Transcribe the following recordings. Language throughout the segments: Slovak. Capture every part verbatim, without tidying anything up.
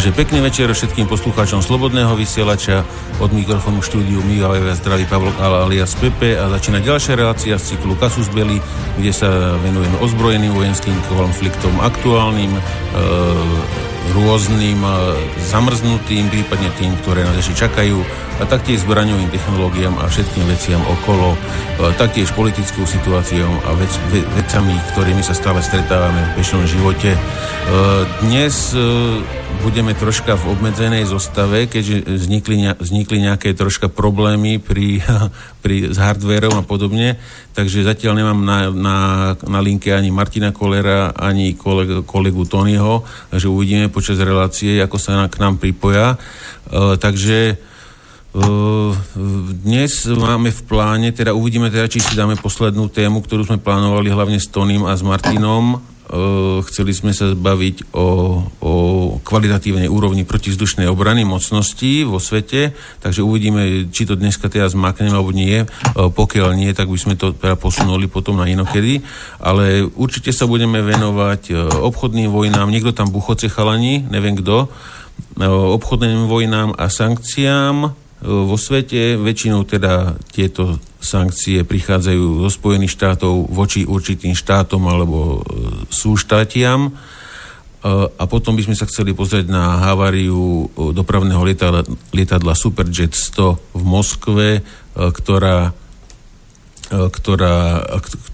Takže pekný večer všetkým poslucháčom Slobodného vysielača. Od mikrofónu štúdiu Mihajova zdraví Pavlo alias Pepe a začína ďalšia relácia z cyklu Kasus Belli, kde sa venujeme ozbrojeným vojenským konfliktom, aktuálnym, e, rôznym, e, zamrznutým, prípadne tým, ktoré nás ešte čakajú, a taktiež zbraňovým technológiám a všetkým veciam okolo, e, taktiež politickou situáciou a vec, ve, vecami, ktorými sa stále stretávame v bežnom živote. E, dnes e, budeme troška v obmedzenej zostave, keďže vznikli, vznikli nejaké troška problémy pri, pri, s hardvérom a podobne, takže zatiaľ nemám na, na, na linke ani Martina Kolera, ani kolegu, kolegu Tonyho, takže uvidíme počas relácie, ako sa k nám pripoja. Uh, takže Uh, dnes máme v pláne, teda uvidíme, teda, či si dáme poslednú tému, ktorú sme plánovali hlavne s Tonym a s Martinom. Uh, chceli sme sa baviť o, o kvalitatívnej úrovni protizdušnej obrany mocností vo svete, takže uvidíme, či to dneska teda zmákneme alebo nie. Uh, pokiaľ nie, tak by sme to teda posunuli potom na inokedy, ale určite sa budeme venovať uh, obchodným vojnám, niekto tam buchoce chalani, neviem kto, uh, obchodným vojnám a sankciám vo svete. Väčšinou teda tieto sankcie prichádzajú zo Spojených štátov voči určitým štátom alebo súštátiam. A potom by sme sa chceli pozrieť na haváriu dopravného lietadla, lietadla Superjet sto v Moskve, ktorá, ktorá,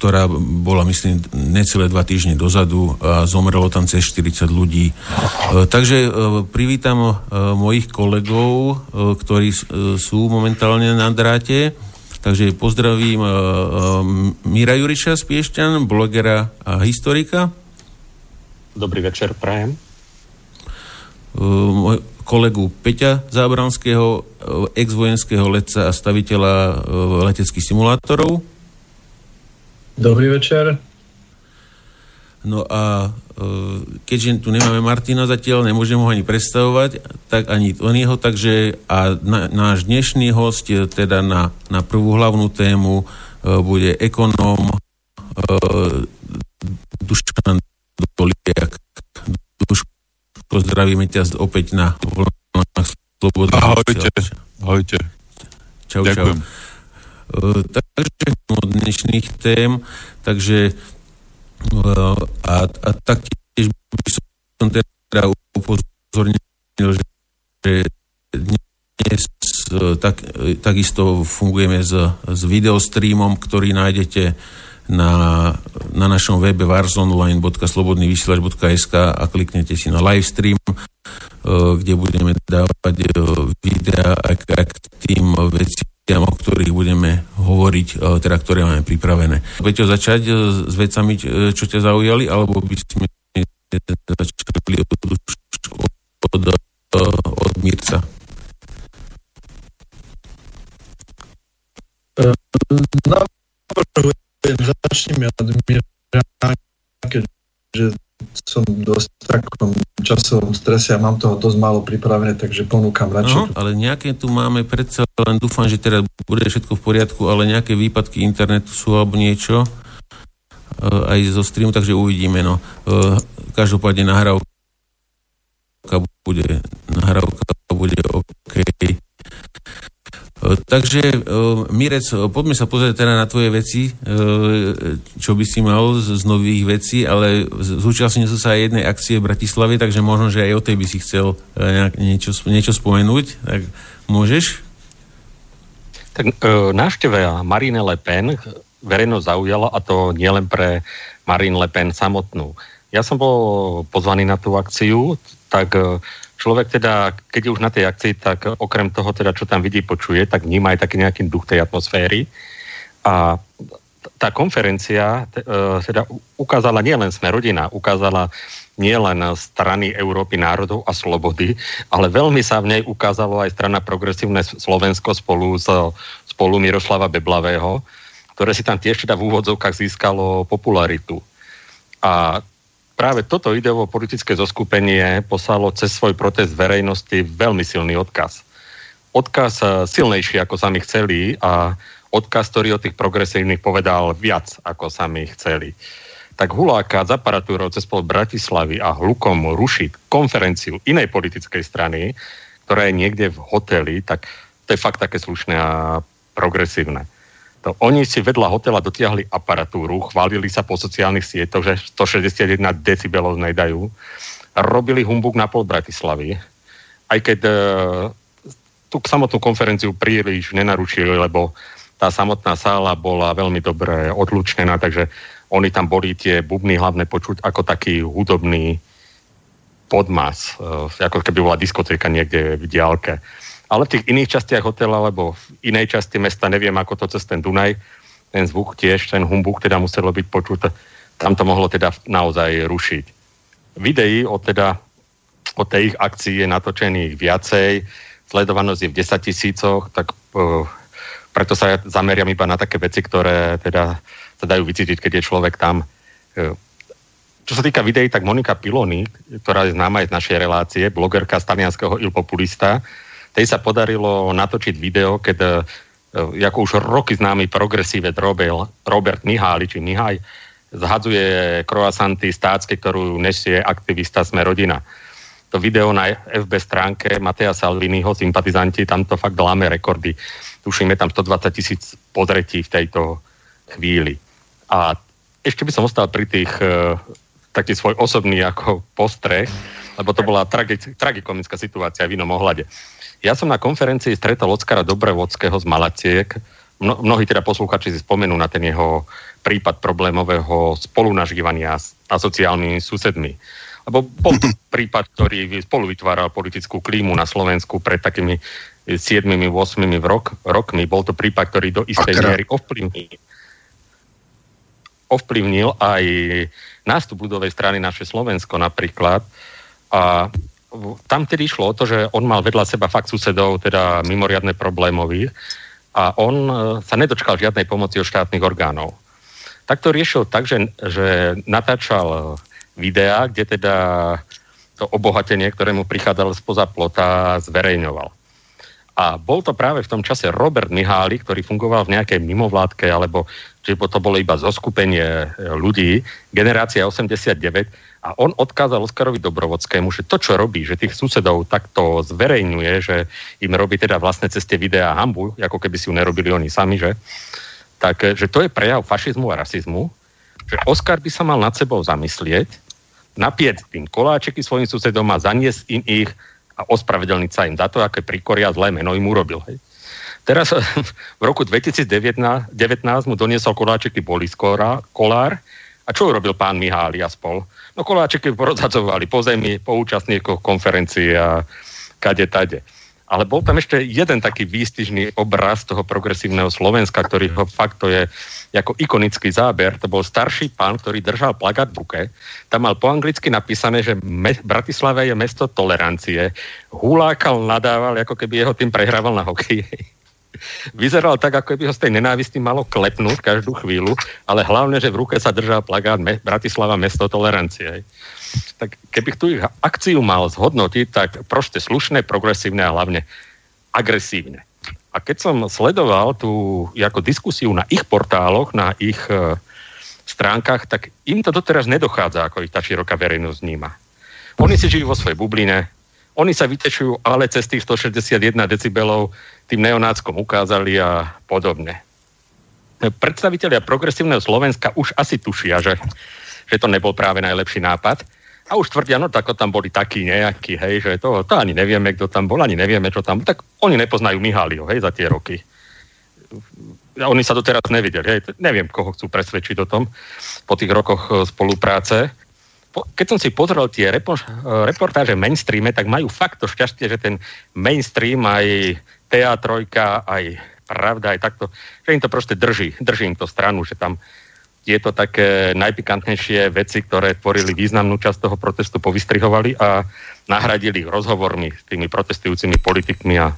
ktorá bola, myslím, necelé dva týždne dozadu a zomrelo tam cez štyridsať ľudí. Takže privítam mojich kolegov, ktorí sú momentálne na dráte. Takže pozdravím Mira Juriša z Piešťan, blogera a historika. Dobrý večer, prajem. Moj kolegu Peťa Zábranského, ex-vojenského letca a staviteľa leteckých simulátorov. Dobrý večer. No a keďže tu nemáme Martina zatiaľ, nemôžem ho ani predstavovať, tak ani Tonyho, takže a na, náš dnešný host teda na, na prvú hlavnú tému bude ekonóm Dušan Doliak. Duško, zdravíme ťa opäť na vlnách slobody. Ahojte, ahojte. Čau, ďakujem. Čau. Takže od dnešných tém, takže a, a taktiež by som teda upozornil, že dnes tak, takisto fungujeme s, s videostreamom, ktorý nájdete na, na našom webe wars online bodka slobodný vysielač bodka es ká a kliknete si na live stream, kde budeme dávať videá k tým veciam, o ktorých budeme hovoriť, teda ktoré máme pripravené. Peťo, začať s vecami, čo ťa zaujali, alebo by sme začali od, od, od Mirca? Navrhujem, začneme od Mirca, keďže som dosť v takom časovom strese a mám toho dosť málo pripravené, takže ponúkam radšej. No, ale nejaké tu máme predsa, len dúfam, že teraz bude všetko v poriadku, ale nejaké výpadky internetu sú alebo niečo aj zo streamu, takže uvidíme. No. Každopádne nahrávka bude, nahrávka bude OK. Takže Mirec, poďme sa pozrieť teda na tvoje veci, čo by si mal z nových vecí, ale zúčastnil som sa aj jednej akcie v Bratislave, takže možno, že aj o tej by si chcel niečo, niečo spomenúť, tak môžeš? Tak návšteva Marine Le Pen verejnosť zaujala, a to nielen pre Marine Le Pen samotnú. Ja som bol pozvaný na tú akciu, tak človek teda, keď je už na tej akcii, tak okrem toho, teda, čo tam vidí, počuje, tak vníma aj taký nejaký duch tej atmosféry. A tá konferencia teda ukázala nielen Sme rodina, ukázala nielen strany Európy, národov a slobody, ale veľmi sa v nej ukázalo aj strana Progresívne Slovensko spolu s spolu Miroslava Beblavého, ktoré si tam tiež teda v úvodzovkách získalo popularitu. A práve toto ideovo-politické zoskupenie poslalo cez svoj protest verejnosti veľmi silný odkaz. Odkaz silnejší, ako sami chceli, a odkaz, ktorý o tých progresívnych povedal viac, ako sami chceli. tak Huláka z aparatúrov cez pol Bratislavy a hlukom rušiť konferenciu inej politickej strany, ktorá je niekde v hoteli, tak to je fakt také slušné a progresívne. To oni si vedľa hotela dotiahli aparatúru, chválili sa po sociálnych sieťoch, že stošesťdesiatjeden decibelov nedajú, robili humbug na pol Bratislavy, aj keď e, tú samotnú konferenciu príliš nenarušili, lebo tá samotná sála bola veľmi dobre odlučnená, takže oni tam boli tie bubny hlavne počuť ako taký hudobný podmas, ako keby bola diskotéka niekde v diaľke. Ale v tých iných častiach hotela, alebo v inej časti mesta, neviem ako to cez ten Dunaj, ten zvuk tiež, ten humbuk teda muselo byť počuť, tam to mohlo teda naozaj rušiť. Videí o teda o tej ich akcii je natočených viacej, sledovanosť je v desaťtisícoch, tak uh, preto sa ja zameriam iba na také veci, ktoré teda sa dajú vycítiť, keď je človek tam. Čo sa týka videí, tak Monika Piloni, ktorá je známa aj z našej relácie, blogerka z talianského Il Populista, tej sa podarilo natočiť video, keď ako už roky známy progresívec Robert Mihály, či Mihaj, zhadzuje kroasanty stácky, ktorú nesie aktivista Sme rodina. To video na ef bé stránke Matea Salviniho, sympatizanti, tam to fakt láme rekordy. Tušíme tam stodvadsaťtisíc pozretí v tejto chvíli. A ešte by som ostal pri tých e, taký svoj osobný ako postreh, lebo to bola tragi- tragikomická situácia v inom ohľade. Ja som na konferencii stretol Oskara Dobrevodského z Malaciek. Mno- mnohí teda posluchači si spomenú na ten jeho prípad problémového spolunažívania s, a sociálnymi susedmi. Lebo bol to prípad, ktorý spolu vytváral politickú klímu na Slovensku pred takými siedmimi, osmimi rok, rokmi. Bol to prípad, ktorý do istej miery ovplyvnil, ovplyvnil aj nástup ľudovej strany Naše Slovensko napríklad. A tam tedy išlo o to, že on mal vedľa seba fakt susedov, teda mimoriadne problémových, a on sa nedočkal žiadnej pomoci od štátnych orgánov. Tak to riešil tak, že, že natáčal videá, kde teda to obohatenie, ktoré mu prichádzalo spoza plota, zverejňoval. A bol to práve v tom čase Robert Mihály, ktorý fungoval v nejakej mimovládke, alebo či to bolo iba zoskupenie ľudí, generácia osemdesiatdeväť, a on odkázal Oskarovi Dobrovodskému, že to, čo robí, že tých susedov takto zverejňuje, že im robí teda vlastne cez tie videá hanbu, ako keby si ju nerobili oni sami, že? Tak, že to je prejav fašizmu a rasizmu, že Oskar by sa mal nad sebou zamyslieť, napiec tým koláčeky svojim susedom a zaniesť im ich a ospravedlniť sa im za to, aké prikoria zlé meno im urobil. Hej. Teraz v roku dvetisícdevätnásť mu doniesol koláčeky Boris Kolár a čo urobil pán Mihály a spol? No koláčeky porozhadzovali po zemi, po účastníkoch konferencií a kade tade. Ale bol tam ešte jeden taký výstižný obraz toho progresívneho Slovenska, ktorý ho fakt to je ako ikonický záber. To bol starší pán, ktorý držal plagát v ruke. Tam mal po anglicky napísané, že me- Bratislava je mesto tolerancie. Hulákal, nadával, ako keby jeho tým prehrával na hokej. Vyzeral tak, ako keby ho z tej nenávisti malo klepnúť každú chvíľu, ale hlavne, že v ruke sa držal plagát me- Bratislava mesto tolerancie. Tak keby tú ich akciu mal zhodnotiť, tak proste slušné, progresívne a hlavne agresívne. A keď som sledoval tú ako diskusiu na ich portáloch, na ich e, stránkach, tak im to doteraz nedochádza, ako ich tá široká verejnosť vníma. Oni si žijú vo svojej bubline, oni sa vytečujú, ale cez tých stošesťdesiatjeden decibelov tým neonáckom ukázali a podobne. Predstavitelia progresívneho Slovenska už asi tušia, že že to nebol práve najlepší nápad. A už tvrdia, no tak tam boli takí nejakí, hej, že to, to ani nevieme, kto tam bol, ani nevieme, čo tam. Tak oni nepoznajú Mihályho, hej, za tie roky. A oni sa doteraz nevideli, hej. Neviem, koho chcú presvedčiť o tom po tých rokoch spolupráce. Po, keď som si pozrel tie repo, reportáže mainstreame, tak majú fakt to šťastie, že ten mainstream aj té á tri, aj Pravda, aj takto, že im to proste drží, drží im to stranu, že tam tieto také najpikantnejšie veci, ktoré tvorili významnú časť toho protestu, povystrihovali a nahradili ich rozhovormi s tými protestujúcimi politikmi a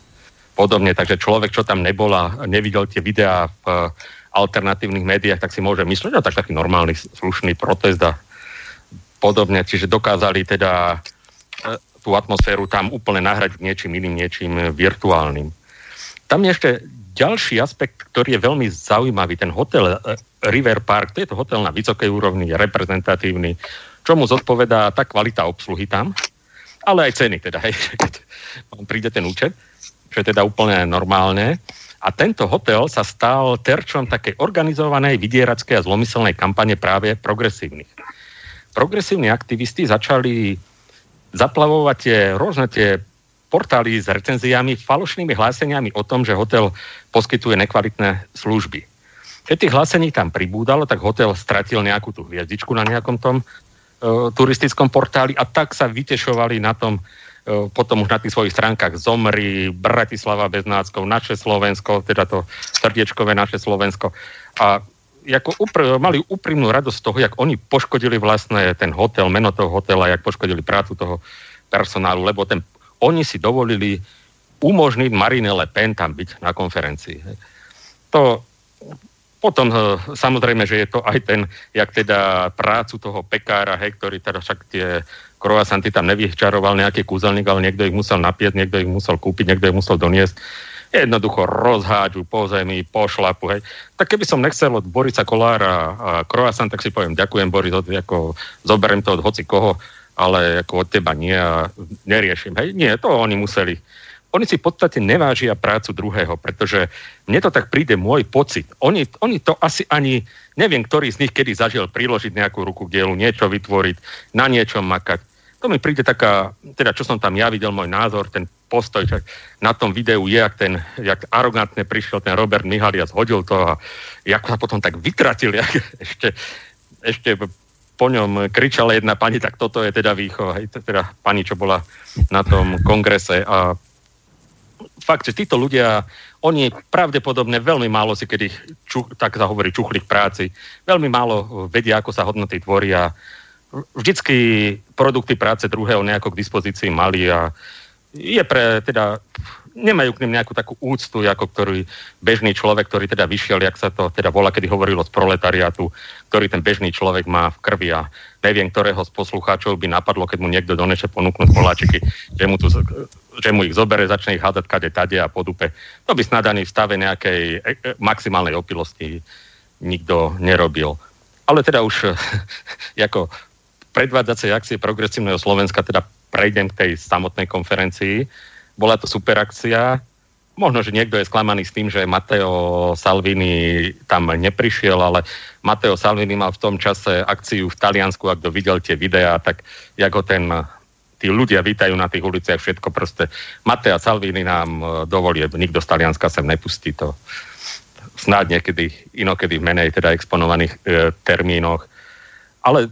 podobne. Takže človek, čo tam nebol a nevidel tie videá v alternatívnych médiách, tak si môže myslieť, no tak taký normálny, slušný protest a podobne. Čiže dokázali teda tú atmosféru tam úplne nahradiť niečím iným, niečím virtuálnym. Tam ešte Ďalší aspekt, ktorý je veľmi zaujímavý, ten hotel River Park, to je to hotel na vysokej úrovni, reprezentatívny, čomu zodpovedá tá kvalita obsluhy tam, ale aj ceny teda, hej, keď vám príde ten účet, čo je teda úplne normálne. A tento hotel sa stal terčom takej organizovanej vydierackej a zlomyselnej kampane práve progresívnych. Progresívni aktivisti začali zaplavovať tie rôzne tie portály s recenziami, falošnými hláseniami o tom, že hotel poskytuje nekvalitné služby. Keď tých hlásení tam pribúdalo, tak hotel stratil nejakú tú hviezdičku na nejakom tom e, turistickom portáli a tak sa vytešovali na tom, e, potom už na tých svojich stránkach Zomri, Bratislava bez náckov, Naše Slovensko, teda to srdiečkové Naše Slovensko. A ako upr- mali úprimnú radosť z toho, jak oni poškodili vlastne ten hotel, meno toho hotela, jak poškodili prácu toho personálu, lebo ten oni si dovolili umožniť Marine Le Pen tam byť na konferencii. To potom, samozrejme, že je to aj ten, jak teda prácu toho pekára, hej, ktorý teda však tie croissanty tam nevyčaroval nejaký kúzelník, ale niekto ich musel napiecť, niekto ich musel kúpiť, niekto ich musel doniesť. Jednoducho rozháďu po zemi, po šlapu, hej. Tak keby som nechcel od Borisa Kolára a croissant, tak si poviem, ďakujem Boris, ako zoberiem to od hoci koho, ale ako od teba nie a neriešim. Hej, nie, to oni museli. Oni si v podstate nevážia prácu druhého, pretože mne to tak príde môj pocit. Oni, oni to asi ani, neviem, ktorý z nich kedy zažil priložiť nejakú ruku k dielu, niečo vytvoriť, na niečom makať. To mi príde taká, teda čo som tam ja videl, môj názor, ten postoj, že na tom videu je, jak, ten, jak arogantne prišiel ten Robert Mihalia, zhodil to a jak sa potom tak vytratil, jak ešte, ešte po ňom kričala jedna pani, tak toto je teda výchova, teda pani, čo bola na tom kongrese. A fakt, že títo ľudia, oni pravdepodobne veľmi málo si, keď ich, ču, tak sa hovorí, čuchli k práci, veľmi málo vedia, ako sa hodnoty tvoria. Vždycky produkty práce druhého nejako k dispozícii mali a je pre, teda, nemajú k nim nejakú takú úctu, ako ktorý bežný človek, ktorý teda vyšiel, jak sa to teda volá, kedy hovorilo z proletariátu, ktorý ten bežný človek má v krvi a neviem, ktorého z poslucháčov by napadlo, keď mu niekto donesie ponúknuť koláčiky, že mu, tu, že mu ich zobere, začne ich hádať kade tade a podupe. To by snad ani v stave nejakej maximálnej opilosti nikto nerobil. Ale teda už ako predvádzacej akcie progresívneho Slovenska teda prejdem k tej samotnej konferencii. Bola to super akcia. Možno, že niekto je sklamaný s tým, že Matteo Salvini tam neprišiel, ale Matteo Salvini mal v tom čase akciu v Taliansku, a kto videl tie videá, tak ako ten, tí ľudia vítajú na tých uliciach všetko proste. Matteo Salvini nám dovolí, nikto z Talianska sem nepustí to. Snáď niekedy, inokedy v menej teda exponovaných e, termínoch. Ale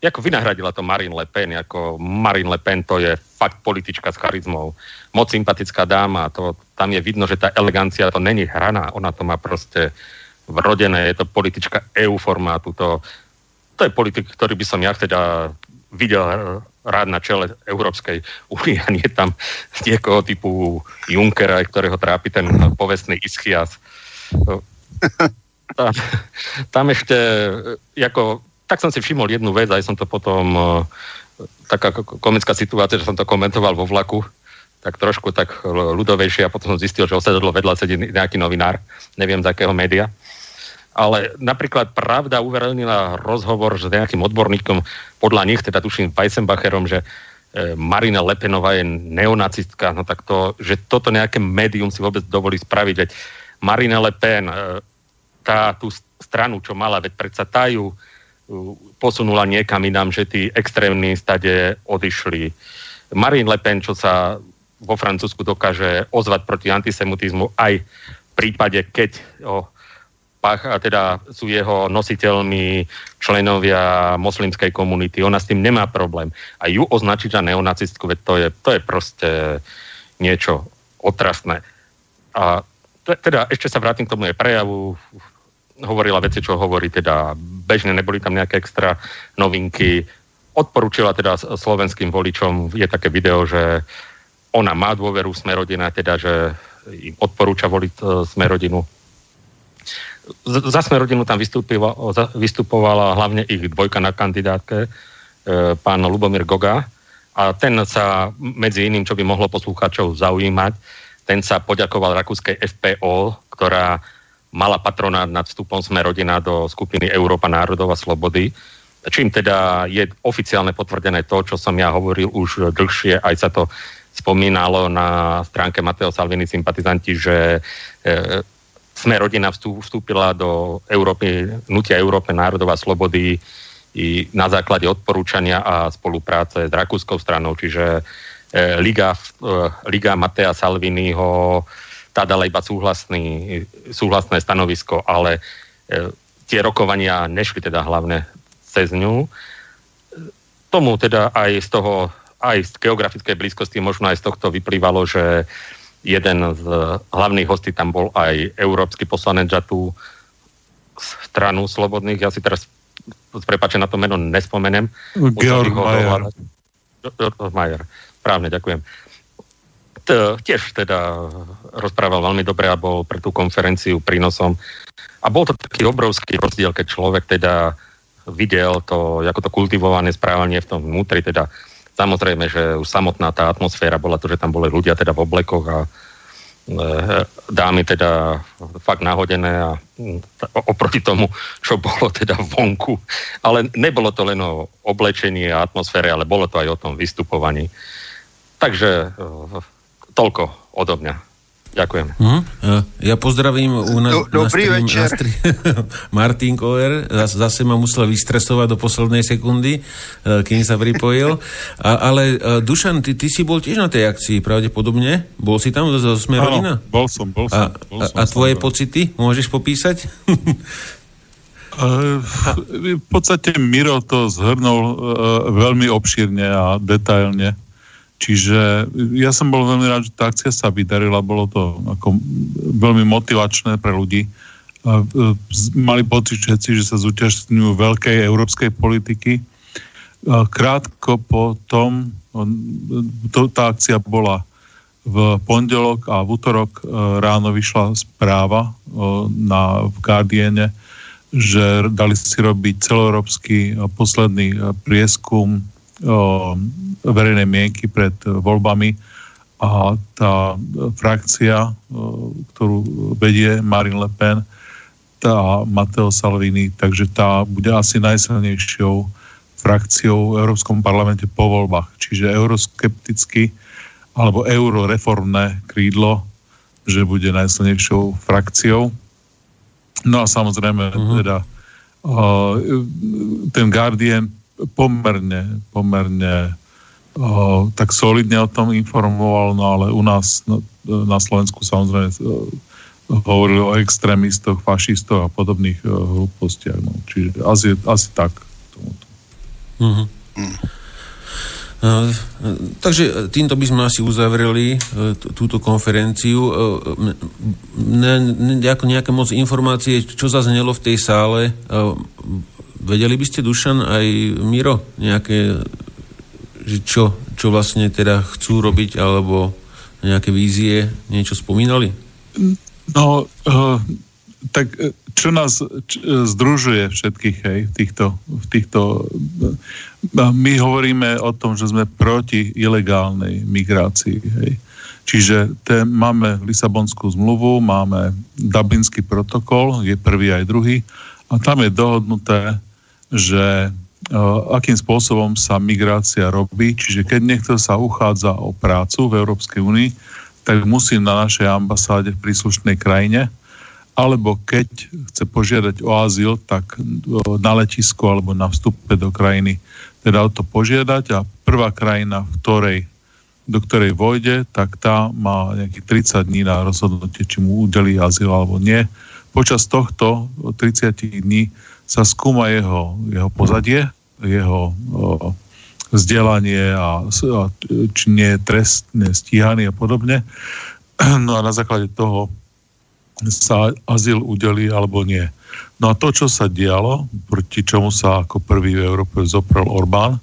ako vynahradila to Marine Le Pen, ako Marine Le Pen to je fakt politička s charizmou. Moc sympatická dáma, to, tam je vidno, že tá elegancia to není hraná, ona to má proste vrodené, je to politička é ú formátu, to, to je politik, ktorý by som ja teda videl rád na čele Európskej únie, a nie tam niekoho typu Junckera, ktorého trápi ten povestný Ischias. Tam, tam ešte ako, tak som si všimol jednu vec, aj som to potom taká komická situácia, že som to komentoval vo vlaku tak trošku tak ľudovejšie a potom som zistil, že osadlo vedľa sedí nejaký novinár, neviem z akého média, ale napríklad Pravda uverejnila rozhovor s nejakým odborníkom, podľa nich teda tuším Weissenbacherom, že Marina Le Penová je neonacistka. No tak to, že toto nejaké médium si vôbec dovolí spraviť, veď Marine Le Pen, tá tú stranu, čo mala, veď predsa tá ju posunula niekam inám, že tí extrémni stade odišli. Marine Le Pen, čo sa vo Francúzsku dokáže ozvať proti antisemitizmu, aj v prípade, keď oh, pach, a teda sú jeho nositeľmi členovia moslimskej komunity. Ona s tým nemá problém. A ju označiť za neonacistku, veď to je, to je proste niečo otrasné. A teda ešte sa vrátim k tomu jej prejavu, hovorila veci, čo hovorí, teda bežne neboli tam nejaké extra novinky, odporúčila teda slovenským voličom, je také video, že ona má dôveru v Smerodina, teda že im odporúča voliť e, Smerodinu. Z- za Smerodinu tam vystúpila, vystupovala hlavne ich dvojka na kandidátke, e, pán Lubomír Goga, a ten sa medzi iným, čo by mohlo poslucháčov zaujímať, Ten sa poďakoval rakúskej ef pé ó, ktorá mala patronát nad vstupom Sme rodina do skupiny Európa národov a slobody, čím teda je oficiálne potvrdené to, čo som ja hovoril už dlhšie, aj sa to spomínalo na stránke Matteo Salvini sympatizanti, že e, Sme rodina vstúpila do Európy, hnutia Európe národov a slobody i na základe odporúčania a spolupráce s rakúskou stranou, čiže Liga, Liga Mattea Salviniho tá dala iba súhlasný, súhlasné stanovisko, ale e, tie rokovania nešli teda hlavne cez ňu. Tomu teda aj z toho, aj z geografickej blízkosti, možno aj z tohto vyplývalo, že jeden z hlavných hostí tam bol aj európsky poslanec za tú stranu slobodných, ja si teraz prepáčte na to meno nespomenem. Georg Mayer. Georg Mayer. Právne, ďakujem. T- tiež teda rozprával veľmi dobre a bol pre tú konferenciu prínosom. A bol to taký obrovský rozdiel, keď človek teda videl to, ako to kultivované správanie v tom vnútri, teda samozrejme, že už samotná tá atmosféra bola to, že tam boli ľudia teda v oblekoch a e, dámy teda fakt nahodené a t- oproti tomu, čo bolo teda vonku. Ale nebolo to len o oblečení a atmosfére, ale bolo to aj o tom vystupovaní. Takže toľko odo mňa. Ďakujem. Uh-huh. Ja pozdravím u nás do, dobrý na stream, večer. Na stream, Martin Koer, zase ma musel vystresovať do poslednej sekundy, kým sa pripojil. A, ale Dušan, ty, ty si bol tiež na tej akcii, pravdepodobne? Bol si tam zo Sme rodina? Áno, bol som, bol som. A, bol som, a tvoje som pocity môžeš popísať? V podstate Miro to zhrnul veľmi obšírne a detailne. Čiže ja som bol veľmi rád, že tá akcia sa vydarila, bolo to ako veľmi motivačné pre ľudí. Mali pocit všetci, že sa zúčastňujú veľkej európskej politiky. Krátko po tom, to, tá akcia bola v pondelok a v útorok ráno vyšla správa na, v Guardiane, že dali si robiť celoeurópsky posledný prieskum verejnej mienky pred voľbami a tá frakcia, ktorú vedie Marine Le Pen a Matteo Salvini, takže tá bude asi najsilnejšou frakciou v Európskom parlamente po voľbách. Čiže euroskepticky alebo euroreformné krídlo, že bude najsilnejšou frakciou. No a samozrejme uh-huh. teda ten Guardian pomerne, pomerne o, tak solidne o tom informoval, no ale u nás na, na Slovensku samozrejme hovorili o extrémistoch, fašistoch a podobných o, hlúpostiach. No. Čiže asi, asi tak tomuto. Mm-hmm. Uh, takže týmto by sme asi uzavreli uh, t- túto konferenciu. Uh, ne, ne, nejaké moc informácie, čo zaznelo v tej sále, uh, vedeli by ste, Dušan, aj Miro, nejaké, že čo, čo vlastne teda chcú robiť, alebo nejaké vízie, niečo spomínali? No, uh, tak čo nás č- združuje všetkých, hej, v týchto, v týchto... My hovoríme o tom, že sme proti ilegálnej migrácii, hej. Čiže te, máme Lisabonskú zmluvu, máme Dublinský protokol, je prvý aj druhý, a tam je dohodnuté, že uh, akým spôsobom sa migrácia robí. Čiže keď niekto sa uchádza o prácu v Európskej únii, tak musí na našej ambasáde v príslušnej krajine, alebo keď chce požiadať o azyl, tak uh, na letisku alebo na vstupe do krajiny teda o to požiadať a prvá krajina, v ktorej, do ktorej vojde, tak tá má nejakých tridsať dní na rozhodnutie, či mu udelí azyl alebo nie. Počas tohto tridsať dní sa skúma jeho, jeho pozadie, jeho o, vzdelanie a, a či nie je trestne stíhaný a podobne. No a na základe toho sa azyl udelí alebo nie. No a to, čo sa dialo, proti čomu sa ako prvý v Európe zoprel Orbán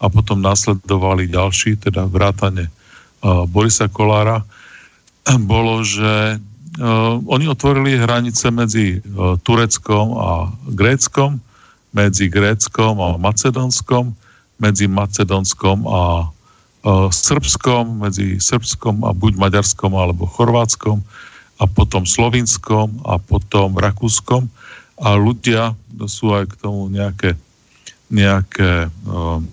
a potom nasledovali ďalší, teda vrátane uh, Borisa Kolára, bolo, že Uh, oni otvorili hranice medzi uh, Tureckom a Gréckom, medzi Gréckom a Macedónskom, medzi Macedónskom a Srbskom, medzi Srbskom a buď Maďarskom alebo Chorvátskom a potom Slovinskom a potom Rakúskom a ľudia, sú aj k tomu nejaké, nejaké um,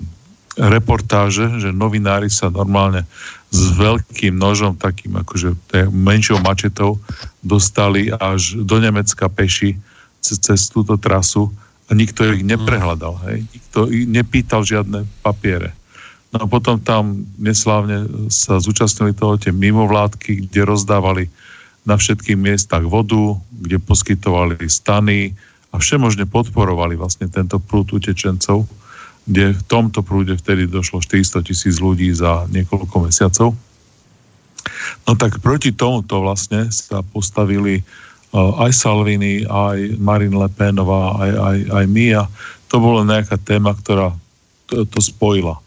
reportáže, že novinári sa normálne s veľkým nožom, takým akože menšou mačetou dostali až do Nemecka peši cez, cez túto trasu a nikto ich neprehľadal, hej? Nikto nepýtal žiadne papiere. No a potom tam neslávne sa zúčastnili toho tie mimovládky, kde rozdávali na všetkých miestach vodu, kde poskytovali stany a všemožne podporovali vlastne tento prúd utečencov, kde v tomto prúde vtedy došlo štyristo tisíc ľudí za niekoľko mesiacov. No tak proti tomuto vlastne sa postavili aj Salvini, aj Marine Le Penová, aj, aj, aj my a to bola nejaká téma, ktorá to, to spojila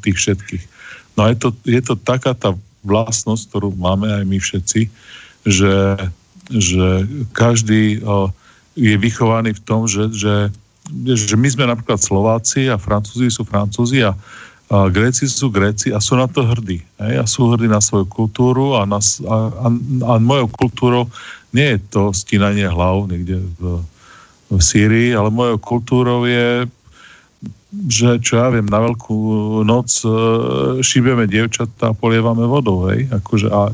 tých všetkých. No a je to, je to taká tá vlastnosť, ktorú máme aj my všetci, že, že každý o, je vychovaný v tom, že, že, že my sme napríklad Slováci a Francúzi sú Francúzi a, a Gréci sú Gréci a sú na to hrdí. Hej? A sú hrdí na svoju kultúru a, na, a, a, a mojou kultúrou nie je to stínanie hlav niekde v, v Sýrii, ale mojou kultúrou je že čo ja viem, na veľkú noc e, šíbeme dievčatá a polievame vodou, hej, akože a,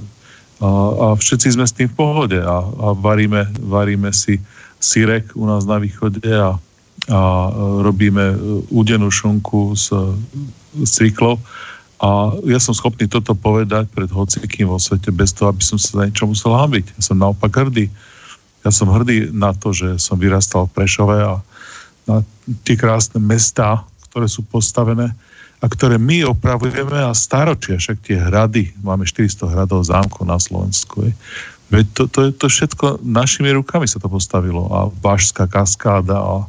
a, a všetci sme s tým v pohode a, a varíme, varíme si syrek u nás na východe a, a robíme údenú šunku s, s cviklou a ja som schopný toto povedať pred hocikým vo svete bez toho, aby som sa za niečo musel hábiť. Ja som naopak hrdý. Ja som hrdý na to, že som vyrastal v Prešove a na tie krásne mestá, ktoré sú postavené a ktoré my opravujeme a staročia, však tie hrady, máme štyristo hradov, zámkov na Slovensku. Je. Veď to, to, to všetko našimi rukami sa to postavilo a Bašská kaskáda a,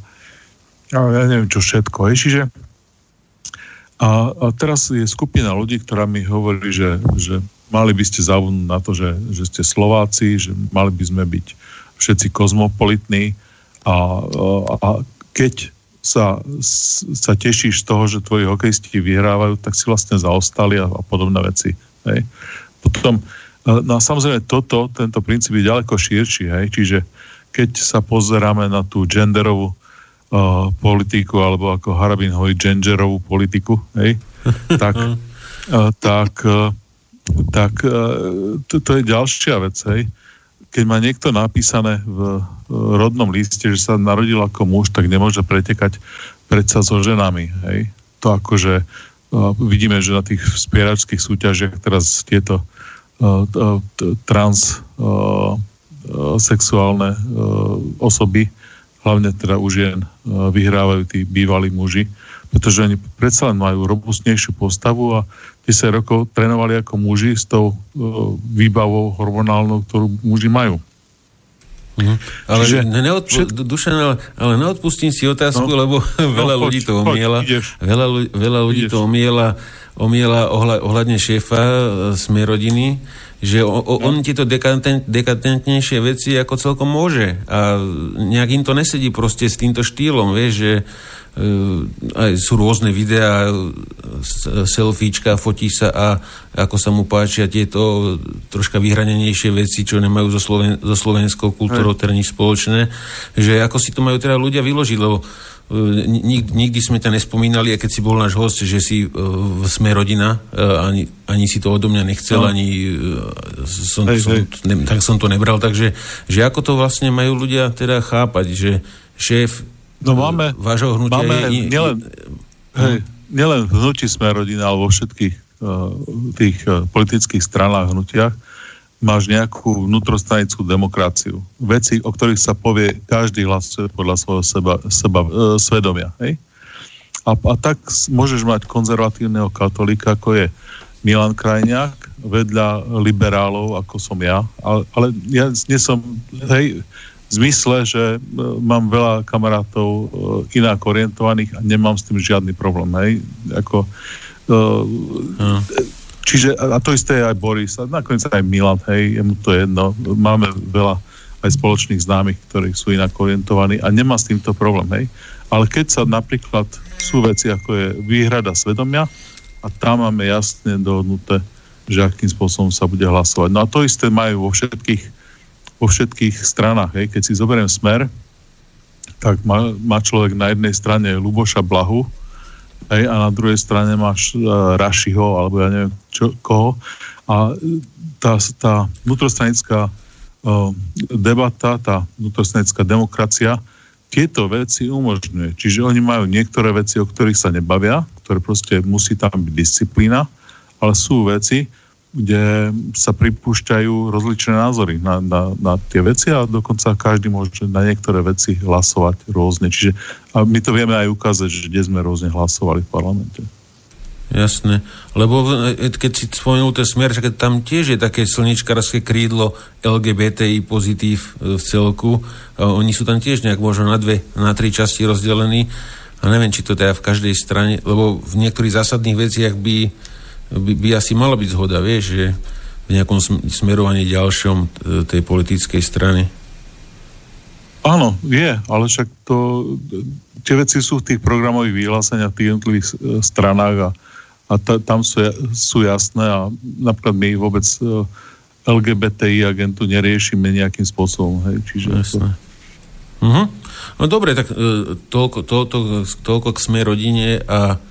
a ja neviem čo všetko. Je. Čiže a, a teraz je skupina ľudí, ktorá mi hovorí, že, že mali by ste zabudnúť na to, že, že ste Slováci, že mali by sme byť všetci kozmopolitní a, a, a keď sa, sa tešíš z toho, že tvoji hokejisti vyhrávajú, tak si vlastne zaostali a, a podobné veci. Hej. Potom, no a samozrejme toto, tento princíp je ďaleko širší, hej. Čiže keď sa pozeráme na tú genderovú uh, politiku, alebo ako Harabin hovorí, genderovú politiku, hej, tak, uh, tak, uh, tak uh, to, to je ďalšia vec, hej. Keď má niekto napísané v rodnom liste, že sa narodil ako muž, tak nemôže pretekať predsa so ženami. Hej? To akože uh, vidíme, že na tých spieračských súťažiach teraz tieto uh, transsexuálne uh, uh, osoby, hlavne teda už jen uh, vyhrávajú tí bývalí muži, pretože oni predsa len majú robustnejšiu postavu a desať rokov trénovali ako muži s tou uh, výbavou hormonálnou, ktorú muži majú. Mhm. Ale, Čiže, neodp- všet... Dušan, ale, ale neodpustím si otázku, no, lebo no, veľa ľudí to omiela. Veľa, veľa ľudí ideš. to omiela, omiela ohľa, ohľadne šéfa Smerodiny, že o, o, no. on tieto dekatent, dekatentnejšie veci ako celkom môže a nejak im to nesedí proste s týmto štýlom, vieš, že aj sú rôzne videá, selfiečka, fotí sa a ako sa mu páčia tieto troška vyhranenejšie veci, čo nemajú so, Sloven- so slovenskou kultúrou teda nič spoločné, že ako si to majú teda ľudia vyložiť, lebo nikdy, nikdy sme to nespomínali, a keď si bol náš host, že si uh, sme rodina, uh, ani, ani si to odo mňa nechcel, no. ani uh, som, hej, som, hej. Ne, tak som to nebral, takže že ako to vlastne majú ľudia teda chápať, že šéf No máme, vášho hnutia máme je, nielen, hej, nielen v hnutí Sme rodina, ale vo všetkých uh, tých uh, politických stranách, hnutiach máš nejakú vnútrostanickú demokraciu. Veci, o ktorých sa povie, každý hlasuje podľa svojho seba, seba, uh, svedomia. Hej? A, a tak môžeš mať konzervatívneho katolíka, ako je Milan Krajniak, vedľa liberálov, ako som ja. Ale, ale ja nie som... Hej, v zmysle, že mám veľa kamarátov inak orientovaných a nemám s tým žiadny problém. Hej? Ako, uh, čiže, a to isté je aj Boris, a nakoniec aj Milan, hej, jemu to je jedno. Máme veľa aj spoločných známych, ktorí sú inak orientovaní a nemá s týmto problém. Hej? Ale keď sa napríklad sú veci, ako je výhrada svedomia, a tam máme jasne dohodnuté, že akým spôsobom sa bude hlasovať. No a to isté majú vo všetkých, vo všetkých stranách. Hej. Keď si zoberiem Smer, tak má, má človek na jednej strane Luboša Blahu, hej, a na druhej strane máš uh, Rašiho, alebo ja neviem čo, koho. A tá, tá vnútrostranická uh, debata, tá vnútrostranická demokracia tieto veci umožňuje. Čiže oni majú niektoré veci, o ktorých sa nebavia, ktoré proste musí tam byť disciplína, ale sú veci, kde sa pripúšťajú rozličné názory na, na, na tie veci a dokonca každý môže na niektoré veci hlasovať rôzne. Čiže a my to vieme aj ukázať, že kde sme rôzne hlasovali v parlamente. Jasné. Lebo keď si spomenul ten Smer, že tam tiež je také slničkarské krídlo el gé bé té í pozitív v celku. Oni sú tam tiež nejak možno na dve, na tri časti rozdelení. A neviem, či to teda v každej strane, lebo v niektorých zásadných veciach by By, by asi mala byť zhoda, vieš, že v nejakom smerovaní ďalšom tej politickej strany. Áno, je, ale však to, tie veci sú v tých programových vyhláseniach v tých jednotlivých stranách a, a ta, tam sú, sú jasné a napríklad my vôbec el gé bé té í agentu neriešime nejakým spôsobom, hej, čiže... Jasné. To... Mhm. No dobre, tak toľko, to, to, toľko k Sme rodine a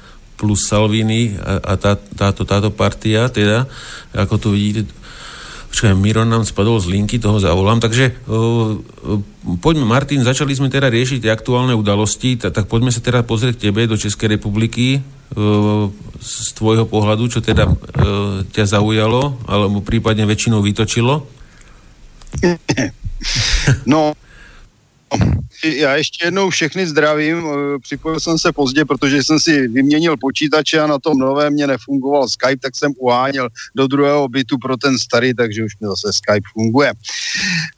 plus Salvini a tá, táto, táto partia, teda, ako to vidíte, počkaj, Miron nám spadol z linky, toho zavolám, takže uh, poďme, Martin, začali sme teda riešiť aktuálne udalosti, tak, tak poďme sa teda pozrieť k tebe do Českej republiky uh, z tvojho pohľadu, čo teda uh, ťa zaujalo, alebo prípadne väčšinou vytočilo? No... Já ještě jednou všechny zdravím, připojil jsem se pozdě, protože jsem si vyměnil počítače a na tom novém mě nefungoval Skype, tak jsem uháněl do druhého bytu pro ten starý, takže už mi zase Skype funguje.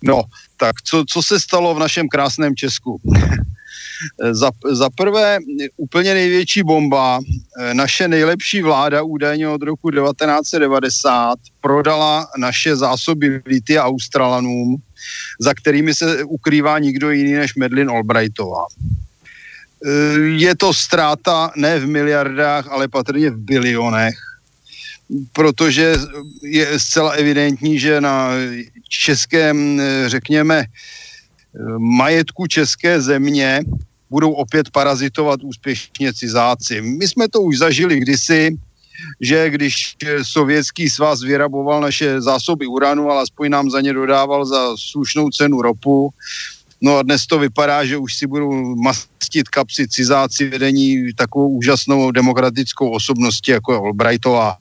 No, tak co, co se stalo v našem krásném Česku? Za, za prvé, úplně největší bomba, naše nejlepší vláda údajně od roku devatenáct devadesát prodala naše zásoby litia Australanům, za kterými se ukrývá nikdo jiný než Madeleine Albrightová. Je to ztráta ne v miliardách, ale patrně v bilionech, protože je zcela evidentní, že na českém, řekněme, majetku české země budou opět parazitovat úspěšně cizáci. My jsme to už zažili kdysi, že když Sovětský svaz vyraboval naše zásoby uranu, ale aspoň nám za ně dodával za slušnou cenu ropu, no a dnes to vypadá, že už si budou mastit kapsy cizáci vedení takovou úžasnou demokratickou osobností, jako je Albrightová.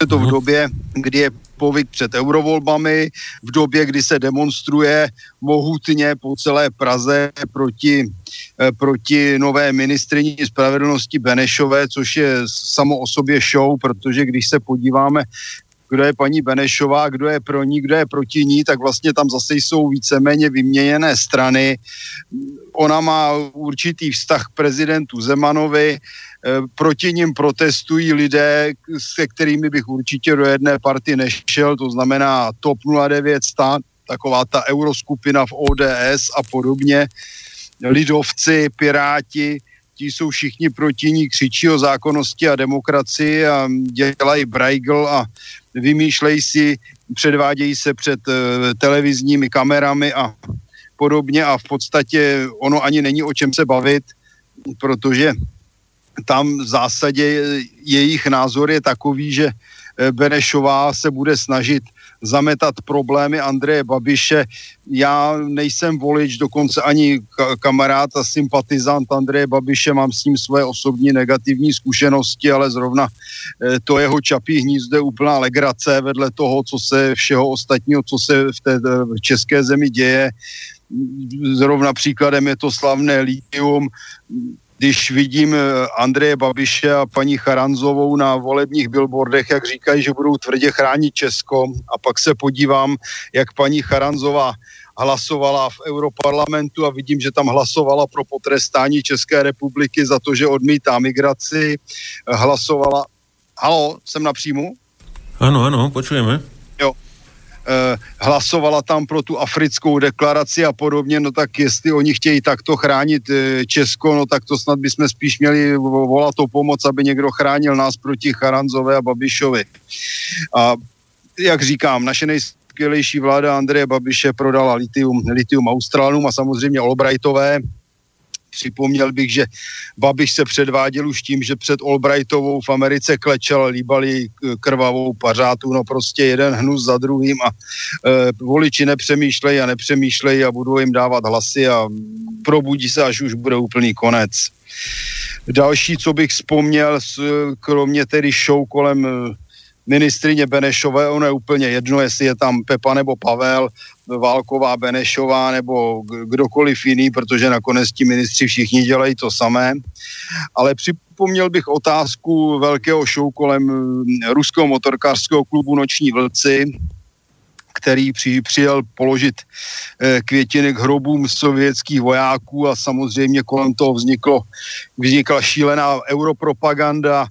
Je to v době, kdy je povyk před eurovolbami, v době, kdy se demonstruje mohutně po celé Praze proti, proti nové ministryni spravedlnosti Benešové, což je samo o sobě show, protože když se podíváme, kdo je paní Benešová, kdo je pro ní, kdo je proti ní, tak vlastně tam zase jsou víceméně vyměněné strany. Ona má určitý vztah k prezidentu Zemanovi, proti nim protestují lidé, se kterými bych určitě do jedné party nešel, to znamená TOP nula devět, stan, taková ta euroskupina v ó dé es a podobně, lidovci, piráti, ti jsou všichni proti ní, křičí o zákonnosti a demokracii a dělají brajgl a vymýšlejí si, předvádějí se před uh, televizními kamerami a podobně a v podstatě ono ani není o čem se bavit, protože tam v zásadě jejich názor je takový, že Benešová se bude snažit zametat problémy Andreje Babiše. Já nejsem volič, dokonce ani kamarád a sympatizant Andreje Babiše, mám s ním svoje osobní negativní zkušenosti, ale zrovna to jeho čapí hnízdo je úplná legrace vedle toho, co se všeho ostatního, co se v té v české zemi děje. Zrovna příkladem je to slavné lithium. Když vidím Andreje Babiše a paní Charanzovou na volebních billboardech, jak říkají, že budou tvrdě chránit Česko, a pak se podívám, jak paní Charanzová hlasovala v Europarlamentu a vidím, že tam hlasovala pro potrestání České republiky za to, že odmítá migraci, hlasovala... Haló, jsem na příjmu? Ano, ano, počujeme. Jo. hlasovala tam pro tu africkou deklaraci a podobně, no tak jestli oni chtějí takto chránit Česko, no tak to snad bychom spíš měli volat o pomoc, aby někdo chránil nás proti Charanzové a Babišovi. A jak říkám, naše nejskvělejší vláda Andreje Babiše prodala litium, litium Australům a samozřejmě Albrightové. Připomněl bych, že Babiš se předváděl už tím, že před Albrightovou v Americe klečel, líbali krvavou pařátu, no prostě jeden hnus za druhým a e, voliči nepřemýšlej a nepřemýšlej a budou jim dávat hlasy a probudí se, až už bude úplný konec. Další, co bych vzpomněl, kromě tedy show kolem ministrině Benešové, ono je úplně jedno, jestli je tam Pepa nebo Pavel, Válková, Benešová nebo kdokoliv jiný, protože nakonec ti ministři všichni dělají to samé. Ale připomněl bych otázku velkého show kolem ruského motorkářského klubu Noční vlci, který přijel položit květiny k hrobům sovětských vojáků a samozřejmě kolem toho vzniklo, vznikla šílená europropaganda,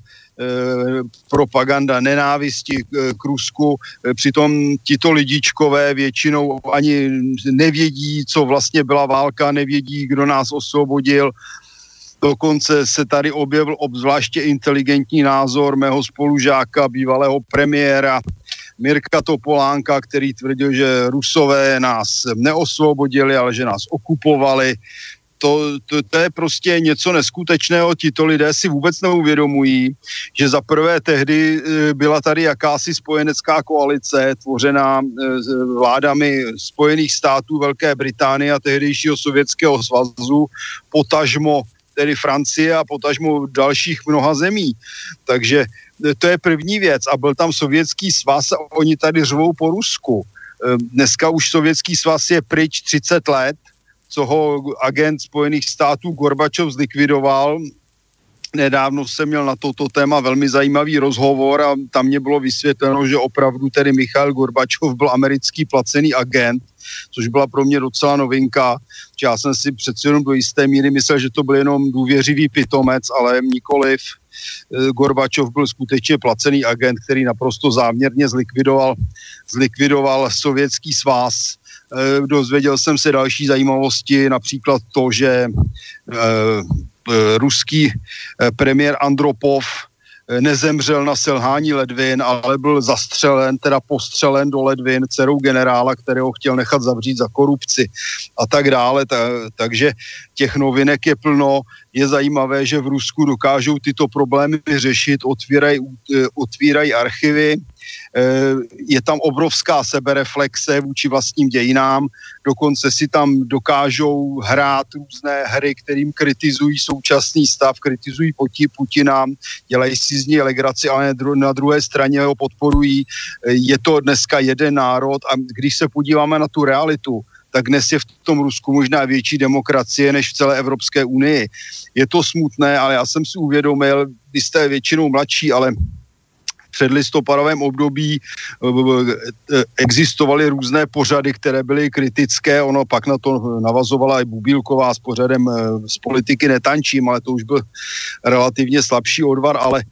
propaganda nenávisti k Rusku. Přitom tito lidičkové většinou ani nevědí, co vlastně byla válka, nevědí, kdo nás osvobodil. Dokonce se tady objevil obzvláště inteligentní názor mého spolužáka, bývalého premiéra Mirka Topolánka, který tvrdil, že Rusové nás neosvobodili, ale že nás okupovali. To, to, to je prostě něco neskutečného, tito lidé si vůbec neuvědomují, že za prvé tehdy byla tady jakási spojenecká koalice tvořená vládami Spojených států, Velké Británie a tehdejšího Sovětského svazu, potažmo tedy Francie a potažmo dalších mnoha zemí. Takže to je první věc a byl tam Sovětský svaz a oni tady řvou po Rusku. Dneska už Sovětský svaz je pryč třicet let, co ho agent Spojených států Gorbačov zlikvidoval. Nedávno jsem měl na toto téma velmi zajímavý rozhovor a tam mě bylo vysvětleno, že opravdu tedy Michail Gorbačov byl americký placený agent, což byla pro mě docela novinka. Já jsem si přeci jenom do jisté míry myslel, že to byl jenom důvěřivý pitomec, ale nikoliv. Gorbačov byl skutečně placený agent, který naprosto záměrně zlikvidoval, zlikvidoval Sovětský svaz. Dozvěděl jsem se další zajímavosti, například to, že e, e, ruský premiér Andropov nezemřel na selhání ledvin, ale byl zastřelen, teda postřelen do ledvin dcerou generála, kterého chtěl nechat zavřít za korupci a tak dále. Ta, takže těch novinek je plno. Je zajímavé, že v Rusku dokážou tyto problémy řešit, otvírají, otvírají archivy, je tam obrovská sebereflexe vůči vlastním dějinám, dokonce si tam dokážou hrát různé hry, kterým kritizují současný stav, kritizují poti Putina, dělají si z něj legraci, ale na druhé straně ho podporují. Je to dneska jeden národ a když se podíváme na tu realitu, tak dnes je v tom Rusku možná větší demokracie než v celé Evropské unii. Je to smutné, ale já jsem si uvědomil, vy jste většinou mladší, ale před listopadovém období existovaly různé pořady, které byly kritické, ono pak na to navazovala i Bubílková s pořadem Z politiky netančím, ale to už byl relativně slabší odvar, ale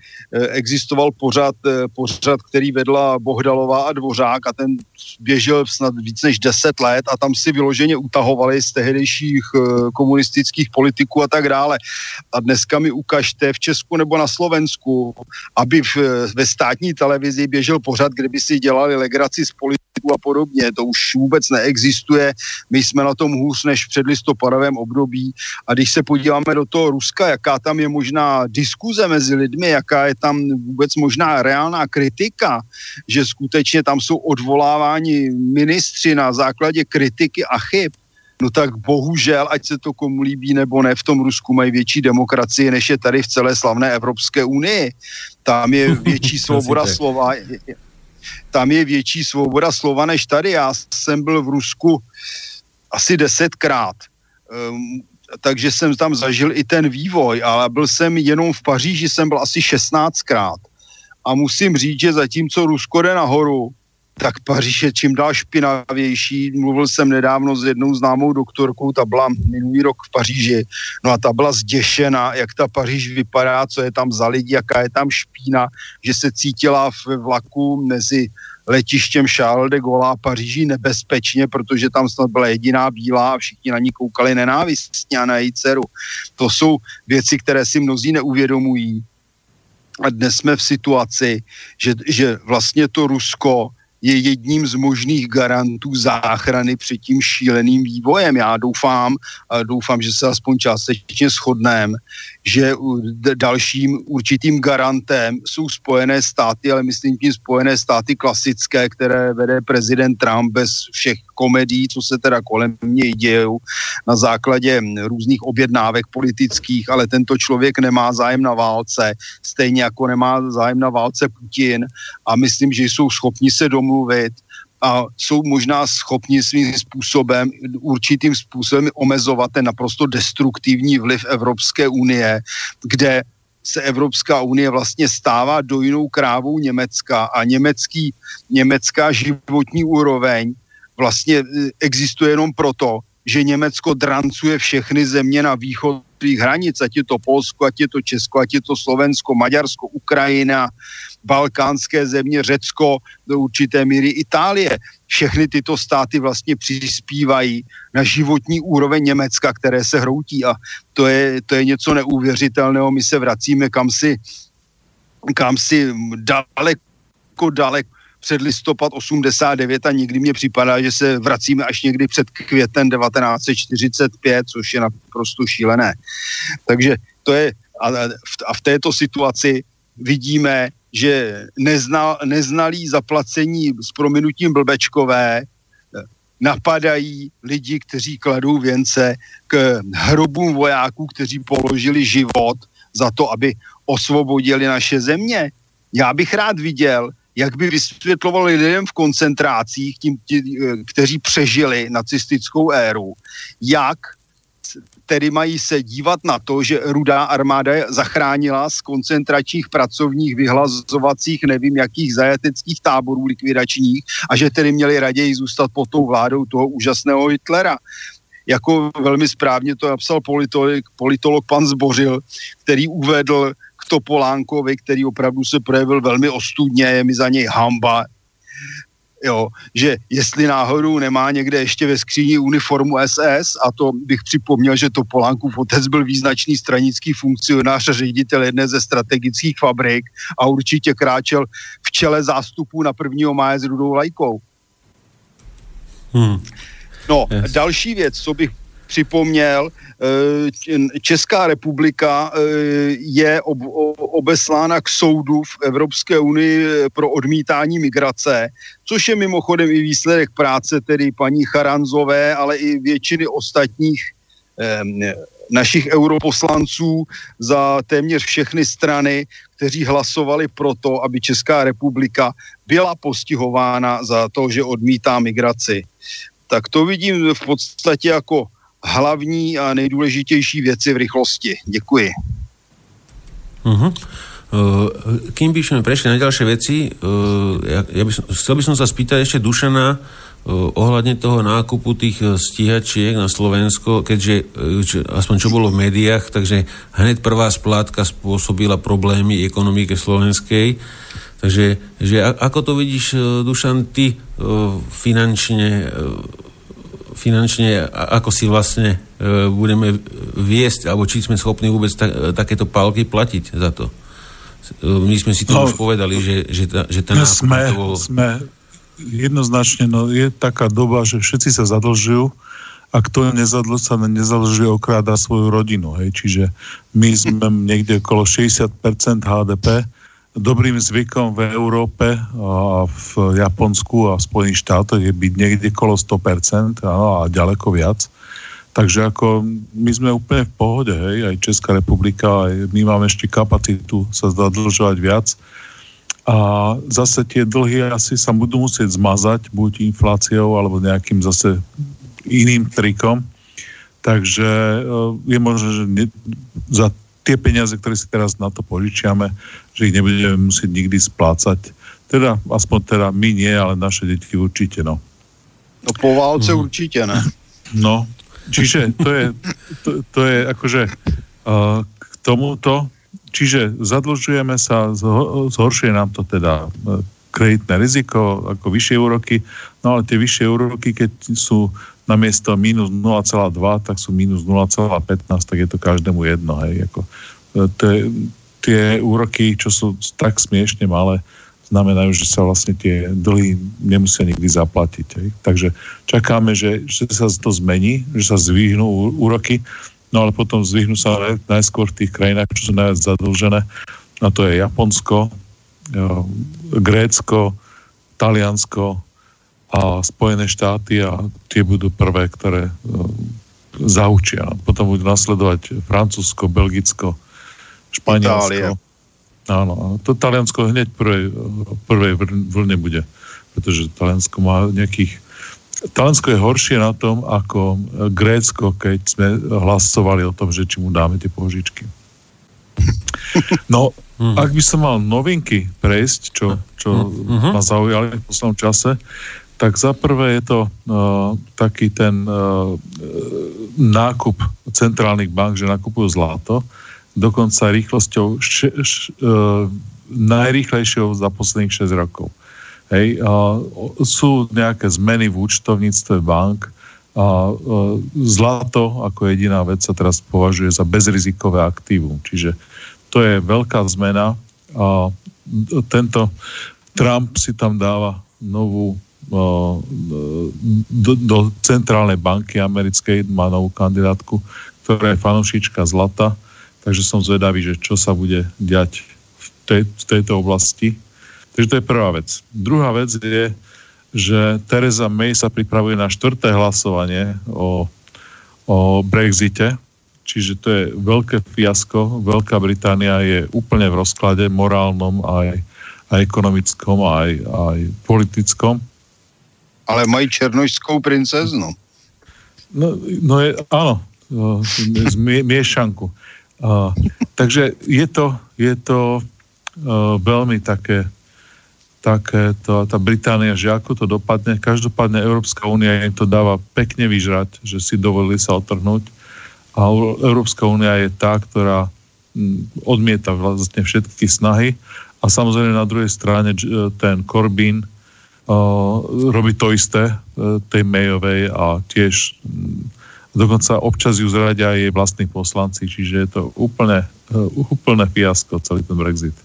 existoval pořad, pořad, který vedla Bohdalová a Dvořák a ten běžel snad víc než deset let a tam si vyloženě utahovali z tehdejších komunistických politiků a tak dále. A dneska mi ukažte v Česku nebo na Slovensku, aby v, ve státní televizi běžel pořad, kde by si dělali legraci z politiků a podobně. To už vůbec neexistuje. My jsme na tom hůř než v předlistopadovém období. A když se podíváme do toho Ruska, jaká tam je možná diskuze mezi lidmi, jaká je tam vůbec možná reálná kritika, že skutečně tam jsou odvoláváni ministři na základě kritiky a chyb, no tak bohužel, ať se to komu líbí nebo ne, v tom Rusku mají větší demokracii, než je tady v celé slavné Evropské unii. Tam je větší svoboda slova. Tam je větší svoboda slova než tady. Já jsem byl v Rusku asi desetkrát. Um, takže jsem tam zažil i ten vývoj, ale byl jsem jenom v Paříži, jsem byl asi šestnáctkrát. A musím říct, že zatímco Rusko jde nahoru, tak Paříž je čím dál špinavější. Mluvil jsem nedávno s jednou známou doktorkou, ta byla minulý rok v Paříži, no a ta byla zděšená, jak ta Paříž vypadá, co je tam za lidi, jaká je tam špína, že se cítila v vlaku mezi letištěm Charles de Gaulle a Paříží nebezpečně, protože tam snad byla jediná bílá a všichni na ní koukali nenávistně a na její dceru. To jsou věci, které si mnozí neuvědomují. A dnes jsme v situaci, že, že vlastně to Rusko je jedním z možných garantů záchrany před tím šíleným vývojem. Já doufám, doufám, že se aspoň částečně shodneme, že dalším určitým garantem jsou Spojené státy, ale myslím tím Spojené státy klasické, které vede prezident Trump bez všech komedií, co se teda kolem něj dějou na základě různých objednávek politických, ale tento člověk nemá zájem na válce, stejně jako nemá zájem na válce Putin, a myslím, že jsou schopni se domluvit a jsou možná schopni svým způsobem, určitým způsobem omezovat ten naprosto destruktivní vliv Evropské unie, kde se Evropská unie vlastně stává dojnou krávou Německa a německý, německá životní úroveň vlastně existuje jenom proto, že Německo drancuje všechny země na východ svých hranic, ať je to Polsko, ať je to Česko, ať je to Slovensko, Maďarsko, Ukrajina, balkánské země, Řecko, do určité míry Itálie. Všechny tyto státy vlastně přispívají na životní úroveň Německa, které se hroutí, a to je, to je něco neuvěřitelného. My se vracíme kamsi, kamsi daleko, daleko před listopad osmdesát devět a nikdy mě připadá, že se vracíme až někdy před květen devatenáct set čtyřicet pět, což je naprosto šílené. Takže to je, a v této situaci vidíme, že neznal, neznalí zaplacení s prominutím blbečkové napadají lidi, kteří kladou věnce k hrobům vojáků, kteří položili život za to, aby osvobodili naše země. Já bych rád viděl, jak by vysvětlovali lidem v koncentrácích, tím, tí, kteří přežili nacistickou éru, jak tedy mají se dívat na to, že Rudá armáda zachránila z koncentračních pracovních vyhlazovacích, nevím jakých zajateckých táborů likvidačních, a že tedy měli raději zůstat pod tou vládou toho úžasného Hitlera. Jako velmi správně to napsal politolog, politolog pan Zbořil, který uvedl k Topolánkovi, který opravdu se projevil velmi ostudně, je mi za něj hamba, jo, že jestli náhodou nemá někde ještě ve skříni uniformu S S, a to bych připomněl, že Topolánkův otec byl význačný stranický funkcionář a ředitel jedné ze strategických fabrik a určitě kráčel v čele zástupů na prvního máje s rudou vlajkou. Hmm. No, yes. Další věc, co bych připomněl, Česká republika je obeslána k soudu v Evropské unii pro odmítání migrace, což je mimochodem i výsledek práce tedy paní Charanzové, ale i většiny ostatních našich europoslanců za téměř všechny strany, kteří hlasovali pro to, aby Česká republika byla postihována za to, že odmítá migraci. Tak to vidím v podstatě jako hlavní a nejdůležitější věci v rychlosti. Děkuji. Uh-huh. Uh, kým by sme prešli na ďalšie veci, uh, ja, ja by som, chcel by som sa spýtať ešte Dušana uh, ohľadne toho nákupu tých stíhačiek na Slovensko, keďže uh, či, aspoň čo bolo v médiách, takže hneď prvá splátka spôsobila problémy ekonomiky slovenskej. Takže že a, ako to vidíš, uh, Dušan, ty uh, finančne... Uh, finančne, ako si vlastne e, budeme viesť, alebo či sme schopní vôbec ta, takéto pálky platiť za to. My sme si to no, už povedali, že, že, ta, že ten nákup sme, to bol... Sme jednoznačne, no je taká doba, že všetci sa zadlžujú a kto nezadl, sa nezadlžuje, okráda svoju rodinu. Hej. Čiže my sme niekde okolo šesťdesiat percent há dé pé. Dobrým zvykom v Európe a v Japonsku a v Spojených štátoch je byť niekde okolo sto percent, áno, a ďaleko viac. Takže ako my sme úplne v pohode, hej, aj Česká republika, aj my máme ešte kapacitu sa zadlžovať viac. A zase tie dlhy asi sa budú musieť zmazať, buď infláciou, alebo nejakým zase iným trikom. Takže je možné, že ne, za tie peniaze, ktoré si teraz na to požičiame, že ich nebudeme musieť nikdy splácať. Teda, aspoň teda my nie, ale naše deti určite, no. No po válce mm. určite, ne? No, čiže to je, to, to je akože uh, k tomuto, čiže zadlžujeme sa, zhoršuje nám to teda kreditné riziko, ako vyššie úroky, no ale tie vyššie úroky, keď sú namiesto mínus nula celá dva, tak sú mínus nula celá pätnásť, tak je to každému jedno. Hej, ako, tie, tie úroky, čo sú tak smiešne malé, znamenajú, že sa vlastne tie dlhy nemusia nikdy zaplatiť. Hej. Takže čakáme, že, že sa to zmení, že sa zvýhnú úroky, no ale potom zvýhnú sa najskôr v tých krajinách, čo sú najviac zadlžené, a to je Japonsko, Grécko, Taliansko a Spojené štáty, a tie budú prvé, ktoré uh, zaučia. Potom budú nasledovať Francúzsko, Belgicko, Španielsko. Itália. Áno, to Taliansko hneď prvej, prvej vlne bude, pretože Taliansko má nejakých... Taliansko je horšie na tom, ako Grécko, keď sme hlasovali o tom, že či mu dáme tie požičky. No, mm. ak by som mal novinky prejsť, čo, čo mm-hmm. ma zaujali v poslednom čase, tak za prvé je to uh, taký ten uh, nákup centrálnych bank, že nakupujú zlato, dokonca rýchlosťou š, š, uh, najrýchlejšou za posledných šesť rokov. Hej, uh, sú nejaké zmeny v účtovníctve bank, a zlato ako jediná vec sa teraz považuje za bezrizikové aktívum. Čiže to je veľká zmena a tento Trump si tam dáva novú do, do centrálnej banky americkej, má novú kandidátku, ktorá je fanúšička zlata, takže som zvedavý, že čo sa bude diať v, tej, v tejto oblasti. Takže to je prvá vec. Druhá vec je, že Theresa May sa pripravuje na štvrté hlasovanie o, o Brexite, čiže to je veľké fiasko. Veľká Británia je úplne v rozklade morálnom, aj, aj ekonomickom, aj, aj politickom. Ale mají černošskou princeznu. No, no je, áno, zmie, miešanku. Uh, takže je to, je to uh, veľmi také tak to, tá Británia, že ako to dopadne. Každopádne Európska únia im to dáva pekne vyžrať, že si dovolili sa otrhnúť, a Európska únia je tá, ktorá odmieta vlastne všetky snahy, a samozrejme na druhej strane ten Corbyn uh, robí to isté uh, tej Mayovej, a tiež um, dokonca občas ju zradia jej vlastní poslanci, čiže je to úplne, uh, úplne fiasko celý ten Brexit.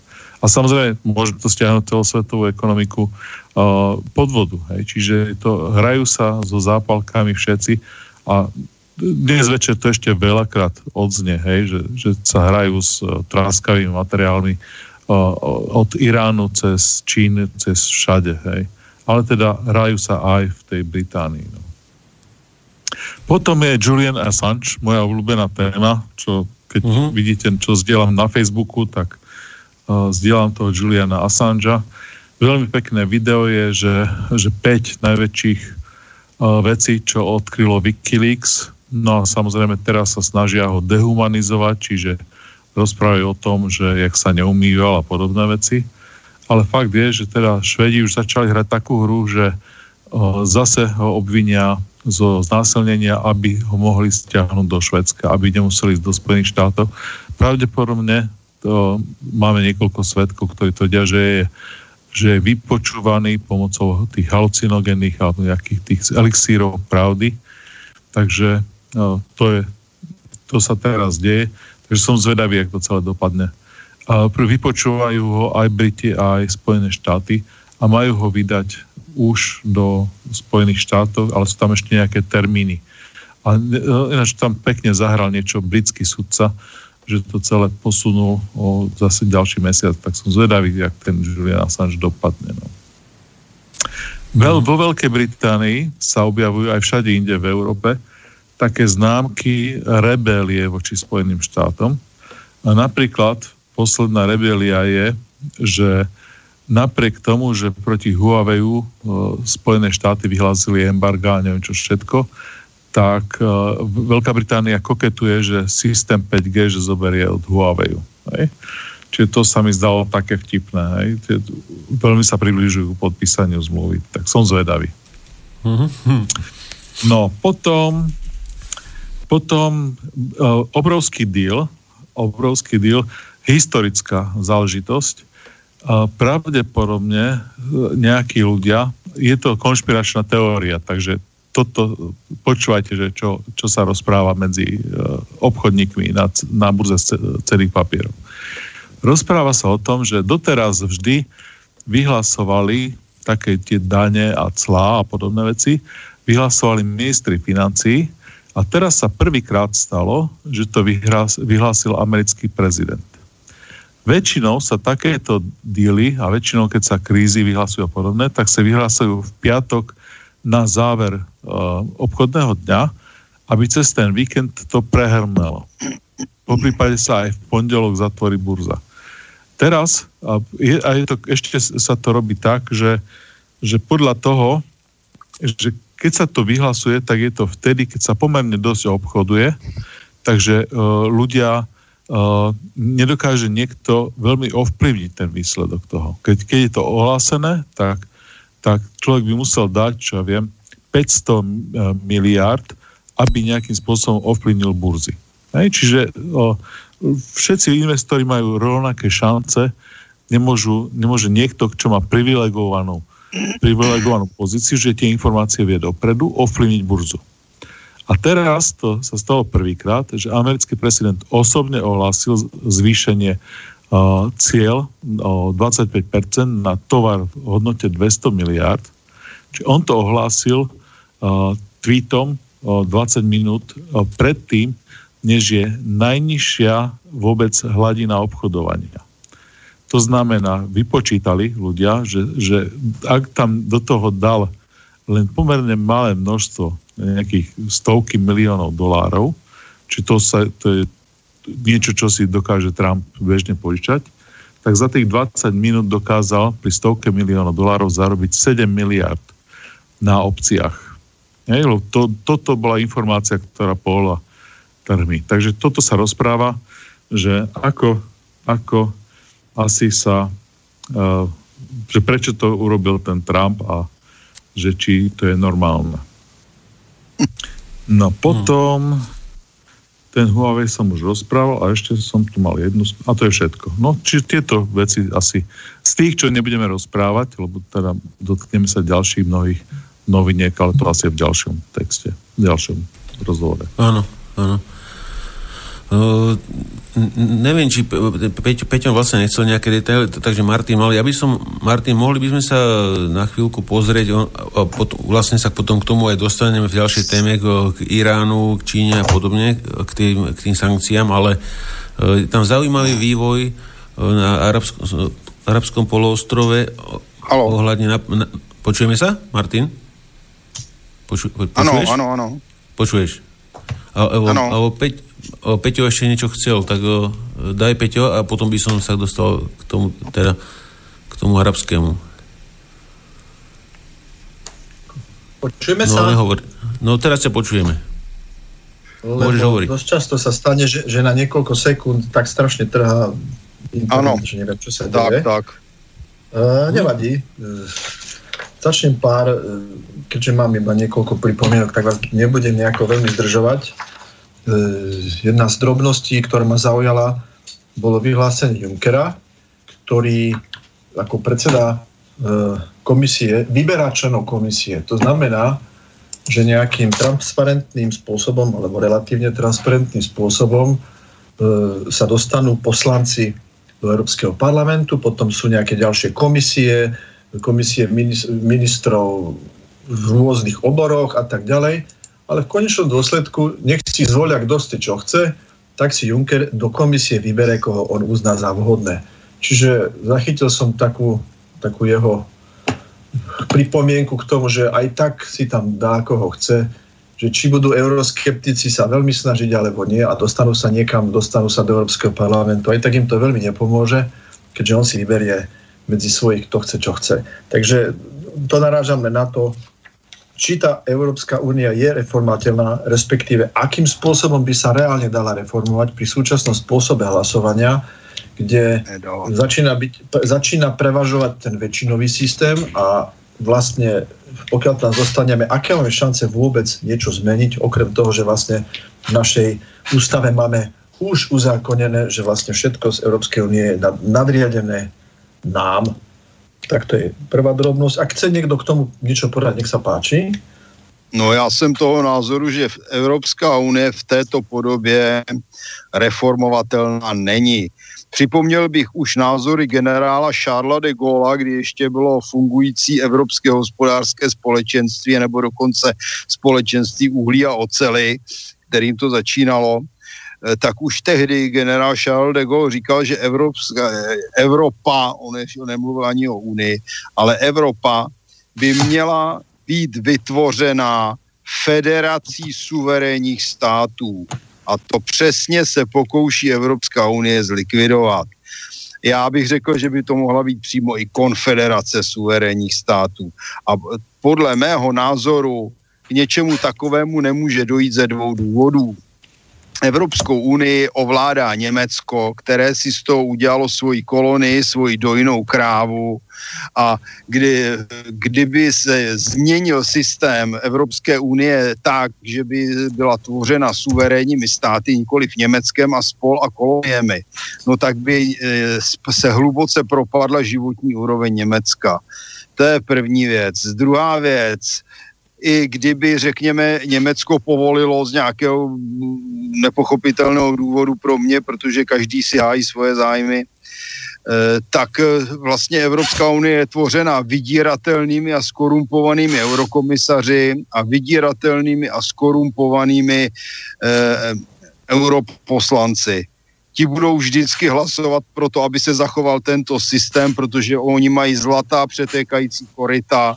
A samozrejme, môže to stiahnuť celosvetovú ekonomiku uh, pod vodu. Hej. Čiže to, hrajú sa so zápalkami všetci, a dnes večer to ešte veľakrát odznie, hej, že, že sa hrajú s uh, tráskavými materiálmi uh, od Iránu cez Čínu, cez všade. Hej. Ale teda hrajú sa aj v tej Británii. No. Potom je Julian Assange, moja obľúbená téma, čo keď mm-hmm. vidíte, čo zdieľam na Facebooku, tak zdieľam toho Juliana Assangea. Veľmi pekné video je, že, že päť najväčších uh, vecí, čo odkrylo Wikileaks. No a samozrejme teraz sa snažia ho dehumanizovať, čiže rozprávajú o tom, že jak sa neumýval a podobné veci. Ale fakt je, že teda Švedi už začali hrať takú hru, že uh, zase ho obvinia zo znásilnenia, aby ho mohli stiahnuť do Švédska, aby nemuseli ísť do Spojených štátov. Pravdepodobne to, máme niekoľko svedkov, ktorí tvrdia, že je, že je vypočúvaný pomocou tých halucinogénnych alebo nejakých tých elixírov pravdy. Takže no, to, je, to sa teraz deje. Takže som zvedavý, ako to celé dopadne. A vypočúvajú ho aj Briti, aj Spojené štáty, a majú ho vydať už do Spojených štátov, ale sú tam ešte nejaké termíny. A ináč tam pekne zahral niečo britský sudca, že to celé posunul o zase ďalší mesiac, tak som zvedavý, jak ten Julian Assange dopadne. No. Veľ, vo Veľkej Británii sa objavujú aj všade inde v Európe také známky rebelie voči Spojeným štátom. A napríklad posledná rebelia je, že napriek tomu, že proti Huaweju e, Spojené štáty vyhlásili embargo, neviem čo všetko, tak uh, Veľká Británia koketuje, že systém päť G, že zoberie od Huaweju. Hej? Čiže to sa mi zdalo také vtipné. Hej? Tie, veľmi sa približujú k podpísaniu zmluvy. Tak som zvedavý. Mm-hmm. No, potom potom uh, obrovský deal, obrovský deal, historická záležitosť. pravdepodobne nejakí ľudia, je to konšpiračná teória, takže toto počúvajte, že čo, čo sa rozpráva medzi obchodníkmi na, na burze cenných papierov. Rozpráva sa o tom, že doteraz vždy vyhlasovali také tie dane a clá a podobné veci, vyhlasovali ministri financií a teraz sa prvýkrát stalo, že to vyhlásil americký prezident. Väčšinou sa takéto díly a väčšinou, keď sa krízy vyhlasujú podobné, tak sa vyhlasujú v piatok na záver uh, obchodného dňa, aby cez ten víkend to prehrmelo. Po prípade sa aj v pondelok zatvorí burza. Teraz, a, je, a je to, ešte sa to robí tak, že, že podľa toho, že keď sa to vyhlasuje, tak je to vtedy, keď sa pomerne dosť obchoduje, takže uh, ľudia Uh, nedokáže niekto veľmi ovplyvniť ten výsledok toho. Keď, keď je to ohlásené, tak, tak človek by musel dať, čo ja viem, päťsto miliárd, aby nejakým spôsobom ovplyvnil burzy. Hej? Čiže uh, všetci investori majú rovnaké šance, nemôžu, nemôže niekto, čo má privilegovanú, privilegovanú pozíciu, že tie informácie vie dopredu, ovplyvniť burzu. A teraz to sa stalo prvýkrát, že americký prezident osobne ohlásil zvýšenie uh, cieľ o dvadsaťpäť percent na tovar v hodnote dvesto miliárd. Čiže on to ohlásil uh, tweetom uh, dvadsať minút uh, predtým, než je najnižšia vôbec hladina obchodovania. To znamená, vypočítali ľudia, že, že ak tam do toho dal len pomerne malé množstvo nejakých stovky miliónov dolárov, či to, sa, to je niečo, čo si dokáže Trump bežne požičať, tak za tých dvadsať minút dokázal pri stovke miliónov dolárov zarobiť sedem miliárd na opciách. Hej, lebo to, toto bola informácia, ktorá pohľa trhmi. Takže toto sa rozpráva, že ako, ako asi sa, uh, že prečo to urobil ten Trump a že či to je normálne. No potom ten Huawei som už rozprával a ešte som tu mal jednu, a to je všetko. No či tieto veci asi z tých, čo nebudeme rozprávať, lebo teda dotkneme sa ďalších mnohých noviniek, ale to asi je v ďalšom texte, v ďalšom rozhovore. Áno, áno. Uh, neviem, či Peťo, Peťo vlastne nechcel nejaké detaily, takže Martin mal, ja by som, Martin, mohli by sme sa na chvíľku pozrieť on, a pot, vlastne sa potom k tomu aj dostaneme v ďalšej téme k Iránu, k Číne a podobne, k tým, k tým sankciám, ale uh, tam zaujímavý vývoj na arabskom, arabskom poloostrove. Haló. Ohľadne na, na, počujeme sa, Martin? Poču, po, počuješ? Áno, áno, áno. Počuješ? Áno. O, Peťo ešte niečo chcel, tak o, daj Peťo a potom by som sa dostal k tomu, teda, k tomu arabskému. Počujeme no, sa? Nehovor. No teraz sa počujeme. Lebo môžeš hovoriť. Dosť často sa stane, že, že na niekoľko sekúnd tak strašne trhá internet, že neviem, čo sa tak, deje. Tak. Uh, nevadí. Uh, začnem pár, uh, keďže mám iba niekoľko pripomienok, tak vás nebudem nejako veľmi zdržovať. Jedna z drobností, ktorá ma zaujala, bolo vyhlásenie Junckera, ktorý ako predseda komisie vyberá členov komisie. To znamená, že nejakým transparentným spôsobom, alebo relatívne transparentným spôsobom sa dostanú poslanci do Európskeho parlamentu, potom sú nejaké ďalšie komisie, komisie ministrov v rôznych oboroch a tak ďalej. Ale v konečnom dôsledku, nech si zvolia, kto ste, čo chce, tak si Juncker do komisie vybere, koho on uzná za vhodné. Čiže zachytil som takú, takú jeho pripomienku k tomu, že aj tak si tam dá, koho chce, že či budú euroskeptici sa veľmi snažiť, alebo nie, a dostanú sa niekam, dostanú sa do Európskeho parlamentu. Aj tak im to veľmi nepomôže, keďže on si vyberie medzi svojich, kto chce, čo chce. Takže to narážame na to, či tá Európska únia je reformateľná, respektíve akým spôsobom by sa reálne dala reformovať pri súčasnom spôsobe hlasovania, kde začína, byť, začína prevažovať ten väčšinový systém a vlastne, pokiaľ tam zostaneme, aké máme šance vôbec niečo zmeniť, okrem toho, že vlastne v našej ústave máme už uzákonené, že vlastne všetko z Európskej únie je nadriadené nám. Tak to je prvá drobnosť. Ak chce niekto k tomu niečo povedať, nech sa páči. No já jsem toho názoru, že Evropská unie v této podobě reformovatelná není. Připomněl bych už názory generála Charlesa de Gaulla, kdy ještě bylo fungující Evropské hospodářské společenství nebo dokonce společenství uhlí a oceli, kterým to začínalo. Tak už tehdy generál Charles de Gaulle říkal, že Evropská, Evropa, on ještě nemluvil ani o unii, ale Evropa by měla být vytvořená federací suverénních států. A to přesně se pokouší Evropská unie zlikvidovat. Já bych řekl, že by to mohla být přímo i konfederace suverénních států. A podle mého názoru k něčemu takovému nemůže dojít ze dvou důvodů. Evropskou unii ovládá Německo, které si z toho udělalo svoji kolonii, svoji dojnou krávu, a kdy, kdyby se změnil systém Evropské unie tak, že by byla tvořena suverénními státy, nikoli v Německem a spol a koloniemi, no tak by se hluboce propadla životní úroveň Německa. To je první věc. Druhá věc, i kdyby, řekněme, Německo povolilo z nějakého nepochopitelného důvodu pro mě, protože každý si hájí svoje zájmy, tak vlastně Evropská unie je tvořena vydíratelnými a skorumpovanými eurokomisaři a vydíratelnými a skorumpovanými eh, europoslanci. Ti budou vždycky hlasovat pro to, aby se zachoval tento systém, protože oni mají zlatá přetékající koryta.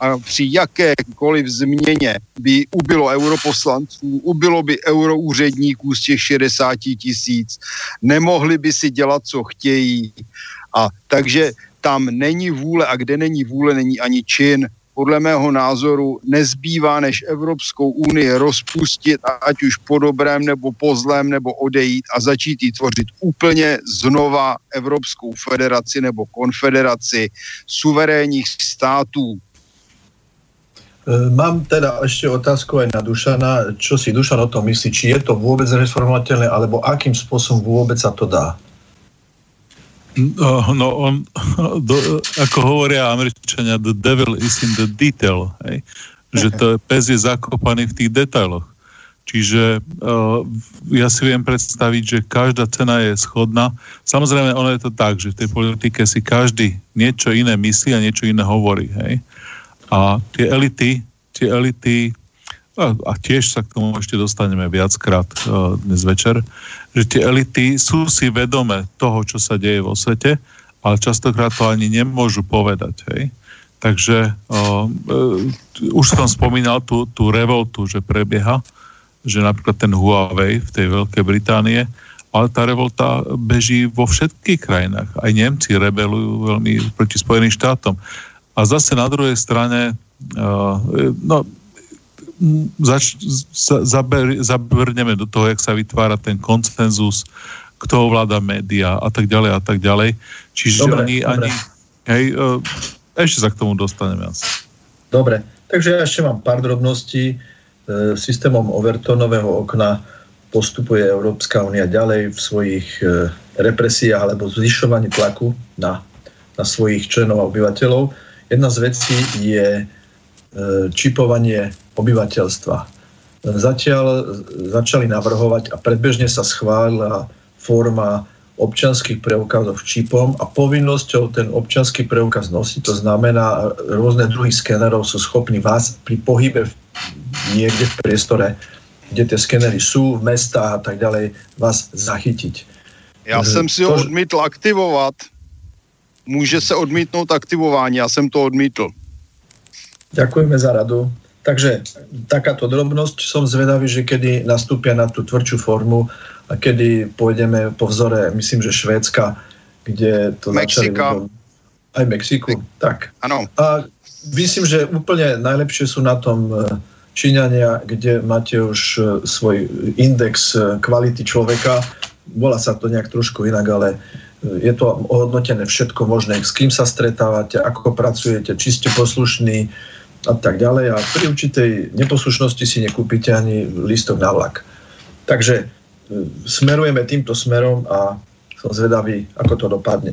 A při jakékoliv změně by ubylo europoslanců, ubylo by euroúředníků z těch šedesát tisíc, nemohli by si dělat, co chtějí. A takže tam není vůle a kde není vůle, není ani čin. Podle mého názoru nezbývá, než Evropskou unii rozpustit, ať už po dobrém nebo po zlém, nebo odejít a začít jí tvořit úplně znova Evropskou federaci nebo konfederaci suverénních států. Mám teda ešte otázku aj na Dušana. Čo si Dušan o tom myslí? Či je to vôbec reformovateľné, alebo akým spôsobom vôbec sa to dá? No, no on, do, ako hovoria Američania, the devil is in the detail. Hej? Že to pes je zakopaný v tých detailoch. Čiže uh, ja si viem predstaviť, že každá cena je schodná. Samozrejme, ono je to tak, že v tej politike si každý niečo iné myslí a niečo iné hovorí. Hej? A tie elity, tie elity, a, a tiež sa k tomu ešte dostaneme viackrát e, dnes večer, že tie elity sú si vedome toho, čo sa deje vo svete, ale častokrát to ani nemôžu povedať. Hej? Takže e, e, už som spomínal tú, tú revoltu, že prebieha, že napríklad ten Huawei v tej Veľkej Británie, ale tá revolta beží vo všetkých krajinách. Aj Nemci rebelujú veľmi proti Spojeným štátom. A zase na druhej strane no, zač, zaber, zabrneme do toho, jak sa vytvára ten konsenzus, kto ovláda médiá a tak ďalej a tak ďalej. Čiže dobre, ani... Dobre. ani hej, ešte sa k tomu dostaneme. Dobre, takže ja ešte mám pár drobností. Systémom Overtonového okna postupuje Európska únia ďalej v svojich represiách alebo zvyšovaní tlaku na, na svojich členov a obyvateľov. Jedna z vecí je čipovanie obyvateľstva. Zatiaľ začali navrhovať a predbežne sa schválila forma občianskych preukazov čipom a povinnosťou ten občiansky preukaz nosiť. To znamená, rôzne druhy skenerov sú schopní vás pri pohybe niekde v priestore, kde tie skenery sú, v mestách a tak ďalej, vás zachytiť. Ja som si ho odmítl aktivovať. Může se odmítnout aktivování. Já jsem to odmítl. Ďakujeme za radu. Takže takáto drobnosť. Som zvedavý, že kedy nastúpia na tú tvrdšiu formu a kedy pôjdeme po vzore, myslím, že Švédska, kde to Mexika. Začali... Aj Mexiku, Me- tak. Áno. A myslím, že úplne najlepšie sú na tom Číňania, kde máte už svoj index kvality človeka. Volá sa to nejak trošku inak, ale... Je to ohodnotené všetko možné, s kým sa stretávate, ako pracujete, či ste poslušní a tak ďalej. A pri určitej neposlušnosti si nekúpite ani lístok na vlak. Takže smerujeme týmto smerom a som zvedavý, ako to dopadne.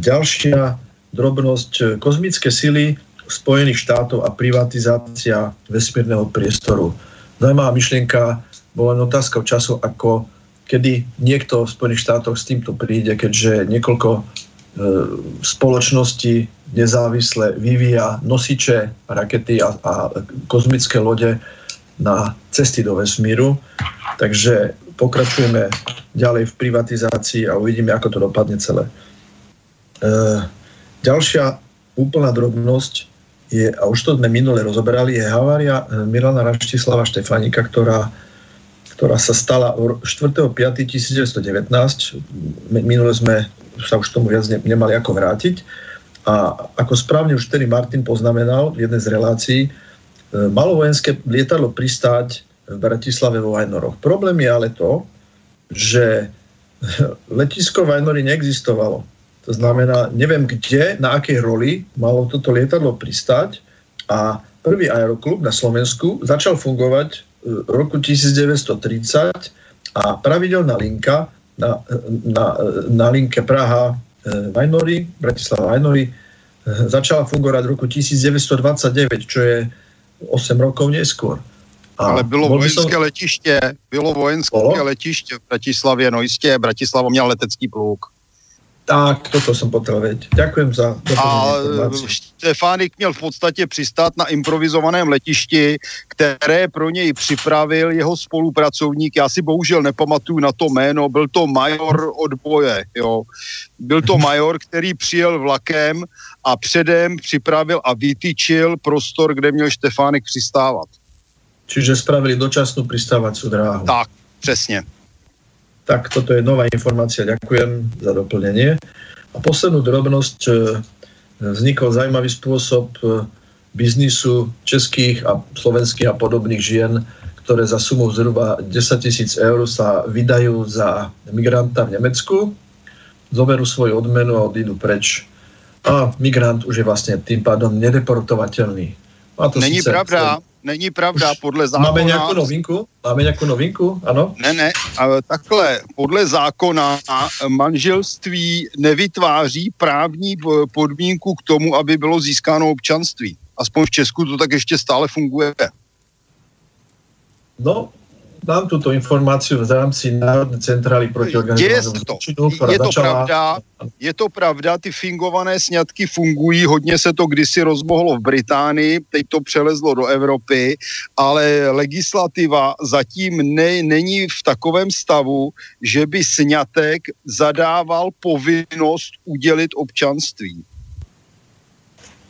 Ďalšia drobnosť, kozmické sily Spojených štátov a privatizácia vesmírneho priestoru. Zajímavá myšlienka, bola len otázka času, ako kedy niekto v Spojených štátoch s týmto príde, keďže niekoľko e, spoločností nezávisle vyvíja nosiče, rakety a, a kozmické lode na cesty do vesmíru. Takže pokračujeme ďalej v privatizácii a uvidíme, ako to dopadne celé. E, ďalšia úplná drobnosť je, a už to sme minule rozoberali, je havária Milana Rastislava Štefánika, ktorá, ktorá sa stala štvrtého piateho tisícdeväťstodevätnásť. Minule sme sa už tomu viac nemali ako vrátiť. A ako správne už vtedy Martin poznamenal v jednej z relácií, malovojenské lietadlo pristáť v Bratislave vo Vajnoroch. Problém je ale to, že letisko Vajnory neexistovalo. To znamená, neviem kde, na akej roli malo toto lietadlo pristať a prvý aeroklub na Slovensku začal fungovať v roku devätnásťtridsať a pravidelná linka na, na, na linke Praha Vajnory, Bratislava Vajnory začala fungovať v roku devätnásťdvadsaťdeväť, čo je osem rokov neskôr. A ale bylo vojenské som... letiště, bylo vojenské Bolo? letiště v Bratislavě, no jistě, Bratislava měl letecký pluk. Tak, toto som potreboval vedieť. Ďakujem za doplnenie. Štefánik měl v podstatě přistát na improvizovaném letišti, které pro něj připravil jeho spolupracovník. Já si bohužel nepamatuju na to jméno, byl to major odboje, jo. Byl to major, který přijel vlakem a předem připravil a vytyčil prostor, kde měl Štefánik přistávat. Čiže spravili dočasnú pristávaciu dráhu. Tak, přesně. Tak toto je nová informácia, ďakujem za doplnenie. A poslednú drobnosť, vznikol zaujímavý spôsob biznisu českých a slovenských a podobných žien, ktoré za sumu zhruba desaťtisíc eur sa vydajú za migranta v Nemecku, zoberú svoju odmenu a odídu preč. A migrant už je vlastne tým pádom nedeportovateľný. Není pravda. Není pravda, podle zákona... Máme nějakou novinku? Máme nějakou novinku? Ano? Ne, ne, ale takhle, podle zákona manželství nevytváří právní podmínku k tomu, aby bylo získáno občanství. Aspoň v Česku to tak ještě stále funguje. No, dám tuto informáciu v rámci Národnej centrály proti organizovanému zločinu, která je to začala... pravda, je to pravda, ty fingované sňatky fungují, hodně se to kdysi rozmohlo v Británii, teď to přelezlo do Evropy, ale legislativa zatím ne, není v takovém stavu, že by sňatek zadával povinnost udělit občanství.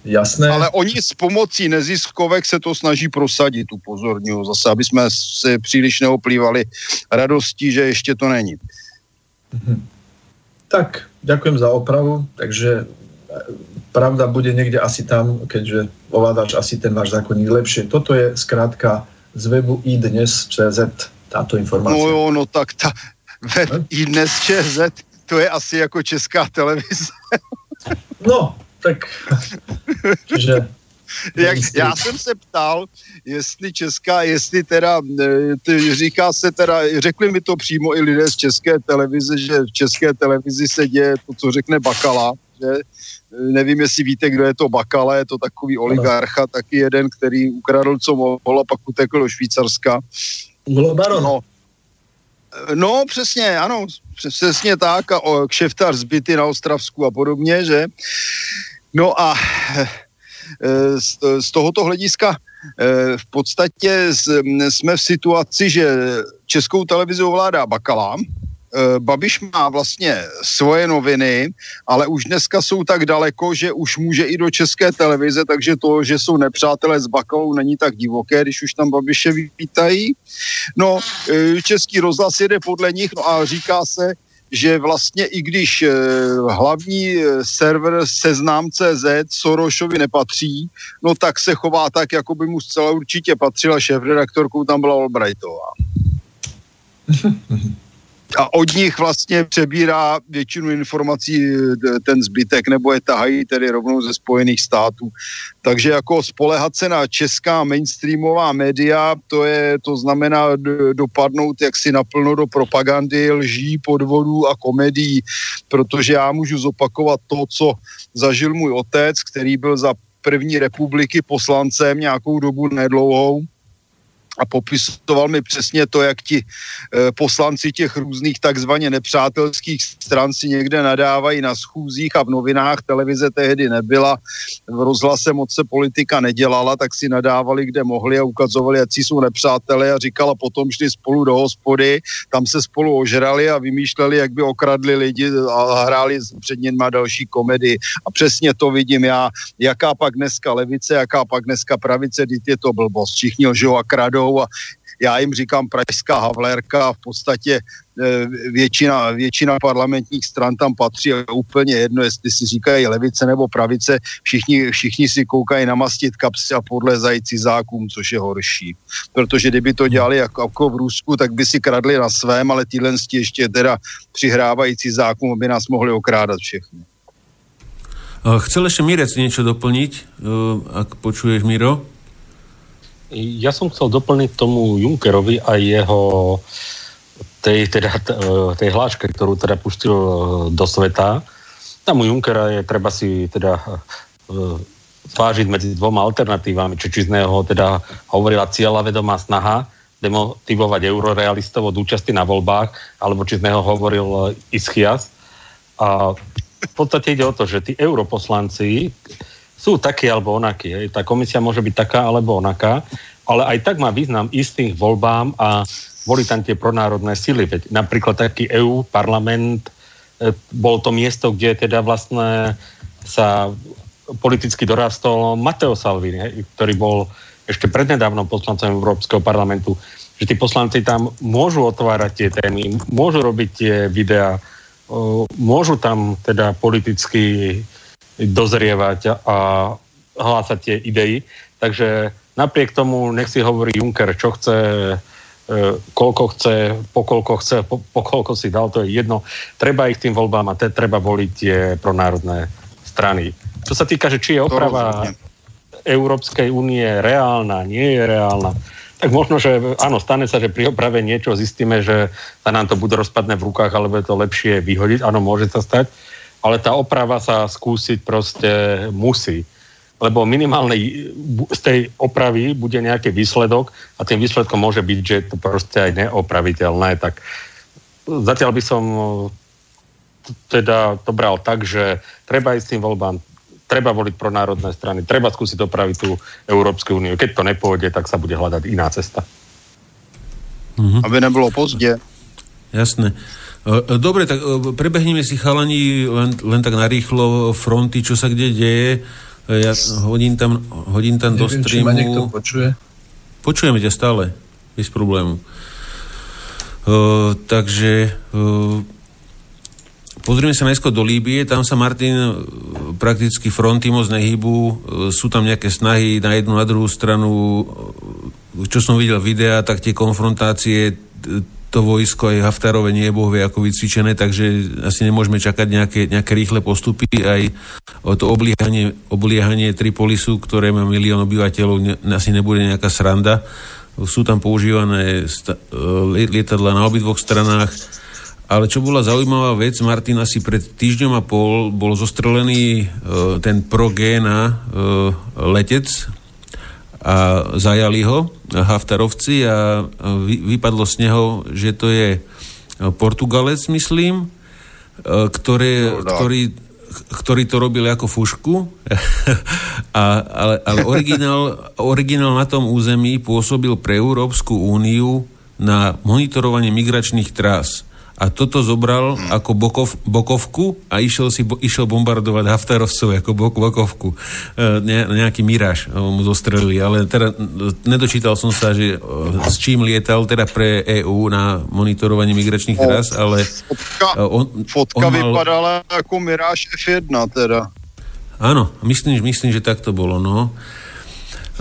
Jasné. Ale oni s pomocí neziskovek se to snaží prosadit, upozorňuji zase, aby jsme se příliš neoplývali radostí, že ještě to není. Mhm. Tak, ďakujem za opravu, takže pravda bude niekde asi tam, keďže ovládaš asi ten váš zákonník lepšie. Toto je skrátka z webu i dnes bodka cé zet, táto informácia. No jo, no tak tá web i dnes bodka cé zet, to je asi jako česká televize. No, tak, že... Jak, já jsem se ptal, jestli česká, jestli teda, ty, říká se teda, řekli mi to přímo i lidé z České televize, že v České televizi se děje to, co řekne Bakala, že nevím, jestli víte, kdo je to Bakala, je to takový oligarcha, taky jeden, který ukradl, co mohl a pak utekl do Švýcarska. Globaron. No, no přesně, ano, přesně tak a o, kšeftař zbyty na Ostravsku a podobně, že? No a... Z, z tohoto hlediska v podstatě jsme v situaci, že Českou televizi ovládá Bakala. Babiš má vlastně svoje noviny, ale už dneska jsou tak daleko, že už může i do České televize, takže to, že jsou nepřátelé s Bakalou, není tak divoké, když už tam Babiše vypítají. No, Český rozhlas jede podle nich, no a říká se, že vlastně i když e, hlavní server Seznam tečka cé zet Sorošovi nepatří, no tak se chová tak, jako by mu zcela určitě patřila, šéfredaktorkou tam byla Albrightová. a od nich vlastně přebírá většinu informací ten zbytek, nebo je tahají tedy rovnou ze Spojených států. Takže jako spoléhat se na česká mainstreamová média, to je, to znamená dopadnout jaksi naplno do propagandy, lží, podvodů a komedií, protože já můžu zopakovat to, co zažil můj otec, který byl za první republiky poslancem nějakou dobu nedlouhou, a popisoval mi přesně to, jak ti e, poslanci těch různých takzvaně nepřátelských stran si někde nadávají na schůzích a v novinách, televize tehdy nebyla, v rozhlase moc se politika nedělala, tak si nadávali, kde mohli a ukazovali, jaký jsou nepřátelé a říkala, potom šli spolu do hospody, tam se spolu ožrali a vymýšleli, jak by okradli lidi a hráli před něma další komedii. A přesně to vidím já, jaká pak dneska levice, jaká pak dneska pravice, teď je to blbost, všichni lžou a kradou, a já jim říkám pražská havlérka a v podstatě většina, většina parlamentních stran tam patří a úplně jedno, jestli si říkají levice nebo pravice, všichni, všichni si koukají namastit kapsy a podlézají cizákům, což je horší. Protože kdyby to dělali jako v Rusku, tak by si kradli na svém, ale tyhle ještě teda přihrávají cizákům, aby nás mohli okrádat všechny. Chcel ešte Mirec niečo doplniť, ak počuješ, Miro? Ja som chcel doplniť tomu Junckerovi a jeho tej, teda, tej hláške, ktorú teda pustil do sveta. Tam u Junckera je treba si teda vážiť medzi dvoma alternatívami, či či z neho teda hovorila cieľavedomá snaha demotivovať eurorealistov od účasti na voľbách, alebo či z neho hovoril Ischias. A v podstate ide o to, že tí europoslanci sú takí alebo onakí. Hej. Tá komisia môže byť taká alebo onaká, ale aj tak má význam istým voľbám a boli tam tie pronárodné sily. Veď napríklad taký é ú parlament e, bol to miesto, kde teda vlastne sa politicky dorastol Matteo Salvini, hej, ktorý bol ešte prednedávno poslancom Európskeho parlamentu. Že tí poslanci tam môžu otvárať tie témy, môžu robiť tie videá, e, môžu tam teda politicky dozrievať a hlásať tie idei. Takže napriek tomu nech si hovorí Juncker, čo chce, koľko chce, pokoľko chce, pokoľko si dal, to je jedno. Treba ich tým voľbám a te, treba voliť tie pronárodné strany. Čo sa týka, že či je oprava Európskej únie reálna, nie je reálna, tak možno, že áno, stane sa, že pri oprave niečo zistíme, že sa nám to bude rozpadne v rukách, alebo je to lepšie vyhodiť. Áno, môže sa stať. Ale tá oprava sa skúsiť proste musí. Lebo minimálne z tej opravy bude nejaký výsledok a tým výsledkom môže byť, že je to proste aj neopraviteľné. Tak zatiaľ by som teda to bral tak, že treba ísť tým voľbám, treba voliť pro národné strany, treba skúsiť opraviť tú Európsku úniu. Keď to nepôjde, tak sa bude hľadať iná cesta. Mhm. Aby nebolo pozdie. Jasné. Dobre, tak prebehneme si, chalani, len, len tak narýchlo fronty, čo sa kde deje. Ja hodím tam, hodím tam do streamu. Neviem, či ma niekto počuje. Počujeme ťa stále, bez problému. Uh, takže uh, pozrieme sa najskôr do Líbie, tam sa, Martin, prakticky fronty moc nehybu, uh, sú tam nejaké snahy na jednu, na druhú stranu. Uh, čo som videl videa, tak tie konfrontácie t- to vojsko aj Haftarové nie je bohvie ako vycvičené, takže asi nemôžeme čakať nejaké, nejaké rýchle postupy. Aj to obliehanie, obliehanie Tripolisu, ktoré má milión obyvateľov, ne, asi nebude nejaká sranda. Sú tam používané sta, lietadla na obidvoch stranách. Ale čo bola zaujímavá vec, Martin, asi pred týždňom a pol bol zostrelený ten Progéna letec a zajali ho Haftarovci a vypadlo z neho, že to je Portugalec, myslím, ktoré, no, no. Ktorý, ktorý to robil ako fušku. a, ale ale originál, originál na tom území pôsobil pre Európsku úniu na monitorovanie migračných trás. A toto zobral ako bokov, bokovku a išiel, si, išiel bombardovať Haftarovcov ako bok, bokovku. Ne, nejaký miráž mu zostrelili, ale teda nedočítal som sa, že s čím lietal teda pre é ú na monitorovanie migračných trás, ale... Fotka, on, fotka on mal... vypadala ako miráž ef jedna teda. Áno, myslím, myslím, že tak to bolo, no.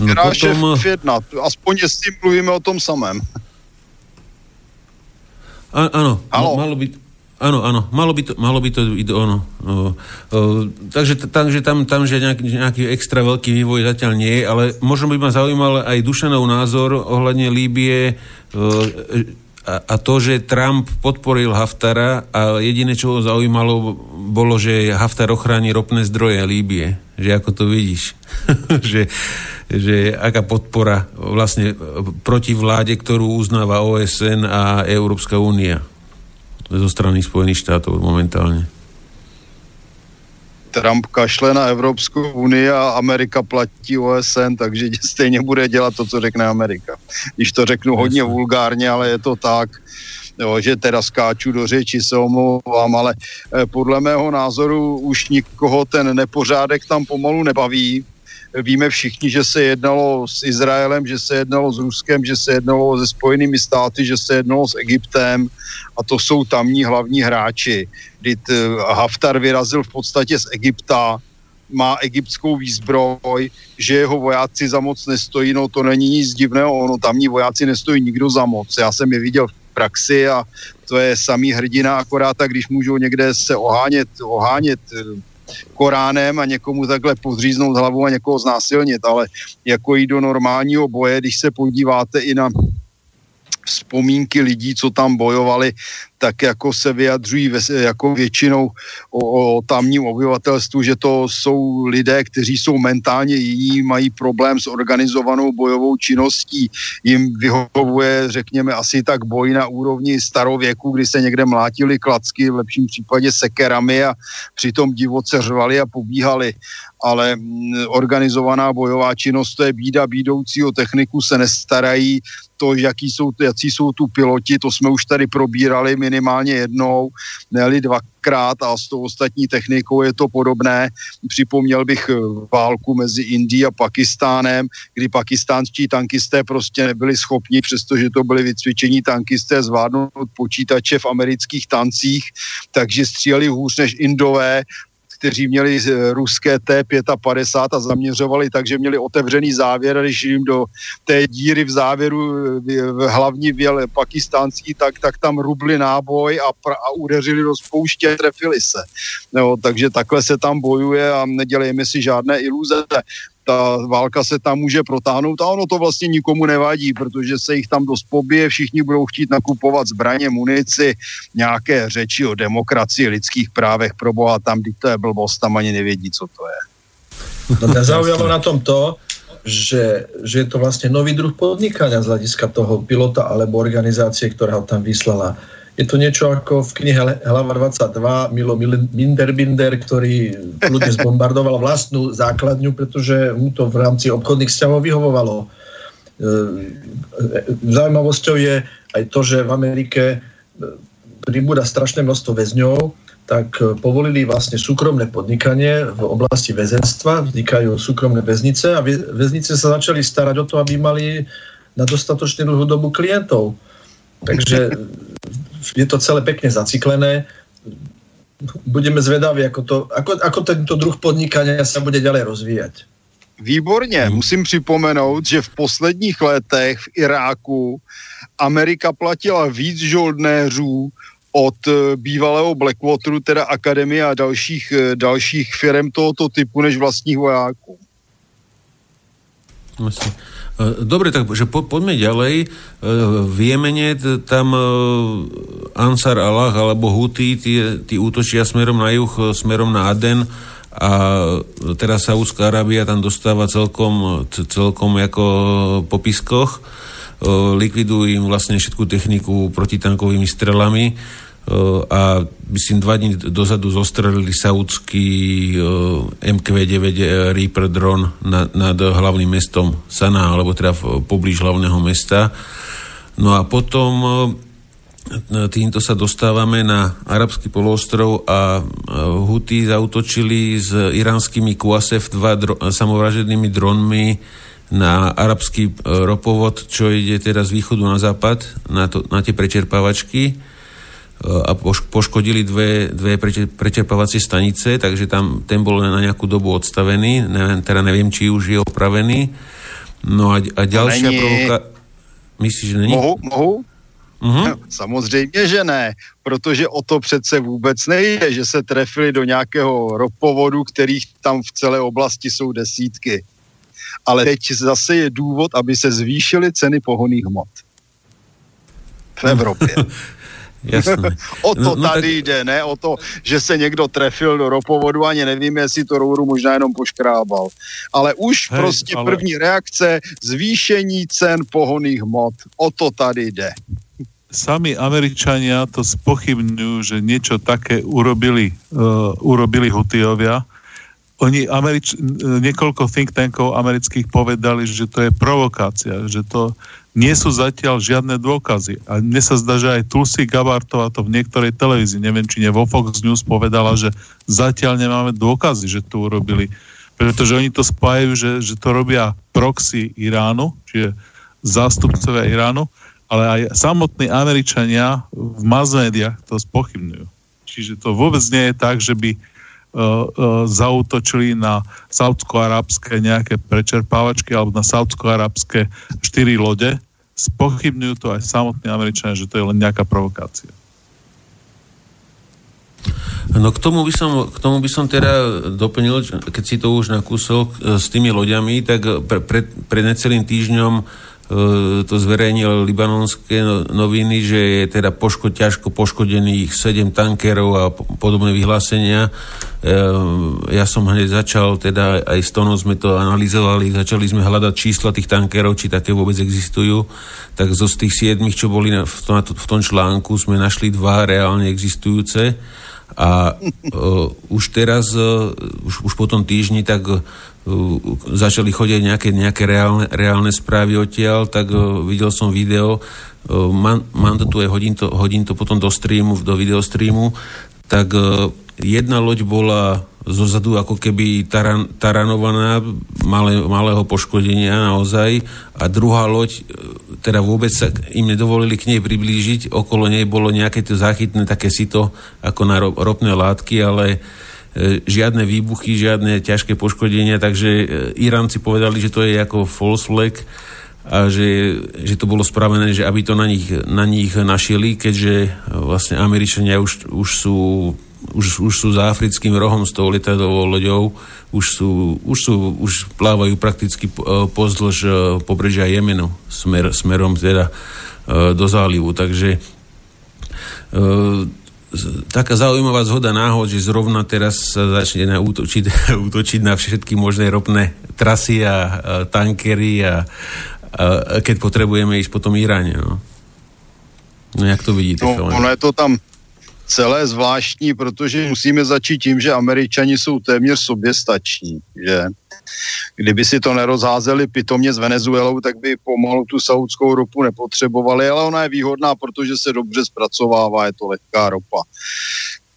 no miráž potom... ef jedna, aspoň s tým mluvíme o tom samém. A, áno, Halo? malo by... Áno, áno, malo by to, malo by to ono. O, o, takže takže tam, tam že nejaký, nejaký extra veľký vývoj zatiaľ nie je, ale možno by ma zaujímal aj Dušanov názor ohľadne Líbie o, a, a to, že Trump podporil Haftara a jediné, čo ho zaujímalo, bolo, že Haftar ochráni ropné zdroje Líbie. Že ako to vidíš? že, že aká podpora vlastne proti vláde, ktorú uznáva O S N a Európska únia zo strany Spojených štátov momentálne. Trump kašle na Evropskou unii a Amerika platí O S N, takže stejně bude dělat to, co řekne Amerika. Když to řeknu hodně vulgárně, ale je to tak, jo, že teda skáču do řeči, se omlouvám, ale podle mého názoru už nikoho ten nepořádek tam pomalu nebaví. Víme všichni, že se jednalo s Izraelem, že se jednalo s Ruskem, že se jednalo se Spojenými státy, že se jednalo s Egyptem a to jsou tamní hlavní hráči. Kdy Haftar vyrazil v podstatě z Egypta, má egyptskou výzbroj, že jeho vojáci za moc nestojí, no to není nic divného, ono tamní vojáci nestojí nikdo za moc. Já jsem je viděl v praxi a to je samý hrdina, akorát tak, když můžou někde se ohánět, ohánět Koránem a někomu takhle podříznout hlavu a někoho znásilnit, ale jako i do normálního boje, když se podíváte i na vzpomínky lidí, co tam bojovali, tak jako se vyjadřují jako většinou o, o tamním obyvatelstvu, že to jsou lidé, kteří jsou mentálně jiní, mají problém s organizovanou bojovou činností, jim vyhovuje, řekněme, asi tak boj na úrovni starověku, kdy se někde mlátili klacky, v lepším případě sekerami a přitom divoce řvali a pobíhali, ale organizovaná bojová činnost, to je bída, bídoucího techniku se nestarají, to, jaký jsou, jaký jsou tu piloti, to jsme už tady probírali minimálně jednou, ne-li dvakrát a s tou ostatní technikou je to podobné. Připomněl bych válku mezi Indií a Pakistánem, kdy pakistánští tankisté prostě nebyli schopni, přestože to byli vycvičení tankisté, zvládnout počítače v amerických tancích, takže stříleli hůř než Indové, kteří měli ruské té padesát pět a zaměřovali tak, že měli otevřený závěr a když jim do té díry v závěru v hlavní věl pakistánský, tak, tak tam rubli náboj a, pra, a udeřili do spouště, trefili se. No, takže takhle se tam bojuje a nedělejme si žádné iluze. Ta válka se tam může protáhnout a ono to vlastně nikomu nevadí, protože se jich tam dost pobije, všichni budou chtít nakupovat zbraně, munici, nějaké řeči o demokracii, lidských právech, proboha, tam, když to je blbost, tam ani nevědí, co to je. No mňa zaujalo na tom to, že, že je to vlastne nový druh podnikania z hľadiska toho pilota alebo organizácie, ktorá ho tam vyslala. Je to niečo ako v knihe Hlava dvadsaťdva Milo Minderbinder, ktorý ľudne zbombardoval vlastnú základňu, pretože mu to v rámci obchodných vzťahov vyhovovalo. Zaujímavosťou je aj to, že v Amerike pribúda strašné množstvo väzňov, tak povolili vlastne súkromné podnikanie v oblasti väzenstva, vznikajú súkromné väznice a väznice sa začali starať o to, aby mali na dostatočne dlhú dobu klientov. Takže je to celé pekne zaciklené. Budeme zvedaví, ako, to, ako, ako tento druh podnikania sa bude ďalej rozvíjať. Výborně. Musím připomenout, že v posledních letech v Iráku Amerika platila víc žoldnéřů od bývalého Blackwateru, teda akademie a dalších, dalších firm tohoto typu, než vlastních vojáků. Myslím. Dobre, tak že po, poďme ďalej. V Jemene tam Ansar Allah alebo Hutí, tí, tí útočia smerom na juh, smerom na Aden a teraz Saúdská Arábia tam dostáva celkom, celkom ako po piskoch. Likvidujú im vlastne všetku techniku protitankovými strelami a myslím dva dní dozadu zostrelili saúdský em kvé deväť Reaper dron nad, nad hlavným mestom Sana, alebo teda poblíž hlavného mesta. No a potom týmto sa dostávame na Arabský polostrov a Huti zaútočili s iránskymi kú es ef dva dro- samovražednými dronmi na arabský ropovod, čo ide teda z východu na západ, na, to, na tie prečerpávačky a poškodili dve, dve prečerpávacie stanice, takže tam ten bol na nejakú dobu odstavený, ne, teda neviem, či už je opravený. No a, a ďalšia provokácia... Myslíš, že není? Mohu, mohu. Mm-hmm. Samozřejmě, že ne, protože o to přece vůbec nejde, že se trefili do nějakého ropovodu, kterých tam v celé oblasti jsou desítky. Ale teď zase je důvod, aby se zvýšily ceny pohonných hmot v Evropě. Jasné. O to no, tady tak... jde, ne? O to, že se někdo trefil do ropovodu, ani nevím, jestli to rouru možná jenom poškrábal. Ale už Hej, prostě ale... první reakce, zvýšení cen pohonných hmot. O to tady jde. Sami Američania to spochybňujú, že niečo také urobili, uh, urobili Hutiovia. Oni Američ- niekoľko think tankov amerických povedali, že to je provokácia, že to nie sú zatiaľ žiadne dôkazy. A mne sa zdá, že aj Tulsi Gabbardová to v niektorej televízii, neviem, či nie vo Fox News, povedala, že zatiaľ nemáme dôkazy, že to urobili. Pretože oni to spájajú, že, že to robia proxy Iránu, čiže zástupcovia Iránu, ale aj samotní Američania v masmédiách to spochybňujú. Čiže to vôbec nie je tak, že by Uh, uh, zaútočili na saúdsko-arabské nejaké prečerpávačky alebo na saúdsko-arabské štyri lode. Spochybňujú to aj samotní Američania, že to je len nejaká provokácia. No k tomu by som, k tomu by som teda doplnil, keď si to už nakúsol s tými loďami, tak pre, pre, pred necelým týždňom to zverejnil libanonské noviny, že je teda poško, ťažko poškodených sedem tankerov a podobné vyhlásenia. Ja som hneď začal, teda aj s Tonom sme to analyzovali, začali sme hľadať čísla tých tankerov, či také vôbec existujú. Tak zo z tých siedmich, čo boli v tom, v tom článku, sme našli dva reálne existujúce. A uh, už teraz, uh, už, už po tom týždni, tak uh, začali chodiť nejaké, nejaké reálne, reálne správy odtiaľ, tak uh, videl som video, uh, mám, mám to tu aj, hodím to, hodím to potom do streamu, do videostreamu, tak uh, jedna loď bola zozadu ako keby taran, taranovaná, malé, malého poškodenia naozaj, a druhá loď, teda vôbec sa im nedovolili k nej priblížiť, okolo nej bolo nejaké to záchytné také sito ako na ropné látky, ale e, žiadne výbuchy, žiadne ťažké poškodenia, takže e, Iránci povedali, že to je ako false flag a že, že to bolo spravené, že aby to na nich, na nich našili, keďže vlastne Američania už, už sú Už, už sú za africkým rohom s tou lietadovou loďou, už sú, už sú, už plávajú prakticky pozdĺž pobrežia Jemenu smer, smerom teda do zálivu. Takže taká zaujímavá zhoda náhod, že zrovna teraz sa začne útočiť, útočiť na všetky možné ropné trasy a, a tankery a, a keď potrebujeme ísť po tom Iráne. No, no jak to vidíte? No, ono je to tam celé zvláštní, protože musíme začít tím, že Američani jsou téměř soběstační, že kdyby si to nerozházeli pitomně s Venezuelou, tak by pomalu tu saúdskou ropu nepotřebovali, ale ona je výhodná, protože se dobře zpracovává, je to lehká ropa.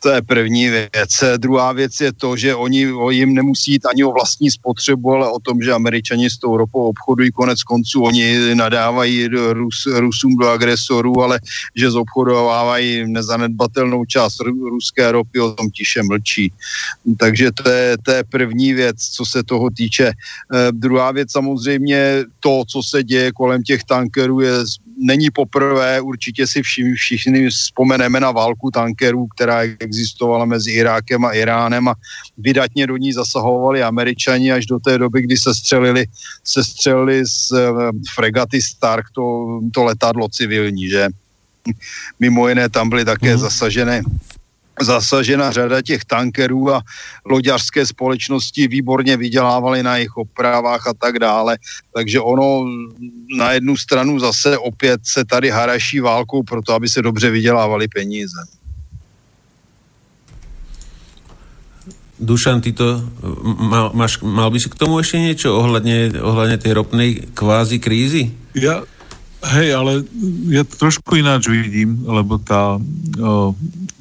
To je první věc. Druhá věc je to, že oni jim nemusí jít ani o vlastní spotřebu, ale o tom, že Američani s tou ropou obchodují, konec konců oni nadávají Rus, Rusům do agresorů, ale že zobchodovávají nezanedbatelnou část ruské ropy, o tom tiše mlčí. Takže to je, to je první věc, co se toho týče. E, druhá věc samozřejmě, to, co se děje kolem těch tankerů, je není poprvé, určitě si všim, všichni vzpomeneme na válku tankerů, která existovala mezi Irákem a Iránem a vydatně do ní zasahovali Američani až do té doby, kdy se střelili, se střelili z fregaty Stark, to, to letadlo civilní, že? Mimo jiné tam byly také mm. zasažené zasažena řada těch tankerů a loďařské společnosti výborně vydělávaly na jejich opravách a tak dále. Takže ono na jednu stranu zase opět se tady haraší válkou proto, aby se dobře vydělávaly peníze. Dušan, ty to mal, máš, mal by si k tomu ještě něco ohledně, ohledně té ropné kvázi krízy? Já, hej, ale já to trošku jináč vidím, lebo ta... O,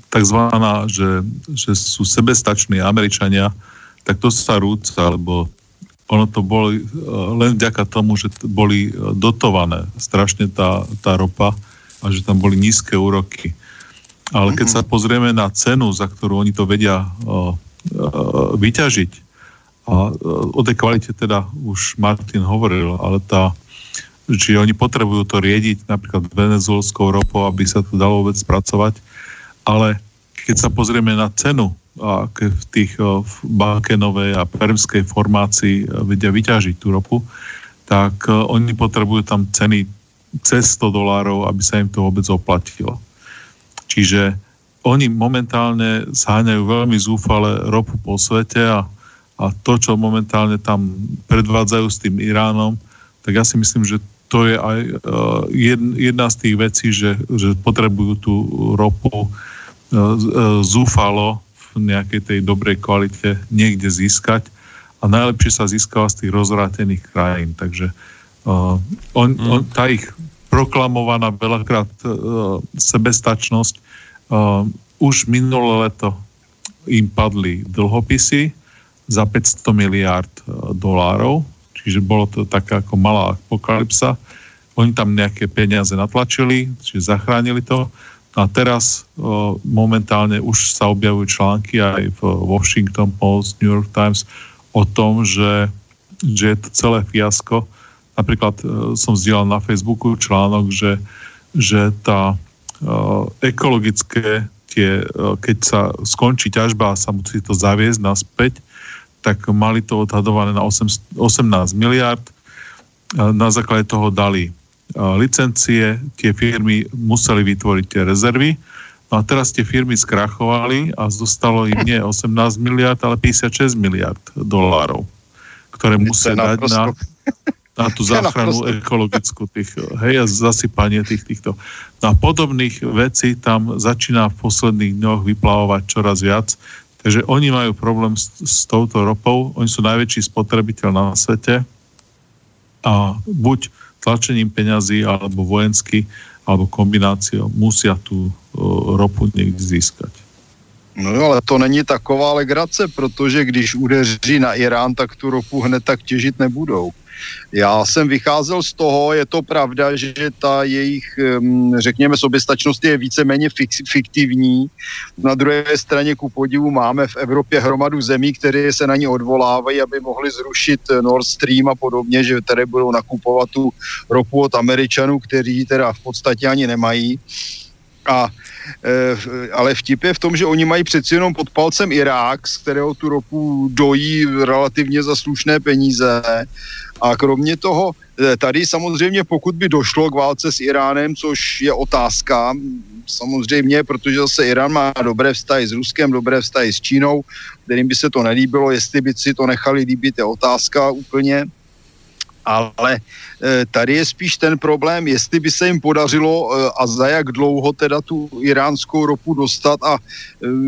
takzvaná, že, že sú sebestační Američania, tak to sa rúca, lebo ono to boli len vďaka tomu, že boli dotované strašne tá, tá ropa a že tam boli nízke úroky. Ale keď sa pozrieme na cenu, za ktorú oni to vedia uh, uh, vyťažiť, a uh, o tej kvalite teda už Martin hovoril, ale tá či oni potrebujú to riediť napríklad venezuelskou ropou, aby sa to dalo vôbec spracovať, ale keď sa pozrieme na cenu a v tých v Balkénovej a Permskej formácii vedia vyťažiť tú ropu, tak oni potrebujú tam ceny cez sto dolárov, aby sa im to vôbec oplatilo. Čiže oni momentálne zháňajú veľmi zúfale ropu po svete a, a to, čo momentálne tam predvádzajú s tým Iránom, tak ja si myslím, že to je aj jedna z tých vecí, že, že potrebujú tú ropu zúfalo v nejakej tej dobrej kvalite niekde získať a najlepšie sa získala z tých rozvrátených krajín. Takže uh, on, on, tá ich proklamovaná veľakrát uh, sebestačnosť, uh, už minulé leto im padli dlhopisy za päťsto miliárd dolárov, čiže bolo to taká ako malá apokalypsa. Oni tam nejaké peniaze natlačili, čiže zachránili to. A teraz o, momentálne už sa objavujú články aj v Washington Post, New York Times o tom, že, že je to celé fiasko. Napríklad e, som zdieľal na Facebooku článok, že, že tá e, ekologické, tie, e, keď sa skončí ťažba a sa musí to zaviesť naspäť, tak mali to odhadované na osemnásť miliárd. E, na základe toho dali licencie, tie firmy museli vytvoriť tie rezervy. No a teraz tie firmy skrachovali a zostalo im nie osemnásť miliárd, ale päťdesiatšesť miliárd dolárov, ktoré musia dať na, na tú záchranu ekologickú, tých, hej, zasypanie tých, týchto. Na podobných vecí tam začína v posledných dňoch vyplávovať čoraz viac. Takže oni majú problém s, s touto ropou. Oni sú najväčší spotrebiteľ na svete a buď tlačením peňazí, alebo vojensky, alebo kombináciou, musia tu ropu někdy získat. No jo, ale to není taková legrace, protože když udeří na Irán, tak tu ropu hned tak těžit nebudou. Já jsem vycházel z toho, je to pravda, že ta jejich, řekněme, soběstačnost je víceméně fiktivní. Na druhé straně ku podivu máme v Evropě hromadu zemí, které se na ní odvolávají, aby mohli zrušit Nord Stream a podobně, že tady budou nakupovat tu ropu od Američanů, kteří teda v podstatě ani nemají. A, e, ale vtip je v tom, že oni mají přeci jenom pod palcem Irák, z kterého tu ropu dojí relativně za slušné peníze. A kromě toho, tady samozřejmě pokud by došlo k válce s Iránem, což je otázka, samozřejmě, protože zase Irán má dobré vztahy s Ruskem, dobré vztahy s Čínou, kterým by se to nelíbilo, jestli by si to nechali líbit, je otázka úplně. Ale tady je spíš ten problém, jestli by se jim podařilo a za jak dlouho teda tu iránskou ropu dostat. A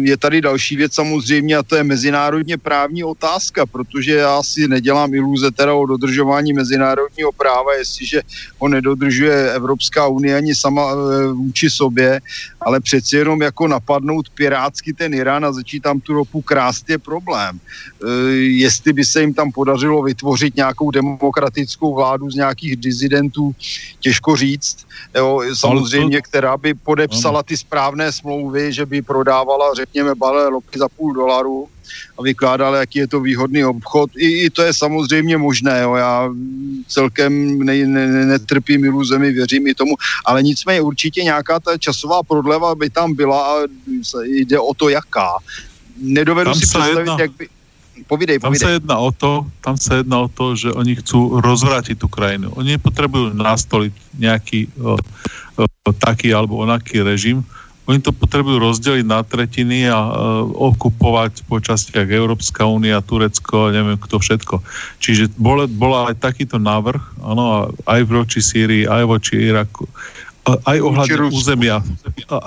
je tady další věc samozřejmě a to je mezinárodně právní otázka, protože já si nedělám iluze teda o dodržování mezinárodního práva, jestliže ho nedodržuje Evropská unie ani sama vůči sobě, ale přeci jenom jako napadnout pirátsky ten Irán a začít tam tu ropu krást je problém. Jestli by se jim tam podařilo vytvořit nějakou demokratickou vládu z nějakých dizidentů, těžko říct, jo, samozřejmě, která by podepsala ty správné smlouvy, že by prodávala, řekněme, balé ropy za půl dolaru a vykládala, jaký je to výhodný obchod. I, i to je samozřejmě možné, jo, já celkem ne, ne, netrpím iluzemi, věřím i tomu, ale nicméně určitě nějaká ta časová prodleva by tam byla a jde o to, jaká. Nedovedu tam si představit, jedna. jak by... Povídej, povídej. Tam sa jedná o to, tam sa jedná o to, že oni chcú rozvrátiť tú krajinu. Oni nepotrebujú nastoliť nejaký o, o, taký alebo onaký režim. Oni to potrebujú rozdeliť na tretiny a o, okupovať po častiach Európska únia, Turecko, neviem kto všetko. Čiže bol, bola aj takýto návrh, áno, aj voči Sýrii, aj voči Iraku, aj ohľadom územia.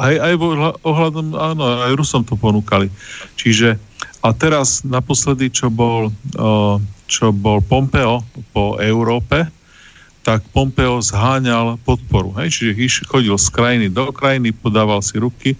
Aj, aj ohľadom, áno, aj Rusom to ponúkali. Čiže a teraz naposledy, čo bol, čo bol Pompeo po Európe, tak Pompeo zháňal podporu. Hej? Čiže chodil z krajiny do krajiny, podával si ruky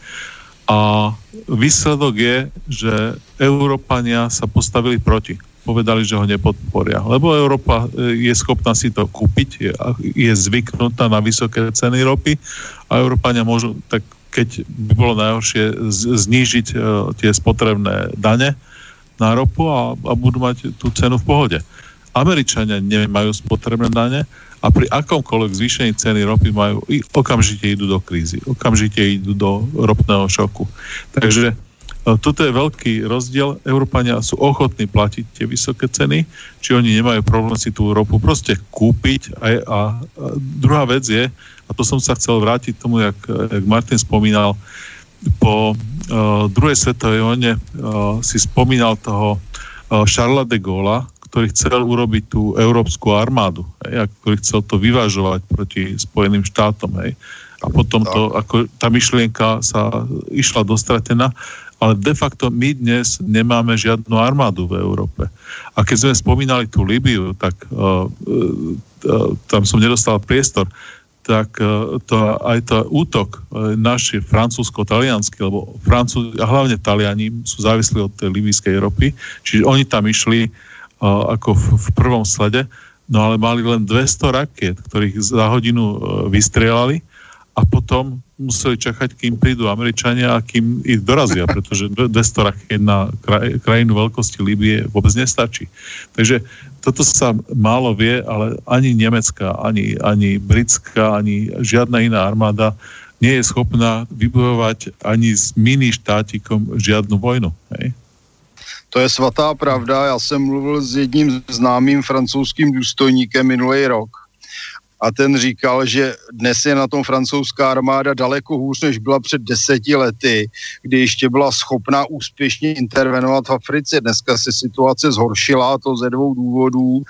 a výsledok je, že Európania sa postavili proti. Povedali, že ho nepodporia. Lebo Európa je schopná si to kúpiť, je, je zvyknutá na vysoké ceny ropy a Európania môžu tak, keď by bolo najhoršie znížiť e, tie spotrebné dane na ropu a, a budú mať tú cenu v pohode. Američania nemajú spotrebné dane a pri akomkoľvek zvýšení ceny ropy majú, okamžite idú do krízy, okamžite idú do ropného šoku. Takže toto je veľký rozdiel. Európania sú ochotní platiť tie vysoké ceny, či oni nemajú problém si tú ropu proste kúpiť. A, a druhá vec je, a to som sa chcel vrátiť tomu, jak, jak Martin spomínal, po uh, druhej svetovej vojne uh, si spomínal toho uh, Charlesa de Gaulle'a, ktorý chcel urobiť tú európsku armádu, hej, a ktorý chcel to vyvážovať proti Spojeným štátom. Hej. A potom to, ako, tá myšlienka sa išla dostratená, ale de facto my dnes nemáme žiadnu armádu v Európe. A keď sme spomínali tú Líbiu, tak uh, uh, tam som nedostal priestor, tak uh, to, aj to útok uh, naši francúzsko-taliansky, lebo Francúzi a hlavne Taliani sú závislí od tej libijskej ropy, čiže oni tam išli uh, ako v, v prvom slede, no ale mali len dvesto rakiet, ktorých za hodinu uh, vystrelali a potom museli čakať, kým prídu Američania a kým ich dorazia, pretože dvesto rakiet na krajinu veľkosti Líbie vôbec nestačí. Takže toto sa málo vie, ale ani nemecká, ani, ani britská, ani žiadna iná armáda nie je schopná vybojovať ani s mini štátikom žiadnu vojnu. Hej? To je svatá pravda. Já jsem mluvil s jedním známým francouzským důstojníkem minulý rok. A ten říkal, že dnes je na tom francouzská armáda daleko hůř, než byla před deseti lety, kdy ještě byla schopná úspěšně intervenovat v Africe. Dneska se situace zhoršila, to ze dvou důvodů.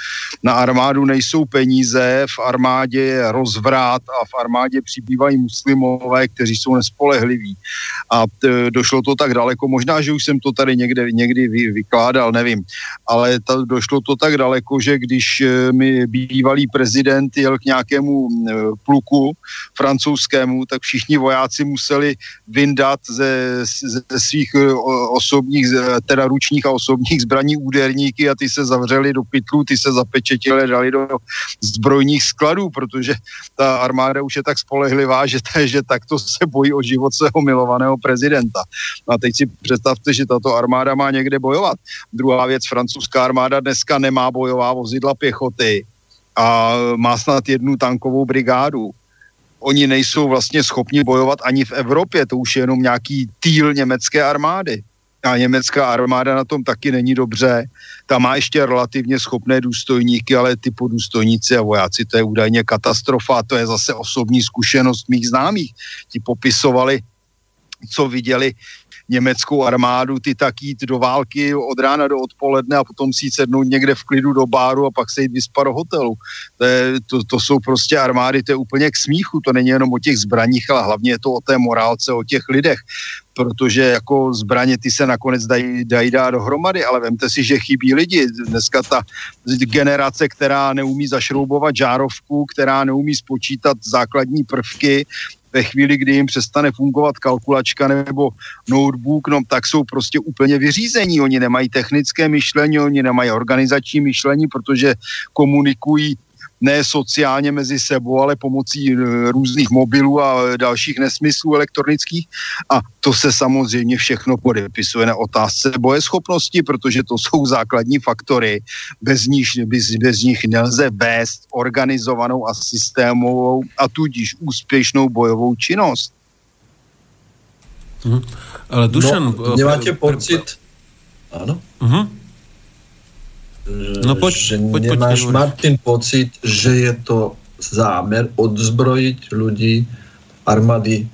Na armádu nejsou peníze, v armádě je rozvrat a v armádě přibývají muslimové, kteří jsou nespolehliví. A t- došlo to tak daleko, možná, že už jsem to tady někde, někdy vy- vykládal, nevím, ale ta, došlo to tak daleko, že když mi bývalý prezident jel k nějak jakému pluku francouzskému, tak všichni vojáci museli vyndat ze, ze svých osobních, teda ručních a osobních zbraní úderníky a ty se zavřeli do pytlů, ty se zapečetili, dali do zbrojních skladů, protože ta armáda už je tak spolehlivá, že, že takto se bojí o život svého milovaného prezidenta. A teď si představte, že tato armáda má někde bojovat. Druhá věc, francouzská armáda dneska nemá bojová vozidla pěchoty a má snad jednu tankovou brigádu. Oni nejsou vlastně schopni bojovat ani v Evropě, to už je jenom nějaký týl německé armády. A německá armáda na tom taky není dobře. Ta má ještě relativně schopné důstojníky, ale ty podůstojníci a vojáci, to je údajně katastrofa, to je zase osobní zkušenost mých známých. Ti popisovali, co viděli německou armádu, ty tak jít do války od rána do odpoledne a potom si sednout někde v klidu do báru a pak se jít vyspat do hotelu. To, je, to, to jsou prostě armády, to je úplně k smíchu, to není jenom o těch zbraních, ale hlavně je to o té morálce, o těch lidech, protože jako zbraně ty se nakonec dají, dají dát dohromady, ale vemte si, že chybí lidi. Dneska ta generace, která neumí zašroubovat žárovku, která neumí spočítat základní prvky, ve chvíli, kdy jim přestane fungovat kalkulačka nebo notebook, no tak jsou prostě úplně vyřízení. Oni nemají technické myšlení, oni nemají organizační myšlení, protože komunikují ne sociálně mezi sebou, ale pomocí různých mobilů a dalších nesmyslů elektronických. A to se samozřejmě všechno podepisuje na otázce bojeschopnosti, protože to jsou základní faktory. Bez nich, bez, bez nich nelze vést organizovanou a systémovou a tudíž úspěšnou bojovou činnost. Mhm. Ale Dušan... No, nemáte pocit... Ano? Mhm. No poď, že poď, nemáš, poď, poď. Martin, pocit, že je to zámer odzbrojiť ľudí, armády,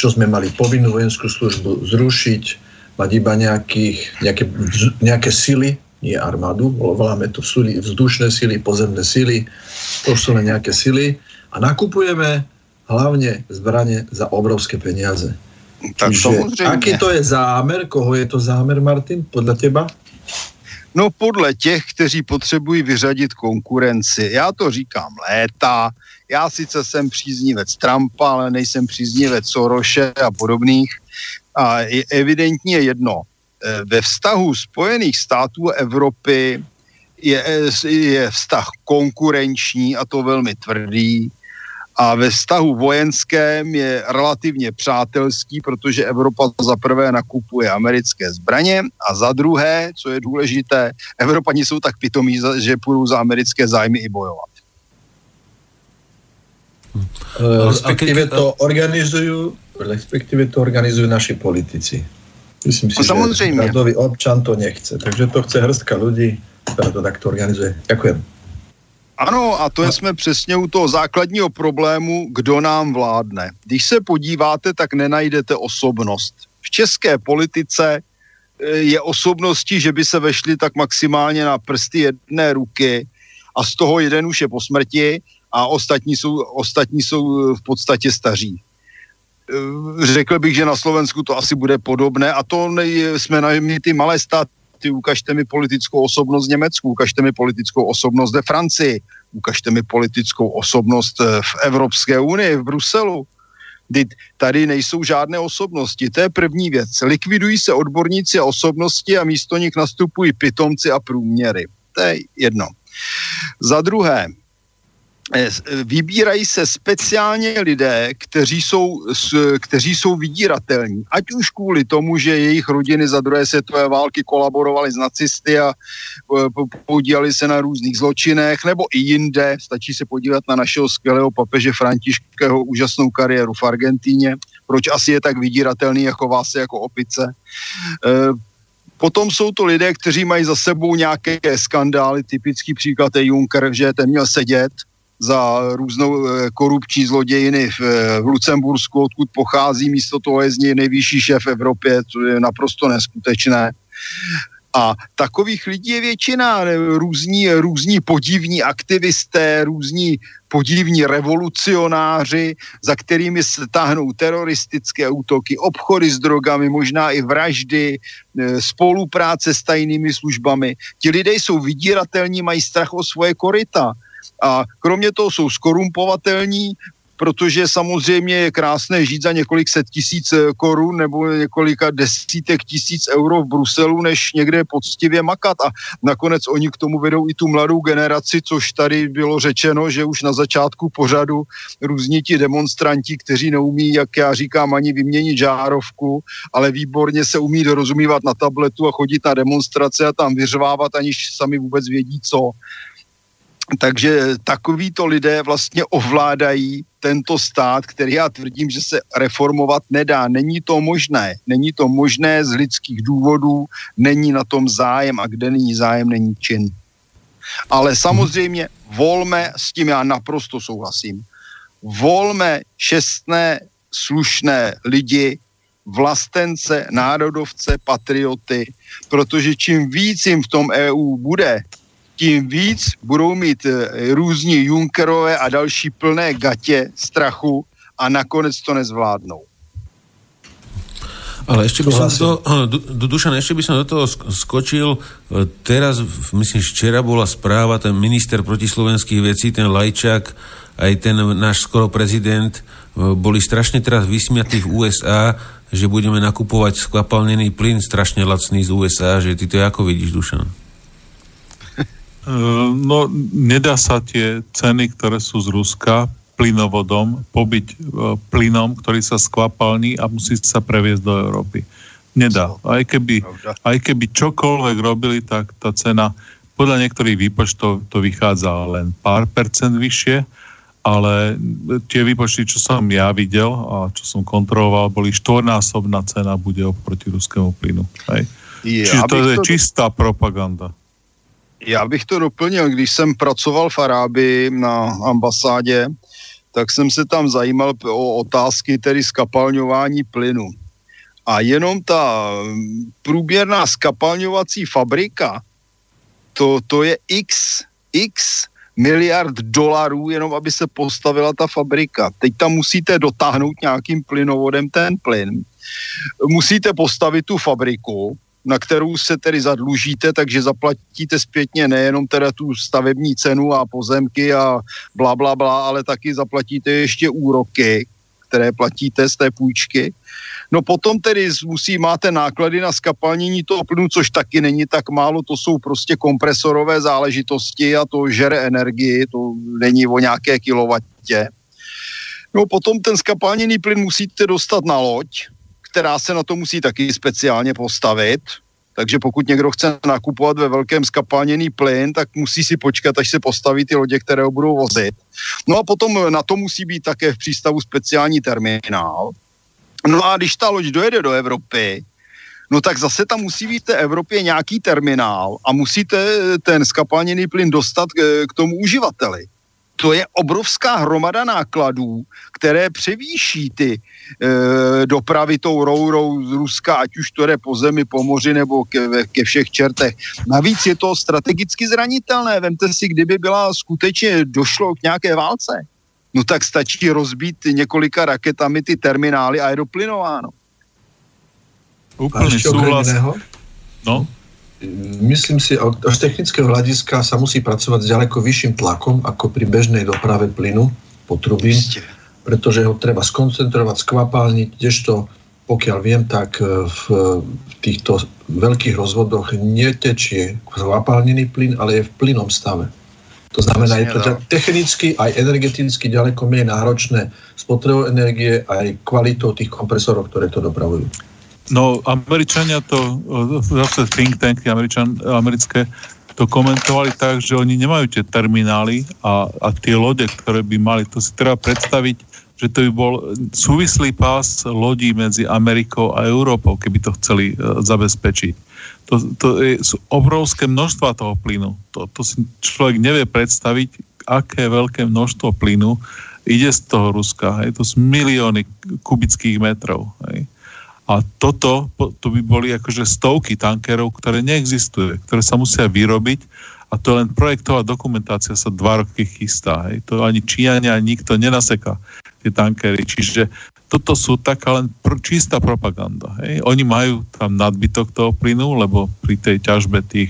čo sme mali povinnú vojenskú službu zrušiť, mať iba nejakých, nejaké, nejaké sily, nie armádu, voláme to sily, vzdušné sily, pozemné sily, to sú len nejaké sily a nakupujeme hlavne zbrane za obrovské peniaze. Tak čiže, aký to je zámer, koho je to zámer, Martin, podľa teba? No podle těch, kteří potřebují vyřadit konkurenci. Já to říkám léta. Já sice jsem příznivec Trumpa, ale nejsem příznivec Soroše a podobných. A je evidentně jedno. Ve vztahu Spojených států a Evropy je, je vztah konkurenční a to velmi tvrdý. a ve vztahu vojenském je relativně přátelský, protože Evropa za prvé nakupuje americké zbraně a za druhé, co je důležité, Evropani jsou tak pitomí, že půjdou za americké zájmy i bojovat. Respektive to organizují, respektive to organizují naši politici. Myslím si, no, že radový občan to nechce, takže to chce hrstka ľudí, ktorá to takto organizuje. Ďakujem. Ano, a to je, jsme přesně u toho základního problému, kdo nám vládne. Když se podíváte, tak nenajdete osobnost. V české politice je osobností, že by se vešly tak maximálně na prsty jedné ruky a z toho jeden už je po smrti a ostatní jsou, ostatní jsou v podstatě staří. Řekl bych, že na Slovensku to asi bude podobné a to nej, jsme na ty malé státy. Ukažte mi politickou osobnost v Německu, ukažte mi politickou osobnost ve Francii, ukažte mi politickou osobnost v Evropské unii, v Bruselu. Tady nejsou žádné osobnosti, to je první věc. Likvidují se odborníci a osobnosti a místo nich nastupují pitomci a průměry. To je jedno. Za druhé, vybírají se speciálně lidé, kteří jsou, kteří jsou vydíratelní. Ať už kvůli tomu, že jejich rodiny za druhé světové války kolaborovaly s nacisty a podílali se na různých zločinech, nebo i jinde. Stačí se podívat na našeho skvělého papeže Františka, jeho úžasnou kariéru v Argentíně. Proč asi je tak vydíratelný, jako vás je jako opice. Potom jsou to lidé, kteří mají za sebou nějaké skandály. Typický příklad je Juncker, že ten měl sedět za různou korupční zlodějiny v, v Lucembursku, odkud pochází, místo toho je z něj nejvyšší šéf v Evropě, to je naprosto neskutečné. A takových lidí je většina, různí, různí podivní aktivisté, různí podivní revolucionáři, za kterými se táhnou teroristické útoky, obchody s drogami, možná i vraždy, spolupráce s tajnými službami. Ti lidé jsou vydíratelní, mají strach o svoje koryta. A kromě toho jsou skorumpovatelní, protože samozřejmě je krásné žít za několik set tisíc korun nebo několika desítek tisíc euro v Bruselu, než někde poctivě makat. A nakonec oni k tomu vedou i tu mladou generaci, což tady bylo řečeno, že už na začátku pořadu různí ti demonstranti, kteří neumí, jak já říkám, ani vyměnit žárovku, ale výborně se umí dorozumívat na tabletu a chodit na demonstrace a tam vyřvávat, aniž sami vůbec vědí, co. Takže takovýto lidé vlastně ovládají tento stát, který já tvrdím, že se reformovat nedá. Není to možné. Není to možné z lidských důvodů, není na tom zájem a kde není zájem, není čin. Ale samozřejmě volme, s tím já naprosto souhlasím, volme čestné, slušné lidi, vlastence, národovce, patrioty, protože čím víc jim v tom E U bude, tím víc budou mít různí Junckerové a další plné gatě strachu a nakonec to nezvládnou. Ale ešte by som to, Dušan, ešte by som do toho skočil. Teraz, myslím, včera bola správa, ten minister protislovenských vecí, ten Lajčák, aj ten náš skoro prezident, boli strašne teraz vysmiatí v U S A, že budeme nakupovať skvapalnený plyn strašne lacný z U S A, že ty to ako vidíš, Dušan? No, nedá sa tie ceny, ktoré sú z Ruska, plynovodom, pobiť plynom, ktorý sa skvapalní a musí sa previesť do Európy. Nedá. Aj keby, aj keby čokoľvek robili, tak tá cena, podľa niektorých výpočtov, to vychádza len pár percent vyššie, ale tie výpočty, čo som ja videl a čo som kontroloval, boli štvornásobná cena bude oproti ruskému plynu. Hej. Je, Čiže to je to... čistá propaganda. Já bych to doplnil, když jsem pracoval v Arábii na ambasádě, tak jsem se tam zajímal o otázky tedy skapalňování plynu. A jenom ta průměrná skapalňovací fabrika, to, to je x, x miliard dolarů, jenom aby se postavila ta fabrika. Teď tam musíte dotáhnout nějakým plynovodem ten plyn. Musíte postavit tu fabriku, na kterou se tedy zadlužíte, takže zaplatíte zpětně nejenom teda tu stavební cenu a pozemky a bla, bla, bla, ale taky zaplatíte ještě úroky, které platíte z té půjčky. No potom tedy musí, máte náklady na skapalnění toho plynu, což taky není tak málo, to jsou prostě kompresorové záležitosti a to žere energii, to není o nějaké kilovatě. No potom ten skapalněný plyn musíte dostat na loď, která se na to musí taky speciálně postavit. Takže pokud někdo chce nakupovat ve velkém skapalněný plyn, tak musí si počkat, až se postaví ty lodě, které ho budou vozit. No a potom na to musí být také v přístavu speciální terminál. No a když ta loď dojede do Evropy, no tak zase tam musí být v té Evropě nějaký terminál a musíte ten skapalněný plyn dostat k tomu uživateli. To je obrovská hromada nákladů, které převýší ty e, dopravy tou rourou z Ruska, ať už to jde po zemi, po moři nebo ke, ke všech čertech. Navíc je to strategicky zranitelné. Vemte si, kdyby byla skutečně došlo k nějaké válce. No tak stačí rozbít několika raketami ty terminály a je doplynováno. Úplný súhlas. No? Myslím si, až technického hľadiska sa musí pracovať s ďaleko vyšším tlakom ako pri bežnej doprave plynu potrubín, pretože ho treba skoncentrovať, skvapalniť, kdežto, pokiaľ viem, tak v týchto veľkých rozvodoch netečie skvapalnený plyn, ale je v plynnom stave. To znamená, je to technicky aj energeticky ďaleko menej náročné spotrebou energie aj kvalitou tých kompresorov, ktoré to dopravujú. No, Američania to, zase think tanky Američan, americké, to komentovali tak, že oni nemajú tie terminály a, a tie lode, ktoré by mali, to si treba predstaviť, že to by bol súvislý pás lodí medzi Amerikou a Európou, keby to chceli uh, zabezpečiť. To, to je, sú obrovské množstva toho plynu. To, to si človek nevie predstaviť, aké veľké množstvo plynu ide z toho Ruska. Hej? To sú milióny kubických metrov. Hej? A toto, to by boli akože stovky tankerov, ktoré neexistuje, ktoré sa musia vyrobiť a to len projektová dokumentácia sa dva roky chystá. Hej. To ani Číňania, ani nikto nenaseká tie tankery. Čiže toto sú taká len pr- čistá propaganda. Hej. Oni majú tam nadbytok toho plynu, lebo pri tej ťažbe tých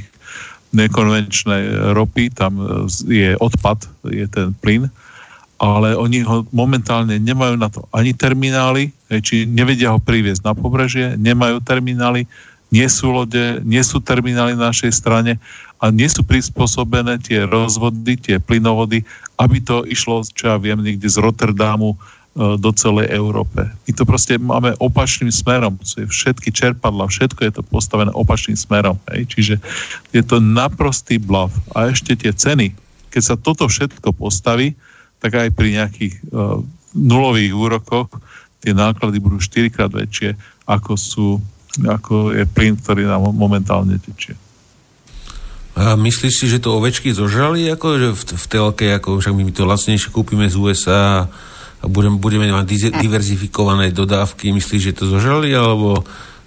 nekonvenčnej ropy tam je odpad, je ten plyn, ale oni ho momentálne nemajú na to ani terminály, či nevedia ho priviesť na pobrežie, nemajú terminály, nie sú lode, nie sú terminály na našej strane a nie sú prispôsobené tie rozvody, tie plynovody, aby to išlo, čo ja viem, niekde z Rotterdamu do celej Európe. My to proste máme opačným smerom, všetky čerpadla, všetko je to postavené opačným smerom. Čiže je to naprostý blav. A ešte tie ceny, keď sa toto všetko postaví, tak aj pri nejakých uh, nulových úrokoch tie náklady budú štyrikrát väčšie, ako sú, ako je plyn, ktorý nám momentálne tečie. A myslíš si, že to ovečky zožrali, ako že v, v telke, ako však my to lacnejšie kúpime z U S A a budem, budeme mať diverzifikované dodávky, myslíš, že to zožrali, alebo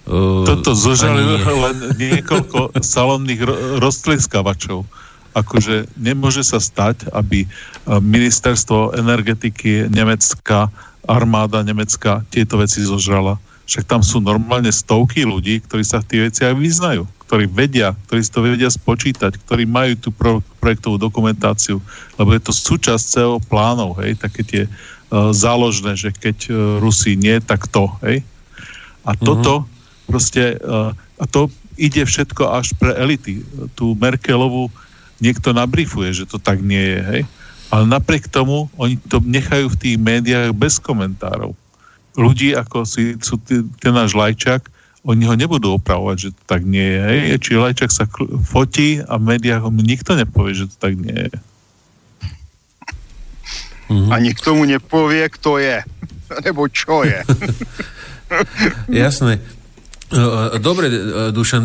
uh, toto zožrali nie. Len niekoľko salónnych ro- roztlieskavačov. Akože nemôže sa stať, aby ministerstvo energetiky Nemecka, armáda Nemecka tieto veci zožrala. Však tam sú normálne stovky ľudí, ktorí sa v tých veciach vyznajú, ktorí vedia, ktorí si to vedia spočítať, ktorí majú tú pro- projektovú dokumentáciu, lebo je to súčasť celého plánov, hej, také tie uh, záložné, že keď uh, Rusi nie, tak to, hej. A mm-hmm. toto proste, uh, a to ide všetko až pre elity. Tú Merkelovú niekto nabrifuje, že to tak nie je, hej. Ale napriek tomu, oni to nechajú v tých médiách bez komentárov. Ľudí, ako si, sú t- ten náš Lajčák, oni ho nebudú opravovať, že to tak nie je, hej. Či Lajčák sa kl- fotí a v médiách ho nikto nepovie, že to tak nie je. Mhm. A nikto mu nepovie, kto je. Nebo čo je. Jasné. Dobre, Dušan,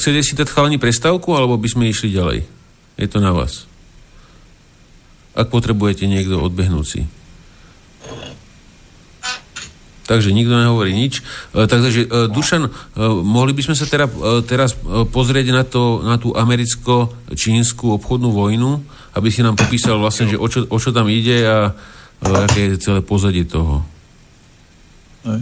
chcete si dať chalani prestávku, alebo by sme išli ďalej? Je to na vás. Ak potrebujete niekto odbehnúci. Takže nikto nehovorí nič. Takže Dušan, mohli by sme sa teda, teraz pozrieť na, to, na tú americko-čínsku obchodnú vojnu, aby si nám popísal vlastne, že o čo, o čo tam ide a aké je celé pozadie toho. Uh,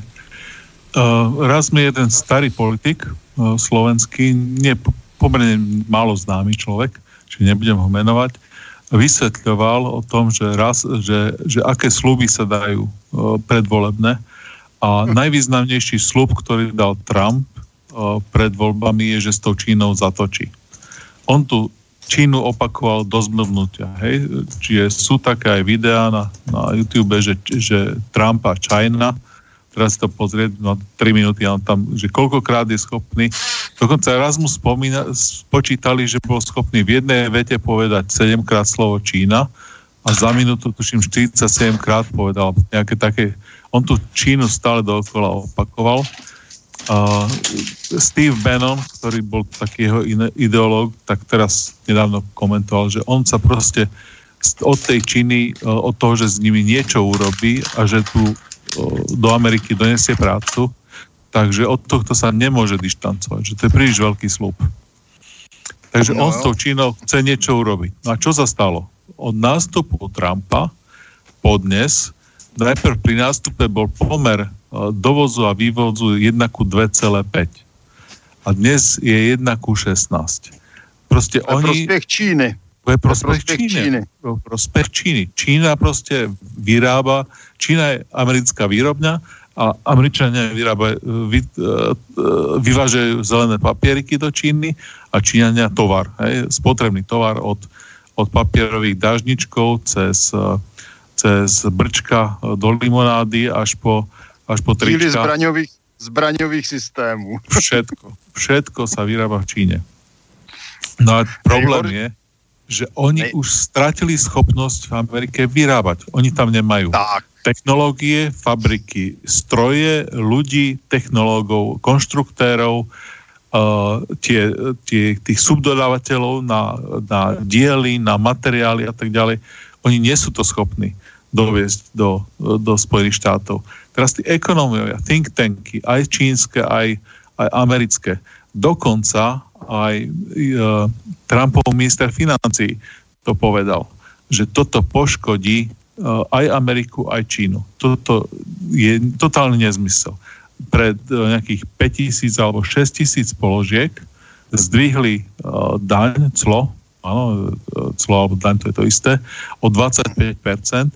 raz mi jeden starý politik uh, slovenský, nie pomerne málo známy človek, či nebudem ho menovať, vysvetľoval o tom, že, raz, že, že aké sľuby sa dajú e, predvolebné. A najvýznamnejší sľub, ktorý dal Trump e, pred voľbami, je, že s tou Čínou zatočí. On tu činu opakoval do zmluvnutia. Hej? Čiže sú také aj videá na, na YouTube, že, že Trump a China, teraz to pozrieť na no, tri minúty, ja tam, že koľkokrát je schopný. Dokonca raz mu spomína, spočítali, že bol schopný v jednej vete povedať sedemkrát slovo Čína a za minútu, tuším, štyridsaťsedemkrát povedal. Nejaké také, on tu Čínu stále dookola opakoval. Uh, Steve Bannon, ktorý bol taký jeho ideológ, tak teraz nedávno komentoval, že on sa proste od tej Číny, od toho, že s nimi niečo urobí a že tu do Ameriky donesie prácu, takže od tohto sa nemôže dištancovať, že to je príliš veľký sľub. Takže no, on s tou Čínou chce niečo urobiť. No a čo sa stalo? Od nástupu Trumpa po dnes, najprv pri nástupe bol pomer dovozu a vývozu jedna ku dve celé päť. A dnes je jedna ku šestnásť. Proste a oni... prospech Číny. To je prospech Číny. Prospech Číny. Čína proste vyrába, Čína je americká výrobňa a Američania vyrába, vy, vyvážajú zelené papieriky do Číny a Číňania tovar, hej, spotrebný tovar od, od papierových dážničkov cez, cez brčka do limonády až po, až po trička. Čili zbraňových, zbraňových systémov. Všetko. Všetko sa vyrába v Číne. No a problém je, že oni Nej. už stratili schopnosť v Amerike vyrábať. Oni tam nemajú tak technológie, fabriky, stroje, ľudí, technológov, konštruktérov, uh, tie, tie, tých subdodávateľov na, na diely, na materiály a tak ďalej. Oni nie sú to schopní doviesť do, do Spojených štátov. Teraz tí ekonómovia, think tanky, aj čínske, aj, aj americké, dokonca aj uh, Trumpov minister financií to povedal, že toto poškodí uh, aj Ameriku, aj Čínu. Toto je totálny nezmysel. Pred uh, nejakých päťtisíc alebo šesťtisíc položiek zdvihli uh, daň, clo, áno, clo alebo daň, to je to isté, o dvadsaťpäť percent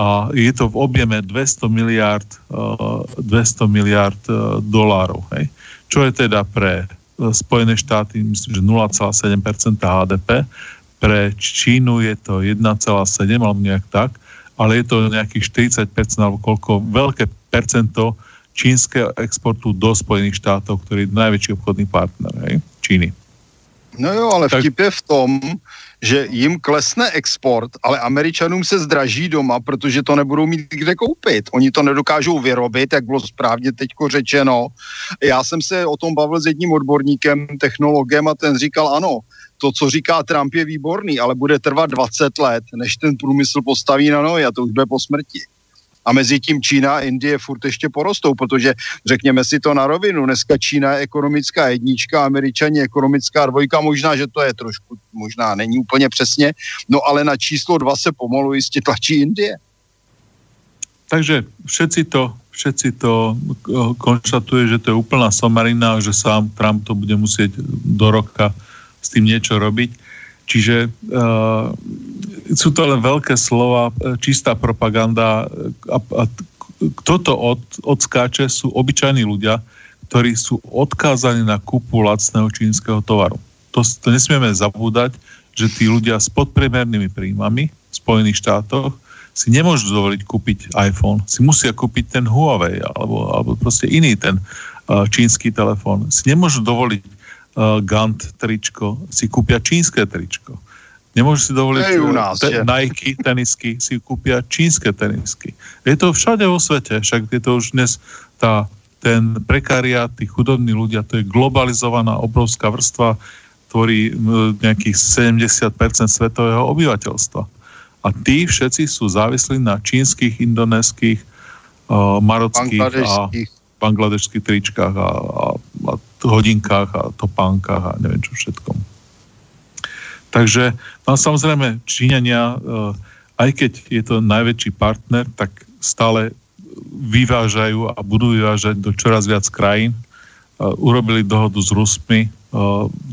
a je to v objeme dvesto miliárd, uh, dvesto miliárd uh, dolárov. Hej? Čo je teda pre Spojené štáty, myslím, že nula celá sedem percent há dé pé, pre Čínu je to jedna celá sedem alebo nejak tak, ale je to nejakých štyridsať percent alebo koľko, veľké percento čínskeho exportu do Spojených štátov, ktorý je najväčší obchodný partner, hej, Číny. No jo, ale tak... vtip je v tom, že jim klesne export, ale Američanům se zdraží doma, protože to nebudou mít kde koupit. Oni to nedokážou vyrobit, jak bylo správně teďko řečeno. Já jsem se o tom bavil s jedním odborníkem, technologem a ten říkal, ano, to, co říká Trump, je výborný, ale bude trvat dvacet let, než ten průmysl postaví na nohy a to už bude po smrti. A mezi tím Čína a Indie furt ještě porostou, protože řekněme si to na rovinu, dneska Čína je ekonomická jednička, Američani ekonomická dvojka, možná, že to je trošku, možná není úplně přesně, no ale na číslo dva se pomalu jistě tlačí Indie. Takže všetci to, všetci to konštatuje, že to je úplná somarina, že sám Trump to bude musieť do roka s tým niečo robiť. Čiže uh, sú to len veľké slova, čistá propaganda a, a kto to od, odskáče sú obyčajní ľudia, ktorí sú odkázaní na kúpu lacného čínskeho tovaru. To, to nesmieme zabúdať, že tí ľudia s podpriemernými príjmami v Spojených štátoch si nemôžu dovoliť kúpiť iPhone, si musia kúpiť ten Huawei alebo, alebo proste iný ten uh, čínsky telefón. Si nemôžu dovoliť Gant tričko, si kúpia čínske tričko. Nemôžu si dovoliť nás, te, Nike tenisky, si kúpia čínske tenisky. Je to všade vo svete, však je to už dnes tá, ten prekariát, tí chudobní ľudia, to je globalizovaná obrovská vrstva, tvorí nejakých sedemdesiat percent svetového obyvateľstva. A tí všetci sú závislí na čínskych, indonéskych, uh, marockých a bangladešských tričkách a, a, a hodinkách a topánkach a neviem čo všetkom. Takže, no samozrejme, Číňania, aj keď je to najväčší partner, tak stále vyvážajú a budú vyvážať do čoraz viac krajín. Urobili dohodu s Rusmi,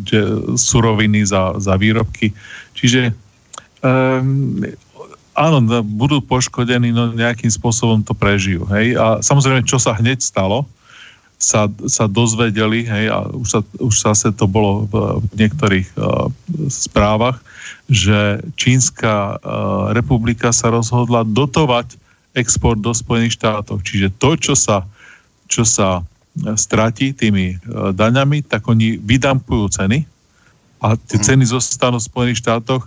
kde suroviny za, za výrobky. Čiže um, áno, budú poškodení, no nejakým spôsobom to prežijú, hej. A samozrejme, čo sa hneď stalo, sa, sa dozvedeli, hej, a už sa, už sa to bolo v, v niektorých uh, správach, že Čínska republika sa rozhodla dotovať export do Spojených štátov. Čiže to, čo sa, čo sa stratí tými daňami, tak oni vydampujú ceny a tie ceny zostanú v Spojených štátoch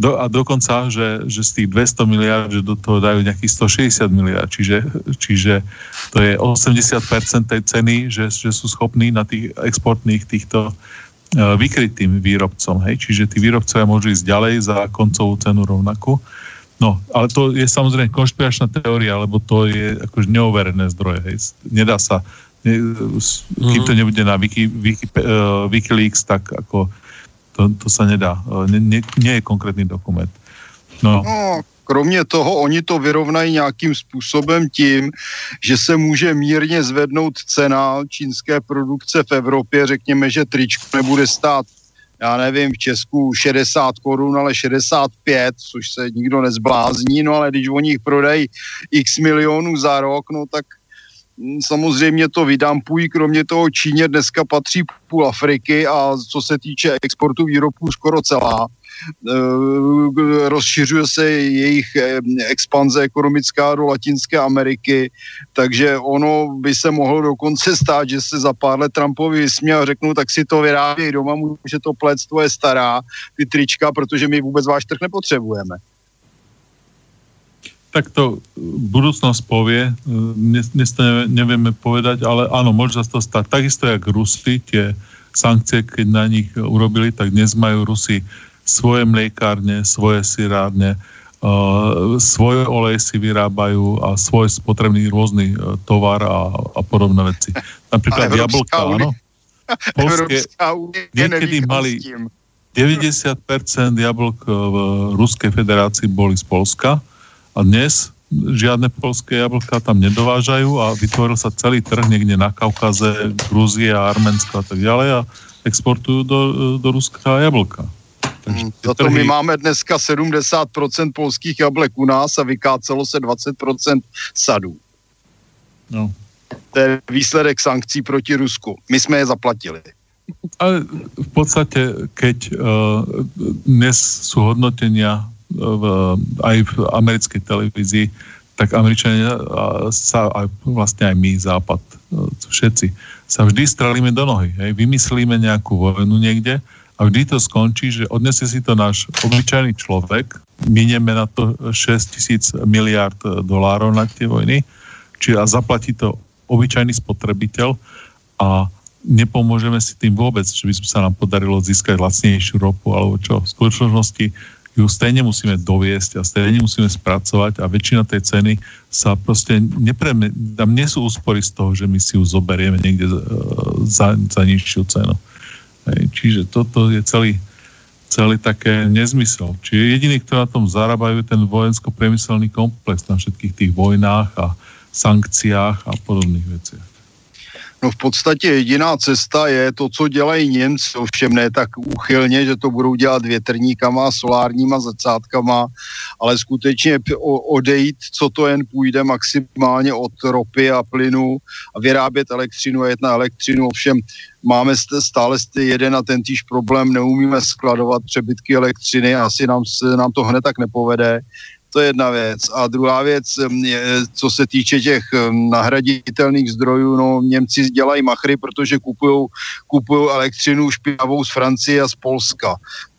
do, a dokonca, že, že z tých dvesto miliárd, že do toho dajú nejakých stošesťdesiat miliárd, čiže, čiže to je osemdesiat percent tej ceny, že, že sú schopní na tých exportných týchto vykryť tým výrobcom, hej, čiže tí výrobcovia môžu ísť ďalej za koncovú cenu rovnakú. No, ale to je samozrejme konšpiračná teória, lebo to je akože neoverené zdroje, hej, nedá sa, ne, kým to nebude na Wiki, Wiki, uh, Wikileaks, tak ako To, to sa nedá. Nie, nie, nie je konkrétny dokument. No. No, kromě toho, oni to vyrovnají nějakým způsobem tím, že se může mírně zvednout cena čínské produkce v Evropě. Řekněme, že tričko nebude stát, já nevím, v Česku šedesát korun, ale šedesát pět, což se nikdo nezblázní, no ale když oni jich prodají x milionů za rok, no tak samozřejmě to vydampují, kromě toho Číně dneska patří půl Afriky a co se týče exportu výrobků skoro celá. E, rozšiřuje se jejich expanze ekonomická do Latinské Ameriky, takže ono by se mohlo dokonce stát, že se za pár let Trumpovi vysměl a řeknou, tak si to vyráběj doma, může to plec tvoje stará, ty trička, protože my vůbec váš trh nepotřebujeme. Tak to budúcnosť povie, dnes to nevieme povedať, ale áno, môže sa to stať. Takisto, jak Rusi, tie sankcie, keď na nich urobili, tak dnes majú Rusi svoje mliekárne, svoje syrárne, svoje olej si vyrábajú a svoj spotrebný rôzny tovar a, a podobné veci. Napríklad jablka, áno. Polské, niekedy mali deväťdesiat percent jablk v Ruskej federácii boli z Polska, a dnes žiadne poľské jablká tam nedovážajú a vytvoril sa celý trh niekde na Kaukaze, Gruzia, Arménska a tak ďalej a exportujú do, do Ruska jablka. Hmm, za to trhy... my máme dneska sedemdesiat percent polských jablek u nás a vykácelo se dvadsať percent sadů. No. To je výsledek sankcí proti Rusku. My jsme je zaplatili. Ale v podstate, keď uh, dnes sú hodnotenia V, aj v americkej televízii, tak Američania sa, aj, vlastne aj my, Západ, všetci, sa vždy strelíme do nohy. Hej. Vymyslíme nejakú vojnu niekde a vždy to skončí, že odniesie si to náš obyčajný človek, minieme na to šesť tisíc miliárd dolárov na tie vojny, či a zaplatí to obyčajný spotrebiteľ a nepomôžeme si tým vôbec, či by sa nám podarilo získať lacnejšiu ropu alebo čo. V skutočnosti ju stejne musíme doviesť a stejne musíme spracovať a väčšina tej ceny sa proste nepremne... Tam nie sú úspory z toho, že my si ju zoberieme niekde za, za nižšiu cenu. Hej. Čiže toto je celý, celý také nezmysel. Čiže jediný, kto na tom zarábajú, je ten vojensko-priemyselný komplex na všetkých tých vojnách a sankciách a podobných veciach. No v podstatě jediná cesta je to, co dělají Němci, ovšem ne tak úchylně, že to budou dělat větrníkama, solárníma zrcátkama, ale skutečně odejít, co to jen půjde, maximálně od ropy a plynu a vyrábět elektřinu a jet na elektřinu, ovšem máme stále jeden a tentýž problém, neumíme skladovat přebytky elektřiny, asi nám, nám to hned tak nepovede. To je jedna věc. A druhá věc, co se týče těch nahraditelných zdrojů, no Němci dělají machry, protože kupujou, kupujou elektřinu špinavou z Francie a z Polska.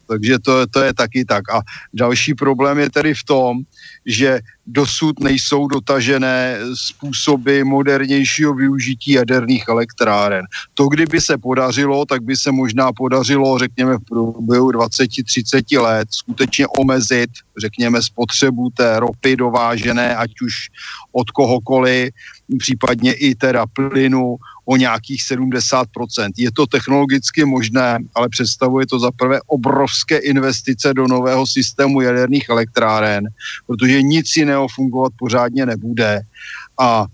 Takže to, to je taky tak. A další problém je tedy v tom, že dosud nejsou dotažené způsoby modernějšího využití jaderných elektráren. To, kdyby se podařilo, tak by se možná podařilo, řekněme, v průběhu dvacet až třicet let skutečně omezit, řekněme, spotřebu té ropy dovážené, ať už od kohokoliv, případně i teda plynu, o nějakých sedmdesát procent. Je to technologicky možné, ale představuje to zaprvé obrovské investice do nového systému jaderných elektráren, protože nic jiného fungovat pořádně nebude. A,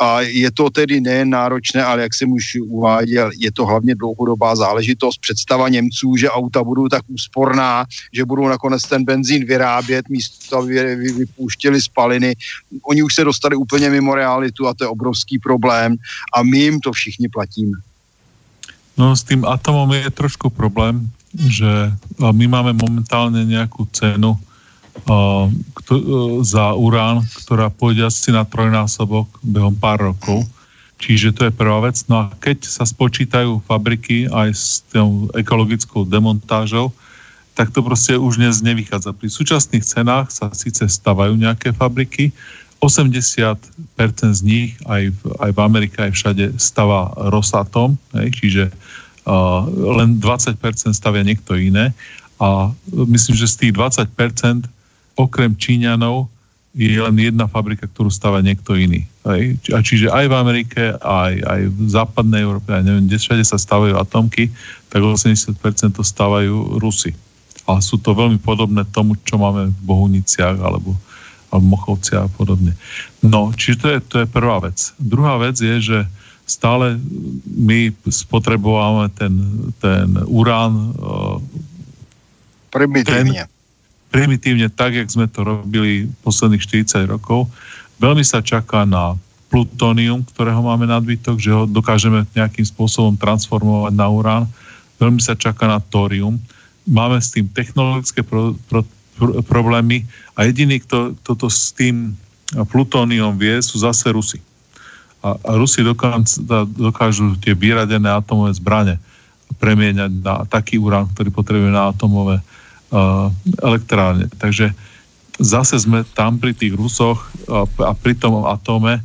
a je to tedy nejen náročné, ale jak jsem už uváděl, je to hlavně dlouhodobá záležitost. Představa Němců, že auta budou tak úsporná, že budou nakonec ten benzín vyrábět, místo aby vypouštěli spaliny. Oni už se dostali úplně mimo realitu a to je obrovský problém a my jim to všichni platíme. No s tým atomom je trošku problém, že my máme momentálne nejakú cenu uh, kto- za urán, ktorá pôjde asi na trojnásobok behom pár rokov. Čiže to je prvá vec. No a keď sa spočítajú fabriky aj s tou ekologickou demontážou, tak to proste už dnes nevychádza. Pri súčasných cenách sa síce stavajú nejaké fabriky, osemdesiat percent z nich aj v, aj v Amerike, aj všade stavá Rosatom, hej, čiže uh, len dvadsať percent stavia niekto iné. A myslím, že z tých dvadsať percent okrem Číňanov je len jedna fabrika, ktorú stavia niekto iný. Hej. A čiže aj v Amerike, aj, aj v západnej Európe, aj neviem, kde všade sa stavajú atomky, tak osemdesiat percent to stavajú Rusy. A sú to veľmi podobné tomu, čo máme v Bohuniciach, alebo, alebo Mochovciach a podobne. No, čiže to je, to je prvá vec. Druhá vec je, že stále my spotrebujeme ten, ten urán primitívne. Ten, primitívne tak, jak sme to robili posledných štyridsať rokov. Veľmi sa čaká na plutónium, ktorého máme nadbytok, že ho dokážeme nejakým spôsobom transformovať na urán. Veľmi sa čaká na tórium. Máme s tým technologické pro, pro, pro, problémy a jediný, kto toto s tým plutónium vie, sú zase Rusi. A, a Rusi dokážu, dokážu tie vyradené atomové zbrane premieňať na taký urán, ktorý potrebuje na atomové Uh, elektrárne. Takže zase sme tam pri tých Rusoch a, a pri tom atome,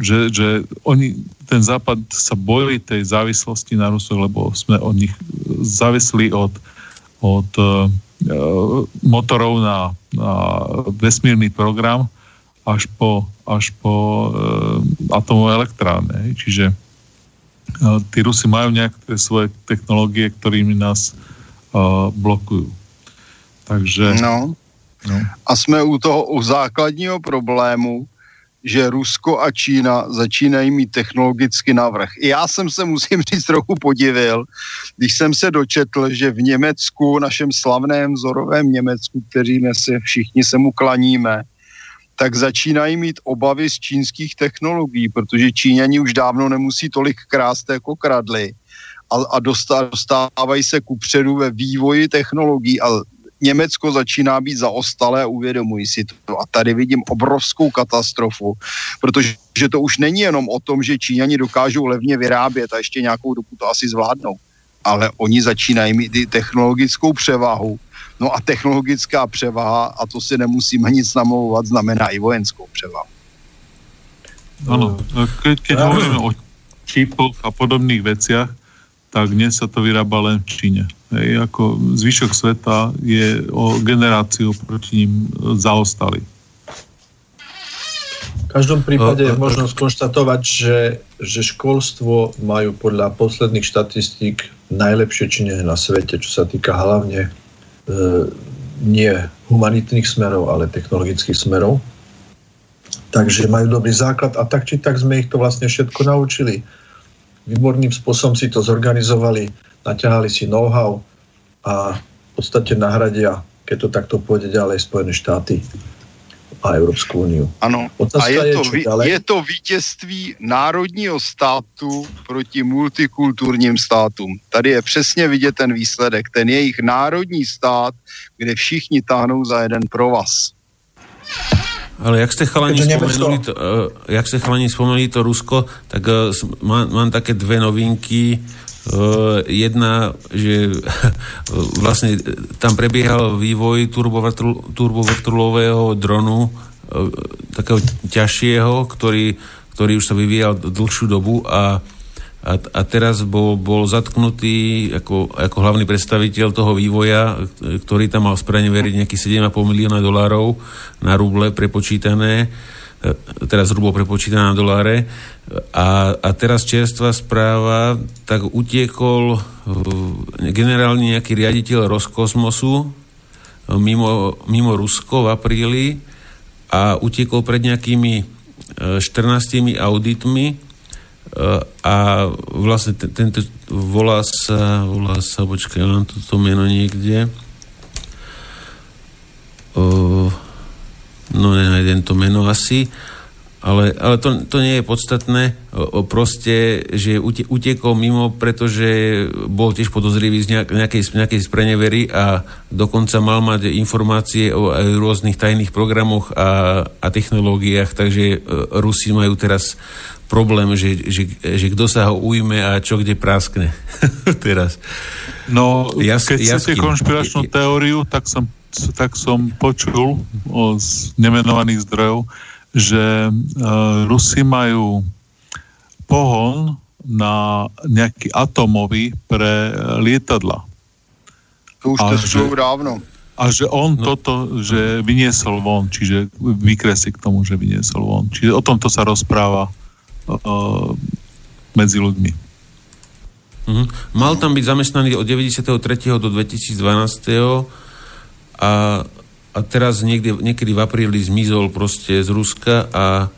že, že oni, ten Západ sa bojí tej závislosti na Rusoch, lebo sme od nich závislí od, od uh, motorov na, na vesmírny program až po, až po uh, atomové elektrárne. Čiže uh, tí Rusi majú nejaké svoje technológie, ktorými nás uh, blokujú. Takže, no. no. A jsme u toho u základního problému, že Rusko a Čína začínají mít technologicky navrch. I já jsem se, musím říct, trochu podivil, když jsem se dočetl, že v Německu, našem slavném vzorovém Německu, kteří dnes všichni se mu klaníme, tak začínají mít obavy z čínských technologií, protože Číňani už dávno nemusí tolik krást, jako kradli. A, a dostávají se kupředu ve vývoji technologií a Německo začíná být zaostalé a uvědomují si to. A tady vidím obrovskou katastrofu, protože to už není jenom o tom, že Číňani dokážou levně vyrábět a ještě nějakou dobu to asi zvládnou, ale oni začínají mít i technologickou převahu. No a technologická převaha, a to si nemusíme nic namlouvat, znamená i vojenskou převahu. Ano, keď, keď hovoríme o čipoch a podobných veciach, tak dnes sa to vyrába len v Číne. Hej, ako zvyšok sveta je o generáciu proti ním zaostali. V každom prípade je možno skonštatovať, že, že školstvo majú podľa posledných štatistík najlepšie Číne na svete, čo sa týka hlavne e, nie humanitných smerov, ale technologických smerov. Takže majú dobrý základ a tak či tak sme ich to vlastne všetko naučili. Výborným spôsobom si to zorganizovali, naťahali si know-how a v podstate nahradia, keď to takto pôjde ďalej, Spojené štáty a Európsku úniu. Áno, a je, je, to, je to vítězství národního státu proti multikulturním státům. Tady je přesně vidět ten výsledek, ten jejich národní stát, kde všichni táhnou za jeden provaz. Ale jak ste chalani spomenuli to, jak ste chalani spomenuli to Rusko, tak mám, mám také dve novinky. Jedna, že vlastne tam prebiehal vývoj turbovrtulového dronu, takého ťažšieho, ktorý, ktorý už sa vyvíjal dlhšiu dobu a, a, a teraz bol, bol zatknutý ako, ako hlavný predstaviteľ toho vývoja, ktorý tam mal spreneveriť nejakých sedem a pol milióna dolárov na ruble prepočítané, teraz zhrubo prepočítaná na doláre. A, a teraz čerstvá správa, tak utiekol generálne nejaký riaditeľ Roskosmosu mimo, mimo Rusko v apríli a utiekol pred nejakými štrnástimi auditmi a vlastne tento volá sa, volá sa, počkaj, ja mám toto meno niekde. No nenájdem to meno asi. Ale, ale to, to nie je podstatné, o, o proste, že utekol mimo, pretože bol tiež podozrivý z nejakej, nejakej sprenevery a dokonca mal mať informácie o rôznych tajných programoch a, a technológiách, takže Rusi majú teraz problém, že, že, že kto sa ho ujme a čo kde práskne teraz. No, Jas, keď jasky. Chcete konšpiračnú teóriu, tak som, tak som počul z nemenovaných zdrojov, že e, Rusi majú pohon na nejaký atomový pre lietadla. To už a to sú dávno. A že on no. toto, že vyniesol von, čiže vykresli k tomu, že vyniesol von. Čiže o tomto sa rozpráva e, medzi ľuďmi. Mhm. Mal tam byť zamestnaný od deväťdesiattri do dvetisícdvanásť a a teraz niekde, niekedy v apríli zmizol proste z Ruska a,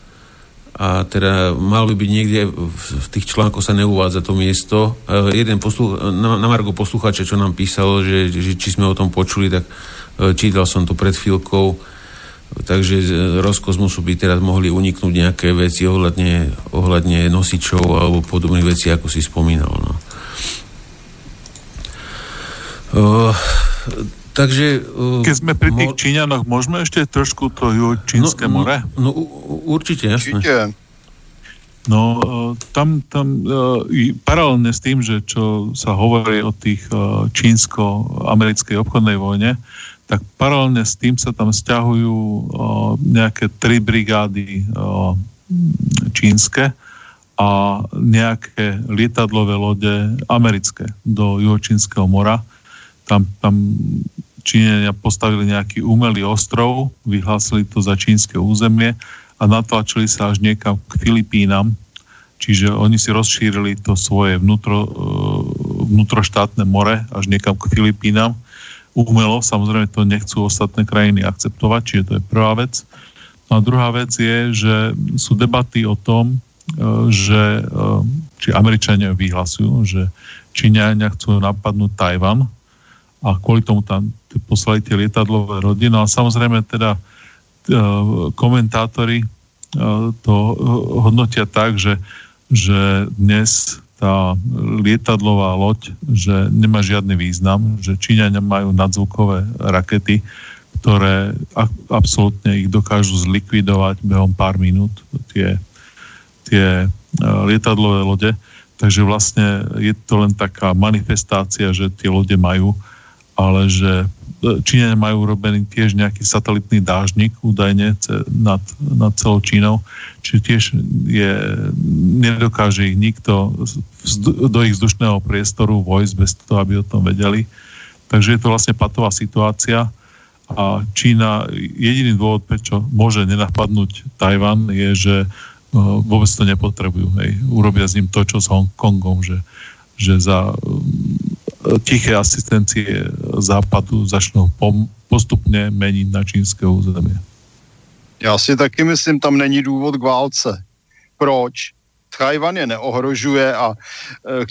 a teda mal by byť niekde, v tých článkoch sa neuvádza to miesto. E, jeden posluch, na, na margo posluchača, čo nám písalo, že, že či sme o tom počuli, tak e, čítal som to pred chvíľkou. Takže z rozkozmosu by teraz mohli uniknúť nejaké veci ohľadne, ohľadne nosičov alebo podobné veci, ako si spomínal. No. E, Takže, uh, keď sme pri tých mo- Číňanoch, môžeme ešte trošku to Čínske no, more? No, no určite, jasne. Určite. No, tam, tam uh, paralelne s tým, že čo sa hovorí o tých uh, čínsko-americkej obchodnej vojne, tak paralelne s tým sa tam sťahujú uh, nejaké tri brigády uh, čínske a nejaké lietadlové lode americké do Juhočínskeho mora. Tam, tam Číňania postavili nejaký umelý ostrov, vyhlásili to za čínske územie a natlačili sa až niekam k Filipínam. Čiže oni si rozšírili to svoje vnútro, vnútroštátne more až niekam k Filipínam. Umelo, samozrejme to nechcú ostatné krajiny akceptovať, čiže to je prvá vec. A druhá vec je, že sú debaty o tom, že či Američania vyhlasujú, že Číňania chcú napadnúť Tajvan, a kvôli tomu tam poslali tie lietadlové lode. No a samozrejme teda e, komentátori e, to hodnotia tak, že, že dnes tá lietadlová loď, že nemá žiadny význam, že Číňania majú nadzvukové rakety, ktoré a, absolútne ich dokážu zlikvidovať behom pár minút, tie, tie e, lietadlové lode. Takže vlastne je to len taká manifestácia, že tie lode majú, ale že Číňania majú urobený tiež nejaký satelitný dážnik údajne nad, nad celou Čínou, čiže tiež je, nedokáže ich nikto do ich vzdušného priestoru vojsť bez toho, aby o tom vedeli. Takže je to vlastne patová situácia a Čína, jediný dôvod, prečo môže nenapadnúť Tajvan, je, že vôbec to nepotrebujú. Hej. Urobia s ním to, čo s Hongkongom, že, že za tiché asistencie Západu začnou pom- postupně měnit na čínské území. Já si taky myslím, tam není důvod k válce. Proč? Tchajvan je neohrožuje a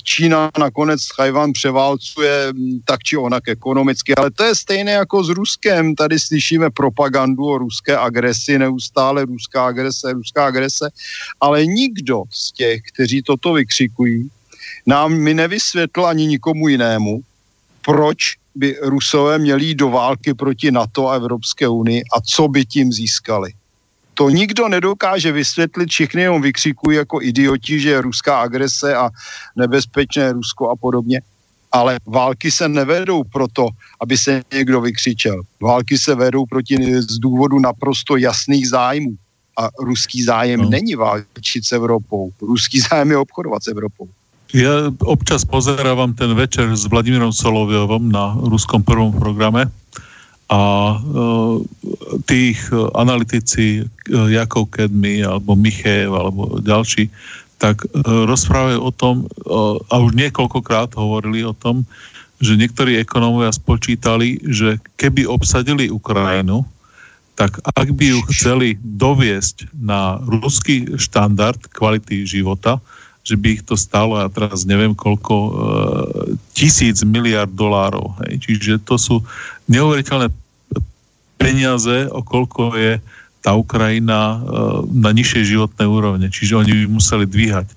Čína nakonec Tchajvan převálcuje tak či onak ekonomicky, ale to je stejné jako s Ruskem. Tady slyšíme propagandu o ruské agresi, neustále ruská agrese, ruská agrese, ale nikdo z těch, kteří toto vykřikují, nám mi nevysvětlil ani nikomu jinému, proč by Rusové měli jít do války proti NATO a Evropské unii a co by tím získali. To nikdo nedokáže vysvětlit, všichni jenom vykřikují jako idioti, že je ruská agrese a nebezpečné Rusko a podobně. Ale války se nevedou proto, aby se někdo vykřičel. Války se vedou proti z důvodu naprosto jasných zájmů. A ruský zájem no. není válčit s Evropou. Ruský zájem je obchodovat s Evropou. Ja občas pozerávam ten večer s Vladimírom Solovjovom na Ruskom prvom programe a e, tých analytici e, Jakov Kedmi alebo Michejev alebo ďalší, tak e, rozprávajú o tom e, a už niekoľkokrát hovorili o tom, že niektorí ekonómovia spočítali, že keby obsadili Ukrajinu, tak ak by ju chceli doviesť na ruský štandard kvality života, že by ich to stálo, ja teraz neviem koľko, e, tisíc miliard dolárov. Hej. Čiže to sú neuveriteľné peniaze, o koľko je tá Ukrajina na nižšej životnej úrovne, čiže oni by museli dvíhať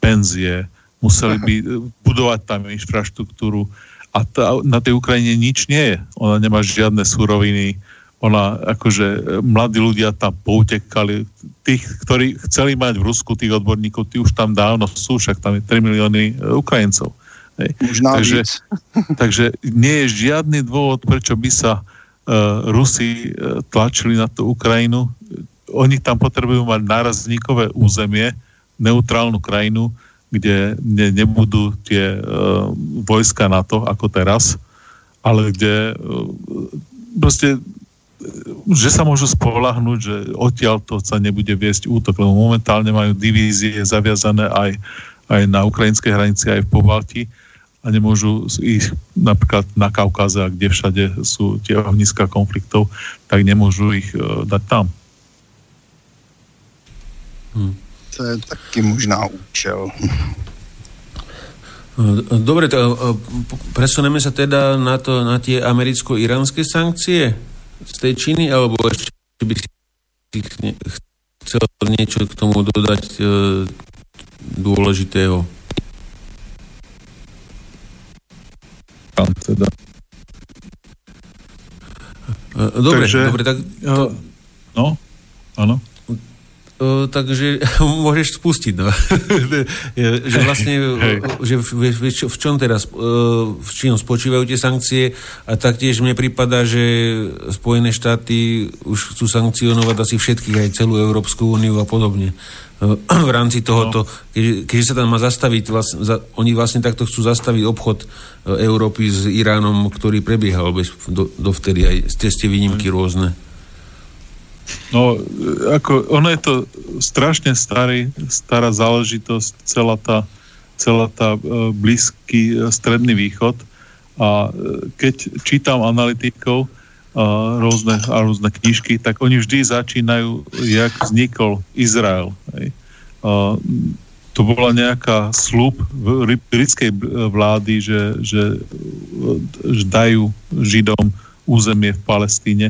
penzie, museli by budovať tam infraštruktúru a tá, na tej Ukrajine nič nie je. Ona nemá žiadne suroviny, ona akože mladí ľudia tam poutekali, tých, ktorí chceli mať v Rusku tých odborníkov, tí už tam dávno sú, však tam je tri milióny Ukrajincov. Takže, takže nie je žiadny dôvod, prečo by sa Rusi tlačili na tú Ukrajinu. Oni tam potrebujú mať nárazníkové územie, neutrálnu krajinu, kde ne, nebudú tie e, vojska NATO ako teraz, ale kde e, proste, že sa môžu spoľahnúť, že odtiaľto sa nebude viesť útok, lebo momentálne majú divízie zaviazané aj, aj na ukrajinskej hranici, aj v Pobalti, a nemôžu ich napríklad na Kaukaze, a kde všade sú tie ohniska konfliktov, tak nemôžu ich dať tam. Hm. To je taký možná účel. Dobre, to, presuneme sa teda na, to, na tie americko-iránske sankcie z tej Číny, alebo ešte by si chcel niečo k tomu dodať dôležitého? Teda. Dobre, takže, dobre, tak... To, no, áno. To, takže môžeš spustiť, no. Že vlastne, že v, v, v čom teraz, v čom spočívajú tie sankcie, a taktiež mne prípada, že Spojené štáty už chcú sankcionovať asi všetkých, aj celú Európsku úniu a podobne. V rámci tohoto, keďže, keďže sa tam má zastaviť, vlastne, za, oni vlastne takto chcú zastaviť obchod Európy s Iránom, ktorý prebiehal bez, do, dovtedy, aj ste výnimky rôzne. No, ako, ono je to strašne starý, stará záležitosť, celá tá, celá tá blízky stredný východ, a keď čítam analytikov a rôzne, a rôzne knižky, tak oni vždy začínajú, jak vznikol Izrael. Hej. A to bola nejaká sľub britskej vlády, že, že, že dajú Židom územie v Palestíne,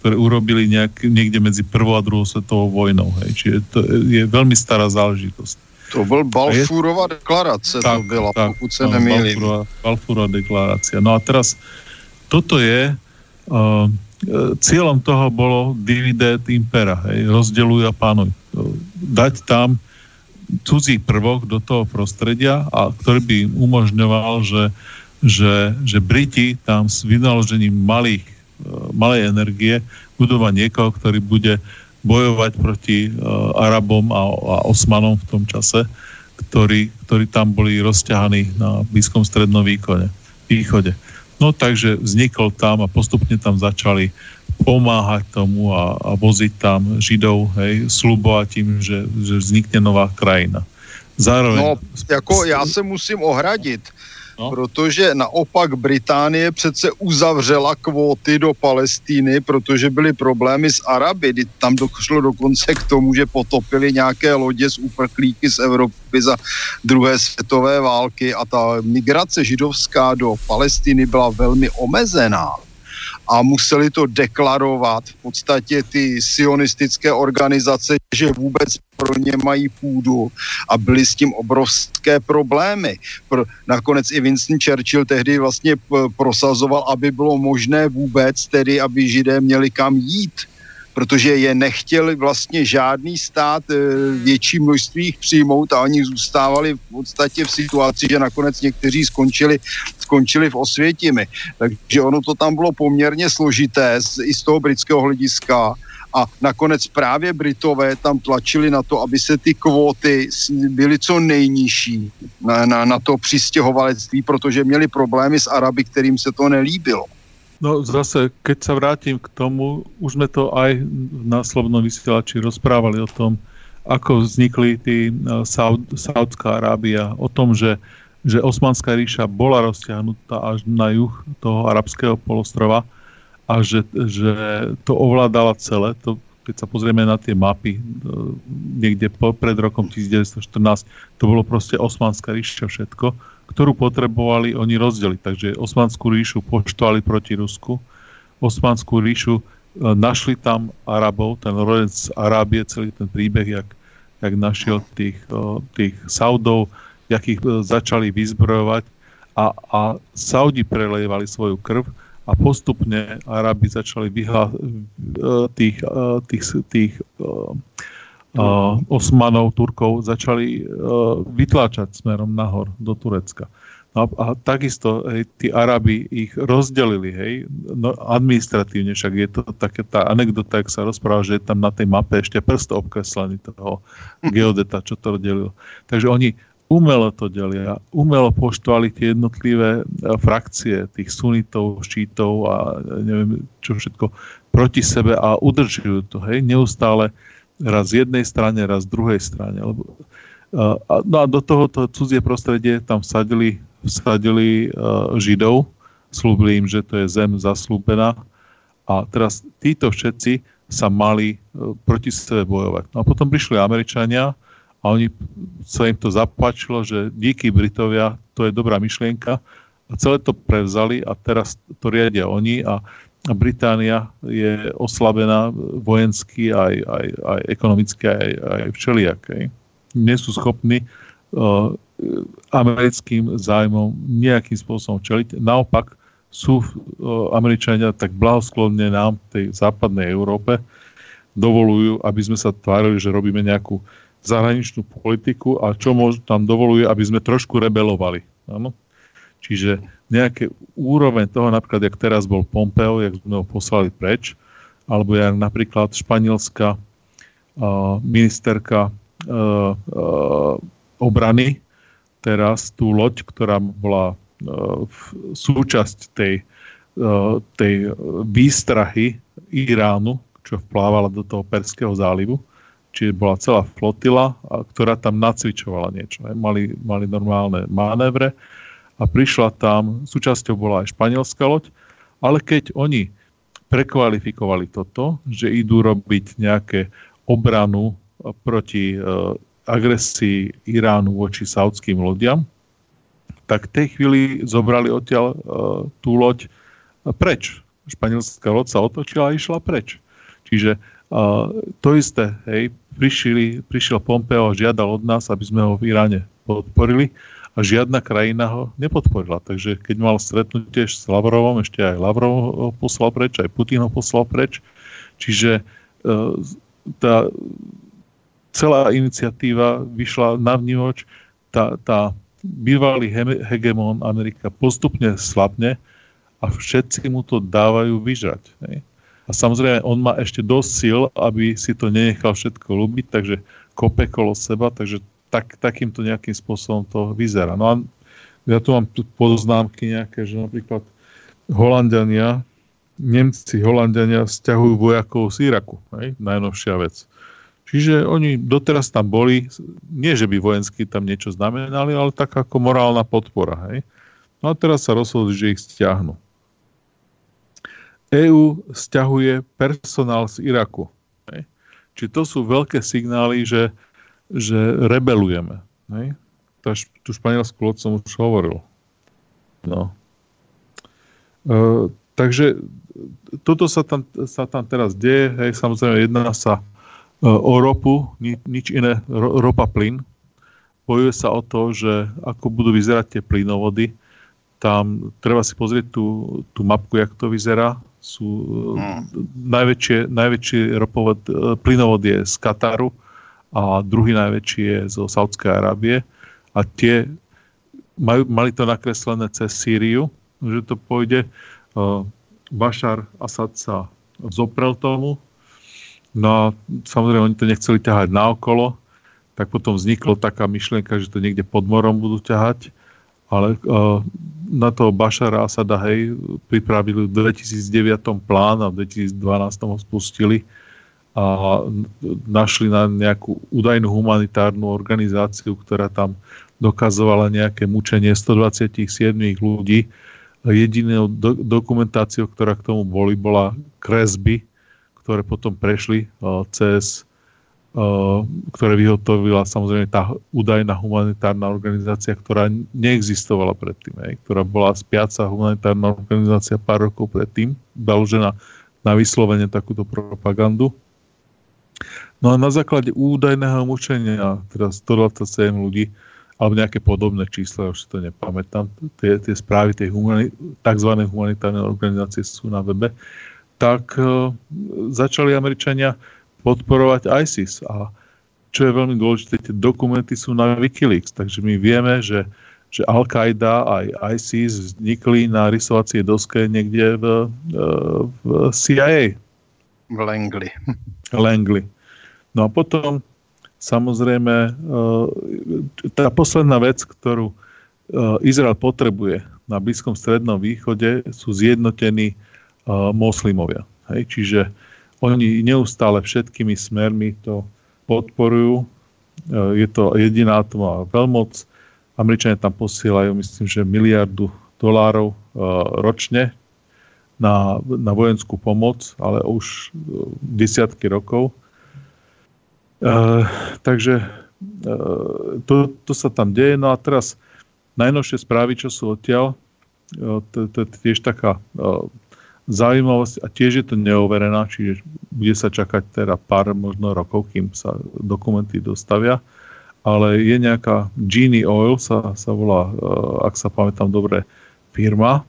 ktoré urobili nejak, niekde medzi prvou a druhou svetovou vojnou. Hej. Čiže to je veľmi stará záležitosť. To bol Balfourova deklarácia, to bola, pokud sa nemýlim. Balfourova deklarácia. No a teraz toto je Uh, cieľom toho bolo dividend impera, hej, rozdeľuj a pánuj. Dať tam cudzí prvok do toho prostredia, a ktorý by im umožňoval, že, že, že Briti tam s vynaložením malých, uh, malej energie budú mať niekoho, ktorý bude bojovať proti uh, Arabom a, a Osmanom v tom čase, ktorí, ktorí tam boli rozťahaní na blízkom strednom východe. východe. No takže vznikol tam a postupne tam začali pomáhať tomu a, a voziť tam Židov, hej, slubovať im, že, že vznikne nová krajina. Zároveň... No, jako já se musím ohradit, no. Protože naopak Británie přece uzavřela kvóty do Palestíny, protože byly problémy s Araby. Tam došlo dokonce k tomu, že potopili nějaké lodě z uprchlíky z Evropy za druhé světové války, a ta migrace židovská do Palestiny byla velmi omezená. A museli to deklarovat v podstatě ty sionistické organizace, že vůbec pro ně mají půdu, a byly s tím obrovské problémy. Pro, nakonec i Winston Churchill tehdy vlastně p- prosazoval, aby bylo možné vůbec, tedy aby Židé měli kam jít, protože je nechtěl vlastně žádný stát e, větší množství jich přijmout, a oni zůstávali v podstatě v situaci, že nakonec někteří skončili, skončili v Osvětimi. Takže ono to tam bylo poměrně složité z, i z toho britského hlediska, a nakonec právě Britové tam tlačili na to, aby se ty kvóty byly co nejnižší na, na, na to přistěhovalectví, protože měli problémy s Araby, kterým se to nelíbilo. No zase, keď sa vrátim k tomu, už sme to aj v následnom vysielači rozprávali o tom, ako vznikli tí Saudská Arábia, o tom, že, že Osmanská ríša bola rozťahnutá až na juh toho arabského polostrova, a že, že to ovládala celé. To, keď sa pozrieme na tie mapy, niekde po, pred rokom devätnásť štrnásť, to bolo proste Osmanská ríša všetko, ktorú potrebovali oni rozdeliť. Takže Osmanskú ríšu poštvali proti Rusku, Osmanskú ríšu našli tam Arabov, ten rodec z Arábie, celý ten príbeh, jak, jak našiel tých, tých Saudov, jak ich začali vyzbrojovať a, a Saudi prelievali svoju krv a postupne Arabi začali vyhla- tých, tých, tých uh, Osmanov, Turkov, začali uh, vytláčať smerom nahor do Turecka. No a, a takisto hej, tí Arabi ich rozdelili, hej, no, administratívne, však je to také tá anekdota, ak sa rozpráva, že je tam na tej mape ešte prst obkreslený toho geodeta, čo to delilo. Takže oni umelo to delia, umelo poštvali tie jednotlivé frakcie tých sunitov, šítov a neviem čo všetko proti sebe a udržujú to, hej, neustále raz z jednej strane, raz z druhej strane. Lebo, a, no a do tohoto cudzie prostredie tam vsadili, vsadili uh, Židov, slúbili im, že to je zem zaslúbená a teraz títo všetci sa mali uh, proti sebe bojovať. No a potom prišli Američania a oni, sa im to zapáčilo, že díky Britovia, to je dobrá myšlienka. A celé to prevzali a teraz to riadia oni a Británia je oslabená vojensky, aj, aj, aj ekonomicky, aj, aj všelijakej. Nie sú schopní uh, americkým zájmom nejakým spôsobom čeliť. Naopak sú uh, Američania tak blahosklonne nám tej západnej Európe dovolujú, aby sme sa tvárili, že robíme nejakú zahraničnú politiku a čo môžu, tam dovoluje, aby sme trošku rebelovali. Áno? Čiže nejaké úroveň toho, napríklad, jak teraz bol Pompeo, jak sme ho poslali preč, alebo jak napríklad španielská uh, ministerka uh, uh, obrany, teraz tú loď, ktorá bola uh, súčasť tej, uh, tej výstrahy Iránu, čo vplávala do toho Perského zálivu, čiže bola celá flotila, ktorá tam nacvičovala niečo. Mali, mali normálne manévre a prišla tam, súčasťou bola aj španielská loď, ale keď oni prekvalifikovali toto, že idú robiť nejaké obranu proti agresii Iránu voči saudským lodiam, tak v tej chvíli zobrali odtiaľ tú loď preč. Španielská loď sa otočila a išla preč. Čiže Uh, to isté, hej, prišili, prišiel Pompeo a žiadal od nás, aby sme ho v Iráne podporili a žiadna krajina ho nepodporila. Takže keď mal stretnutie s Lavrovom, ešte aj Lavrov ho poslal preč, aj Putin ho poslal preč. Čiže uh, tá celá iniciatíva vyšla na vnívoč. Tá, tá bývalý he- hegemón Amerika postupne slabne a všetci mu to dávajú vyžrať, hej. A samozrejme, on má ešte dosť síl, aby si to nenechal všetko ľúbiť, takže kope kolo seba, takže tak, takýmto nejakým spôsobom to vyzerá. No a ja tu mám tu poznámky nejaké, že napríklad Holanďania, Nemci, Holanďania sťahujú vojakov z Iraku, hej? Najnovšia vec. Čiže oni doteraz tam boli, nie že by vojensky tam niečo znamenali, ale tak ako morálna podpora, hej? No a teraz sa rozhodli, že ich stiahnu. é ú sťahuje personál z Iraku. Hej. Čiže to sú veľké signály, že, že rebelujeme. Hej. Tá, tú španielskú loď som už hovoril. No. E, takže toto sa tam, sa tam teraz deje. Hej. Samozrejme, jedná sa e, o ropu, ni, nič iné, ro, ropa plyn. Bojuje sa o to, že ako budú vyzerať tie plynovody. Tam treba si pozrieť tú, tú mapku, jak to vyzerá. Sú, mm. najväčšie, najväčší ropovod, plynovod je z Kataru a druhý najväčší je zo Saudskej Arábie. A tie maj, mali to nakreslené cez Sýriu, že to pôjde. Bašar Asad sa zoprel tomu. No a samozrejme, oni to nechceli ťahať naokolo. Tak potom vznikla taká myšlienka, že to niekde pod morom budú ťahať. Ale uh, na toho Bašara Asada, hej, pripravili v dvetisícdeväť plán a v dvetisícdvanásť ho spustili a našli na nejakú údajnú humanitárnu organizáciu, ktorá tam dokazovala nejaké mučenie stodvadsaťsedem ľudí. Jedinou do- dokumentáciou, ktorá k tomu boli, bola kresby, ktoré potom prešli uh, cez ktoré vyhotovila samozrejme tá údajná humanitárna organizácia, ktorá neexistovala predtým, hej, ktorá bola spiaca humanitárna organizácia pár rokov predtým, založená na vyslovene takúto propagandu. No a na základe údajného mučenia, teda stodvadsaťsedem ľudí, alebo nejaké podobné čísla, už si to nepamätám, tie, tie správy tej humani- tzv. Humanitárnej organizácie sú na webe, tak e, začali Američania podporovať ISIS. A čo je veľmi dôležité, tie dokumenty sú na Wikileaks, takže my vieme, že, že Al-Qaida a ISIS vznikli na rysovacie doske niekde v, v C I A. V Langley. Langley. No a potom samozrejme, tá posledná vec, ktorú Izrael potrebuje na blízkom strednom východe, sú zjednotení moslimovia. Hej? Čiže oni neustále všetkými smermi to podporujú. Je to jediná atomová veľmoc. Američania tam posielajú, myslím, že miliardu dolárov ročne na, na vojenskú pomoc, ale už desiatky rokov. Uh, takže uh, to, to sa tam deje. No a teraz najnovšie správy, čo sú odtiaľ, uh, to, to je tiež taká uh, zaujímavosť a tiež je to neoverená, čiže bude sa čakať teda pár možno rokov, kým sa dokumenty dostavia, ale je nejaká Genie Oil, sa, sa volá, uh, ak sa pamätám dobre, firma,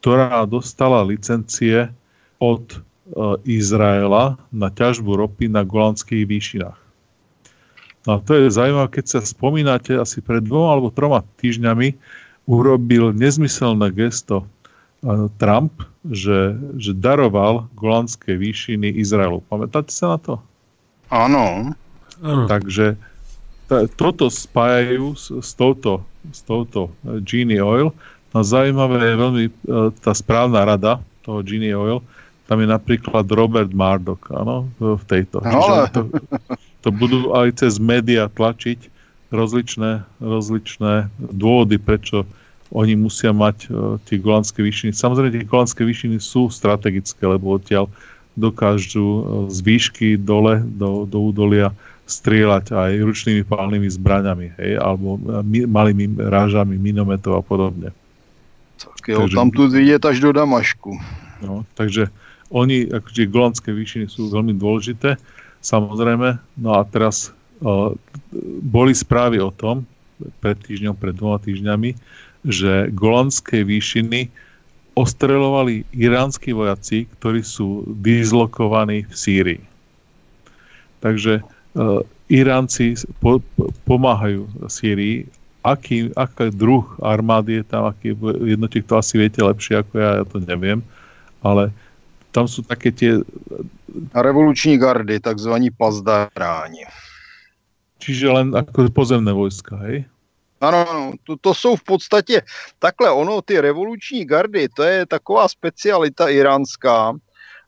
ktorá dostala licencie od uh, Izraela na ťažbu ropy na Golanských výšinách. No to je zaujímavé, keď sa spomínate, asi pred dvoma alebo troma týždňami urobil nezmyselné gesto Trump, že, že daroval Golanské výšiny Izraelu. Pamätáte sa na to? Áno. Takže t- toto spájajú s, s touto, s touto Genie Oil. No zaujímavé je veľmi tá správna rada toho Genie Oil. Tam je napríklad Robert Murdoch, áno, v tejto. No. To, to budú aj cez médiá tlačiť rozličné, rozličné dôvody, prečo oni musia mať uh, tie Golanské výšiny. Samozrejme, tie Golanské výšiny sú strategické, lebo odtiaľ dokážu uh, z výšky dole do, do údolia strieľať aj ručnými palnými zbraňami, hej, alebo mi, malými rážami minometov a podobne. Tak jo, takže, tam tu vidieť až do Damašku. No, takže oni, akože Golanské výšiny sú veľmi dôležité, samozrejme. No a teraz uh, boli správy o tom, pred týždňom, pred dvoma týždňami, že Golanské výšiny ostreľovali iránsky vojaci, ktorí sú dislokovaní v Sýrii. Takže uh, Iránci po, po, pomáhajú Sýrii. Aký, aký druh armády je tam, aký jednotiek, to asi viete lepšie ako ja, ja to neviem. Ale tam sú také tie... Revoluční gardy, takzvaní pazdaráni. Čiže len ako pozemné vojska, hej? Ano, to, to jsou v podstatě takhle, ono, ty revoluční gardy, to je taková specialita iránská,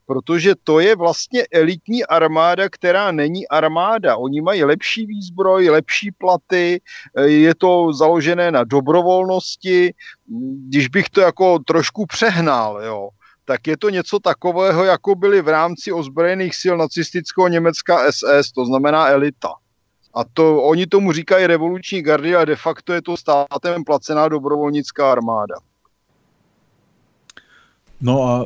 protože to je vlastně elitní armáda, která není armáda. Oni mají lepší výzbroj, lepší platy, je to založené na dobrovolnosti, když bych to jako trošku přehnal, jo. Tak je to něco takového, jako byly v rámci ozbrojených sil nacistického Německa S S, to znamená elita. A to, oni tomu říkají revoluční gardy, ale de facto je to státem placená dobrovolnická armáda. No a e,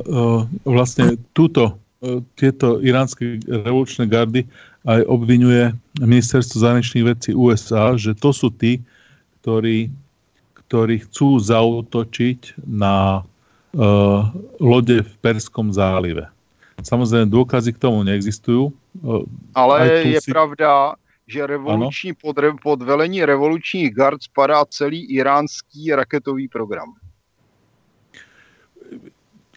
vlastne túto, e, tieto iránske revolučné gardy aj obvinuje ministerstvo zahraničných vecí U S A, že to sú tí, ktorí, ktorí chcú zaútočiť na... Uh, lode v Perskom zálive. Samozrejme, dôkazy k tomu neexistujú. Uh, Ale je si... pravda, že revoluční pod, pod velení revolučních gard spadá celý iránský raketový program.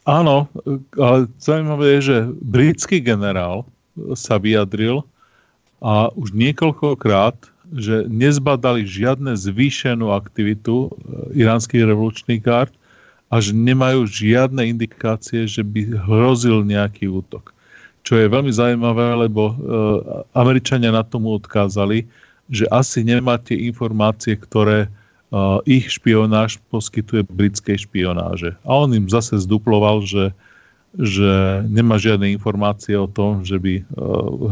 Áno, ale zaujímavé je, že britský generál sa vyjadril a už niekoľkokrát, že nezbadali žiadne zvýšenú aktivitu iránskych revolučných gard, a že nemajú žiadne indikácie, že by hrozil nejaký útok. Čo je veľmi zaujímavé, lebo e, Američania na tomu odkázali, že asi nemáte informácie, ktoré e, ich špionáž poskytuje britskej špionáže. A on im zase zduploval, že, že nemá žiadne informácie o tom, že by e,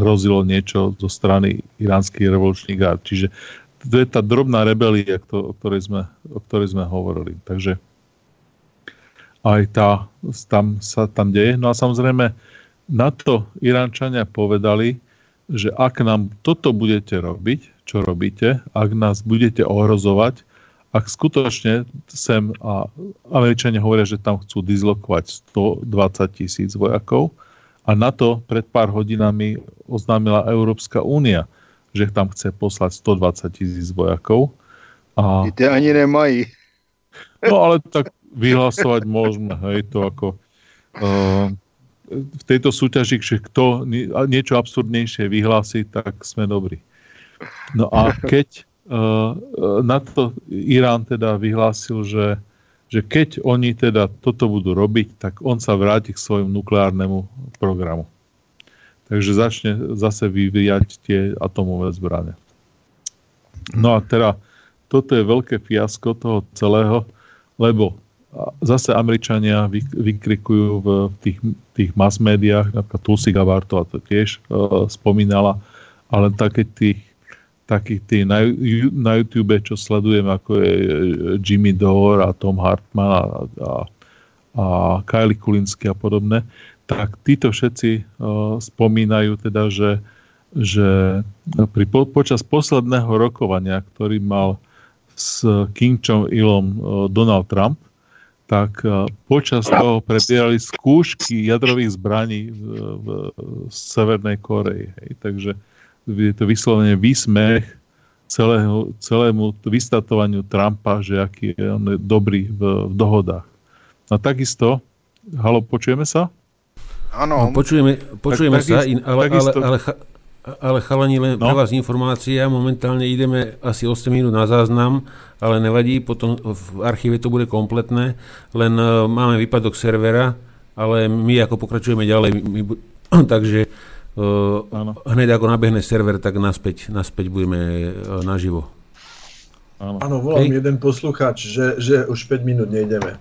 hrozilo niečo zo strany iránskych revolučných gárd. Čiže to je tá drobná rebelia, o ktorej sme, o ktorej sme hovorili. Takže aj tá, tam sa tam deje. No a samozrejme, na to Iránčania povedali, že ak nám toto budete robiť, čo robíte, ak nás budete ohrozovať, ak skutočne sem, a Američania hovoria, že tam chcú dislokovať stodvadsať tisíc vojakov, a NATO pred pár hodinami oznámila Európska únia, že tam chce poslať stodvadsať tisíc vojakov. A... Ty ani nemají. No ale tak vyhlasovať môžeme, hej, to ako... Uh, v tejto súťaži, že kto niečo absurdnejšie vyhlási, tak sme dobrí. No a keď uh, na to Irán teda vyhlásil, že, že keď oni teda toto budú robiť, tak on sa vráti k svojmu nukleárnemu programu. Takže začne zase vyvíjať tie atomové zbrane. No a teda toto je veľké fiasko toho celého, lebo zase Američania vykrikujú v tých, tých mass médiách, napríklad Tulsi Gabbard to tiež uh, spomínala, ale také tých, takých tých na, na YouTube, čo sledujem, ako je Jimmy Dore a Tom Hartman a, a, a Kylie Kulinsky a podobne, tak títo všetci uh, spomínajú teda, že, že pri, po, počas posledného rokovania, ktorý mal s Kim Jong-ilom uh, Donald Trump, tak počas toho prebierali skúšky jadrových zbraní v, v, v Severnej Koreji. Hej. Takže je to vyslovene výsmech celého, celému vystatovaniu Trumpa, že aký je on dobrý v, v dohodách. A takisto, halo, počujeme sa? Áno. Počujeme, počujeme tak, sa, takisto, ale, takisto. ale, ale, ale chalani, len no. Pre vás informácia, momentálne ideme asi osem minút na záznam, ale nevadí, potom v archíve to bude kompletné, len uh, máme výpadok servera, ale my ako pokračujeme ďalej, my, my, takže uh, hneď ako nabehne server, tak naspäť, naspäť budeme uh, naživo. Áno, áno, volám okay. Jeden poslucháč, že, že už päť minút nejdeme.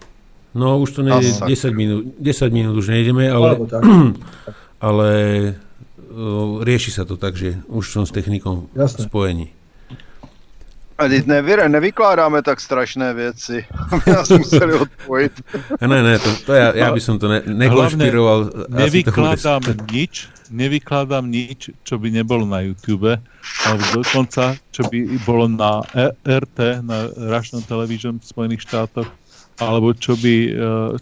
No už to nejde, desať minút, desať minút už nejdeme, ale, ale uh, rieši sa to tak, že už som s technikom Jasne. spojení. Nevy, nevykládáme tak strašné věci. Nás museli odpojit. Ne, ne, to, to já, já bych som to ne, nekonšpiroval. Nevykládám nič, nevykládám nič, čo by nebolo na YouTube, ale dokonca, čo by bolo na er té, na Russian Television v Spojených štátoch, alebo čo by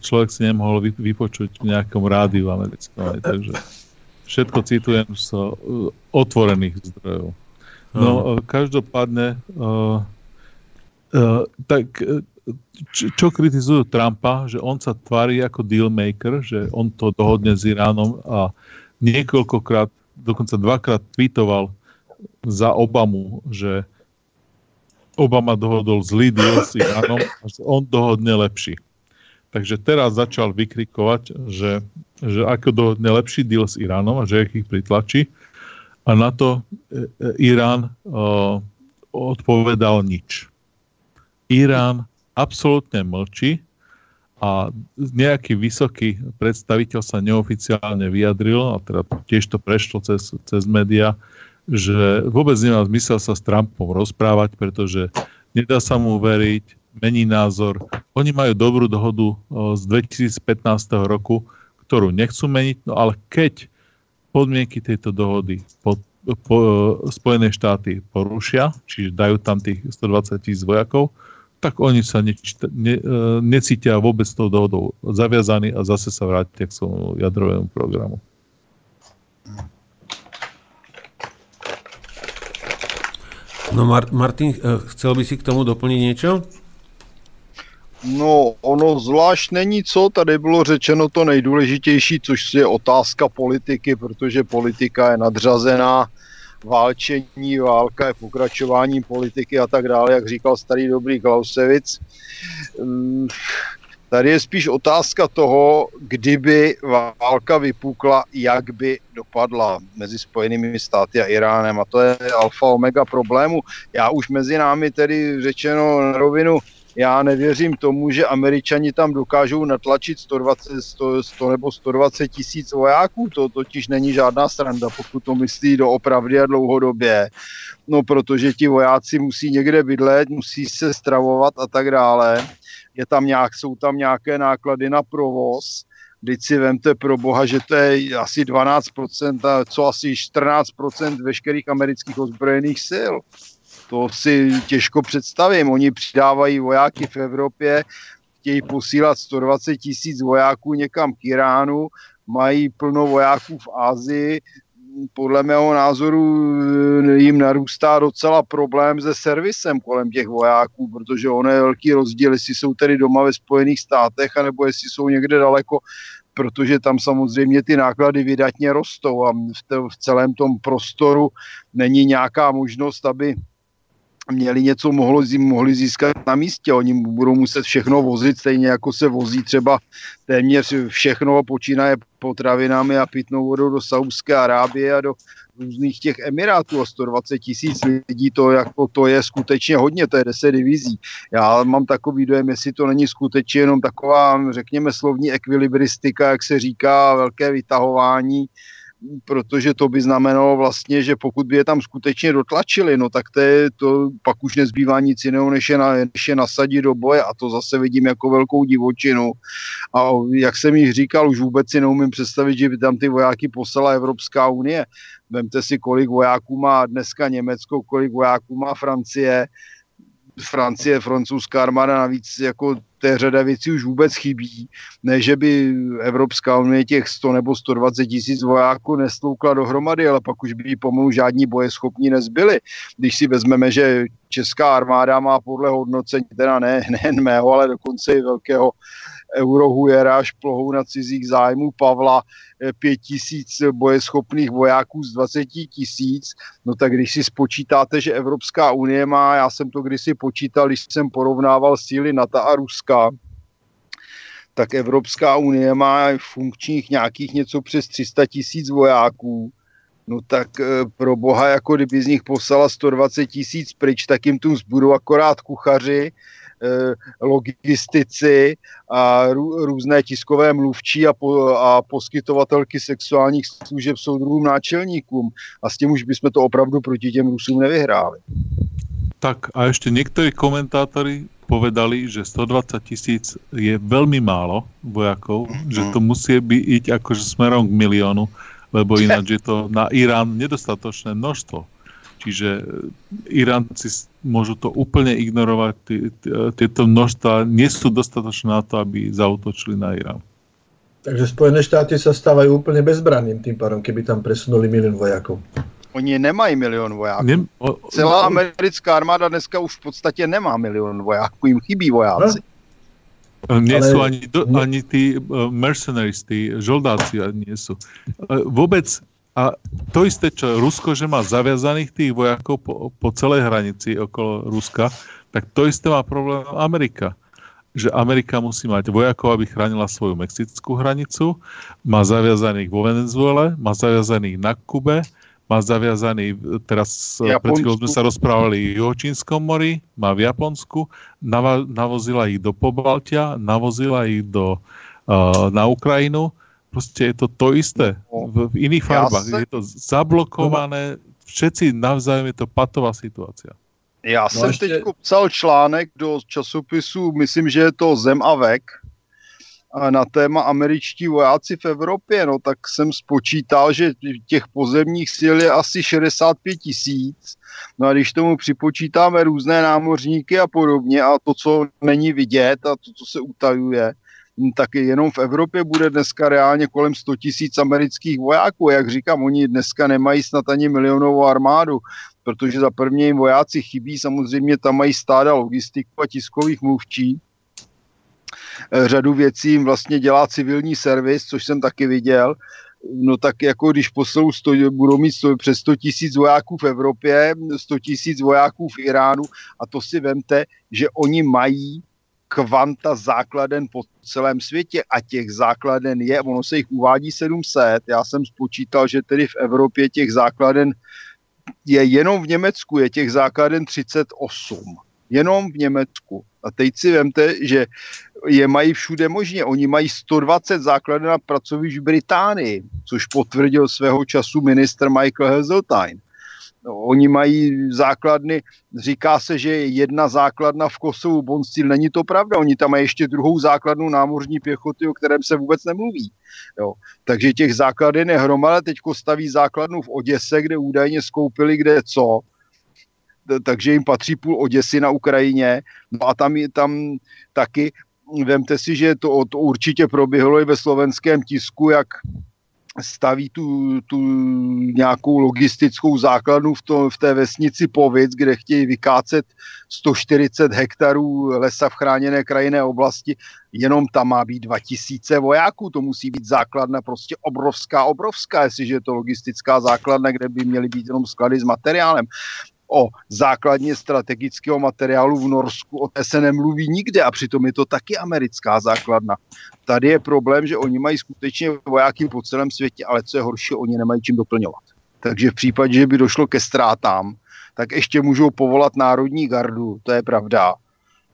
človek si nemohol vypočuť v nejakom rádiu americkom. Takže všetko citujem z otvorených zdrojov. No, každopádne, uh, uh, tak č- čo kritizujú Trumpa, že on sa tvári ako dealmaker, že on to dohodne s Iránom a niekoľkokrát, dokonca dvakrát tweetoval za Obamu, že Obama dohodol zlý deal s Iránom a že on dohodne lepší. Takže teraz začal vykrikovať, že, že ako dohodne lepší deal s Iránom a že ich pritlačí. A na to Irán uh, odpovedal nič. Irán absolútne mlčí a nejaký vysoký predstaviteľ sa neoficiálne vyjadril, a teda tiež to prešlo cez, cez médiá, že vôbec nemá zmysel sa s Trumpom rozprávať, pretože nedá sa mu veriť, mení názor. Oni majú dobrú dohodu uh, z dvetisícpätnásteho roku, ktorú nechcú meniť, no ale keď podmienky tejto dohody po, po, Spojené štáty porušia, čiže dajú tam tých stodvadsať tisíc vojakov, tak oni sa neč, ne, necítia vôbec tou dohodou zaviazaní a zase sa vrátia k svojmu jadrovému programu. No Mar- Martin, chcel by si k tomu doplniť niečo? No, ono zvlášť není co, tady bylo řečeno to nejdůležitější, což je otázka politiky, protože politika je nadřazená, válčení, válka je pokračováním politiky a tak dále, jak říkal starý dobrý Clausewitz. Tady je spíš otázka toho, kdyby válka vypukla, jak by dopadla mezi Spojenými státy a Iránem. A to je alfa omega problému. Já už mezi námi tedy řečeno na rovinu, já nevěřím tomu, že Američani tam dokážou natlačit sto dvacet, sto, sto nebo sto dvacet tisíc vojáků. To totiž není žádná sranda, pokud to myslí doopravdy a dlouhodobě. No, protože ti vojáci musí někde bydlet, musí se stravovat a tak dále. Je tam nějak, jsou tam nějaké náklady na provoz. Teď si vemte pro boha, že to je asi dvanáct procent a co asi čtrnáct procent veškerých amerických ozbrojených sil. To si těžko představím. Oni přidávají vojáky v Evropě, chtějí posílat sto dvacet tisíc vojáků někam k Iránu, mají plno vojáků v Asii. Podle mého názoru jim narůstá docela problém se servisem kolem těch vojáků, protože ono je velký rozdíl, jestli jsou tedy doma ve Spojených státech, anebo jestli jsou někde daleko, protože tam samozřejmě ty náklady vydatně rostou a v, te, v celém tom prostoru není nějaká možnost, aby měli něco mohlo, mohli získat na místě. Oni budou muset všechno vozit, stejně jako se vozí třeba téměř všechno, počínaje potravinami a pitnou vodou do Saúdské Arábie a do různých těch Emirátů. A sto dvacet tisíc lidí, to, jako, to je skutečně hodně, to je deset divizí. Já mám takový dojem, jestli to není skutečně jenom taková, řekněme, slovní ekvilibristika, jak se říká, velké vytahování, protože to by znamenalo vlastně, že pokud by je tam skutečně dotlačili, no tak to, je, to pak už nezbývá nic jiného, než je, na, než je nasadit do boje, a to zase vidím jako velkou divočinu. A jak jsem již říkal, už vůbec si neumím představit, že by tam ty vojáky poslala Evropská unie. Vemte si, kolik vojáků má dneska Německo, kolik vojáků má Francie, Francie, francouzská armáda, navíc jako té řada věcí už vůbec chybí. Ne, že by Evropská unie těch sto nebo sto dvacet tisíc vojáků nestloukla dohromady, ale pak už by pomalu žádní bojeschopní nezbyli. Když si vezmeme, že česká armáda má podle hodnocení, teda ne, nejen mého, ale dokonce i velkého eurohujera, šplohou na cizích zájmů Pavla, pět tisíc bojeschopných vojáků z dvacet tisíc, no tak když si spočítáte, že Evropská unie má, já jsem to kdysi počítal, když jsem porovnával síly NATO a Ruska, tak Evropská unie má funkčních nějakých něco přes tři sta tisíc vojáků. No tak pro boha, jako kdyby z nich poslala sto dvacet tisíc pryč, tak jim tu zbudou akorát kuchaři, logistici a různé tiskové mluvčí a, po, a poskytovatelky sexuálních služeb soudruhům náčelníkům. A s tím už bychom to opravdu proti těm Rusům nevyhráli. Tak a ešte niektorí komentátori povedali, že sto dvadsať tisíc je veľmi málo vojakov, mm-hmm. že to musí byť akože smerom k miliónu, lebo ináč je to na Irán nedostatočné množstvo. Čiže Iránci môžu to úplne ignorovať. Tieto množstva nie sú dostatočné na to, aby zaútočili na Irán. Takže Spojené štáty sa stávajú úplne bezbranným tým pádom, keby tam presunuli milión vojakov. Oni nemají milión vojáků. Nem, o, Celá americká armáda dneska už v podstatě nemá milión vojáků. Jim chybí vojáci. Nie ale... sú ani, do, ani tí mercenaries, tí žoldáci nie sú. Vôbec... A to isté, čo Rusko, že má zaviazaných tých vojakov po, po celej hranici okolo Ruska, tak to isté má problém Amerika. Že Amerika musí mať vojakov, aby chránila svoju mexickú hranicu, má zaviazaných vo Venezuele, má zaviazaných na Kube, má zaviazaných, teraz pred chvíľou sme sa rozprávali v Juhočínskom mori, má v Japonsku, nav- navozila ich do Pobaltia, navozila ich do, uh, na Ukrajinu. Proste je to to isté. V, v iných farbách. Ja je to zablokované. Všetci navzájom, je to patová situácia. Ja no som ešte... teď psal článek do časopisu, myslím, že je to Zem a vek, na téma američtí vojáci v Evropě. No tak jsem spočítal, že těch pozemních sil je asi šedesát pět tisíc. No a když tomu připočítáme různé námořníky a podobně a to, co není vidět a to, co se utajuje, tak jenom v Evropě bude dneska reálně kolem sto tisíc amerických vojáků. Jak říkám, oni dneska nemají snad ani milionovou armádu, protože za první jim vojáci chybí, samozřejmě tam mají stáda logistiku a tiskových mluvčí. Řadu věcí jim vlastně dělá civilní servis, což jsem taky viděl. No tak jako když poslou sto, budou mít sto, přes sto tisíc vojáků v Evropě, sto tisíc vojáků v Iránu, a to si vemte, že oni mají kvanta základen po celém světě a těch základen je, ono se jich uvádí sedm set, já jsem spočítal, že tedy v Evropě těch základen je jenom v Německu, je těch základen třicet osm, jenom v Německu. A teď si vemte, že je mají všude možně, oni mají sto dvacet základen na pracovišti v Británii, což potvrdil svého času ministr Michael Heseltine. Oni mají základny, říká se, že je jedna základna v Kosovu, Bonstil, není to pravda, oni tam mají ještě druhou základnu námořní pěchoty, o kterém se vůbec nemluví. Jo. Takže těch základen je hromada, teďko staví základnu v Oděse, kde údajně skoupili kde co, takže jim patří půl Oděsy na Ukrajině, no a tam, tam taky, vemte si, že to, to určitě proběhlo i ve slovenském tisku, jak staví tu, tu nějakou logistickou základnu v, to, v té vesnici Povic, kde chtějí vykácet sto čtyřicet hektarů lesa v chráněné krajinné oblasti. Jenom tam má být dva tisíce vojáků. To musí být základna prostě obrovská, obrovská, jestliže je to logistická základna, kde by měly být jenom sklady s materiálem. O základně strategického materiálu v Norsku, o té se nemluví nikde a přitom je to taky americká základna. Tady je problém, že oni mají skutečně vojáky po celém světě, ale co je horší, oni nemají čím doplňovat. Takže v případě, že by došlo ke ztrátám, tak ještě můžou povolat Národní gardu, to je pravda.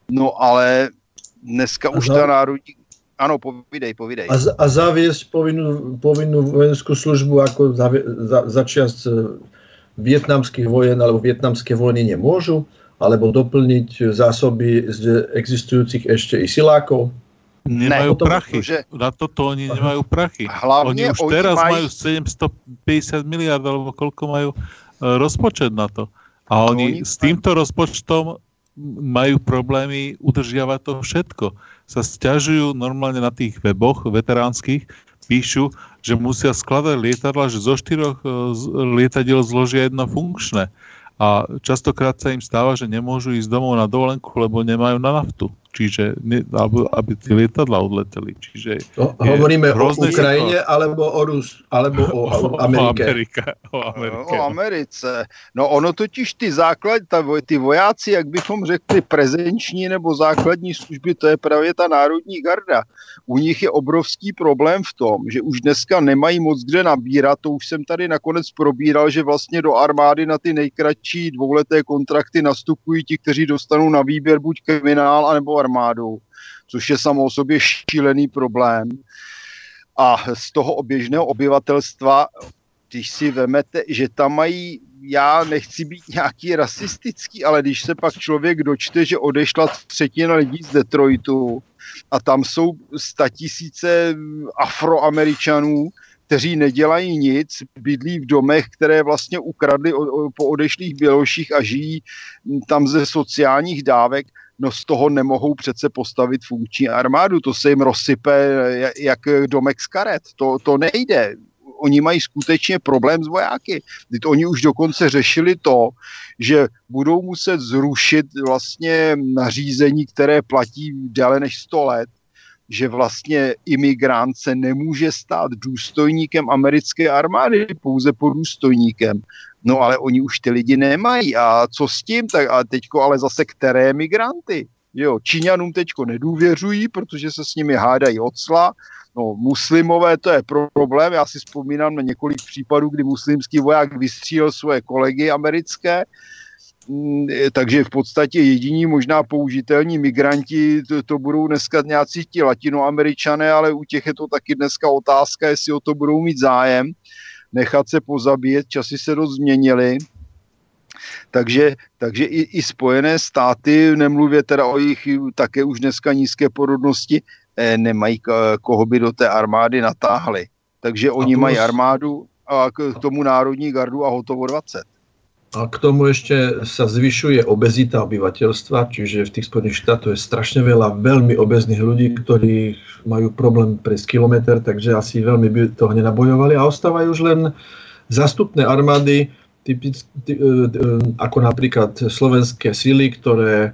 No ale dneska už ta Národní... Áno, povidej, povidej. A, a zaviesť povinnú, povinnú vojenskú službu ako zavie, za, začiast... vietnamských vojen alebo vietnamské vojny nemôžu, alebo doplniť zásoby z existujúcich ešte i silákov. Nemajú ne, prachy. Že... Na toto oni nemajú prachy. Hlavne oni už oni teraz majú sedemsto päťdesiat miliárd, alebo koľko majú rozpočet na to. A oni, oni s týmto rozpočtom majú problémy udržiavať to všetko. Sa sťažujú normálne na tých weboch veteránskych, píšu, že musia skladať lietadla, že zo štyroch lietadiel zložia jedno funkčné. A častokrát sa im stáva, že nemôžu ísť domov na dovolenku, lebo nemajú na naftu. Čiže, aby, aby tie lietadla odleteli. Čiže to, hovoríme o Ukrajine, to... alebo o Rus, alebo o, o Amerike. O, Amerika, o, Amerike, o Americe. No ono totiž ty základ, ty vojáci, jak bychom řekli, prezenční nebo základní služby, to je právě ta Národní garda. U nich je obrovský problém v tom, že už dneska nemají moc kde nabírat, to už jsem tady nakonec probíral, že vlastně do armády na ty nejkratší dvouleté kontrakty nastupují ti, kteří dostanou na výběr buď kriminál, anebo armádu, což je samo o sobě šílený problém. A z toho běžného obyvatelstva, když si vemete, že tam mají, já nechci být nějaký rasistický, ale když se pak člověk dočte, že odešla třetina lidí z Detroitu a tam jsou statisíce Afroameričanů, kteří nedělají nic, bydlí v domech, které vlastně ukradli po odešlých Běloších a žijí tam ze sociálních dávek, no z toho nemohou přece postavit funkční armádu, to se jim rozsype jak domek z karet, to, to nejde. Oni mají skutečně problém s vojáky. Oni už dokonce řešili to, že budou muset zrušit vlastně nařízení, které platí déle než sto let, že vlastně imigrant se nemůže stát důstojníkem americké armády, pouze podůstojníkem. No ale oni už ty lidi nemají a co s tím? Tak a teďko ale zase které migranty? Jo, Číňanům teďko nedůvěřují, protože se s nimi hádají ocla. No muslimové, to je problém, já si vzpomínám na několik případů, kdy muslimský voják vystřílel svoje kolegy americké, takže v podstatě jediní možná použitelní migranti to, to budou dneska nějací ti latinoameričané, ale u těch je to taky dneska otázka, jestli o to budou mít zájem, nechat se pozabíjet, časy se dost změnily, takže, takže i, i Spojené státy, nemluvě teda o jejich také už dneska nízké porodnosti, eh, nemají koho by do té armády natáhli, takže oni plus... mají armádu a k tomu Národní gardu a hotovo dvadsať. A k tomu ešte sa zvyšuje obezita obyvateľstva, čiže v tých Spojených štátoch je strašne veľa veľmi obezných ľudí, ktorí majú problém prejsť kilometr, takže asi veľmi by toho nenabojovali. A ostávajú už len zástupné armády, typicky, ty, ako napríklad slovenské síly, ktoré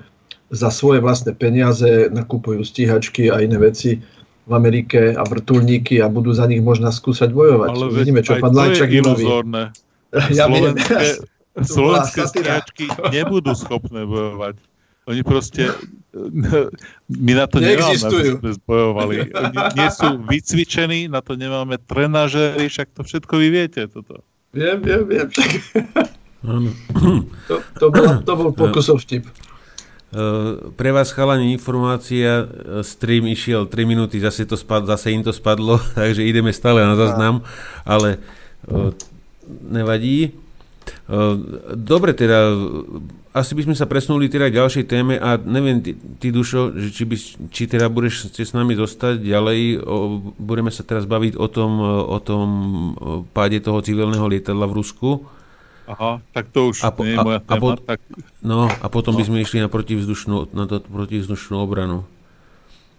za svoje vlastné peniaze nakupujú stíhačky a iné veci v Amerike a vrtuľníky a budú za nich možno skúsať bojovať. Ale vidíme, čo pán Lajčák mluví. Ja slovenské... Slovenské stíhačky nebudú schopné bojovať. Oni proste... My na to neexistujú. Nemáme, aby sme bojovali. Oni nie sú vycvičení, na to nemáme trenažéry, však to všetko vy viete. Toto. Viem, viem, viem. To, to, bol, to bol pokusov vtip. Pre vás, chalani, informácia, stream išiel tri minúty, zase, to spad, zase im to spadlo, takže ideme stále na záznam, ale nevadí. Dobre, teda asi by sme sa presunuli teda k ďalšej téme a neviem, ty, ty Dušo, že či, by, či teda budeš s nami zostať ďalej, o, budeme sa teraz baviť o tom, o tom páde toho civilného lietadla v Rusku. Aha, tak to už po, nie je moja téma. A po, tak... No a potom no. by sme išli na protivzdušnú, na to, protivzdušnú obranu.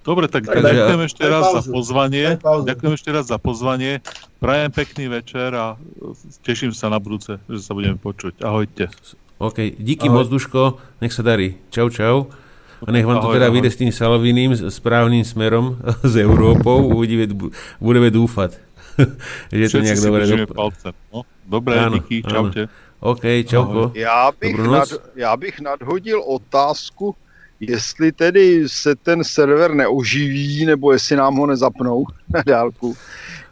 Dobre, tak daj, ďakujem daj, ešte daj, raz daj, za pozvanie. Daj, ďakujem ešte raz za pozvanie. Prajem pekný večer a teším sa na budúce, že sa budeme počuť. Ahojte. OK, díky ahoj. Moc, Duško. Nech sa darí. Čau, čau. A nech vám ahoj, to teda ahoj. Vyjde s tým Saloviným správnym smerom s Európou. Uvidíme, budeme dúfať. Že to nejak dobre do... palce. No? Dobre, áno, díky, čaute. OK, čauko. Já bych, nad, já bych nadhodil otázku, jestli tedy se ten server neoživí, nebo jestli nám ho nezapnou na dálku.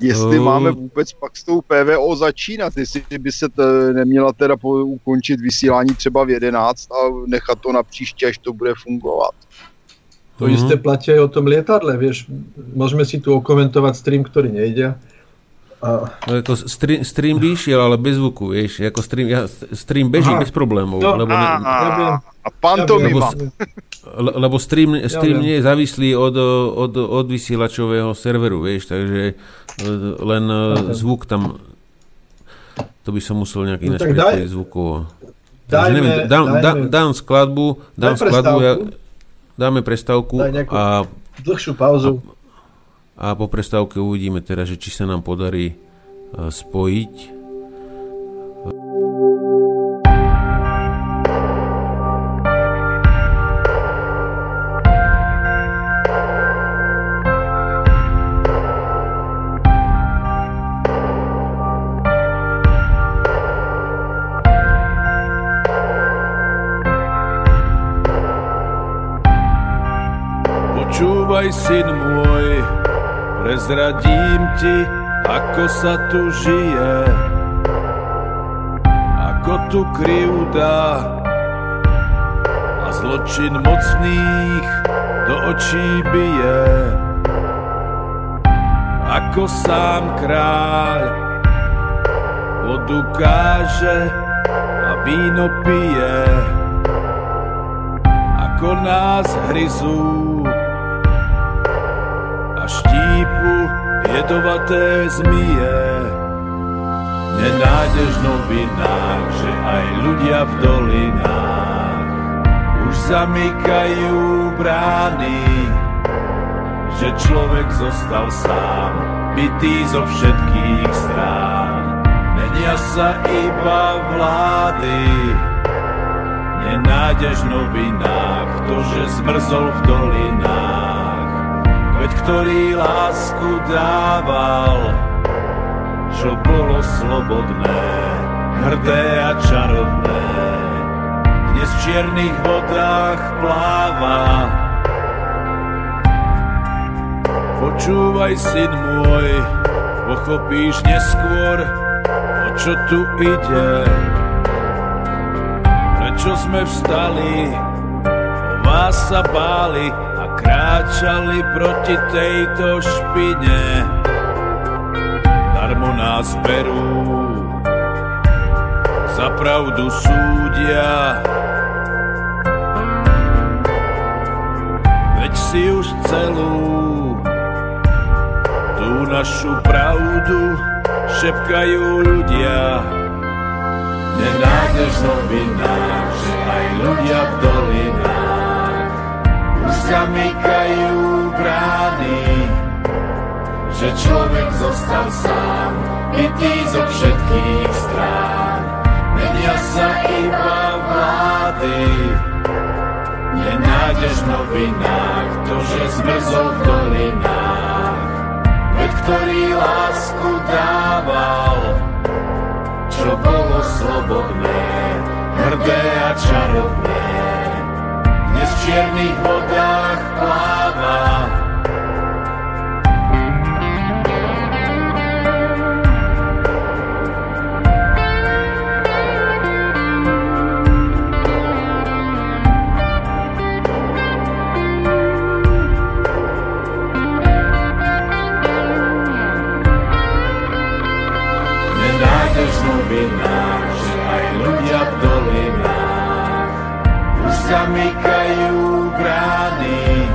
Jestli uh. máme vůbec pak s tou pé vé ó začínat, jestli by se t- neměla teda po- ukončit vysílání třeba v jedenáct a nechat to na příště, až to bude fungovat. To mm-hmm. isté platí aj o tom lietadle, vieš. Môžeme si tu okomentovať stream, ktorý nejde. A... No, ako stream, stream by išiel, ale bez zvuku, vieš. Ako stream, ja, stream beží Aha. bez problémov. No, lebo ne, a, a, lebo, a pantomima. Lebo, lebo stream, stream ja nie je závislý od, od, od vysielačového serveru, vieš. Takže len okay. zvuk tam... To by som musel nejak ináč no, predstaviť zvukovo. Dajme, neviem, dám, dajme. Dám skladbu, dám skladbu... Ja, dáme prestávku a dlhšiu pauzu. A, a po prestávke uvidíme teda, že či sa nám podarí spojiť. Počúvaj, syn môj, prezradím ti, ako sa tu žije, ako tu krivda a zločin mocných do očí bije. Ako sám kráľ vodu káže a víno pije, ako nás hryzú a štípu jedovaté zmije. Nenájdeš v novinách, že aj ľudia v dolinách už zamykajú brány, že človek zostal sám, bitý zo všetkých strán. Menia sa iba vlády. Nenájdeš v novinách to, že zmrzol v dolinách, veď ktorý lásku dával, čo bolo slobodné, hrdé a čarovné. Dnes v čiernych vodách pláva. Počúvaj, syn môj, pochopíš neskôr, o čo tu ide. Prečo sme vstali, o vás sa báli a kráčali proti tejto špine. Darmo nás berú, za pravdu súdia. Veď si už celú tú našu pravdu šepkajú ľudia. Nenájdeš v novinách, že aj ľudia v dolinách zamykajú brány, že človek zostal sám, bitý zo všetkých strán. Menia sa iba vlády. Nenájdeš v novinách to, že zmrzol v dolinách, veď ktorý lásku dával, čo bolo slobodné, hrdé a čarovné. Dnes v čiernych vodách pláva. Nenájdeš v novinách, že aj zamykajú brány,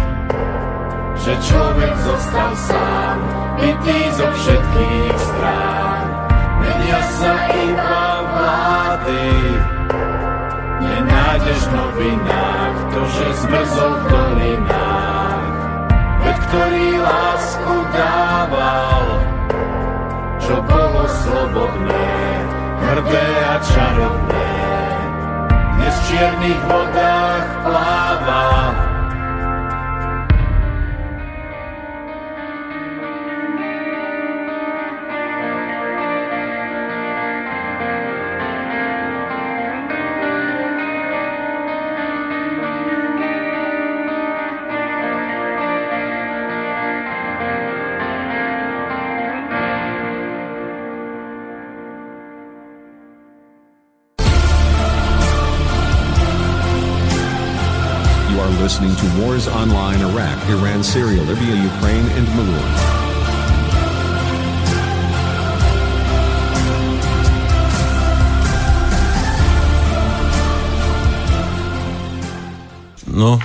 že človek zostal sám, bytý zo všetkých strán. Menia sa iba vlády, nenájdeš v novinách to, že zmrzol v dolinách. Veď ktorý lásku dával, čo bolo slobodné, hrdé a čarovné. Dnes v čiernych vodách pláva. Listening to Wars Online, Iraq, Iran, Syria, Libya, Ukraine, and Malur. No,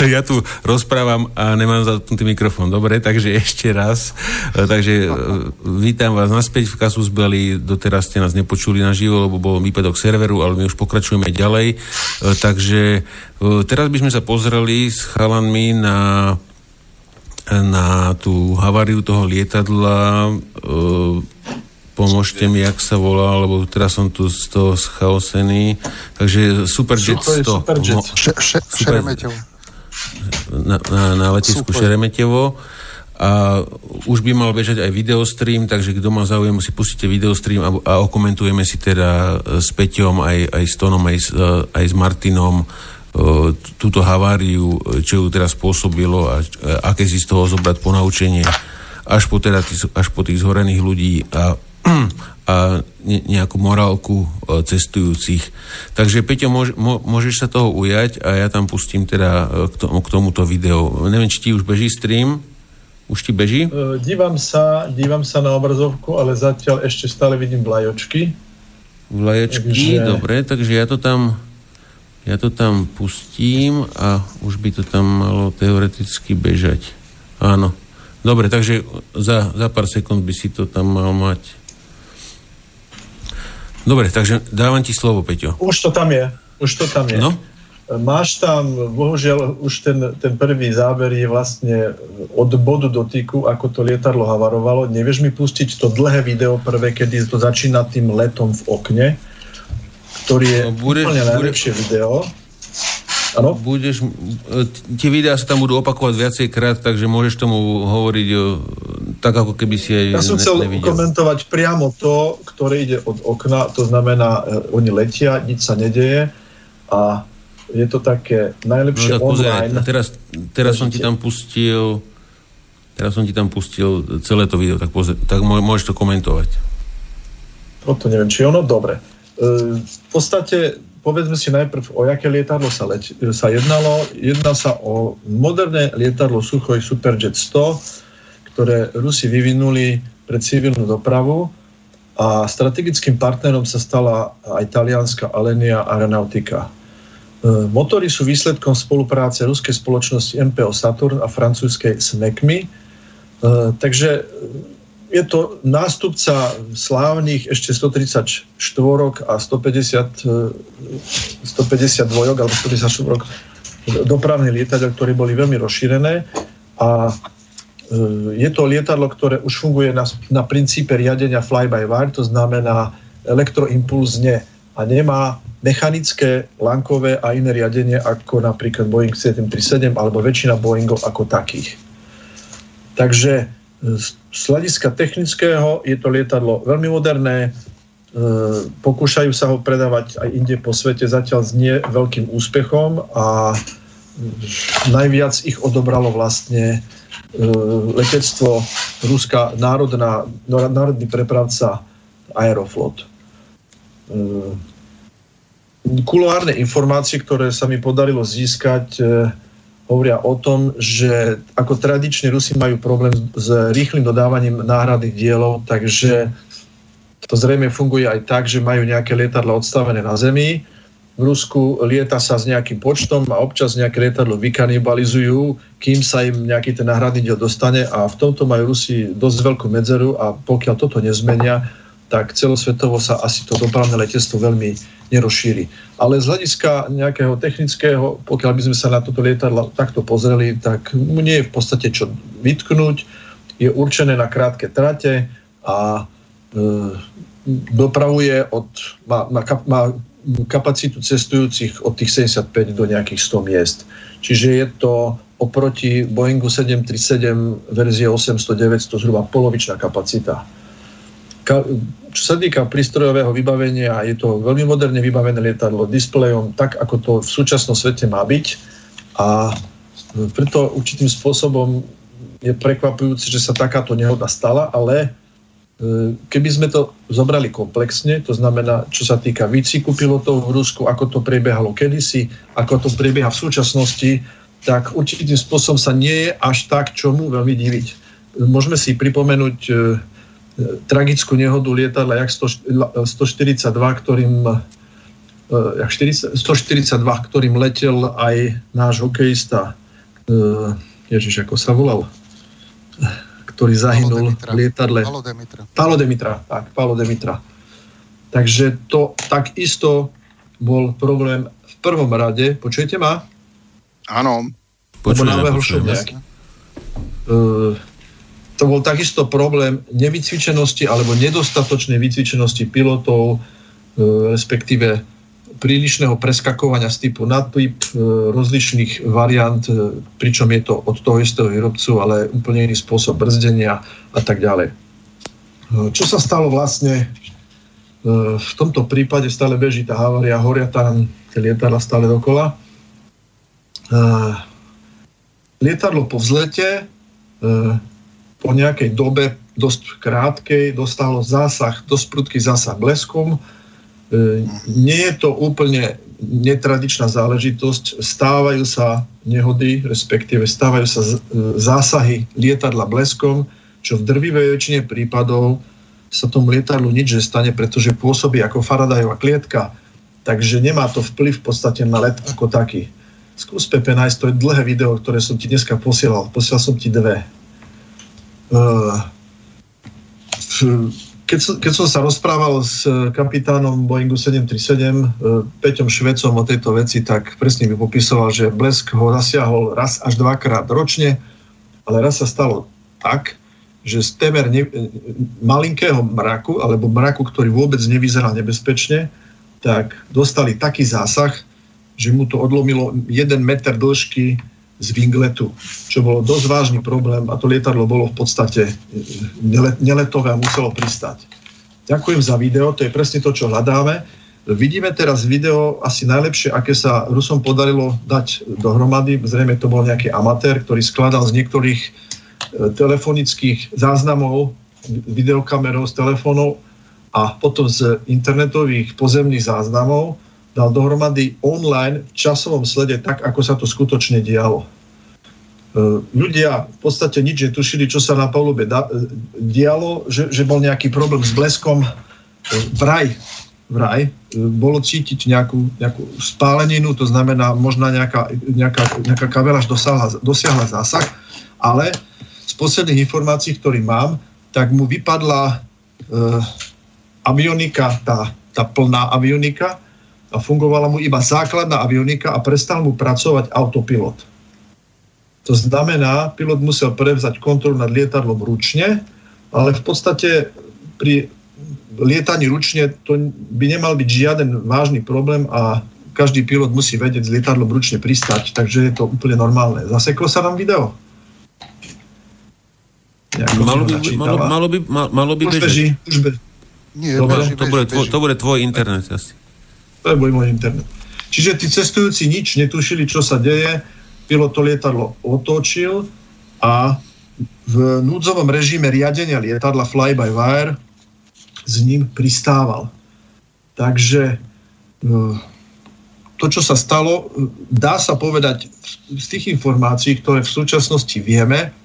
ja tu rozprávam a nemám zapnutý mikrofón. Dobre, takže ešte raz. Takže vítam vás naspäť v Kasus Belli. Doteraz ste nás nepočuli naživo, lebo bol výpadok serveru, ale my už pokračujeme ďalej. Takže teraz by sme sa pozreli s chalanmi na, na tú haváriu toho lietadla. Pomôžte mi, jak sa volá, lebo teraz som tu z toho schaosený. Takže Superjet sto. Superjet. Š- š- Šeremetevo. Na, na, na letisku Super. Šeremetevo. A už by mal bežať aj videostream, takže kto má záujem, si pustíte videostream a, a okomentujeme si teda s Peťom, aj, aj s Tonom, aj, aj s Martinom túto haváriu, čo ju teraz spôsobilo a aké si z toho zobrať ponaučenie až po, teda tý, až po tých zhorených ľudí a a nejakú morálku cestujúcich. Takže Peťo, môž, môžeš sa toho ujať a ja tam pustím teda k, tomu, k tomuto videu. Neviem, či ti už beží stream? Už ti beží? E, dívam sa, dívam sa na obrazovku, ale zatiaľ ešte stále vidím vlajočky. Vlajočky, takže... dobre, takže ja to tam ja to tam pustím a už by to tam malo teoreticky bežať. Áno. Dobre, takže za, za pár sekúnd by si to tam mal mať. Dobre, takže dávam ti slovo, Peťo. Už to tam je, už to tam je. No? Máš tam, bohužiaľ, už ten, ten prvý záber je vlastne od bodu dotyku, ako to lietadlo havarovalo. Nevieš mi pustiť to dlhé video prvé, kedy to začína tým letom v okne, ktorý je no, bude, úplne najlepšie bude... video. Ano? Budeš, tie videá sa tam budú opakovať viacejkrát, takže môžeš tomu hovoriť o, tak, ako keby si aj nevidel. Ja som ne, chcel komentovať priamo to, ktoré ide od okna, to znamená, eh, oni letia, nič sa nedeje a je to také najlepšie no, tak online. Pozeraj, teraz teraz som ti tam pustil teraz som ti tam pustil celé to video, tak, pozre, tak môžeš to komentovať. Toto neviem, či je ono? Dobre. E, v podstate... Povedzme si najprv, o jaké lietadlo sa, leť, sa jednalo. Jedná sa o moderné lietadlo Suchoj Superjet sto, ktoré Rusi vyvinuli pre civilnú dopravu a strategickým partnerom sa stala aj talianska Alenia Aeronautica. Motory sú výsledkom spolupráce ruskej spoločnosti em pé o Saturn a francúzskej SNECMI. Takže je to nástupca slávnych ešte stotridsaťštyri a stopäťdesiat dvojok alebo stotridsaťštyri dopravných lietadiel, ktoré boli veľmi rozšírené a je to lietadlo, ktoré už funguje na, na princípe riadenia fly-by-wire, to znamená elektroimpulzne a nemá mechanické, lankové a iné riadenie ako napríklad Boeing sedemstotridsaťsedem alebo väčšina Boeingov ako takých. Takže z hľadiska technického je to lietadlo veľmi moderné, e, pokúšajú sa ho predávať aj inde po svete, zatiaľ s nie veľkým úspechom a najviac ich odobralo vlastne e, letectvo Ruská národná, národný prepravca Aeroflot. E, kuloárne informácie, ktoré sa mi podarilo získať, e, hovoria o tom, že ako tradične Rusi majú problém s rýchlym dodávaním náhradných dielov, takže to zrejme funguje aj tak, že majú nejaké lietadla odstavené na zemi, v Rusku, lieta sa s nejakým počtom a občas nejaké lietadlo vykanibalizujú, kým sa im nejaký ten náhradný diel dostane, a v tomto majú Rusi dosť veľkú medzeru, a pokiaľ toto nezmenia, tak celosvetovo sa asi to dopravné letectvo veľmi nerozšíri. Ale z hľadiska nejakého technického, pokiaľ by sme sa na toto lietadlo takto pozreli, tak nie je v podstate čo vytknúť. Je určené na krátke trate a e, dopravuje od, má, má, má kapacitu cestujúcich od tých sedemdesiatpäť do nejakých sto miest. Čiže je to oproti Boeingu sedemstotridsaťsedem verzie osemsto deväťsto zhruba polovičná kapacita. Čo sa týka prístrojového vybavenia, je to veľmi moderne vybavené lietadlo displejom, tak ako to v súčasnom svete má byť, a preto určitým spôsobom je prekvapujúce, že sa takáto nehoda stala, ale keby sme to zobrali komplexne, to znamená, čo sa týka výcviku pilotov v Rusku, ako to prebiehalo kedysi, ako to prebieha v súčasnosti, tak určitým spôsobom sa nie je až tak čomu veľmi diviť. Môžeme si pripomenúť tragickú nehodu lietadla Jak stoštyridsaťdva, ktorým jak stoštyridsaťdva, ktorým letel aj náš hokejista, Ježiš, ako sa volal, ktorý zahynul v lietadle. Pálo Demitra. Pálo Demitra, tak, Pálo Demitra. Takže to takisto bol problém v prvom rade. Počujete ma? Áno. Počujeme, počujeme. Počujeme. To bol takisto problém nevycvičenosti alebo nedostatočnej vycvičenosti pilotov, e, respektíve prílišného preskakovania z typu na typ, e, rozličných variant, e, pričom je to od toho istého výrobcu, ale úplne iný spôsob brzdenia a tak ďalej. E, čo sa stalo vlastne? E, v tomto prípade stále beží tá havária, horia tam tie lietadla stále dokola. E, lietadlo po vzlete e, po nejakej dobe dosť krátkej dostalo zásah, dosť prudký zásah bleskom. E, nie je to úplne netradičná záležitosť. Stávajú sa nehody, respektíve stávajú sa z, e, zásahy lietadla bleskom, čo v drvivej väčšine prípadov sa tomu lietadlu nič nestane, pretože pôsobí ako Faradayova klietka. Takže nemá to vplyv v podstate na let ako taký. Skús, Pepe, nájsť to je dlhé video, ktoré som ti dneska posielal. Posielal som ti dve. Keď som, keď som sa rozprával s kapitánom Boeingu sedemstotridsaťsedem, Peťom Švecom o tejto veci, tak presne mi popisoval, že blesk ho zasiahol raz až dvakrát ročne, ale raz sa stalo tak, že z témer ne, malinkého mraku, alebo mraku, ktorý vôbec nevyzeral nebezpečne, tak dostali taký zásah, že mu to odlomilo jeden meter dĺžky z vingletu, čo bolo dosť vážny problém, a to lietadlo bolo v podstate neletové a muselo pristať. Ďakujem za video, to je presne to, čo hľadáme. Vidíme teraz video asi najlepšie, aké sa Rusom podarilo dať dohromady. Zrejme to bol nejaký amatér, ktorý skladal z niektorých telefonických záznamov, videokamerou z telefónov a potom z internetových pozemných záznamov dal dohromady online v časovom slede tak, ako sa to skutočne dialo. Ľudia v podstate nič netušili, čo sa na palube dialo, že, že bol nejaký problém s bleskom. Vraj, vraj bolo cítiť nejakú, nejakú spáleninu, to znamená možná nejaká, nejaká, nejaká kaveláž dosiahla, dosiahla zásah, ale z posledných informácií, ktoré mám, tak mu vypadla eh, avionika, tá, tá plná avionika, a fungovala mu iba základná avionika a prestal mu pracovať autopilot. To znamená, pilot musel prevzať kontrolu nad lietadlom ručne, ale v podstate pri lietaní ručne to by nemal byť žiaden vážny problém a každý pilot musí vedieť s lietadlom ručne pristať, takže je to úplne normálne. Zaseklo sa nám video? Malo by, malo, malo by, malo by bežať. Už beží. Nie, beží, to, bude, beží. To bude tvoj internet asi. To je môj internet. Čiže tí cestujúci nič netušili, čo sa deje. Pilot to lietadlo otočil a v núdzovom režime riadenia lietadla fly-by-wire s ním pristával. Takže to, čo sa stalo, dá sa povedať z tých informácií, ktoré v súčasnosti vieme,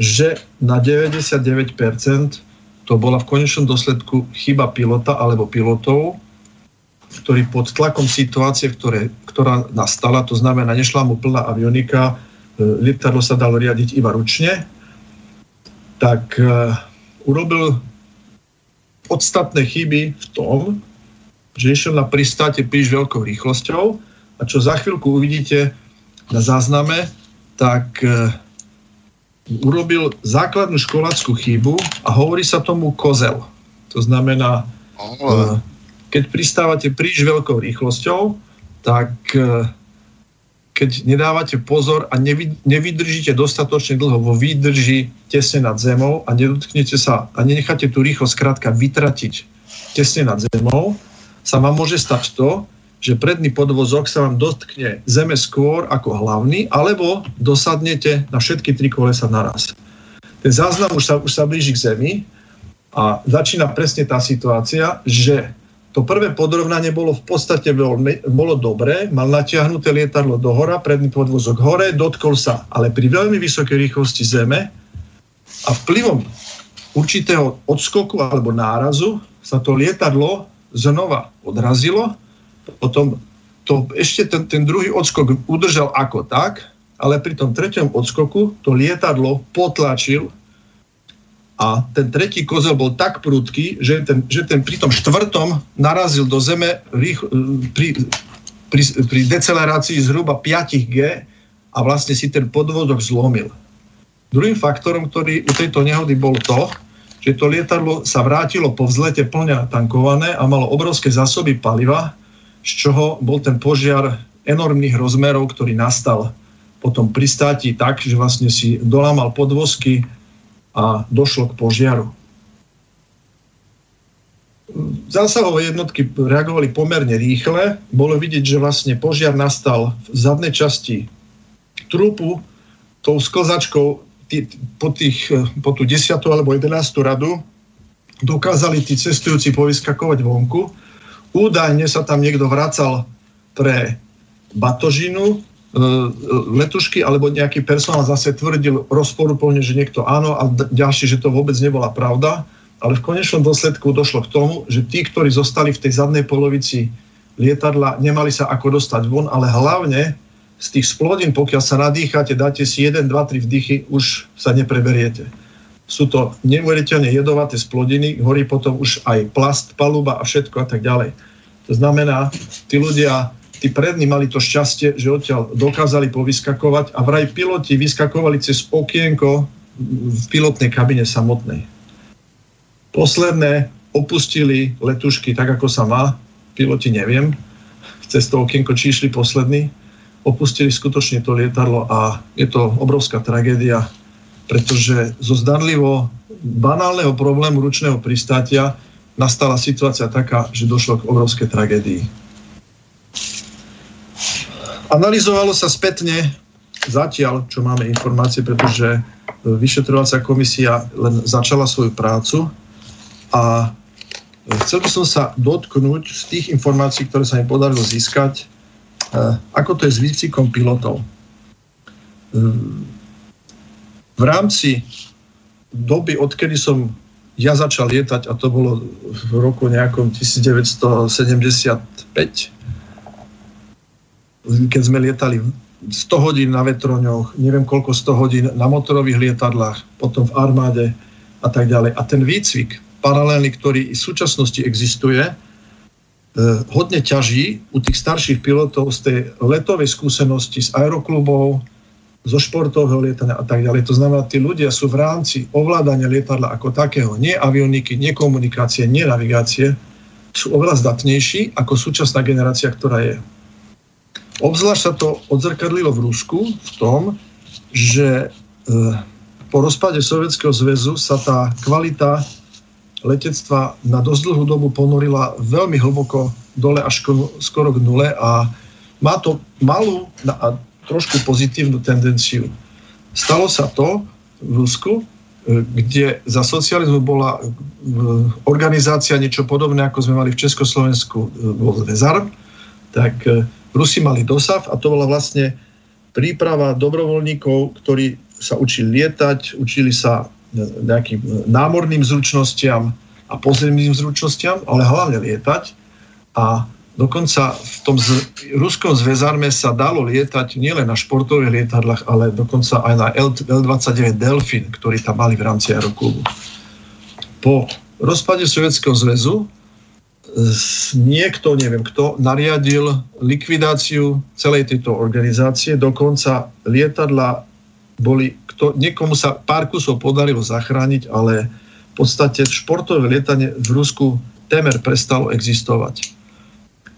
že na deväťdesiatdeväť percent to bola v konečnom dôsledku chyba pilota alebo pilotov, ktorý pod tlakom situácie, ktoré, ktorá nastala, to znamená, nešla mu plná avionika, lietadlo sa dalo riadiť iba ručne, tak urobil podstatné chyby v tom, že išiel na pristátie príliš veľkou rýchlosťou a čo za chvíľku uvidíte na zázname, tak urobil základnú školáckú chybu a hovorí sa tomu kozel. To znamená... Oh. Keď pristávate príliš veľkou rýchlosťou, tak keď nedávate pozor a nevydržíte dostatočne dlho vo výdrži tesne nad zemou a nedotknete sa a nenecháte tú rýchlosť krátka vytratiť tesne nad zemou, sa vám môže stať to, že predný podvozok sa vám dotkne zeme skôr ako hlavný, alebo dosadnete na všetky tri kolesa naraz. Ten záznam už sa, už sa blíži k zemi a začína presne tá situácia, že to prvé podrovnanie bolo v podstate veľmi, bolo dobré, mal natiahnuté lietadlo do hora, predný podvozok hore, dotkol sa, ale pri veľmi vysokej rýchlosti zeme a vplyvom určitého odskoku alebo nárazu sa to lietadlo znova odrazilo, potom to, ešte ten, ten druhý odskok udržal ako tak, ale pri tom treťom odskoku to lietadlo potlačil. A ten tretí kozel bol tak prudký, že ten, že ten pri tom štvrtom narazil do zeme rýchlo, pri, pri, pri decelerácii zhruba päť gé a vlastne si ten podvozok zlomil. Druhým faktorom, ktorý u tejto nehody bol to, že to lietadlo sa vrátilo po vzlete plne natankované a malo obrovské zásoby paliva, z čoho bol ten požiar enormných rozmerov, ktorý nastal po tom pristáti tak, že vlastne si dolámal podvozky a došlo k požiaru. Zásahové jednotky reagovali pomerne rýchle. Bolo vidieť, že vlastne požiar nastal v zadnej časti trupu tou sklzačkou tý, po, tých, po tú desiatu alebo jedenástu radu dokázali tí cestujúci povyskakovať vonku. Údajne sa tam niekto vracal pre batožinu letušky, alebo nejaký personál zase tvrdil rozporuplne, že niekto áno a ďalší, že to vôbec nebola pravda, ale v konečnom dôsledku došlo k tomu, že tí, ktorí zostali v tej zadnej polovici lietadla, nemali sa ako dostať von, ale hlavne z tých splodín, pokiaľ sa nadýchate, dáte si jeden, dva, tri vdychy, už sa nepreberiete. Sú to neuveriteľne jedovaté splodiny, horí potom už aj plast, paluba a všetko a tak ďalej. To znamená, tí ľudia tí prední mali to šťastie, že odtiaľ dokázali povyskakovať a vraj piloti vyskakovali cez okienko v pilotnej kabine samotnej. Posledné opustili letušky tak, ako sa má. Piloti neviem, cez to okienko, či išli poslední. Opustili skutočne to lietadlo a je to obrovská tragédia, pretože zo zdanlivo banálneho problému ručného pristátia nastala situácia taká, že došlo k obrovskej tragédii. Analyzovalo sa spätne zatiaľ, čo máme informácie, pretože vyšetrovacia komisia len začala svoju prácu a chcel by som sa dotknúť z tých informácií, ktoré sa mi podarilo získať, ako to je s výcvikom pilotov. V rámci doby, odkedy som ja začal lietať, a to bolo v roku nejakom devätnásťsedemdesiatpäť, keď sme lietali sto hodín na vetroňoch, neviem koľko sto hodín na motorových lietadlách, potom v armáde a tak ďalej. A ten výcvik paralelný, ktorý v súčasnosti existuje, eh, hodne ťaží u tých starších pilotov z tej letovej skúsenosti z aeroklubov, zo športového lietania a tak ďalej. To znamená, tí ľudia sú v rámci ovládania lietadla ako takého, nie avioniky, nie komunikácie, nie navigácie, sú oveľa zdatnejší ako súčasná generácia, ktorá je. Obzvlášť sa to odzrkadlilo v Rusku v tom, že po rozpade Sovietskeho zväzu sa tá kvalita letectva na dosť dlhú dobu ponorila veľmi hlboko dole až skoro k nule a má to malú a trošku pozitívnu tendenciu. Stalo sa to v Rusku, kde za socializmu bola organizácia niečo podobné, ako sme mali v Československu, bol zväzar, tak Rusi mali dosav a to bola vlastne príprava dobrovoľníkov, ktorí sa učili lietať, učili sa nejakým námorným zručnostiam a pozemným zručnostiam, ale hlavne lietať. A Dokonca v tom z, ruskom zväzarme sa dalo lietať nielen na športových lietadlách, ale dokonca aj na el dvadsaťdeväť Delfín, ktorý tam mali v rámci aeroklubu. Po rozpade Sovietskeho zväzu niekto, neviem kto, nariadil likvidáciu celej tejto organizácie. Dokonca lietadla boli, kto, niekomu sa pár kusov podarilo zachrániť, ale v podstate športové lietanie v Rusku témer prestalo existovať.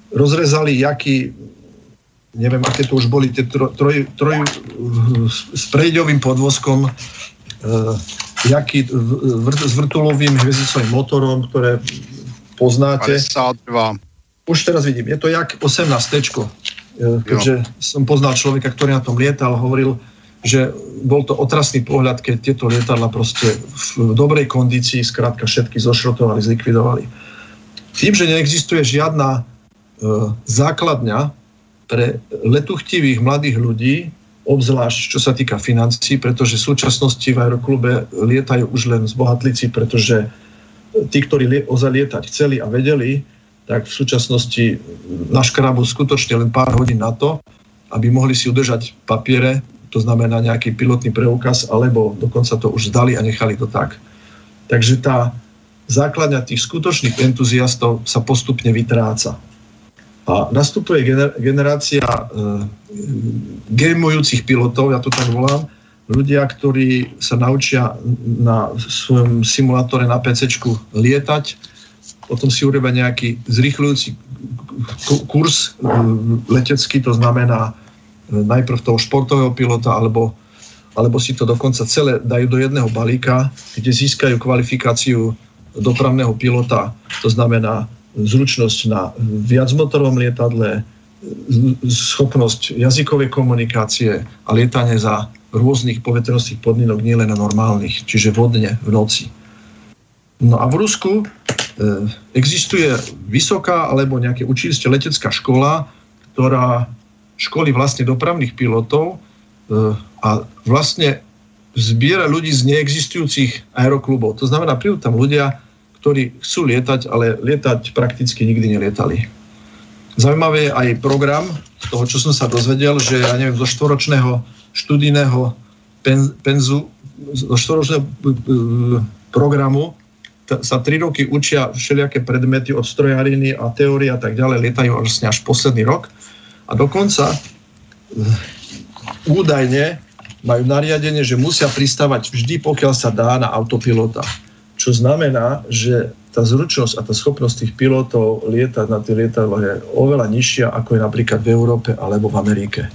Rozrezali jaký, neviem, aké to už boli, tie troj, troj, troj s prejdovým podvozkom, e, jaký vr, s vrtulovým hviezdicovým motorom, ktoré poznáte. päťdesiatdva. Už teraz vidím, je to jak osemnásťtečko. E, keďže jo. Som poznal človeka, ktorý na tom lietal, hovoril, že bol to otrasný pohľad, keď tieto lietadla proste v dobrej kondícii, skrátka všetky zošrotovali, zlikvidovali. Tým, že neexistuje žiadna základňa pre letuchtivých mladých ľudí, obzvlášť čo sa týka financií, pretože v súčasnosti v aeroklube lietajú už len zbohatlíci, pretože tí, ktorí ozaj lietať chceli a vedeli, tak v súčasnosti naškrabu skutočne len pár hodín na to, aby mohli si udržať papiere, to znamená nejaký pilotný preukaz, alebo dokonca to už zdali a nechali to tak. Takže tá základňa tých skutočných entuziastov sa postupne vytráca. A nastupuje generácia e, gamujúcich pilotov, ja to tak volám, ľudia, ktorí sa naučia na svojom simulátore na PCčku lietať, potom si urobia nejaký zrýchľujúci kurz e, letecký, to znamená e, najprv toho športového pilota, alebo, alebo si to dokonca celé dajú do jedného balíka, kde získajú kvalifikáciu dopravného pilota, to znamená zručnosť na viacmotorovom lietadle, schopnosť jazykovej komunikácie a lietanie za rôznych poveternostných podmienok, nielen na normálnych, čiže vodne, v noci. No a v Rusku e, existuje vysoká alebo nejaké učilište, letecká škola, ktorá školí vlastne dopravných pilotov e, a vlastne zbiera ľudí z neexistujúcich aeroklubov. To znamená, prídu tam ľudia, ktorí chcú lietať, ale lietať prakticky nikdy nelietali. Zaujímavý je aj program toho, čo som sa dozvedel, že ja neviem, zo štvoročného študijného pen, penzu, zo štvoročného programu t- sa tri roky učia všelijaké predmety od strojariny a teórie a tak ďalej, lietajú vlastne až posledný rok. A dokonca údajne majú nariadenie, že musia pristávať vždy, pokiaľ sa dá, na autopilota. Čo znamená, že tá zručnosť a tá schopnosť tých pilotov lietať na tie lietadlá je oveľa nižšia, ako je napríklad v Európe alebo v Amerike.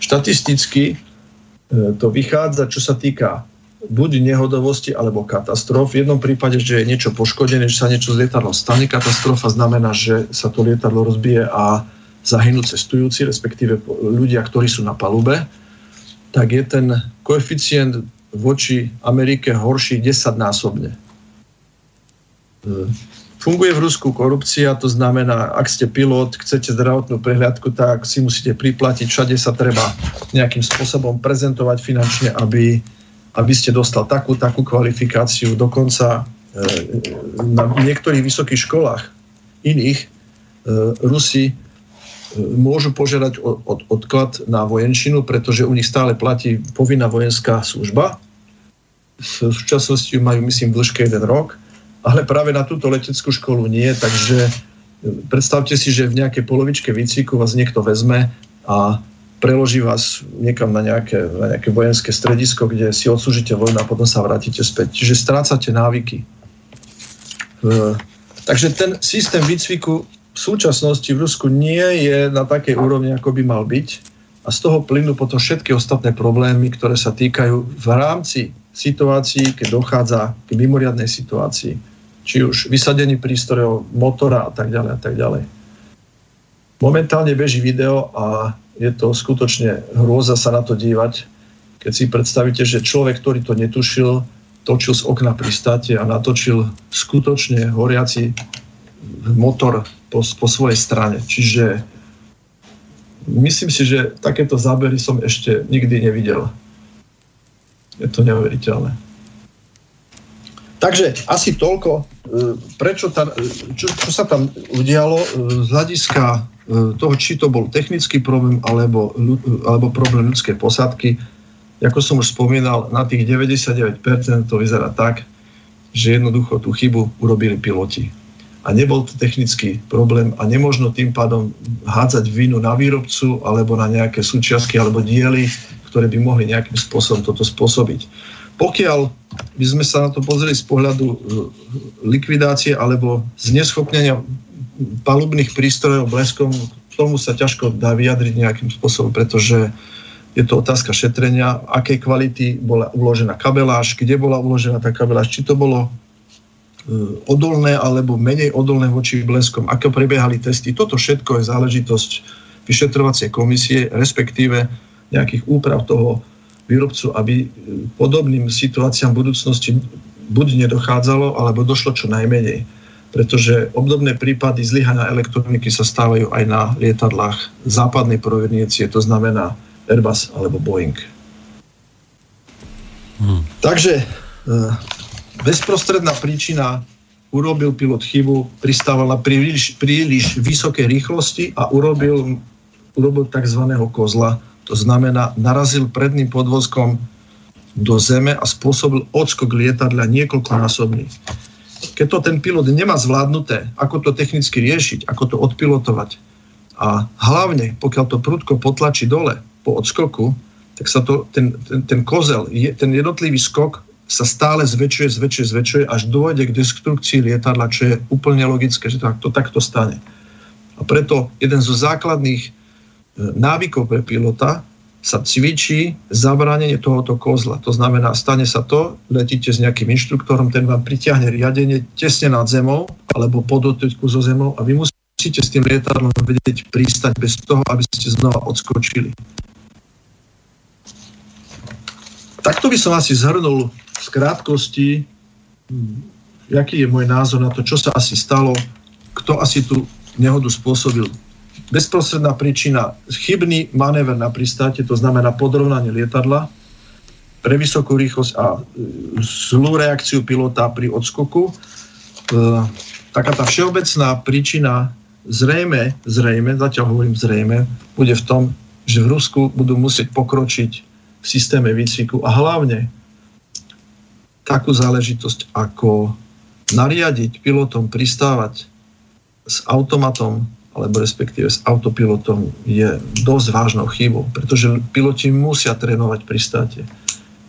Štatisticky to vychádza, čo sa týka buď nehodovosti alebo katastrof. V jednom prípade, že je niečo poškodené, že sa niečo z lietadlom stane. Katastrofa znamená, že sa to lietadlo rozbije a zahynú cestujúci, respektíve ľudia, ktorí sú na palube. Tak je ten koeficient voči Amerike horší desaťnásobne. Funguje v Rusku korupcia, to znamená, ak ste pilot, chcete zdravotnú prehliadku, tak si musíte priplatiť, všade sa treba nejakým spôsobom prezentovať finančne, aby, aby ste dostal takú, takú kvalifikáciu. Dokonca na niektorých vysokých školách iných Rusi môžu požiadať od, od, odklad na vojenčinu, pretože u nich stále platí povinná vojenská služba. V súčasnosti majú, myslím, dĺžke jeden rok, ale práve na túto leteckú školu nie, takže predstavte si, že v nejakej polovičke výcviku vás niekto vezme a preloží vás niekam na nejaké, na nejaké vojenské stredisko, kde si odslúžite vojnu a potom sa vrátite späť. Čiže strácate návyky. E, takže ten systém výcviku v súčasnosti v Rusku nie je na takej úrovni, ako by mal byť, a z toho plynú potom všetky ostatné problémy, ktoré sa týkajú v rámci situácií, keď dochádza k mimoriadnej situácii. Či už vysadení prístrojov, motora a tak ďalej a tak ďalej. Momentálne beží video a je to skutočne hrôza sa na to dívať, keď si predstavíte, že človek, ktorý to netušil, točil z okna pri státe a natočil skutočne horiaci motor po, po svojej strane. Čiže myslím si, že takéto zábery som ešte nikdy nevidel. Je to neuveriteľné. Takže asi toľko, prečo tá, čo, čo sa tam udialo z hľadiska toho, či to bol technický problém alebo, alebo problém ľudskej posádky. Ako som už spomínal, na tých deväťdesiatdeväť percent to vyzerá tak, že jednoducho tú chybu urobili piloti. A nebol to technický problém a nemožno tým pádom hádzať vinu na výrobcu alebo na nejaké súčiastky alebo diely, ktoré by mohli nejakým spôsobom toto spôsobiť. Pokiaľ by sme sa na to pozreli z pohľadu likvidácie alebo zneschopnenia palubných prístrojov bleskom, tomu sa ťažko dá vyjadriť nejakým spôsobom, pretože je to otázka šetrenia, akej kvality bola uložená kabeláž, kde bola uložená tá kabeláž, či to bolo odolné alebo menej odolné voči bleskom, ako prebiehali testy. Toto všetko je záležitosť vyšetrovacej komisie, respektíve nejakých úprav toho výrobcu, aby podobným situáciám v budúcnosti buď nedochádzalo, alebo došlo čo najmenej. Pretože obdobné prípady zlyhania elektroniky sa stávajú aj na lietadlách západnej proveniencie, to znamená Airbus alebo Boeing. Hmm. Takže bezprostredná príčina: urobil pilot chybu, pristával na príliš, príliš vysokej rýchlosti a urobil, urobil takzvaného kozla. To znamená, narazil predným podvozkom do zeme a spôsobil odskok lietadla niekoľkonásobný. Keď to ten pilot nemá zvládnuté, ako to technicky riešiť, ako to odpilotovať a hlavne, pokiaľ to prudko potlačí dole po odskoku, tak sa to, ten, ten, ten kozel, ten jednotlivý skok sa stále zväčšuje, zväčšuje, zväčšuje, až dôjde k destrukcii lietadla, čo je úplne logické, že to takto stane. A preto jeden zo základných návykov pre pilota sa cvičí zabránenie tohoto kozla. To znamená, stane sa to, letíte s nejakým inštruktorom, ten vám pritiahne riadenie tesne nad zemou alebo po dotyku so zemou a vy musíte s tým lietadlom vedieť pristať bez toho, aby ste znova odskočili. Takto by som asi zhrnul v krátkosti, aký je môj názor na to, čo sa asi stalo, kto asi tú nehodu spôsobil. Bezprostredná príčina: chybný manéver na pristáte, to znamená podrovnanie lietadla pre vysokú rýchlosť a zlú reakciu pilota pri odskoku. E, taká tá všeobecná príčina zrejme, zrejme, zatiaľ hovorím zrejme, bude v tom, že v Rusku budú musieť pokročiť v systéme výcviku a hlavne takú záležitosť, ako nariadiť pilotom pristávať s automatom alebo respektíve s autopilotom, je dosť vážnou chybou, pretože piloti musia trénovať pristátie.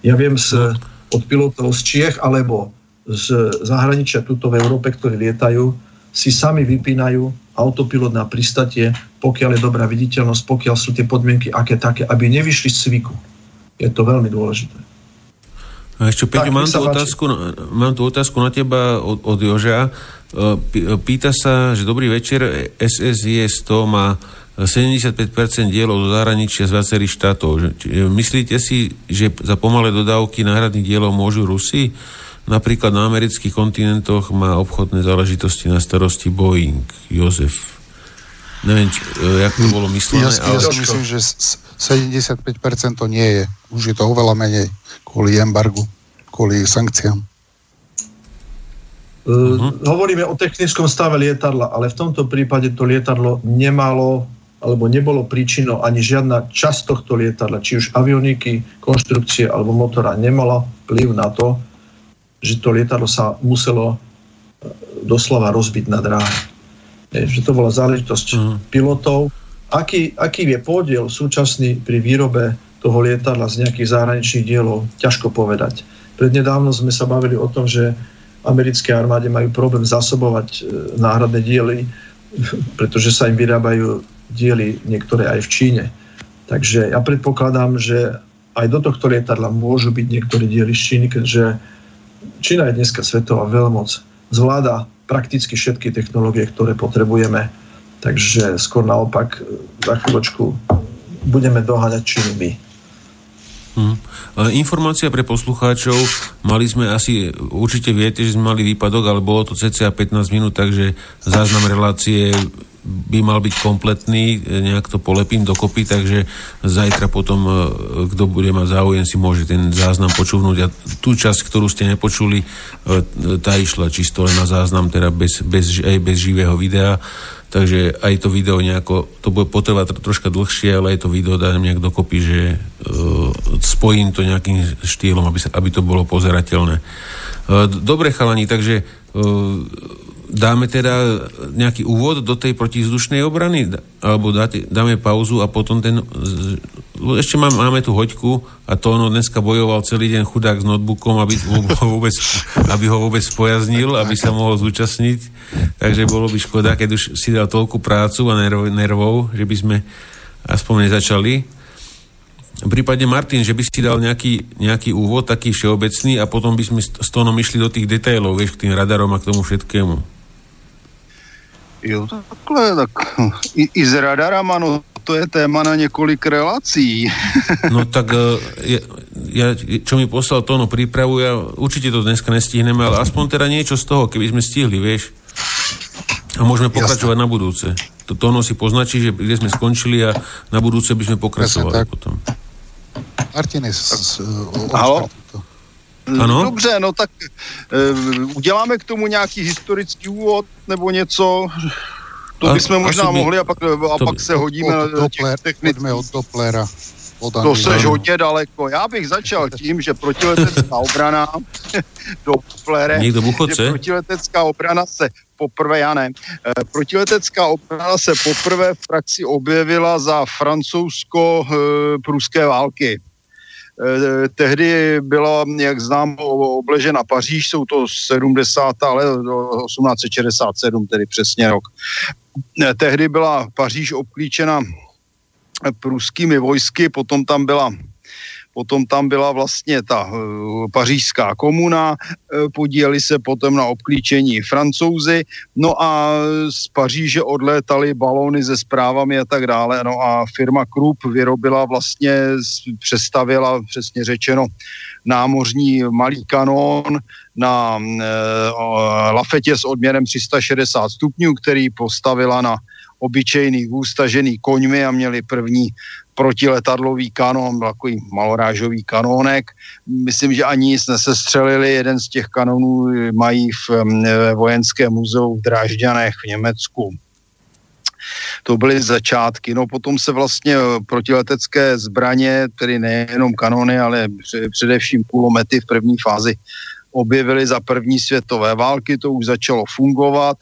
Ja viem z, od pilotov z Čiech alebo z zahraničia tuto v Európe, ktorí lietajú, si sami vypínajú autopilot na pristátie, pokiaľ je dobrá viditeľnosť, pokiaľ sú tie podmienky aké také, aby nevyšli z cviku. Je to veľmi dôležité. A ešte, Peťo, mám, mám tú otázku na teba od, od Joža. Pýta sa, že dobrý večer, es es jé sto má sedemdesiatpäť percent dielov do zahraničia z viacerých štátov. Myslíte si, že za pomalé dodávky náhradných dielov môžu Rusi? Napríklad na amerických kontinentoch má obchodné záležitosti na starosti Boeing. Jozef. Neviem, či, jak to bolo myslené. Ja, ale... ja myslím, že sedemdesiatpäť percent to nie je. Už je to oveľa menej kvôli embargu, kvôli sankciám. Uh-huh. Hovoríme o technickom stave lietadla, ale v tomto prípade to lietadlo nemalo alebo nebolo príčinou ani žiadna časť tohto lietadla, či už avioniky, konštrukcie alebo motora, nemala vplyv na to, že to lietadlo sa muselo doslova rozbiť na dráhe. Že to bola záležitosť uh-huh. pilotov. Aký, aký je podiel súčasný pri výrobe toho lietadla z nejakých zahraničných dielov, ťažko povedať. Prednedávno sme sa bavili o tom, že americké armáde majú problém zásobovať náhradné diely, pretože sa im vyrábajú diely niektoré aj v Číne. Takže ja predpokladám, že aj do tohto lietadla môžu byť niektoré diely z Číny, keďže Čína je dneska svetová veľmoc. Zvláda prakticky všetky technológie, ktoré potrebujeme. Takže skôr naopak, za chvíľočku budeme doháňať Čínu my. Hmm. Informácia pre poslucháčov: mali sme asi, určite viete, že sme mali výpadok, ale bolo to cca pätnásť minút, takže záznam relácie by mal byť kompletný, nejak to polepím dokopy, takže zajtra potom, kto bude mať záujem, si môže ten záznam počúvnuť a tú časť, ktorú ste nepočuli, tá išla čisto len na záznam, teda bez, bez, aj bez živého videa, takže aj to video nejako, to bude potrvá troška dlhšie, ale aj to video dám nejak dokopy, že uh, spojím to nejakým štýlom, aby, sa, aby to bolo pozerateľné. Uh, dobre chalani, takže uh, dáme teda nejaký úvod do tej protivzdušnej obrany, alebo dáte, dáme pauzu a potom ten... Ešte máme, máme tu Hoďku a to ono dneska bojoval celý deň chudák s notebookom, aby ho vôbec, aby ho vôbec spojaznil, aby sa mohol zúčastniť. Takže bolo by škoda, keď už si dal toľku prácu a nerv, nervov, že by sme aspoň nezačali. Prípadne Martin, že by si dal nejaký, nejaký úvod, taký všeobecný a potom by sme s tónom išli do tých detailov, vieš, k tým radarom a k tomu všetkému. Jo, takhle, tak i, i z radarama, no to je téma na několik relací. No tak ja, ja, čo mi poslal Tóno prípravu, ja určite to dneska nestihneme, ale aspoň teda niečo z toho, keby sme stihli, vieš. A môžeme pokračovať Jasne. Na budúce. To Tóno si poznačí, že kde sme skončili a na budúce by sme pokračovali Jasne, potom. Martin je... Halo? Ano? Dobře, no tak e, uděláme k tomu nějaký historický úvod nebo něco, to a, bychom možná by, mohli a pak, a pak by, se hodíme od, od těch technických. Od Dopplera. To seš hodně daleko. Já bych začal tím, že protiletecká obrana Dopplere, že protiletecká obrana se poprvé, já ne, e, protiletecká obrana se poprvé v praxi objevila za francouzsko-pruské války. Tehdy byla, jak znám, obležena Paříž, jsou to sedmdesátá ale osmnáct šedesát sedm, tedy přesně rok. Tehdy byla Paříž obklíčena pruskými vojsky, potom tam byla, potom tam byla vlastně ta pařížská komuna, podíleli se potom na obklíčení Francouzi, no a z Paříže odlétaly balóny se zprávami a tak dále, no a firma Krupp vyrobila vlastně, přestavěla přesně řečeno námořní malý kanón na e, lafetě s odměrem tři sta šedesát stupňů, který postavila na obyčejný vůz tažený koňmi a měli první protiletadlový kanón, takový malorážový kanónek. Myslím, že ani nic nesestřelili. Jeden z těch kanónů mají v vojenském muzeu v Drážďanech v Německu. To byly začátky. No potom se vlastně protiletecké zbraně, tedy nejenom kanóny, ale především kulomety v první fázi objevily za první světové války. To už začalo fungovat.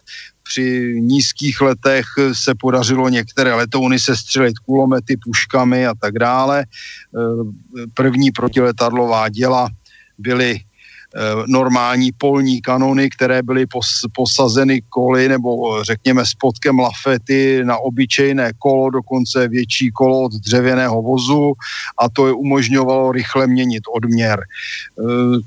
Při nízkých letech se podařilo některé letouny sestřelit kulomety, puškami a tak dále. První protiletadlová děla byly normální polní kanony, které byly posazeny koly nebo řekněme spodkem lafety na obyčejné kolo, dokonce větší kolo od dřevěného vozu a to je umožňovalo rychle měnit odměr.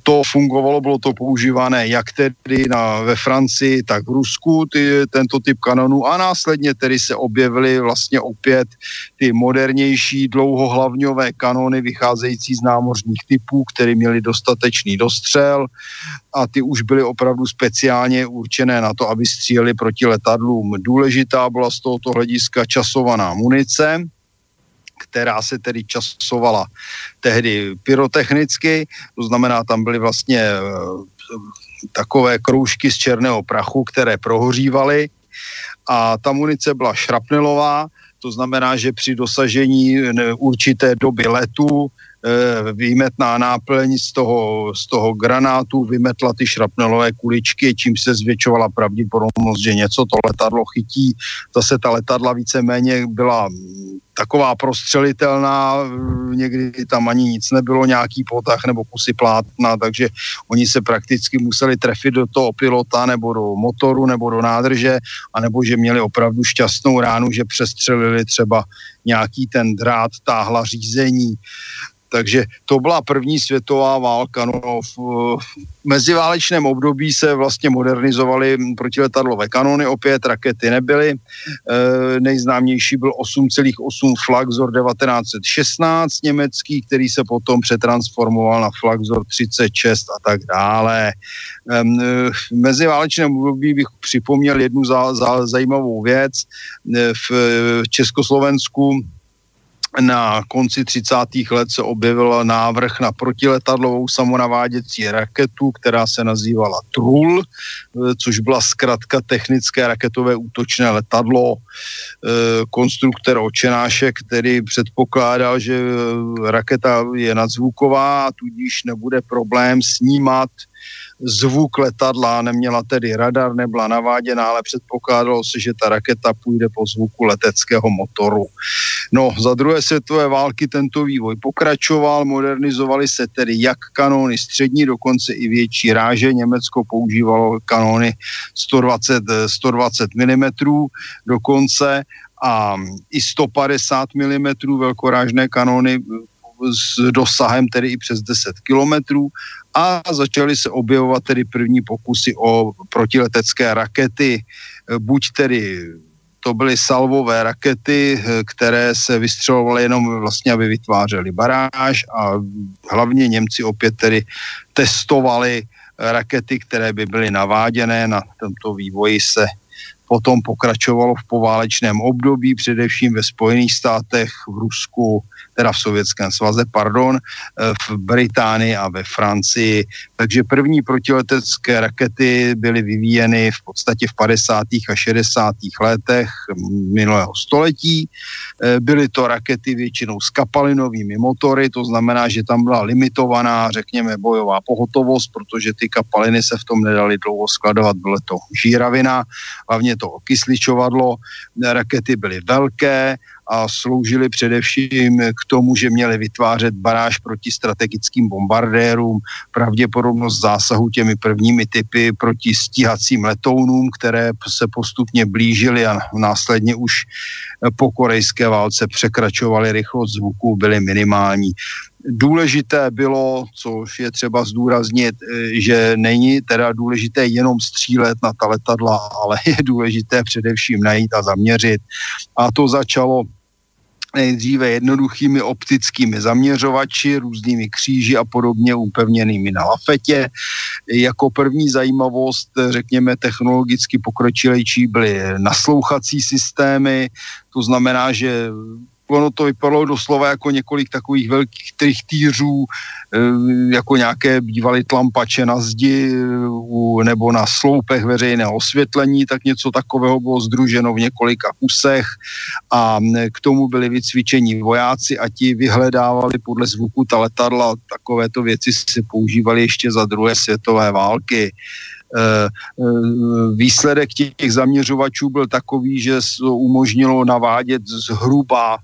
To fungovalo, bylo to používané jak tedy na, ve Francii, tak v Rusku ty, tento typ kanonů a následně tedy se objevily vlastně opět ty modernější dlouhohlavňové kanony vycházející z námořních typů, které měly dostatečný dostřel a ty už byly opravdu speciálně určené na to, aby střílely proti letadlům. Důležitá byla z tohoto hlediska časovaná munice, která se tedy časovala tehdy pyrotechnicky, to znamená, tam byly vlastně takové kroužky z černého prachu, které prohořívaly a ta munice byla šrapnelová, to znamená, že při dosažení určité doby letu výmetná náplň z toho, z toho granátu vymetla ty šrapnelové kuličky, čím se zvětšovala pravděpodobnost, že něco to letadlo chytí. Zase ta letadla víceméně byla taková prostřelitelná, někdy tam ani nic nebylo, nějaký potah nebo kusy plátna, takže oni se prakticky museli trefit do toho pilota nebo do motoru nebo do nádrže, anebo že měli opravdu šťastnou ránu, že přestřelili třeba nějaký ten drát táhla řízení. Takže to byla první světová válka. No, v, v meziválečném období se vlastně modernizovaly protiletadlové kanony, opět rakety nebyly. E, nejznámější byl osm celá osm Flakzor devatenáct set šestnáct německý, který se potom přetransformoval na Flakzor třicet šest a tak dále. E, v meziválečném období bych připomněl jednu za, za, zajímavou věc. E, v Československu na konci třicátých let se objevil návrh na protiletadlovou samonaváděcí raketu, která se nazývala Trull, což byla zkratka technické raketové útočné letadlo. Konstruktor Očenášek, který předpokládal, že raketa je nadzvuková, tudíž nebude problém snímat zvuk letadla, neměla tedy radar, nebyla naváděná, ale předpokládalo se, že ta raketa půjde po zvuku leteckého motoru. No, za druhé světové války tento vývoj pokračoval, modernizovaly se tedy jak kanóny střední, dokonce i větší ráže. Německo používalo kanóny sto dvacet, sto dvacet milimetrů dokonce a i sto padesát milimetrů velkorážné kanóny s dosahem tedy i přes deset kilometrů a začaly se objevovat tedy první pokusy o protiletecké rakety. Buď tedy to byly salvové rakety, které se vystřelovaly jenom vlastně, aby vytvářely baráž, a hlavně Němci opět tedy testovali rakety, které by byly naváděné. Na tomto vývoji se potom pokračovalo v poválečném období, především ve Spojených státech, v Rusku, teda v Sovětském svaze, pardon, v Británii a ve Francii. Takže první protiletecké rakety byly vyvíjeny v podstatě v padesátých a šedesátých letech minulého století. Byly to rakety většinou s kapalinovými motory, to znamená, že tam byla limitovaná, řekněme, bojová pohotovost, protože ty kapaliny se v tom nedaly dlouho skladovat, byla to žíravina, hlavně to okysličovadlo. Rakety byly velké a sloužily především k tomu, že měly vytvářet baráž proti strategickým bombardérům. Pravděpodobnost zásahu těmi prvními typy proti stíhacím letounům, které se postupně blížily a následně už po korejské válce překračovaly rychlost zvuku, byly minimální. Důležité bylo, což je třeba zdůraznit, že není teda důležité jenom střílet na ta letadla, ale je důležité především najít a zaměřit. A to začalo nejdříve jednoduchými optickými zaměřovači, různými kříži a podobně upevněnými na lafetě. Jako první zajímavost, řekněme, technologicky pokročilejší byly naslouchací systémy, to znamená, že ono to vypadalo doslova jako několik takových velkých trichtýřů, jako nějaké bývaly tlampače na zdi nebo na sloupech veřejného osvětlení, tak něco takového bylo sdruženo v několika kusech a k tomu byli vycvičení vojáci a ti vyhledávali podle zvuku ta letadla. Takovéto věci se používaly ještě za druhé světové války. Výsledek těch zaměřovačů byl takový, že umožnilo navádět zhruba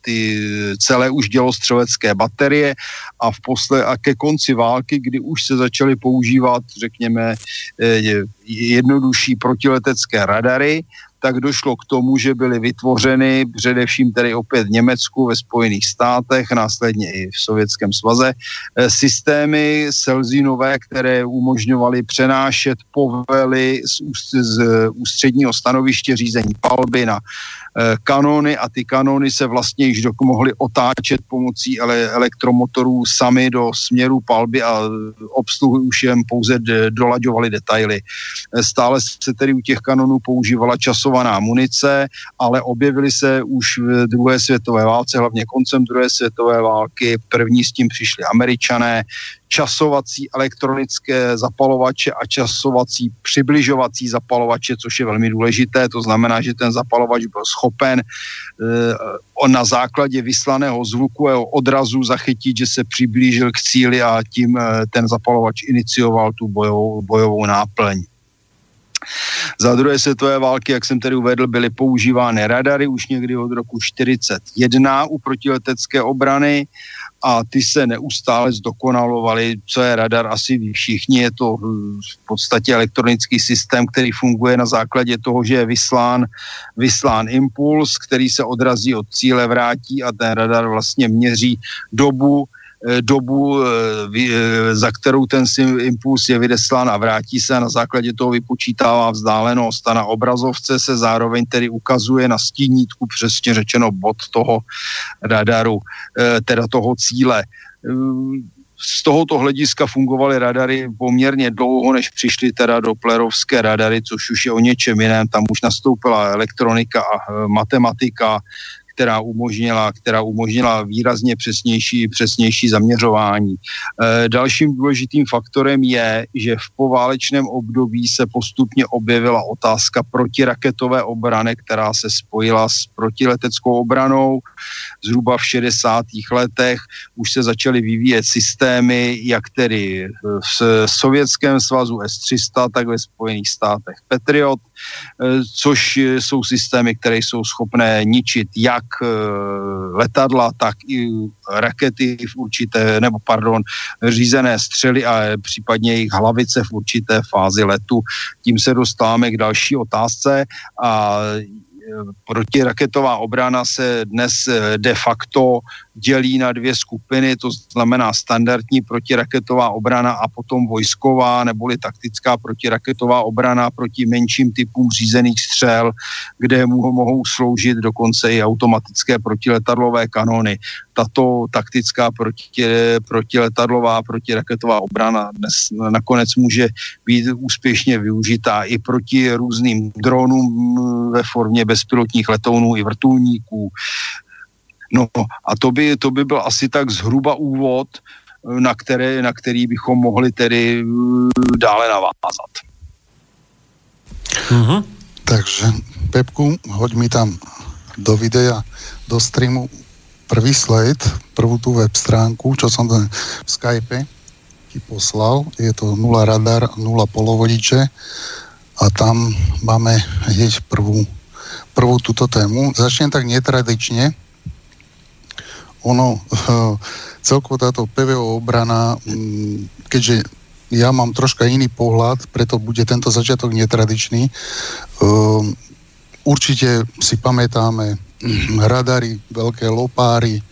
ty celé už dělostřelecké baterie a, v posle, a ke konci války, kdy už se začaly používat, řekněme, jednodušší protiletecké radary, tak došlo k tomu, že byly vytvořeny především tedy opět v Německu, ve Spojených státech, následně i v Sovětském svaze, systémy selzinové, které umožňovaly přenášet povely z, z ústředního stanoviště řízení palby na kanóny a ty kanóny se vlastně již dok- mohly otáčet pomocí ele- elektromotorů sami do směru palby a obsluhy už jen pouze d- dolaďovaly detaily. Stále se tedy u těch kanónů používala časovaná munice, ale objevily se už v druhé světové válce, hlavně koncem druhé světové války, první s tím přišli Američané, časovací elektronické zapalovače a časovací přibližovací zapalovače, což je velmi důležité, to znamená, že ten zapalovač byl schopen eh, na základě vyslaného zvuku a odrazu zachytit, že se přiblížil k cíli a tím eh, ten zapalovač inicioval tu bojovou, bojovou náplň. Za druhé světové války, jak jsem tedy uvedl, byly používány radary už někdy od roku čtyřicet jedna u protiletecké obrany a ty se neustále zdokonalovaly. Co je radar, asi ví všichni, je to v podstatě elektronický systém, který funguje na základě toho, že je vyslán, vyslán impuls, který se odrazí od cíle, vrátí a ten radar vlastně měří dobu, dobu, za kterou ten impuls je vydeslán a vrátí se a na základě toho vypočítává vzdálenost a na obrazovce se zároveň tedy ukazuje na stínítku přesně řečeno bod toho radaru, teda toho cíle. Z tohoto hlediska fungovaly radary poměrně dlouho, než přišly teda doplerovské radary, což už je o něčem jiném, tam už nastoupila elektronika a matematika, která umožnila, která umožnila výrazně přesnější, přesnější zaměřování. E, dalším důležitým faktorem je, že v poválečném období se postupně objevila otázka protiraketové obrany, která se spojila s protileteckou obranou. Zhruba v šedesátých letech už se začaly vyvíjet systémy, jak tedy v Sovětském svazu S tři sta, tak ve Spojených státech Patriot, což jsou systémy, které jsou schopné ničit jak letadla, tak i rakety v určité, nebo pardon, řízené střely a případně jejich hlavice v určité fázi letu. Tím se dostáváme k další otázce a protiraketová obrana se dnes de facto dělí na dvě skupiny, to znamená standardní protiraketová obrana a potom vojsková neboli taktická protiraketová obrana proti menším typům řízených střel, kde mu mohou sloužit dokonce i automatické protiletadlové kanony. Tato taktická proti, protiletadlová protiraketová obrana dnes nakonec může být úspěšně využitá i proti různým dronům ve formě bezpilotních letounů i vrtulníků. No a to by, to by byl asi tak zhruba úvod, na, které, na který bychom mohli tedy dále navázat. Uh-huh. Takže, Pepku, hoď mi tam do videa, do streamu prvý slide, prvú tú web stránku, čo som v Skype ti poslal. Je to nula radar, nula polovodiče a tam máme hneď prvú, prvú túto tému. Začnem tak netradične. Ono, celkovo táto pé vé ó obrana, keďže ja mám troška iný pohľad, preto bude tento začiatok netradičný. Určite si pamätáme radary, veľké lopáry,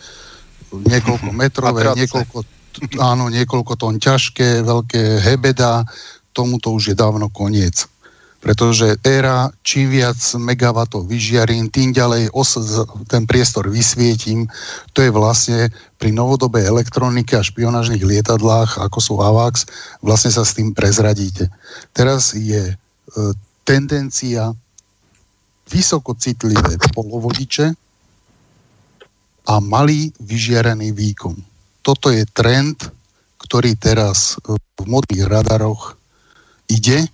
niekoľko metrové, niekoľko, áno, niekoľko tón ťažké, veľké hebeda, tomuto už je dávno koniec. Pretože éra, čím viac megawattov vyžiarím, tým ďalej os- ten priestor vysvietím. To je vlastne pri novodobej elektronike a špionážnych lietadlách, ako sú AWACS, vlastne sa s tým prezradíte. Teraz je e, tendencia vysokocitlivé polovodiče a malý vyžiarený výkon. Toto je trend, ktorý teraz v modných radaroch ide.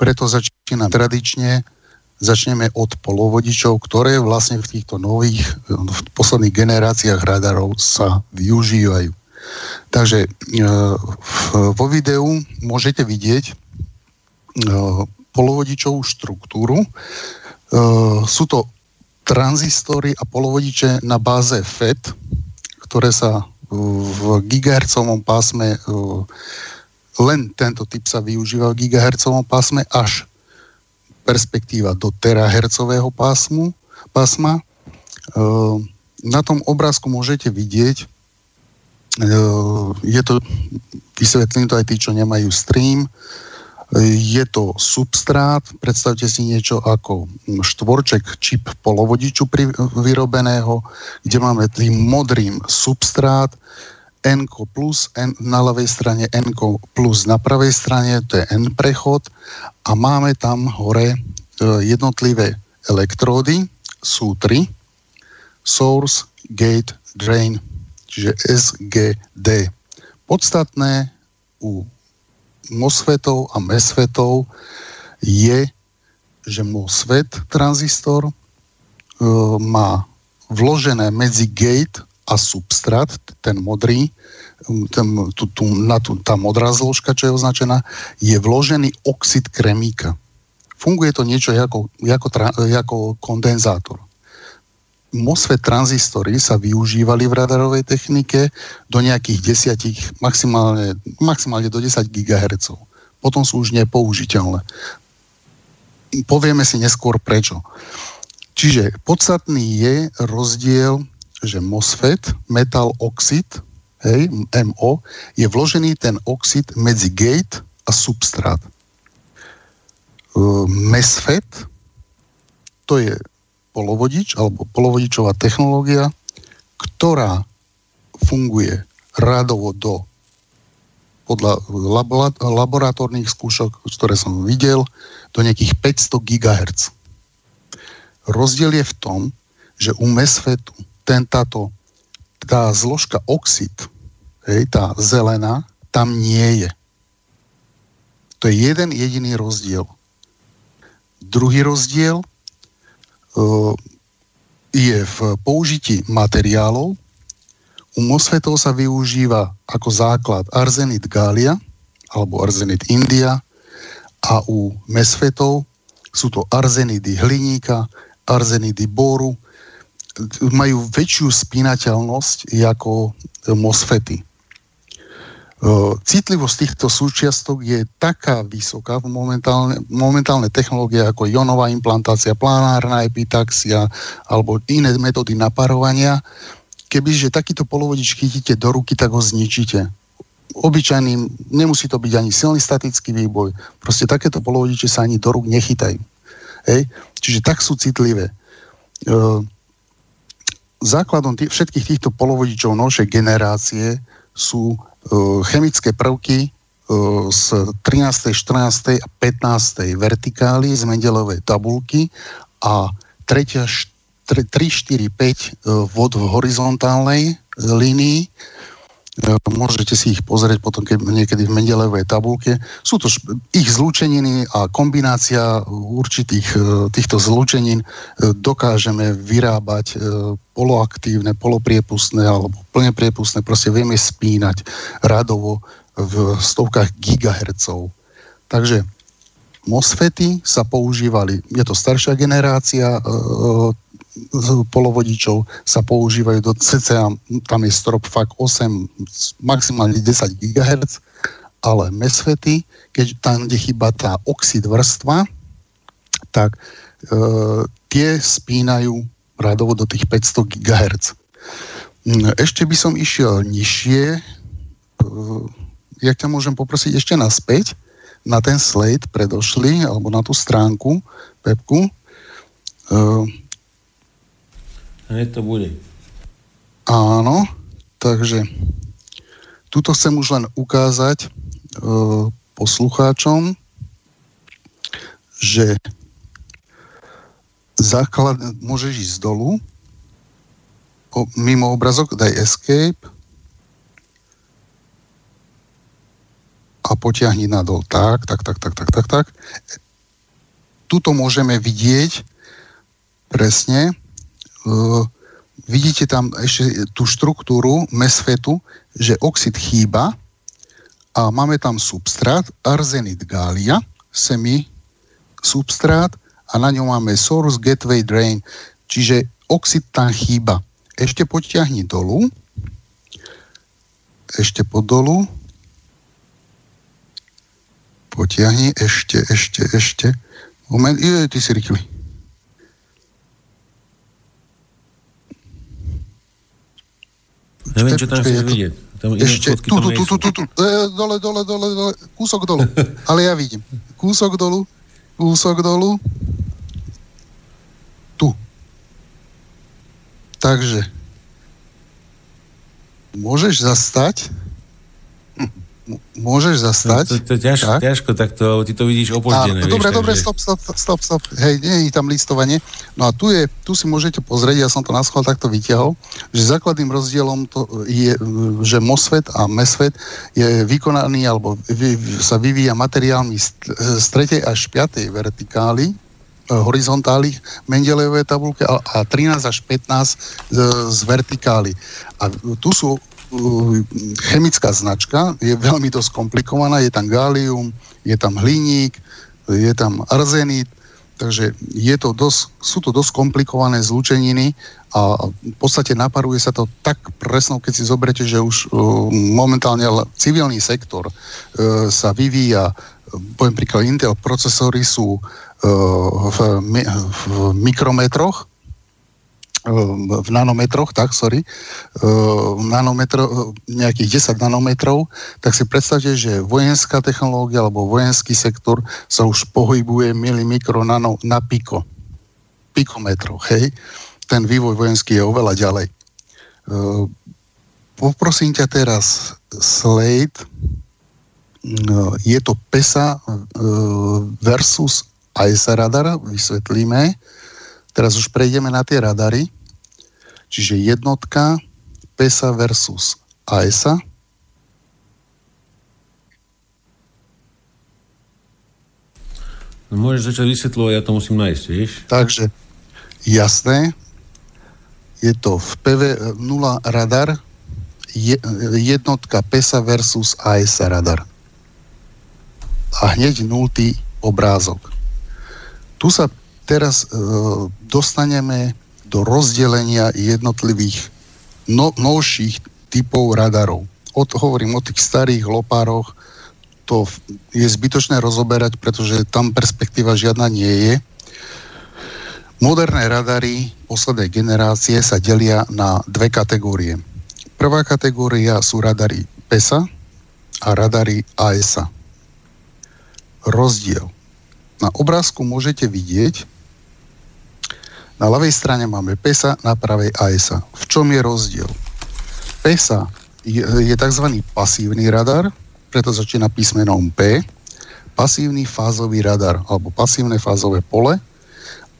Preto začíname tradične, začneme od polovodičov, ktoré vlastne v týchto nových, v posledných generáciách radarov sa využívajú. Takže vo videu môžete vidieť polovodičovú štruktúru. Sú to tranzistory a polovodiče na báze F E T, ktoré sa v gigahercovom pásme len tento typ sa využíva v gigahercovom pásme až perspektíva do terahercového pásmu, pásma. E, na tom obrázku môžete vidieť, e, je to, vysvetlím to aj tí, čo nemajú stream, e, je to substrát, predstavte si niečo ako štvorček čip polovodiču pri, vyrobeného, kde máme tým modrým substrát, N-ko plus, N na ľavej strane, N-ko plus na pravej strane, to je N prechod a máme tam hore jednotlivé elektródy, sú tri, source, gate, drain, čiže S G D. Podstatné u MOSFETov a MESFETov je, že MOSFET tranzistor má vložené medzi gate a substrát, ten modrý, ten, tú, tú, na tú, tá modrá zložka, čo je označená, je vložený oxid kremíka. Funguje to niečo ako, ako, ako kondenzátor. MOSFET tranzistory sa využívali v radarovej technike do nejakých desať, maximálne, maximálne do desať gigahertzov. Potom sú už nepoužiteľné. Povieme si neskôr prečo. Čiže podstatný je rozdiel, že MOSFET, metal oxid, hej, em o, je vložený ten oxid medzi gate a substrát. Mesfet, to je polovodič alebo polovodičová technológia, ktorá funguje radovo do podľa laboratórnych skúšok, ktoré som videl, do nejakých päťsto gigahertzov. Rozdiel je v tom, že u mesfetu ten, táto, tá zložka oxid, hej, tá zelená, tam nie je. To je jeden jediný rozdiel. Druhý rozdiel uh, je v použití materiálov. U MOSFETov sa využíva ako základ arzenid gália alebo arzenid india a u mesfetov sú to arzenidy hliníka, arzenidy bóru. Majú väčšiu spínateľnosť ako MOSFETy. Citlivosť týchto súčiastok je taká vysoká v momentálne, momentálne technológie ako jónová implantácia, planárna epitaxia alebo iné metódy naparovania. Kebyže takýto polovodič chytíte do ruky, tak ho zničíte. Obyčajným, nemusí to byť ani silný statický výboj. Proste takéto polovodiče sa ani do rúk nechytajú. Hej? Čiže tak sú citlivé. E, základom t- všetkých týchto polovodičov novšej generácie sú e, chemické prvky e, z trinástej, štrnástej a pätnástej vertikály z Mendelovej tabulky a tretia št- tri, štyri, päť vod v horizontálnej línii. Môžete si ich pozrieť potom niekedy v Mendelejovej tabulke. Sú to ich zlúčeniny a kombinácia určitých týchto zlúčenín dokážeme vyrábať poloaktívne, polopriepustné alebo plne priepustné. Proste vieme spínať radovo v stovkách gigahertzov. Takže MOSFETy sa používali, je to staršia generácia polovodičov, sa používajú do cca, tam je strop fakt osem, maximálne desať gigahertzov, ale mesfety, keď tam, kde chýba tá oxid vrstva, tak e, tie spínajú radovo do tých päťsto gigahertzov. Ešte by som išiel nižšie, e, jak ťa môžem poprosiť ešte naspäť na ten slide predošli, alebo na tú stránku Pepku. E, Hneď to bude. Áno, takže tuto chcem už len ukázať e, poslucháčom, že základ, môžeš ísť dolu, o, mimo obrazok, daj escape a potiahni nadol. Tak, tak, tak, tak, tak, tak, tak. Tuto môžeme vidieť presne. Uh, vidíte tam ešte tú štruktúru mesfetu, že oxid chýba a máme tam substrát, arzenid gália, semi substrát a na ňom máme source, gateway, drain, čiže oxid tam chýba. Ešte potiahni dolu, ešte pod dolu, potiahni ešte, ešte, ešte, moment, je, ty si rýchli. Neviem, čo tam chceš vidieť. Ešte, tu, tu, tu, tu, tu, dole, dole, dole, dole, kúsok dolu. Ale ja vidím. Kúsok dolu, kúsok dolu. Tu. Takže. Môžeš zastať? Môžeš zastať? To je ťažko, tak to, ty to vidíš opoždené. Dobre, dobre, stop, stop, stop, stop. Hej, nie je tam listovanie. No a tu je, tu si môžete pozrieť, ja som to naschvál takto vyťahol, že základným rozdielom to je, že MOSFET a MESFET je vykonaný, alebo vy, sa vyvíja materiálmi z tretej až piatej vertikály, horizontály Mendelejovej tabulke a, a trinásť až pätnásť z, z vertikály. A tu sú chemická značka, je veľmi dosť komplikovaná, je tam gálium, je tam hliník, je tam arzenid, takže je to dosť, sú to dosť komplikované zlúčeniny a v podstate naparuje sa to tak presno, keď si zoberete, že už momentálne civilný sektor sa vyvíja, poviem príklad, Intel procesory sú v mikrometroch, v nanometroch, tak, sorry, nanometro, nejakých desať nanometrov, tak si predstavte, že vojenská technológia alebo vojenský sektor sa už pohybuje milimikro nano na piko, pikometroch, hej. Ten vývoj vojenský je oveľa ďalej. Poprosím ťa teraz, Slate, je to PESA versus á es á radar, vysvetlíme. Teraz už prejdeme na tie radary. Čiže jednotka PESA versus á es á. No, môžeš začať vysvetľovať, ja to musím nájsť, vieš? Takže, jasné. Je to v pé vé nula radar je, jednotka PESA versus á es á radar. A hneď nultý obrázok. Tu sa teraz e, dostaneme do rozdelenia jednotlivých no, novších typov radarov. Od, hovorím o tých starých lopároch, to je zbytočné rozoberať, pretože tam perspektíva žiadna nie je. Moderné radary poslednej generácie sa delia na dve kategórie. Prvá kategória sú radary PESA a radary á es á. Rozdiel. Na obrázku môžete vidieť, na ľavej strane máme PESA, na pravej á es á. V čom je rozdiel? PESA je, je tzv. Pasívny radar, preto začína písmenom P, pasívny fázový radar, alebo pasívne fázové pole.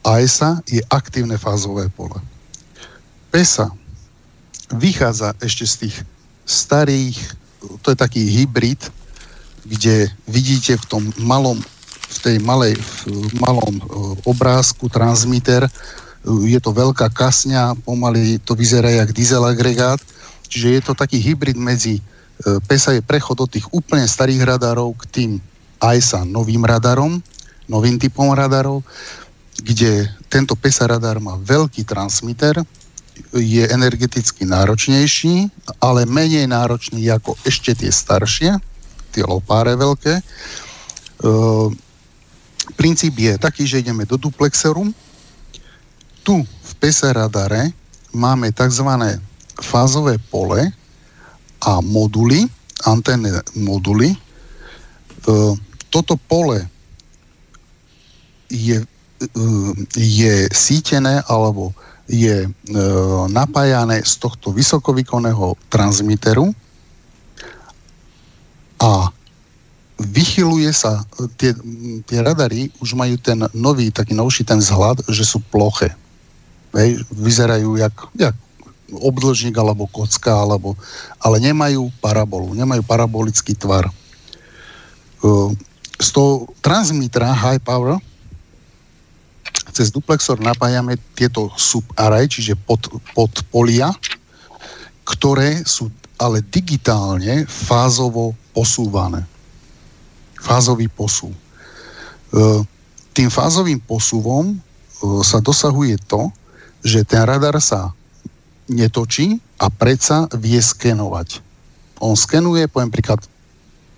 á es á je aktívne fázové pole. PESA vychádza ešte z tých starých, to je taký hybrid, kde vidíte v tom malom v tej malej, v malom obrázku transmiter, je to veľká kasňa, pomaly to vyzerá jak diesel agregát, čiže je to taký hybrid medzi PESA, je prechod od tých úplne starých radarov k tým á es á novým radarom, novým typom radarov, kde tento PESA radar má veľký transmiter, je energeticky náročnejší, ale menej náročný ako ešte tie staršie, tie lopáre veľké. Princíp je taký, že ideme do duplexeru. Tu v PESA radare máme tzv. Fázové pole a moduly, anténne moduly. Toto pole je, je sítené alebo je napájané z tohto vysokovýkonného transmiteru a vychyluje sa, tie, tie radary už majú ten nový, taký novší ten vzhľad, že sú ploché. Hej, vyzerajú jak, jak obdĺžnik alebo kocka, alebo, ale nemajú parabolu, nemajú parabolický tvar. Z toho transmitra high power cez duplexor napájame tieto subarray, čiže pod, pod polia, ktoré sú ale digitálne fázovo posúvané. Fázový posúv. Tým fázovým posúvom sa dosahuje to, že ten radar sa netočí a predsa vie skenovať. On skenuje, poviem príklad,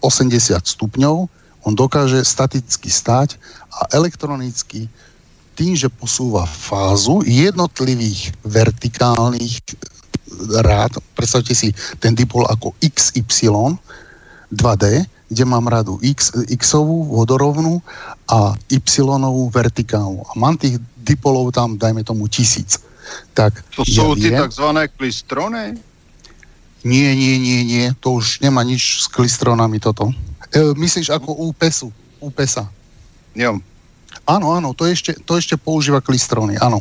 osemdesiat stupňov, on dokáže staticky stáť a elektronicky tým, že posúva fázu jednotlivých vertikálnych rád, predstavte si ten dipol ako iks ypsilon dva dé, kde mám radu X, X-ovú, vodorovnú a Y-ovú vertikálnu. A mám tých dipolov tam, dajme tomu, tisíc. Tak, to ja sú tie takzvané klystrony? Nie, nie, nie, nie. To už nemá nič s klystronami toto. E, myslíš ako u PESu, u PESa? Jo. Áno, áno, to ešte, to ešte používa klystrony, áno.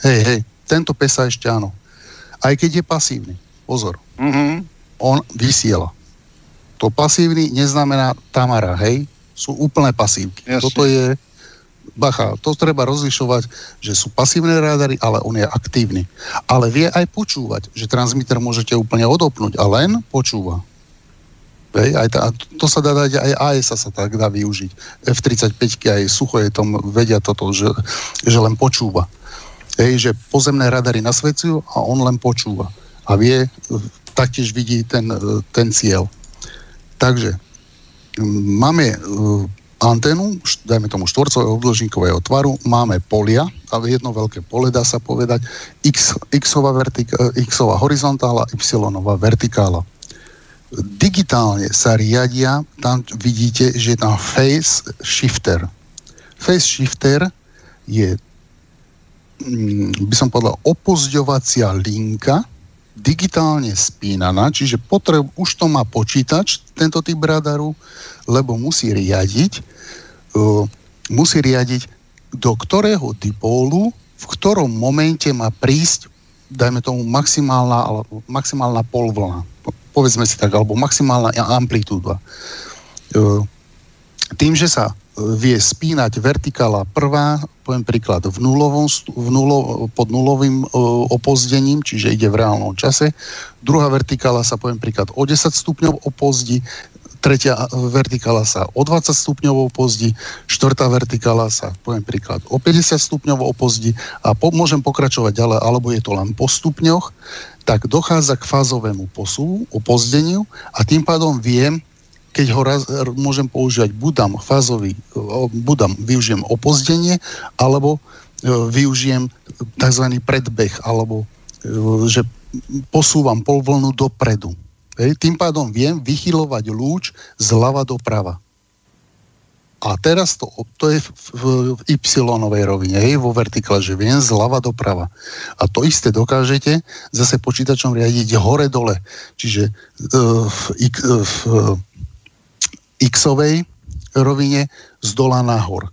Hej, hej, tento PESa ešte áno. Aj keď je pasívny, pozor. Mm-hmm. On vysiela. To pasívny neznamená Tamara, hej? Sú úplné pasívky. Jasne. Toto je, bacha, to treba rozlišovať, že sú pasívne radary, ale on je aktívny. Ale vie aj počúvať, že transmitter môžete úplne odopnúť a len počúva. Hej? Aj tá, to sa dá dať, aj á es á sa tak dá využiť. ef tridsaťpäť aj sucho je tom, vedia toto, že, že len počúva. Hej, že pozemné radary nasvedcujú a on len počúva. A vie, taktiež vidí ten, ten cieľ. Takže máme anténu, dajme tomu štvorcového obdĺžnikového tvaru, máme polia a jedno veľké pole, dá sa povedať, x, x-ová, vertika, x-ová horizontála, y-ová vertikála. Digitálne sa riadia, tam vidíte, že je tam phase shifter. Phase shifter je, by som povedal, opozďovacia linka, digitálne spínaná, čiže potreb, už to má počítač, tento typ radaru, lebo musí riadiť, uh, musí riadiť, do ktorého dipólu, v ktorom momente má prísť, dajme tomu, maximálna, maximálna polvlna, povedzme si tak, alebo maximálna amplitúda. Uh, tým, že sa vie spínať vertikála prvá, poviem príklad, v nulovom, v nulo, pod nulovým e, opozdením, čiže ide v reálnom čase. Druhá vertikála sa, poviem príklad, o desať stupňov opozdí, tretia vertikála sa o dvadsať stupňov opozdí, štvrtá vertikála sa, poviem príklad, o päťdesiat stupňov opozdí a po, môžem pokračovať ďalej, alebo je to len po stupňoch, tak dochádza k fázovému posúvu, opozdeniu a tým pádom viem, keď ho raz, môžem používať budám fázový, budám využijem opozdenie, alebo využijem tzv. Predbeh, alebo že posúvam polvlnu dopredu. Hej, tým pádom viem vychylovať lúč zľava doprava. A teraz to, to je v, v y-ovej rovine, hej, vo vertikále, že viem zľava doprava. A to isté dokážete zase počítačom riadiť hore-dole. Čiže v, v x-ovej rovine z dola nahor.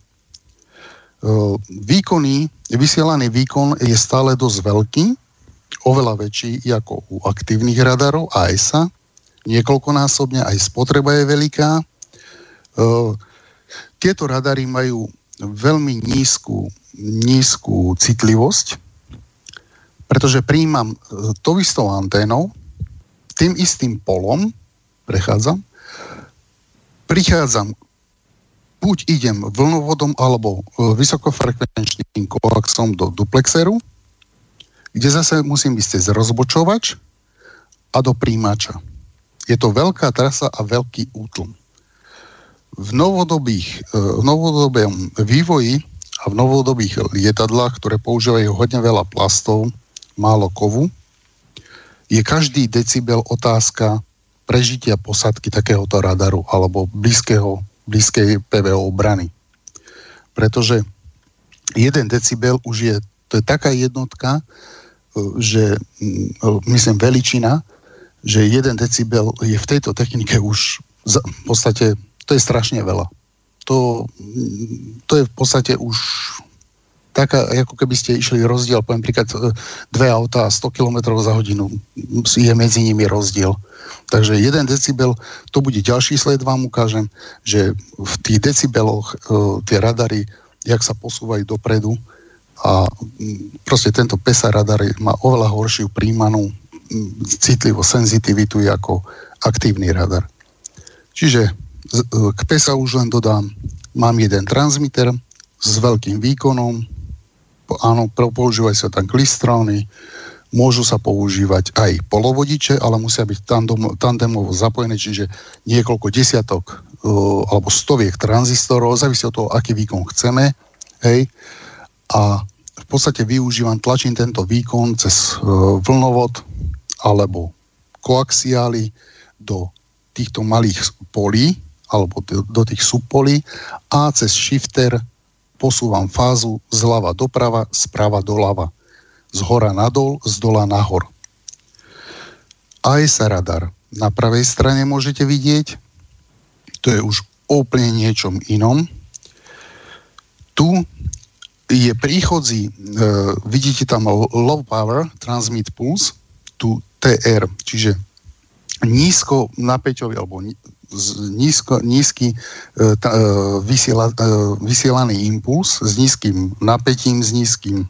Výkonný, vysielaný výkon je stále dosť veľký, oveľa väčší ako u aktívnych radarov á es á, niekoľkonásobne aj spotreba je veľká. Tieto radary majú veľmi nízku, nízku citlivosť, pretože prijímam to istou anténou, tým istým polom prechádzam, prichádzam, buď idem vlnovodom alebo vysokofrekvenčným koaxom do duplexeru, kde zase musím ísť cez rozbočovač a do príjimača. Je to veľká trasa a veľký útlm. V, v novodobom vývoji a v novodobých lietadlách, ktoré používajú hodne veľa plastov, málo kovu, je každý decibel otázka prežitia posádky takéhoto radaru alebo blízkeho, blízkej pé vé ó obrany. Pretože jeden decibel už je, to je taká jednotka, že myslím veličina, že jeden decibel je v tejto technike už za, v podstate, to je strašne veľa. To, to je v podstate už taká, ako keby ste išli rozdiel, poviem príklad, dve autá a sto kilometrov za hodinu je medzi nimi rozdiel. Takže jeden decibel, to bude ďalší sled, vám ukážem, že v tých decibeloch e, tie radary, jak sa posúvajú dopredu a m, proste tento pé es á radar má oveľa horšiu príjmanú citlivú senzitivitu ako aktívny radar. Čiže z, k pé es á už len dodám, mám jeden transmitter s veľkým výkonom, áno, používajú sa tam klistróny, môžu sa používať aj polovodiče, ale musia byť tandem, tandemovo zapojené, čiže niekoľko desiatok uh, alebo stoviek tranzistorov, závisí od toho, aký výkon chceme. Hej. A v podstate využívam, tlačím tento výkon cez uh, vlnovod alebo koaxiály do týchto malých polí alebo t- do tých subpolí a cez shifter posúvam fázu zľava doprava, sprava doľava. Z hora nadol, z dola nahor. á es á radar. Na pravej strane môžete vidieť, to je už úplne niečom inom. Tu je príchodzí, e, vidíte tam low power, transmit pulse, tu té er, čiže nízko napäťový, alebo nízko, nízky e, t, e, vysiela, e, vysielaný impuls s nízkym napätím, s nízkym.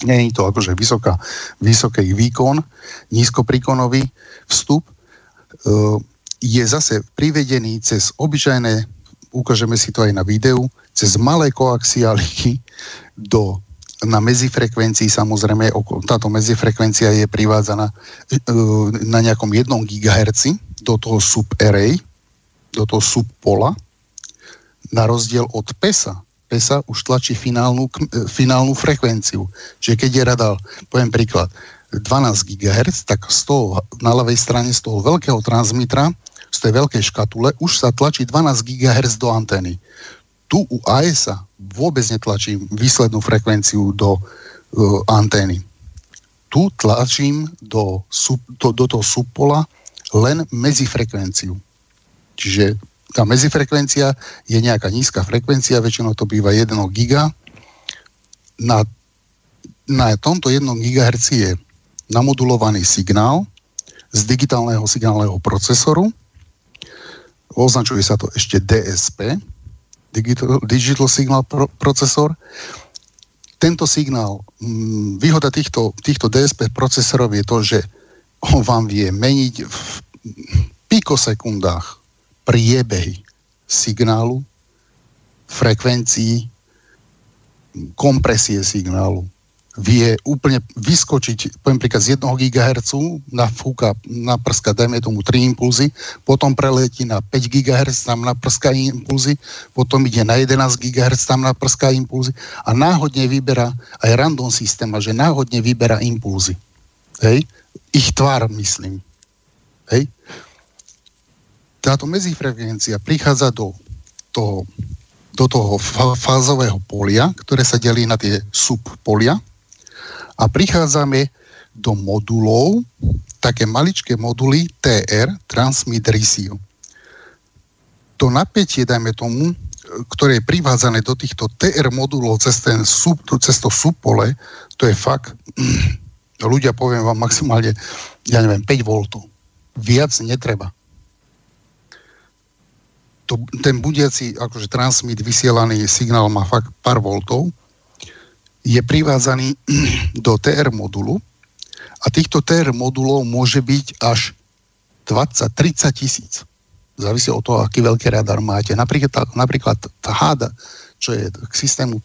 Nie je to akože vysoká, vysoký výkon, nízkopríkonový vstup, je zase privedený cez obyčajné, ukážeme si to aj na videu, cez malé koaxiáliky do, na medzifrekvencii, samozrejme, táto medzifrekvencia je privádzaná na nejakom jednom gigaherci do toho sub-array, do toho subpola, na rozdiel od pesa, pesa už tlačí finálnu, finálnu frekvenciu. Čiže keď je rada, poviem príklad, dvanásť gigahertz, tak z toho, na ľavej strane z toho veľkého transmitra, z tej veľkej škatule, už sa tlačí dvanásť gigahertz do antény. Tu u á es a vôbec netlačím výslednú frekvenciu do uh, antény. Tu tlačím do, sub, do, do toho subpola len medzifrekvenciu. Čiže tá medzifrekvencia je nejaká nízka frekvencia, väčšinou to býva jeden giga. Na, na tomto jednom gigahertzi je namodulovaný signál z digitálneho signálneho procesoru. Označuje sa to ešte dé es pé, Digital, digital signal pro, procesor. Tento signál, m, výhoda týchto, týchto dé es pé procesorov je to, že on vám vie meniť v pikosekundách priebeh signálu, frekvencií, kompresie signálu. Vie úplne vyskočiť, poviem príklad, z jedného gigahertzu, nafúka, naprska, dajme tomu tri impulzy, potom preletí na päť gigahertz, tam naprská impulzy, potom ide na jedenásť gigahertz, tam naprská impulzy a náhodne vyberá aj random systéma, že náhodne vyberá impulzy. Hej? Ich tvár, myslím. Hej? Táto medzifrekvencia prichádza do toho, do toho fázového polia, ktoré sa delí na tie subpolia. A prichádzame do modulov, také maličké moduly té er, Transmit Receive. To napätie, dajme tomu, ktoré je privádzané do týchto té er modulov cez, ten sub, cez to subpole, to je fakt, ľudia, poviem vám, maximálne, ja neviem, päť voltov. Viac netreba. To, ten budiaci, akože transmit, vysielaný signál má fakt pár voltov, je privádzaný do té er modulu a týchto té er modulov môže byť až dvadsať až tridsať tisíc. Závisí od toho, aký veľký radar máte. Napríklad, napríklad tá há á dé á, čo je k systému uh,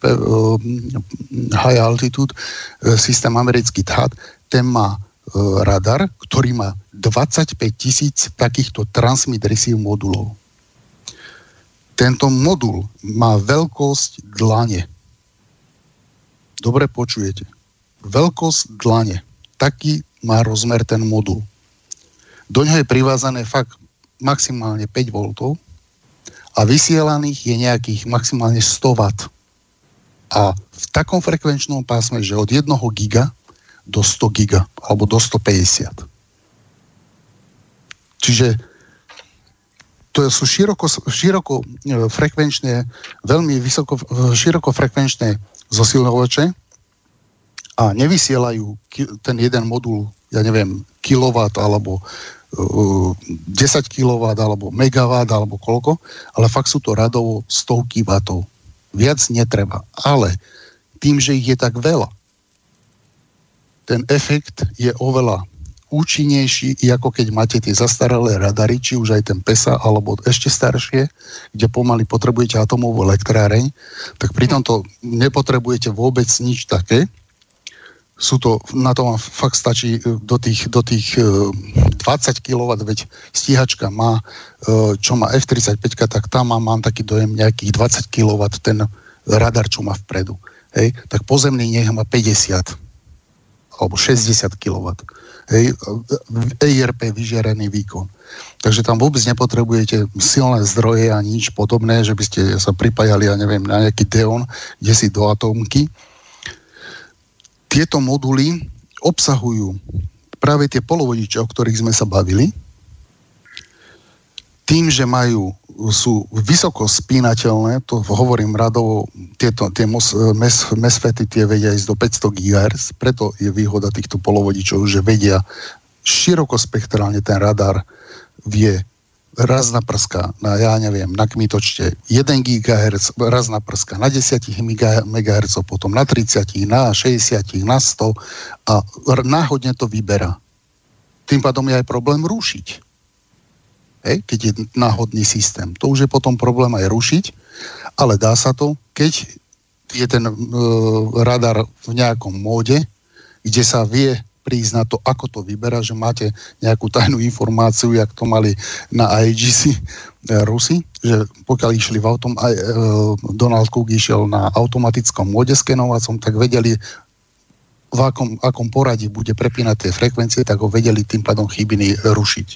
High Altitude, uh, systém americký há á dé á, ten má uh, radar, ktorý má dvadsaťpäť tisíc takýchto transmit receive modulov. Tento modul má veľkosť dlane. Dobre počujete. Veľkosť dlane. Taký má rozmer ten modul. Do ňoho je privázané fakt maximálne päť voltov a vysielaných je nejakých maximálne sto wattov. A v takom frekvenčnom pásme, že od jedného giga do sto giga alebo do stopäťdesiat. Čiže to sú široko, široko frekvenčné, veľmi vysoko, široko frekvenčné zosilňovače a nevysielajú ten jeden modul, ja neviem, kilowatt alebo uh, desať kilowattov alebo megawatt alebo koľko, ale fakt sú to radovo stovky wattov. Viac netreba, ale tým, že ich je tak veľa, ten efekt je oveľa účinnejší, ako keď máte tie zastaralé radary, či už aj ten pé es a alebo ešte staršie, kde pomaly potrebujete atomovú elektráreň, tak pri tomto nepotrebujete vôbec nič také. Sú to, na to vám fakt stačí do tých, do tých dvadsať kilowattov, veď stíhačka má, čo má ef tridsaťpäť, tak tam má, mám taký dojem, nejakých dvadsať kilowattov, ten radar, čo má vpredu. Hej? Tak pozemný nech má päťdesiat alebo šesťdesiat kilowattov. Hej, é er pé vyžiarený výkon. Takže tam vôbec nepotrebujete silné zdroje a nič podobné, že by ste sa pripájali, ja neviem, na nejaký DEON, kde si do atómky. Tieto moduly obsahujú práve tie polovodiče, o ktorých sme sa bavili. Tým, že majú, sú vysoko spínateľné, to hovorím radovo, tieto, tie mos, mes, mesfety tie vedia ísť do päťsto gigahertz, preto je výhoda týchto polovodičov, že vedia širokospektrálne ten radar vie raz naprská, na, ja neviem, na kmitočte jeden gigahertz, raz naprská na desať megahertz, potom na tridsať, na šesťdesiat, na sto a náhodne to vyberá. Tým pádom je aj problém rušiť. Hej, keď je náhodný systém. To už je potom problém aj rušiť, ale dá sa to, keď je ten e, radar v nejakom móde, kde sa vie prísť na to, ako to vyberá, že máte nejakú tajnú informáciu, jak to mali na I G C Rusi, že pokiaľ išli v autom, aj, e, Donald Cook išiel na automatickom odeskenovacom, tak vedeli, v akom, akom poradí bude prepínať tie frekvencie, tak ho vedeli tým pádom chybiny rušiť.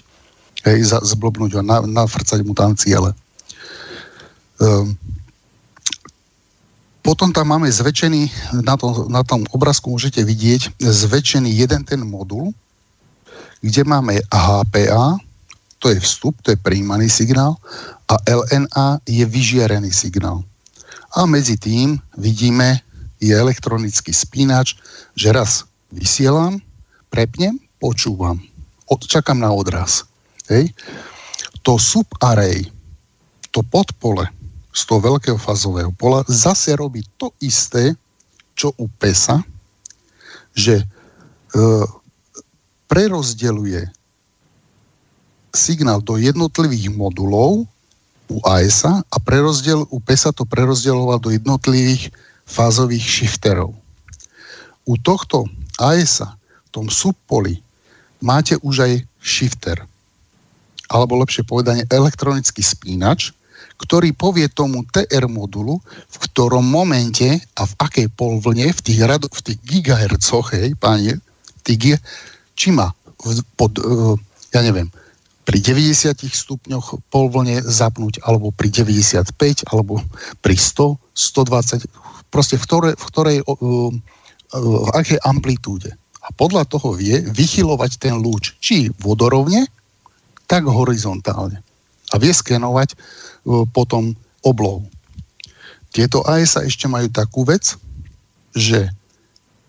Hej, zblbnúť ho, na, nafrcať mu tam ciele. Ehm. Potom tam máme zväčšený, na tom, na tom obrázku môžete vidieť zväčšený jeden ten modul, kde máme H P A, to je vstup, to je prijímaný signál, a L N A je vyžiarený signál. A medzi tým vidíme, je elektronický spínač, že raz vysielam, prepnem, počúvam, čakám na odraz. Hej. To subarray, to podpole z toho veľkého fazového pola zase robí to isté, čo u pesa, že e, prerozdeľuje signál do jednotlivých modulov u á esa a prerozdiel, u pesa to prerozdeľoval do jednotlivých fázových shifterov. U tohto á esa, v tom subpoli, máte už aj shifter, alebo lepšie povedané elektronický spínač, ktorý povie tomu T R modulu, v ktorom momente a v akej polvlne, v tých, rado, v tých gigahercoch, hej, páni, či má pod, ja neviem, pri deväťdesiat stupňoch polvlne zapnúť, alebo pri deväťdesiatpäť, alebo pri sto, stodvadsať, proste v ktorej, v ktorej, v akej amplitúde. A podľa toho vie vychylovať ten lúč, či vodorovne, tak horizontálne. A vie skenovať potom oblohu. Tieto á esa ešte majú takú vec, že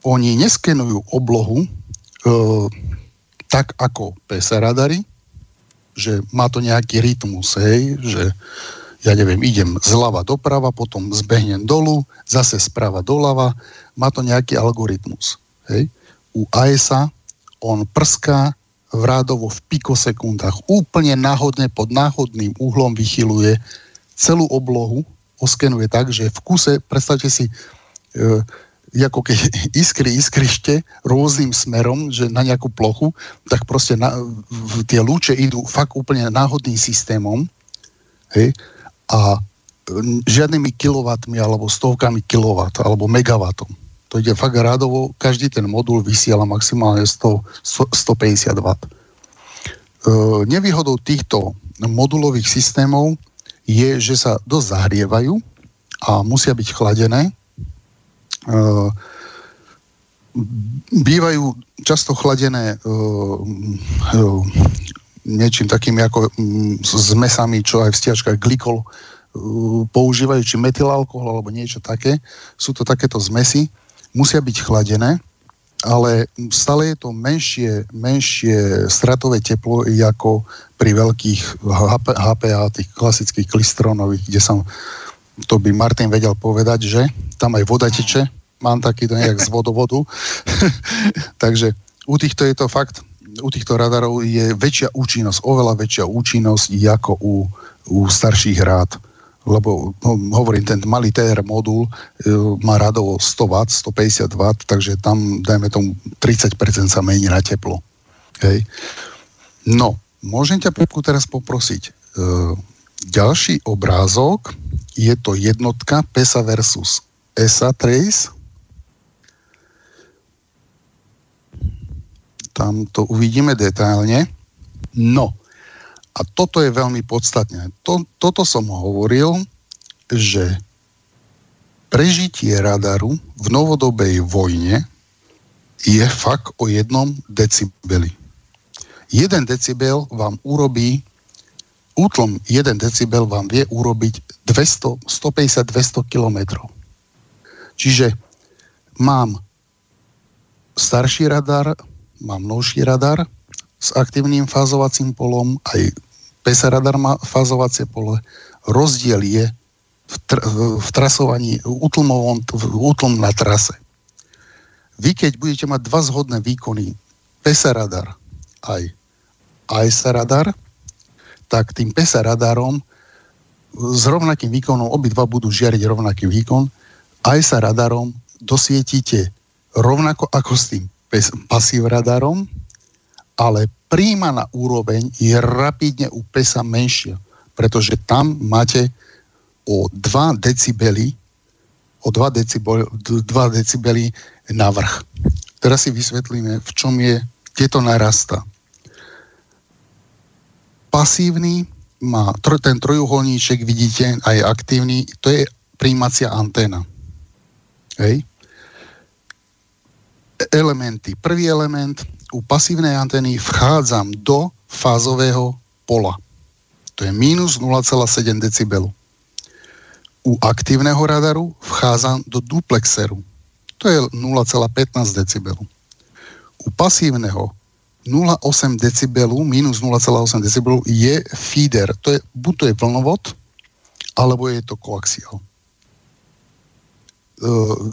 oni neskenujú oblohu e, tak ako pé es á radary, že má to nejaký rytmus, hej, že ja neviem, idem zľava doprava, potom zbehnem dolu, zase sprava doľava, má to nejaký algoritmus. Hej. U á esa on prská v rádovo v pikosekundách, úplne náhodne pod náhodným uhlom vychyluje celú oblohu, oskenuje tak, že v kuse, predstavte si, e, ako keď iskry iskrište rôznym smerom, že na nejakú plochu, tak proste na, v, tie lúče idú fakt úplne náhodným systémom, hej, a e, žiadnymi kilovatmi alebo stovkami kilovat, alebo megawatom. To ide fakt rádovo, každý ten modul vysiela maximálne sto, sto, stopäťdesiat wattov. E, nevýhodou týchto modulových systémov je, že sa dosť zahrievajú a musia byť chladené. E, bývajú často chladené e, e, niečím takým ako mm, s mesami, čo aj v stiačkách glykol e, používajú, či metylalkohol alebo niečo také. Sú to takéto zmesy. Musia byť chladené, ale stále je to menšie, menšie stratové teplo ako pri veľkých há pé á, tých klasických klystronových, kde som, to by Martin vedel povedať, že tam aj voda teče, mám takýto nejak z vodovodu, takže u týchto je to fakt, u týchto radarov je väčšia účinnosť, oveľa väčšia účinnosť ako u, u starších rád. Lebo no, hovorím, ten malý té er modul e, má radovo sto wattov, stopäťdesiat wattov, takže tam dajme tomu tridsať percent sa mení na teplo. Hej. No, môžem ťa, Pepku, teraz poprosiť. E, ďalší obrázok, je to jednotka pé es á versus é es á Trace. Tam to uvidíme detailne. No, a toto je veľmi podstatné. To, toto som hovoril, že prežitie radaru v novodobej vojne je fakt o jednom decibeli. Jeden decibel vám urobí, útlom jeden decibel vám vie urobiť dvesto, stopäťdesiat, dvesto kilometrov. Čiže mám starší radar, mám novší radar, s aktívnym fázovacím polom, aj pé es á radar má fázovacie pole. Rozdiel je v, tr- v trasovaní, útlmovom, útlm na trase. Vy, keď budete mať dva zhodné výkony pé es á radar aj á es á radar, tak tým pé es á radarom s rovnakým výkonom, obidva budú žiariť rovnaký výkon, á es á radarom dosvietíte rovnako ako s tým pasív radarom, ale príjmaná úroveň je rapidne u pesa menšia, pretože tam máte o dva decibely o dva decibely na vrch. Teraz si vysvetlíme, v čom je, kde to narastá. Pasívny má ten trojuholníček, vidíte, aj aktívny, to je prijímacia anténa. Hej. Elementy. Prvý element, u pasívnej antény vchádzam do fázového pola. To je mínus nula celá sedem decibelu. U aktívneho radaru vchádzam do duplexeru. To je nula celá pätnásť decibelu. U pasívneho nula celá osem decibelu, minus nula celá osem decibelu je feeder. To je, buď to je vlnovod, alebo je to koaxiál.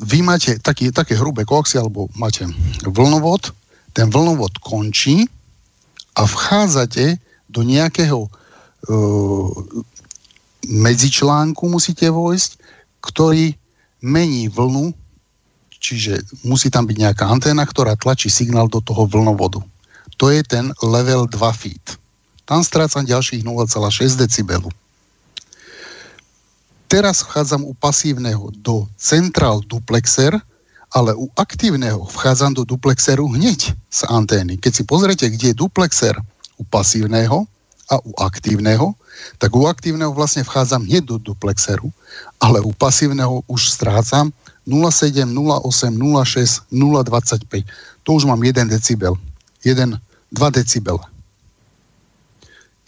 Vy máte taký, také hrubé koaxiál, alebo máte vlnovod, ten vlnovod končí a vchádzate do nejakého uh, medzičlánku musíte vojsť, ktorý mení vlnu, čiže musí tam byť nejaká anténa, ktorá tlačí signál do toho vlnovodu. To je ten level dva feet. Tam strácam ďalších nula celá šesť decibelu. Teraz vchádzam u pasívneho do central duplexer, ale u aktívneho vchádzam do duplexeru hneď z antény. Keď si pozriete, kde je duplexer u pasívneho a u aktívneho, tak u aktívneho vlastne vchádzam hneď do duplexeru, ale u pasívneho už strácam nula celá sedem, nula celá osem, nula celá šesť, nula celá dvadsaťpäť. To už mám jeden decibel. jeden, dva decibela.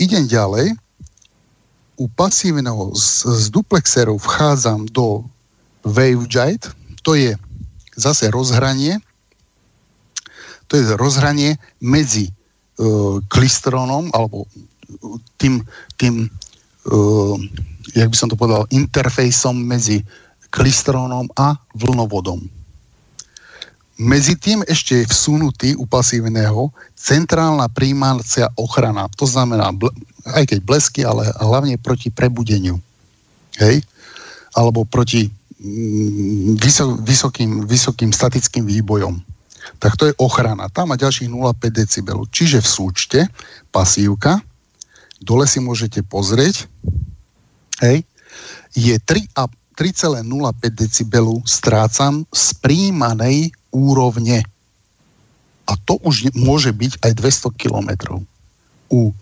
Idem ďalej. U pasívneho z, z duplexerov vchádzam do waveguide. To je zase rozhranie. To je rozhranie medzi e, klystrónom alebo tým, tým e, jak by som to povedal, interfejsom medzi klystrónom a vlnovodom. Medzi tým ešte je vsunutý u pasívneho centrálna prijímacia ochrana. To znamená, aj keď blesky, ale hlavne proti prebudeniu. Hej? Alebo proti vysokým, vysokým statickým výbojom. Tak to je ochrana. Tam má ďalších nula celá päť decibelu. Čiže v súčte pasívka, dole si môžete pozrieť, hej, je tri celé nula päť decibelu strácam z prijímanej úrovne. A to už môže byť aj dvesto kilometrov. U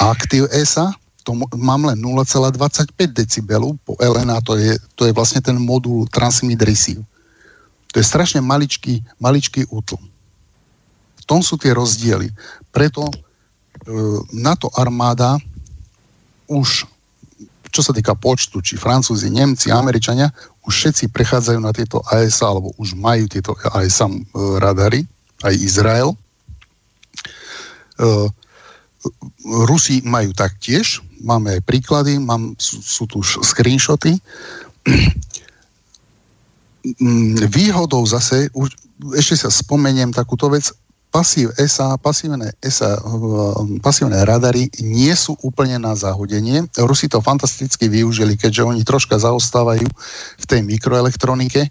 Active esa to mám len nula celá dvadsaťpäť decibelu, po el en á to je, to je vlastne ten modul Transmit Receive. To je strašne maličký, maličký útlm. V tom sú tie rozdiely. Preto na to armáda už, čo sa týka počtu, či Francúzi, Nemci, Američania, už všetci prechádzajú na tieto á es á, alebo už majú tieto á es á radary, aj Izrael. Uh, Rusi majú taktiež, máme aj príklady, mám, sú, sú tu screenshoty. Výhodou zase, už, ešte sa spomeniem takúto vec, pasív esa, pasívne esa, pasívne radary nie sú úplne na zahodenie. Rusi to fantasticky využili, keďže oni troška zaostávajú v tej mikroelektronike,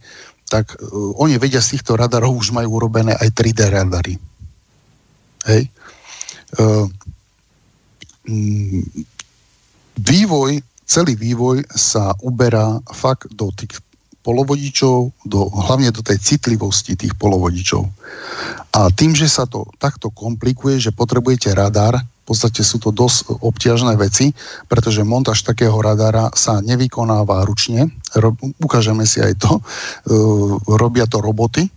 tak oni vedia, z týchto radarov už majú urobené aj tri dé radary. Hej. Vývoj, celý vývoj sa uberá fakt do tých polovodičov, do, hlavne do tej citlivosti tých polovodičov. A tým, že sa to takto komplikuje, že potrebujete radar, v podstate sú to dosť obťažné veci, pretože montáž takého radara sa nevykonáva ručne. Rob, ukážeme si aj to. E, robia to roboty,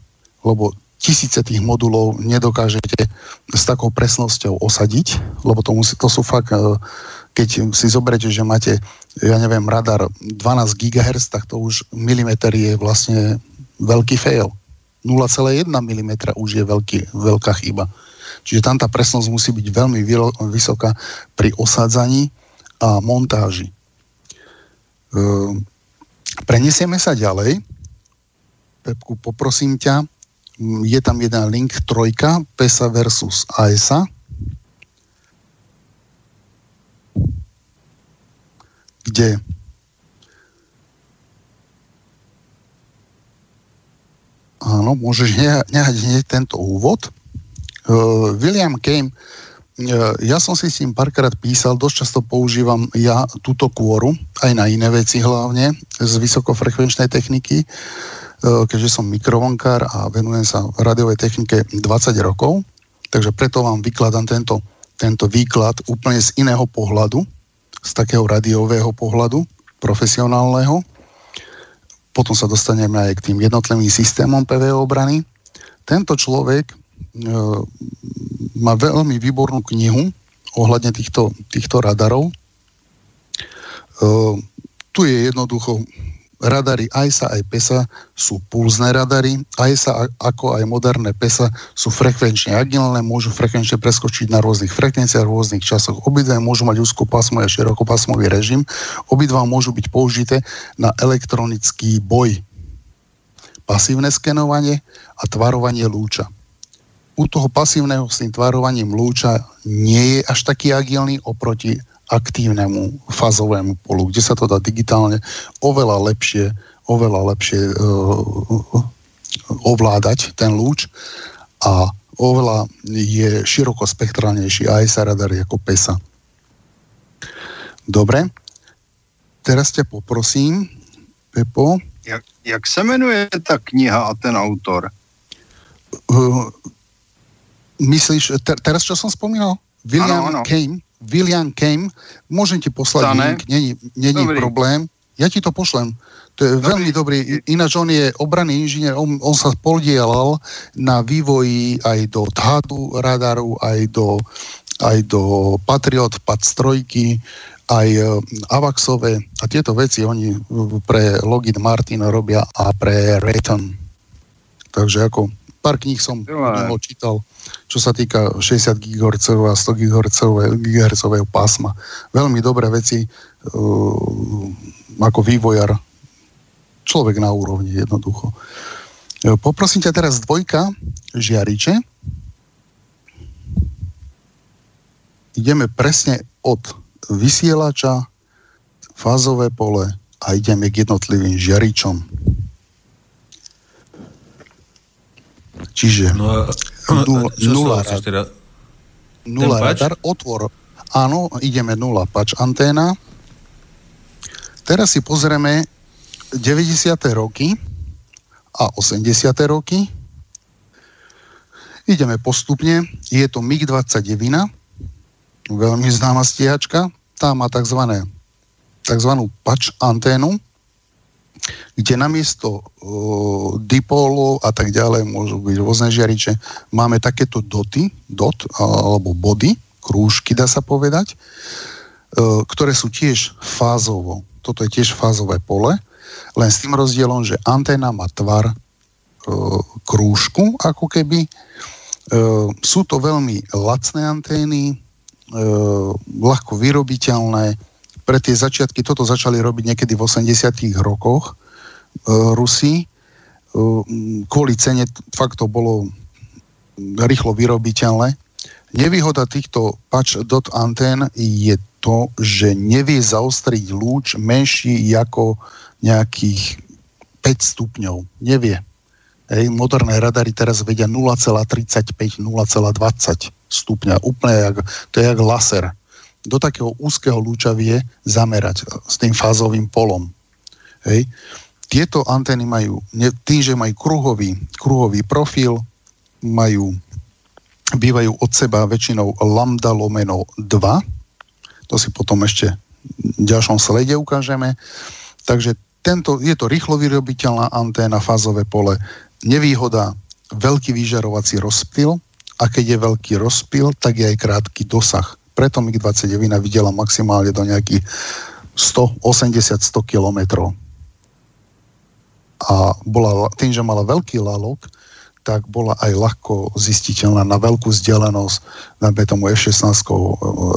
lebo tisíce tých modulov nedokážete s takou presnosťou osadiť, lebo to, musí, to sú fakt... E, keď si zoberete, že máte, ja neviem, radar dvanásť gigahertzov, tak to už milimeter je vlastne veľký fail. nula celá jedna milimetra už je veľký, veľká chyba. Čiže tam tá presnosť musí byť veľmi vysoká pri osádzaní a montáži. Prenesieme sa ďalej. Pepku, poprosím ťa, je tam jeden link, trojka, pesa versus á es á. Kde Áno, môžeš nehať hneď tento úvod. Uh, William Kame, uh, ja som si s ním párkrát písal, dosť často používam ja túto kôru, aj na iné veci hlavne, z vysokofrekvenčnej techniky, uh, keďže som mikrovonkár a venujem sa radiovej technike dvadsať rokov, takže preto vám vykladám tento, tento výklad úplne z iného pohľadu, z takého radiového pohľadu, profesionálneho. Potom sa dostaneme aj k tým jednotlivým systémom pé vé obrany. Tento človek e, má veľmi výbornú knihu ohľadne týchto, týchto radarov. E, tu je jednoducho, radary á í es á aj pé es á sú pulzné radary. á í es á ako aj moderné pé es á sú frekvenčne agilné, môžu frekvenčne preskočiť na rôznych frekvenciách, rôznych časoch. Obidva môžu mať úzkopásmový a širokopásmový režim. Obidva môžu byť použité na elektronický boj. Pasívne skenovanie a tvarovanie lúča. U toho pasívneho s tým tvarovaním lúča nie je až taký agilný oproti aktívnemu fazovému polu, kde sa to dá digitálne oveľa lepšie, oveľa lepšie e, ovládať ten lúč a oveľa je širokospektrálnejší á í es á radar ako pé es á. Dobre, teraz ťa poprosím, Pepo. Jak, jak sa menuje tá kniha a ten autor? E, myslíš, ter, teraz čo som spomínal? William ano, ano. Kame. William Kame, môžem ti poslať link, není problém. Ja ti to pošlem. To je dobrý. Veľmi dobrý. Ináč on je obranný inžinier, on, on sa podielal na vývoji aj do té há á dé radaru, aj do, aj do Patriot, Pac tri, aj Avaxové a tieto veci oni pre Lockheed Martin robia a pre Raytheon. Takže ako pár kníh som čítal, čo sa týka šesťdesiat gigahertzov a sto gigahertzov pásma. Veľmi dobré veci uh, ako vývojar. Človek na úrovni jednoducho. Poprosím ťa teraz dvojka Žiariče. Ideme presne od vysielača, fázové pole a ideme k jednotlivým žiaričom. Čiže no, nula, nula, radar, teda? nula radar, otvor. Áno, ideme nula pač anténa. Teraz si pozrieme deväťdesiate roky a osemdesiate roky. Ideme postupne. Je to mig dvadsaťdeväť, veľmi známa stíhačka. Tá má tzv. tzv. Pač anténu, kde namiesto uh, dipolov a tak ďalej môžu byť rôzne žiariče. Máme takéto doty, dot alebo body, krúžky dá sa povedať, uh, ktoré sú tiež fázovo. Toto je tiež fázové pole, len s tým rozdielom, že anténa má tvar uh, krúžku, ako keby. Uh, sú to veľmi lacné antény, uh, ľahko vyrobiteľné. Pre tie začiatky toto začali robiť niekedy v osemdesiatych rokoch e, Rusi. E, kvôli cene fakt to bolo rýchlo vyrobiteľné. Nevýhoda týchto patch dot antén je to, že nevie zaostriť lúč menší ako nejakých päť stupňov. Nevie. Ej, moderné radary teraz vedia nula celá tridsaťpäť, nula celá dvadsať stupňa. Úplne jak, to je jak laser. Do takého úzkeho lúča vie zamerať s tým fázovým polom. Hej. Tieto antény majú, tým, že majú kruhový, kruhový profil, majú, bývajú od seba väčšinou lambda lomeno dva. To si potom ešte v ďalšom slede ukážeme. Takže tento, je to rýchlo vyrobiteľná anténa, fázové pole. Nevýhoda, veľký vyžarovací rozptyl, a keď je veľký rozptyl, tak je aj krátky dosah. Preto mig dvadsaťdeväť videla maximálne do nejakých stoosemdesiat až sto kilometrov. A bola, tým, že mala veľký lalok, tak bola aj ľahko zistiteľná na veľkú vzdialenosť, najmä tomu ef šestnásť,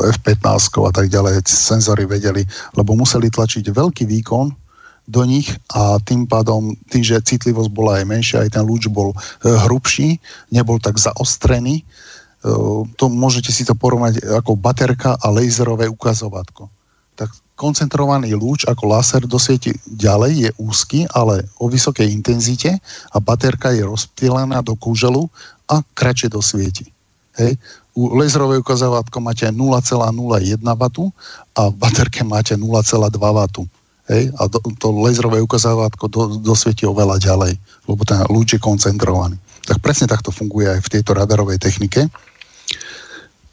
ef pätnásť a tak ďalej. Senzory vedeli, lebo museli tlačiť veľký výkon do nich a tým pádom, tým, že citlivosť bola aj menšia, aj ten lúč bol hrubší, nebol tak zaostrený. To môžete si to porovnať ako baterka a laserové ukazovatko. Tak Koncentrovaný lúč ako laser dosvieti ďalej, je úzky, ale o vysokej intenzite a baterka je rozptýlená do kúželu a kratšie dosvieti. Hej. U laserovej ukazovátko máte nula celá nula jedna watt a v baterke máte nula celá dva watt. Hej. A do, to laserové ukazovátko do, dosvieti oveľa ďalej, lebo ten lúč je koncentrovaný. Tak presne takto funguje aj v tejto radarovej technike.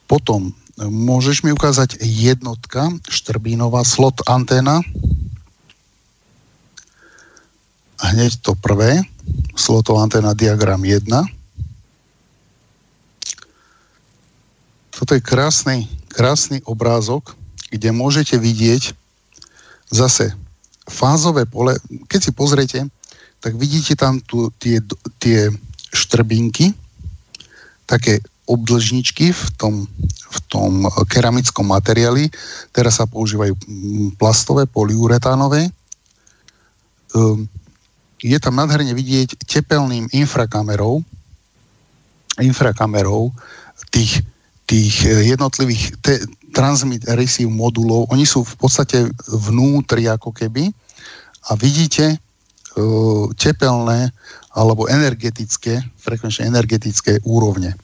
Potom môžeš mi ukázať jednotka, štrbínová slot anténa. A hneď to prvé, slotová anténa diagram jeden. Toto je krásny, krásny obrázok, kde môžete vidieť zase fázové pole. Keď si pozriete, tak vidíte tam tu, tie, tie štrbínky, také obdĺžničky v tom, v tom keramickom materiáli. Teraz sa používajú plastové, polyuretánové. Je tam nádherne vidieť tepelným infrakamerou infrakamerou tých, tých jednotlivých te, transmit receive modulov. Oni sú v podstate vnútri ako keby a vidíte uh, tepelné alebo energetické, frekvenčne energetické úrovne.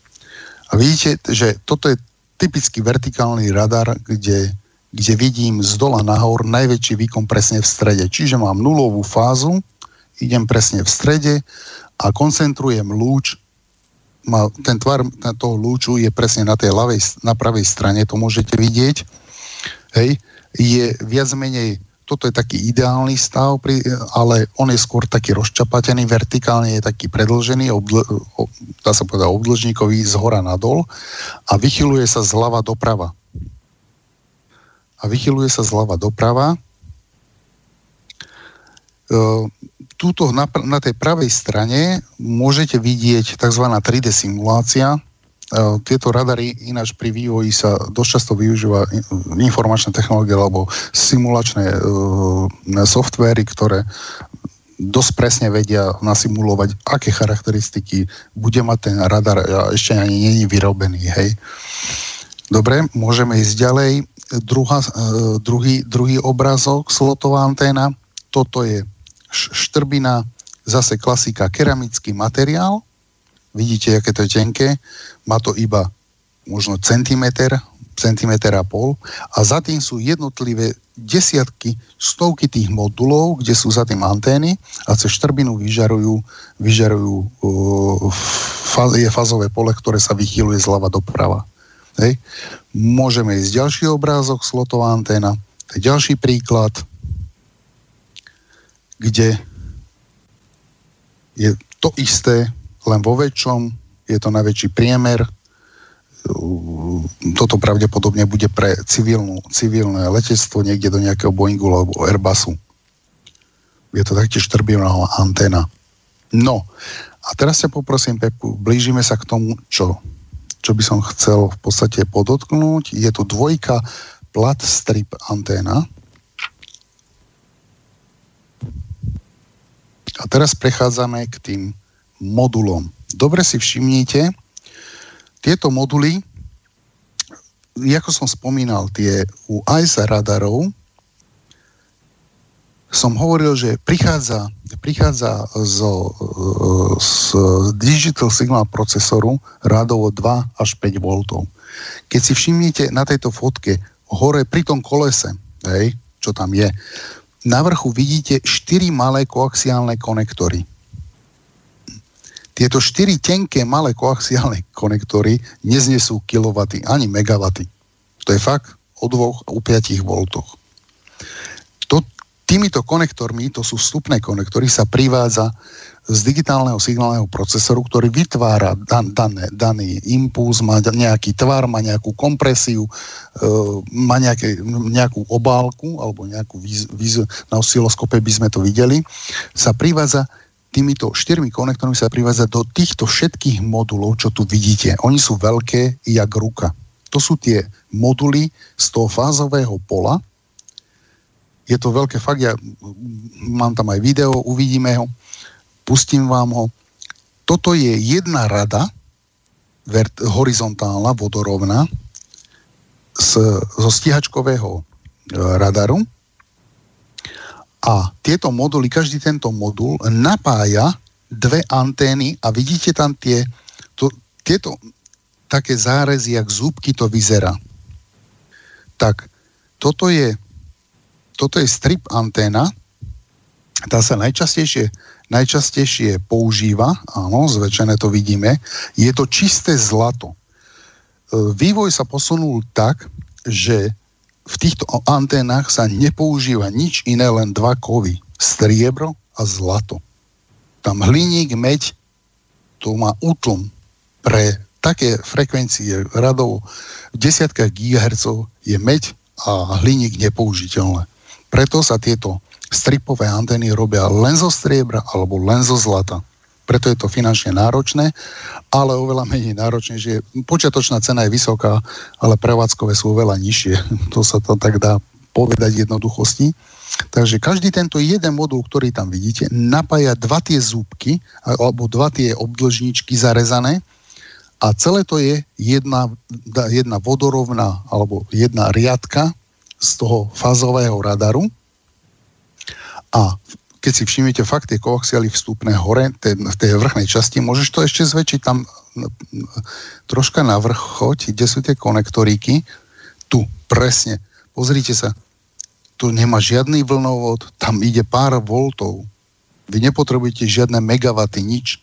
A vidíte, že toto je typický vertikálny radar, kde, kde vidím z dola nahor najväčší výkon presne v strede. Čiže mám nulovú fázu, idem presne v strede a koncentrujem lúč. Má, ten tvar toho lúču je presne na tej ľavej, na pravej strane, to môžete vidieť. Hej. Je viac menej, toto je taký ideálny stav, ale on je skôr taký rozčapatený, vertikálne je taký predĺžený, obdl, dá sa povedať obdĺžnikový, z hora nadol a vychyluje sa zľava doprava. A vychyluje sa zľava doprava. E, túto na, na tej pravej strane môžete vidieť tzv. tri dé simulácia. E, tieto radary ináč pri vývoji sa dosť často využíva informačná technológia alebo simulačné e, softvéry, ktoré dosť presne vedia nasimulovať, aké charakteristiky bude mať ten radar a ešte ani nie je vyrobený. Hej. Dobre, môžeme ísť ďalej. Druhá, e, druhý, druhý obrázok, slotová anténa. Toto je štrbina, zase klasika, keramický materiál. Vidíte, aké to je tenké. Má to iba možno centimeter, centimeter a pol. A za tým sú jednotlivé desiatky, stovky tých modulov, kde sú za tým antény a cez štrbinu vyžarujú, vyžarujú uh, faz, je fazové pole, ktoré sa vychýluje zľava doprava. Hej. Môžeme ísť ďalší obrázok, slotová anténa. To je ďalší príklad, kde je to isté, len vo väčšom, je to najväčší priemer. Toto pravdepodobne bude pre civilnú, civilné letectvo niekde do nejakého Boeingu alebo Airbusu. Je to taktiež štrbínová anténa. No, a teraz sa poprosím, Pepu, blížime sa k tomu, čo, čo by som chcel v podstate podotknúť. Je tu dvojka plat strip anténa. A teraz prechádzame k tým modulom. Dobre si všimnite, tieto moduly, ako som spomínal, tie u í es á radarov, som hovoril, že prichádza, prichádza zo, z digital signál procesoru rádovo dva až päť voltov. Keď si všimnite na tejto fotke, hore pri tom kolese, hej, čo tam je, na vrchu vidíte štyri malé koaxiálne konektory. Tieto štyri tenké malé koaxiálne konektory neznesú kilowaty ani megawaty. To je fakt o dvoch a päť voltoch. To, týmito konektormi, to sú vstupné konektory, sa privádza z digitálneho signálneho procesoru, ktorý vytvára dan, dané, daný impuls, má nejaký tvar, má nejakú kompresiu, e, má nejaké, nejakú obálku alebo nejakú viz, viz, na osciloskope by sme to videli, sa privádza týmito štyrmi konektormi sa privádza do týchto všetkých modulov, čo tu vidíte. Oni sú veľké, jak ruka. To sú tie moduly z toho fázového pola. Je to veľké, fakt, ja mám tam aj video, uvidíme ho, pustím vám ho. Toto je jedna rada, horizontálna, vodorovná, z, zo stíhačkového radaru. A tieto moduly, každý tento modul napája dve antény a vidíte tam tie, to, tieto také zárezy, jak zúbky to vyzerá. Tak, toto je, toto je strip anténa, tá sa najčastejšie, najčastejšie používa, áno, zväčšené to vidíme, je to čisté zlato. Vývoj sa posunul tak, že v týchto anténach sa nepoužíva nič iné, len dva kovy. Striebro a zlato. Tam hliník, meď, to má útlm pre také frekvencie radov v desiatkách gigahertzov je meď a hliník nepoužiteľné. Preto sa tieto stripové antény robia len zo striebra alebo len zo zlata. Preto je to finančne náročné, ale oveľa menej náročné, že počiatočná cena je vysoká, ale prevádzkové sú oveľa nižšie. To sa to tak dá povedať jednoduchosti. Takže každý tento jeden modul, ktorý tam vidíte, napája dva tie zúbky, alebo dva tie obdĺžničky zarezané a celé to je jedna, jedna vodorovná, alebo jedna riadka z toho fázového radaru. A keď si všimnete fakt tie koaxiály vstupné hore, te, v tej vrchnej časti, môžeš to ešte zväčšiť tam troška na vrchoť, kde sú tie konektoríky. Tu, presne. Pozrite sa. Tu nemá žiadny vlnovod, tam ide pár voltov. Vy nepotrebujete žiadne megawaty, nič.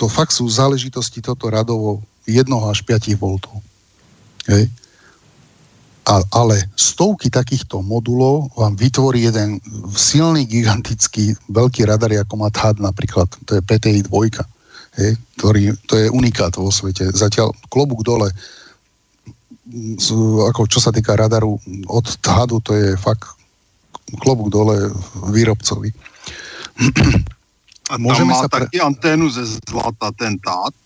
To fakt sú záležitosti toto radovo jeden až päť voltov. Hej. A, ale stovky takýchto modulov vám vytvorí jeden silný, gigantický, veľký radar, ako má té há dé napríklad, to je pé té í dva, hej, ktorý, to je unikát vo svete. Zatiaľ klobúk dole, ako čo sa týka radaru od té há dé, to je fakt klobúk dole výrobcovi. A tam môžeme má sa pre... taký anténu ze zlata ten té há dé?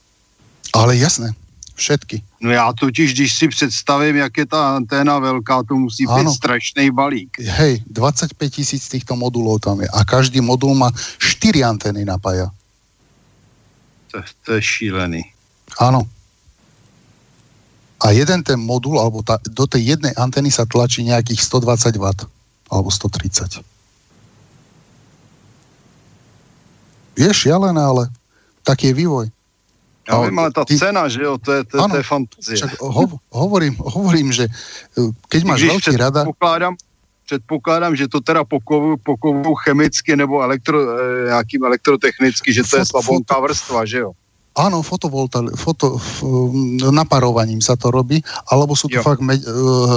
Ale jasné. Všetky. No já totiž, když si představím, jak je ta anténa velká, to musí ano. Být strašný balík. Hej, dvadsaťpäť tisíc týchto modulov tam je a každý modul má štyri antény napája. To, to je šílený. Áno. A jeden ten modul, alebo tá, do tej jednej antény sa tlačí nejakých stodvadsať wattov alebo stotridsať. Je šialené, ale taký je vývoj. Ja viem, ale tá ty... cena, že jo, to je, to, ano, to je fantazie. Však ho, hovorím, hovorím, že keď máš Když veľký radar... Predpokladám, predpokladám, že to teda pokovujú chemicky nebo elektro, nejakým elektrotechnicky, že to je slabonká vrstva, že jo? Áno, fotovolta, foto, naparovaním sa to robí, alebo sú to jo. fakt me,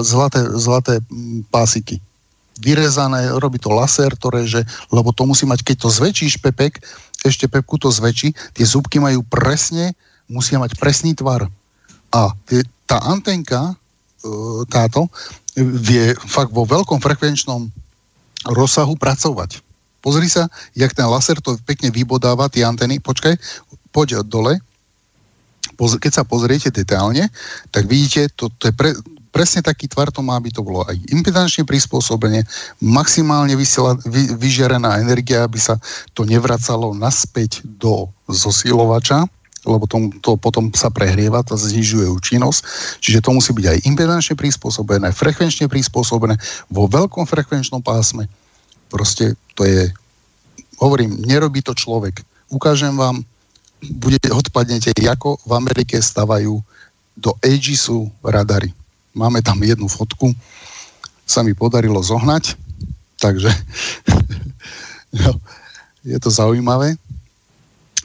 zlaté, zlaté pásiky. Vyrezané, robí to laser, ktoré, že, lebo to musí mať, keď to zväčšíš pepek, ešte pepku to zväčší, tie zúbky majú presne, musia mať presný tvar. A tá antenka, táto, vie fakt vo veľkom frekvenčnom rozsahu pracovať. Pozri sa, jak ten laser to pekne vybodáva, tie antény, počkaj, poď dole, keď sa pozriete detailne, tak vidíte, to, to je pre, presne taký tvar to má, aby to bolo aj impedančne prispôsobenie, maximálne vysiela, vy, vyžerená energia, aby sa to nevracalo naspäť do zosilovača, lebo to, to potom sa prehrieva, to znižuje účinnosť. Čiže to musí byť aj impedančne prispôsobené, frekvenčne prispôsobené, vo veľkom frekvenčnom pásme. Proste to je, hovorím, nerobí to človek. Ukážem vám, bude, odpadnete, ako v Amerike stavajú do Aegisu radary. Máme tam jednu fotku, sa mi podarilo zohnať, takže no, je to zaujímavé.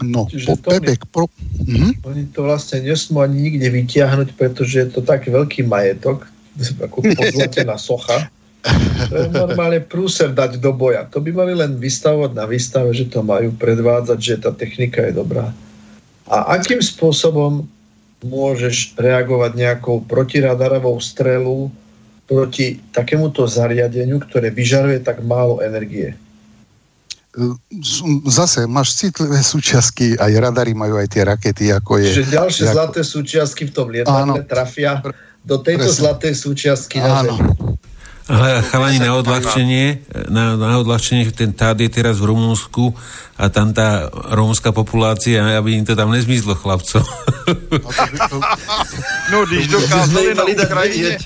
No, po pebek... Pro... Mhm. Oni to vlastne nesmú ani nikde vytiahnuť, pretože je to taký veľký majetok, ako pozlatená socha. To je normálne prúser dať do boja. To by mali len vystavovať na výstave, že to majú predvádzať, že tá technika je dobrá. A akým spôsobom môžeš reagovať nejakou protiradarovou strelu proti takémuto zariadeniu, ktoré vyžaruje tak málo energie? Zase máš citlivé súčiastky, aj radary majú aj tie rakety, ako je... Čiže ďalšie ako... zlaté súčiastky v tom lietadle trafia do tejto presne. Zlatej súčiastky na Zemi. Chalani, na odľahčenie, na, na odľahčenie, ten tád je teraz v Rumunsku a tam tá rumúnska populácia, aby im to tam nezmizlo chlapcov. No, když dokázali na Ukrajine,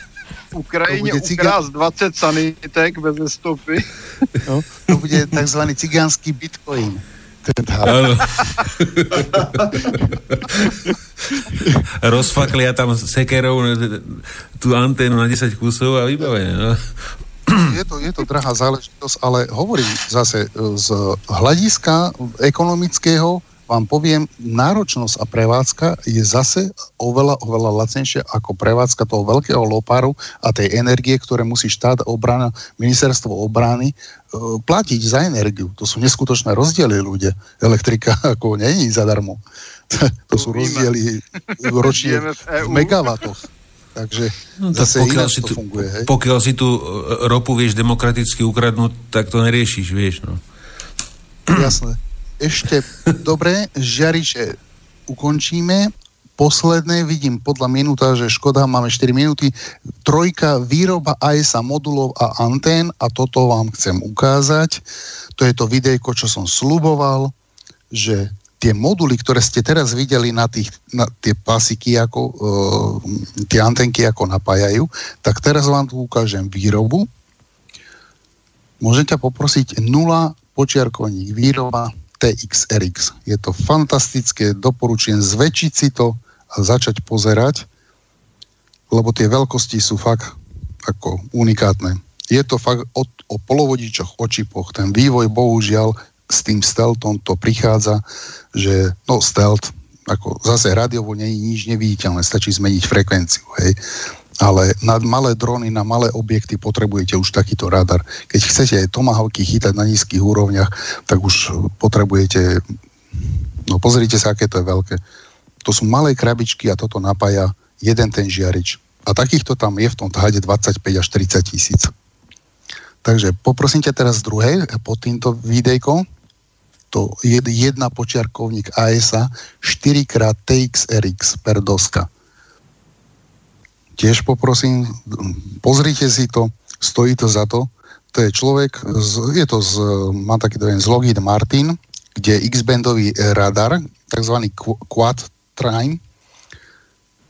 Ukrajine ukráz dvadsať sanitek bez stopy. No, to bude takzvaný cigánsky bitcoin. Rozfaklia tam sekerou tú anténu na desať kusov a vybavenie. No. Je to, je to drahá záležitosť, ale hovorím zase z hľadiska ekonomického, vám poviem, náročnosť a prevádzka je zase oveľa, oveľa lacnejšia ako prevádzka toho veľkého lopáru a tej energie, ktoré musí štát obrana, ministerstvo obrany e, platiť za energiu. To sú neskutočné rozdiely ľudia. Elektrika ako nie je zadarmo. To sú rozdiely ročne v megawatoch. Takže no, zase pokiaľ si to tu, funguje. Hej? Pokiaľ si tu ropu vieš demokraticky ukradnúť, tak to neriešiš, vieš. No. Jasné. Ešte, dobre, Žiariče, ukončíme. Posledné, vidím podľa minúta, že škoda, máme štyri minúty. Trojka, výroba á es á modulov a antén, a toto vám chcem ukázať. To je to videjko, čo som sľuboval, že tie moduly, ktoré ste teraz videli na, tých, na tie pasiky, ako, e, tie antenky, ako napájajú, tak teraz vám tu ukážem výrobu. Môžem ťa poprosiť nula počiarkovník výroba té iks er iks. Je to fantastické, doporučujem zväčšiť si to a začať pozerať, lebo tie veľkosti sú fakt ako unikátne. Je to fakt o, o polovodičoch, o čipoch. Ten vývoj, bohužiaľ, s tým stealthom to prichádza, že no stealth, ako zase radiovo nie je nič neviditeľné, stačí zmeniť frekvenciu, hej. Ale na malé drony, na malé objekty potrebujete už takýto radar. Keď chcete aj tomahawky chytať na nízkych úrovniach, tak už potrebujete... No pozrite sa, aké to je veľké. To sú malé krabičky a toto napája jeden ten žiarič. A takýchto tam je v tom hade dvadsaťpäť až tridsať tisíc. Takže poprosím ťa teraz druhé, pod týmto videjkom. To je jedna počiarkovník á es á štyri krát té iks er iks per doska. Tiež poprosím, pozrite si to, stojí to za to. To je človek, z, je to z, mám taký dojem, z Lockheed Martin, kde je X-bandový radar, takzvaný Quad-Trine.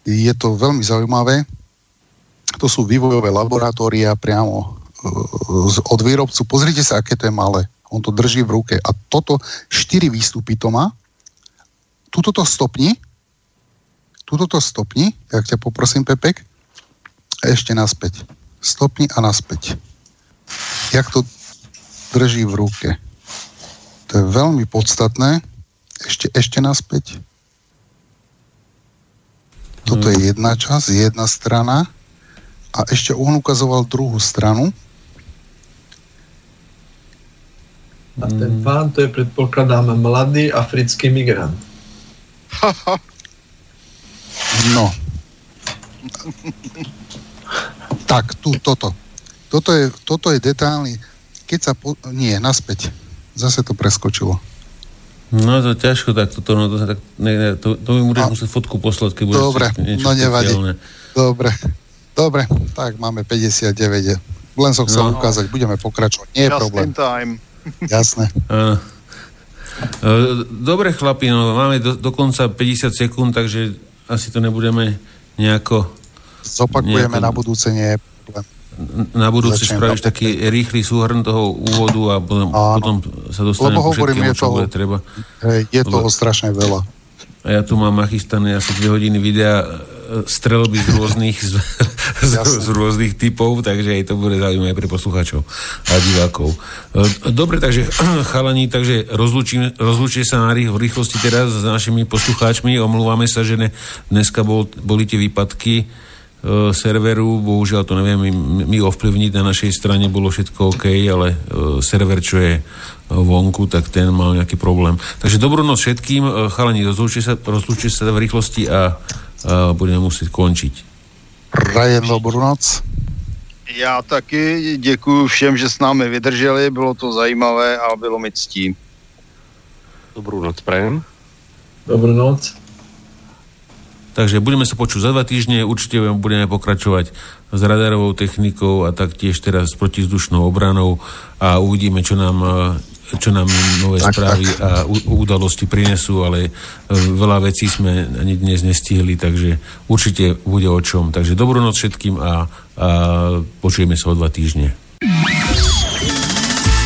Je to veľmi zaujímavé. To sú vývojové laboratória priamo od výrobcu. Pozrite sa, aké to je malé. On to drží v ruke. A toto, štyri výstupy to má. Tuto to stopni. Tuto to stopni. Ja ťa poprosím, Pepek. A ešte naspäť. Stopni a naspäť. Jak to drží v ruke. To je veľmi podstatné. Ešte, ešte naspäť. Toto je jedna časť, jedna strana. A ešte on ukazoval druhú stranu. A ten pán, to je, predpokladáme, mladý africký migrant. No. Tak, tu, toto. Toto je, toto je detailný. Keď sa... Po... Nie, naspäť. Zase to preskočilo. No to ťažko, tak toto... No, to, tak, ne, ne, to, to mi budeš musieť fotku poslať, keď budeš... Dobre, no nevadí. Speciálne. Dobre, dobre. Tak, máme päťdesiatdeväť. Len som chcel no. ukázať, budeme pokračovať. Nie je problém. Just in time. Jasné. Áno. Dobre, chlapi, no, máme do, dokonca päťdesiat sekúnd, takže asi to nebudeme nejako... Zopakujeme nejako, na budúce, nie je problém. Na budúce spravíš na... taký rýchly súhrn toho úvodu a potom, potom sa dostaneme k všetkému, čo toho, bude treba. Hej, je toho Lebo... strašne veľa. A ja tu mám nachystané asi dve hodiny videa strelby z rôznych z, z, z rôznych typov, takže aj to bude zaujímavé pre poslucháčov a divákov. Dobre, takže chalani, takže rozlučíme, rozlučíme sa na rýchlosti teraz s našimi poslucháčmi. Omlúvame sa, že ne, dneska bol, boli tie výpadky e, serveru, bohužiaľ to neviem my, my ovplyvniť, na našej strane bolo všetko OK, ale e, server, čo je vonku, tak ten mal nejaký problém. Takže dobrú noc všetkým, chalani, rozlúčte sa, rozlúčte sa v rýchlosti a, a budeme musieť končiť. Prajem dobrú noc. Já taky děkuju všem, že s námi vydrželi, bylo to zajímavé a bylo mi ctí. Dobrú noc, prajem. Dobrú noc. Takže budeme sa počuť za dva týždne, určite budeme pokračovať s radarovou technikou a taktiež teraz s protizdušnou obranou a uvidíme, čo nám čo nám nové tak, správy tak. a udalosti prinesú, ale veľa vecí sme ani dnes nestihli, takže určite bude o čom. Takže dobrú noc všetkým a, a počujeme sa o dva týždne.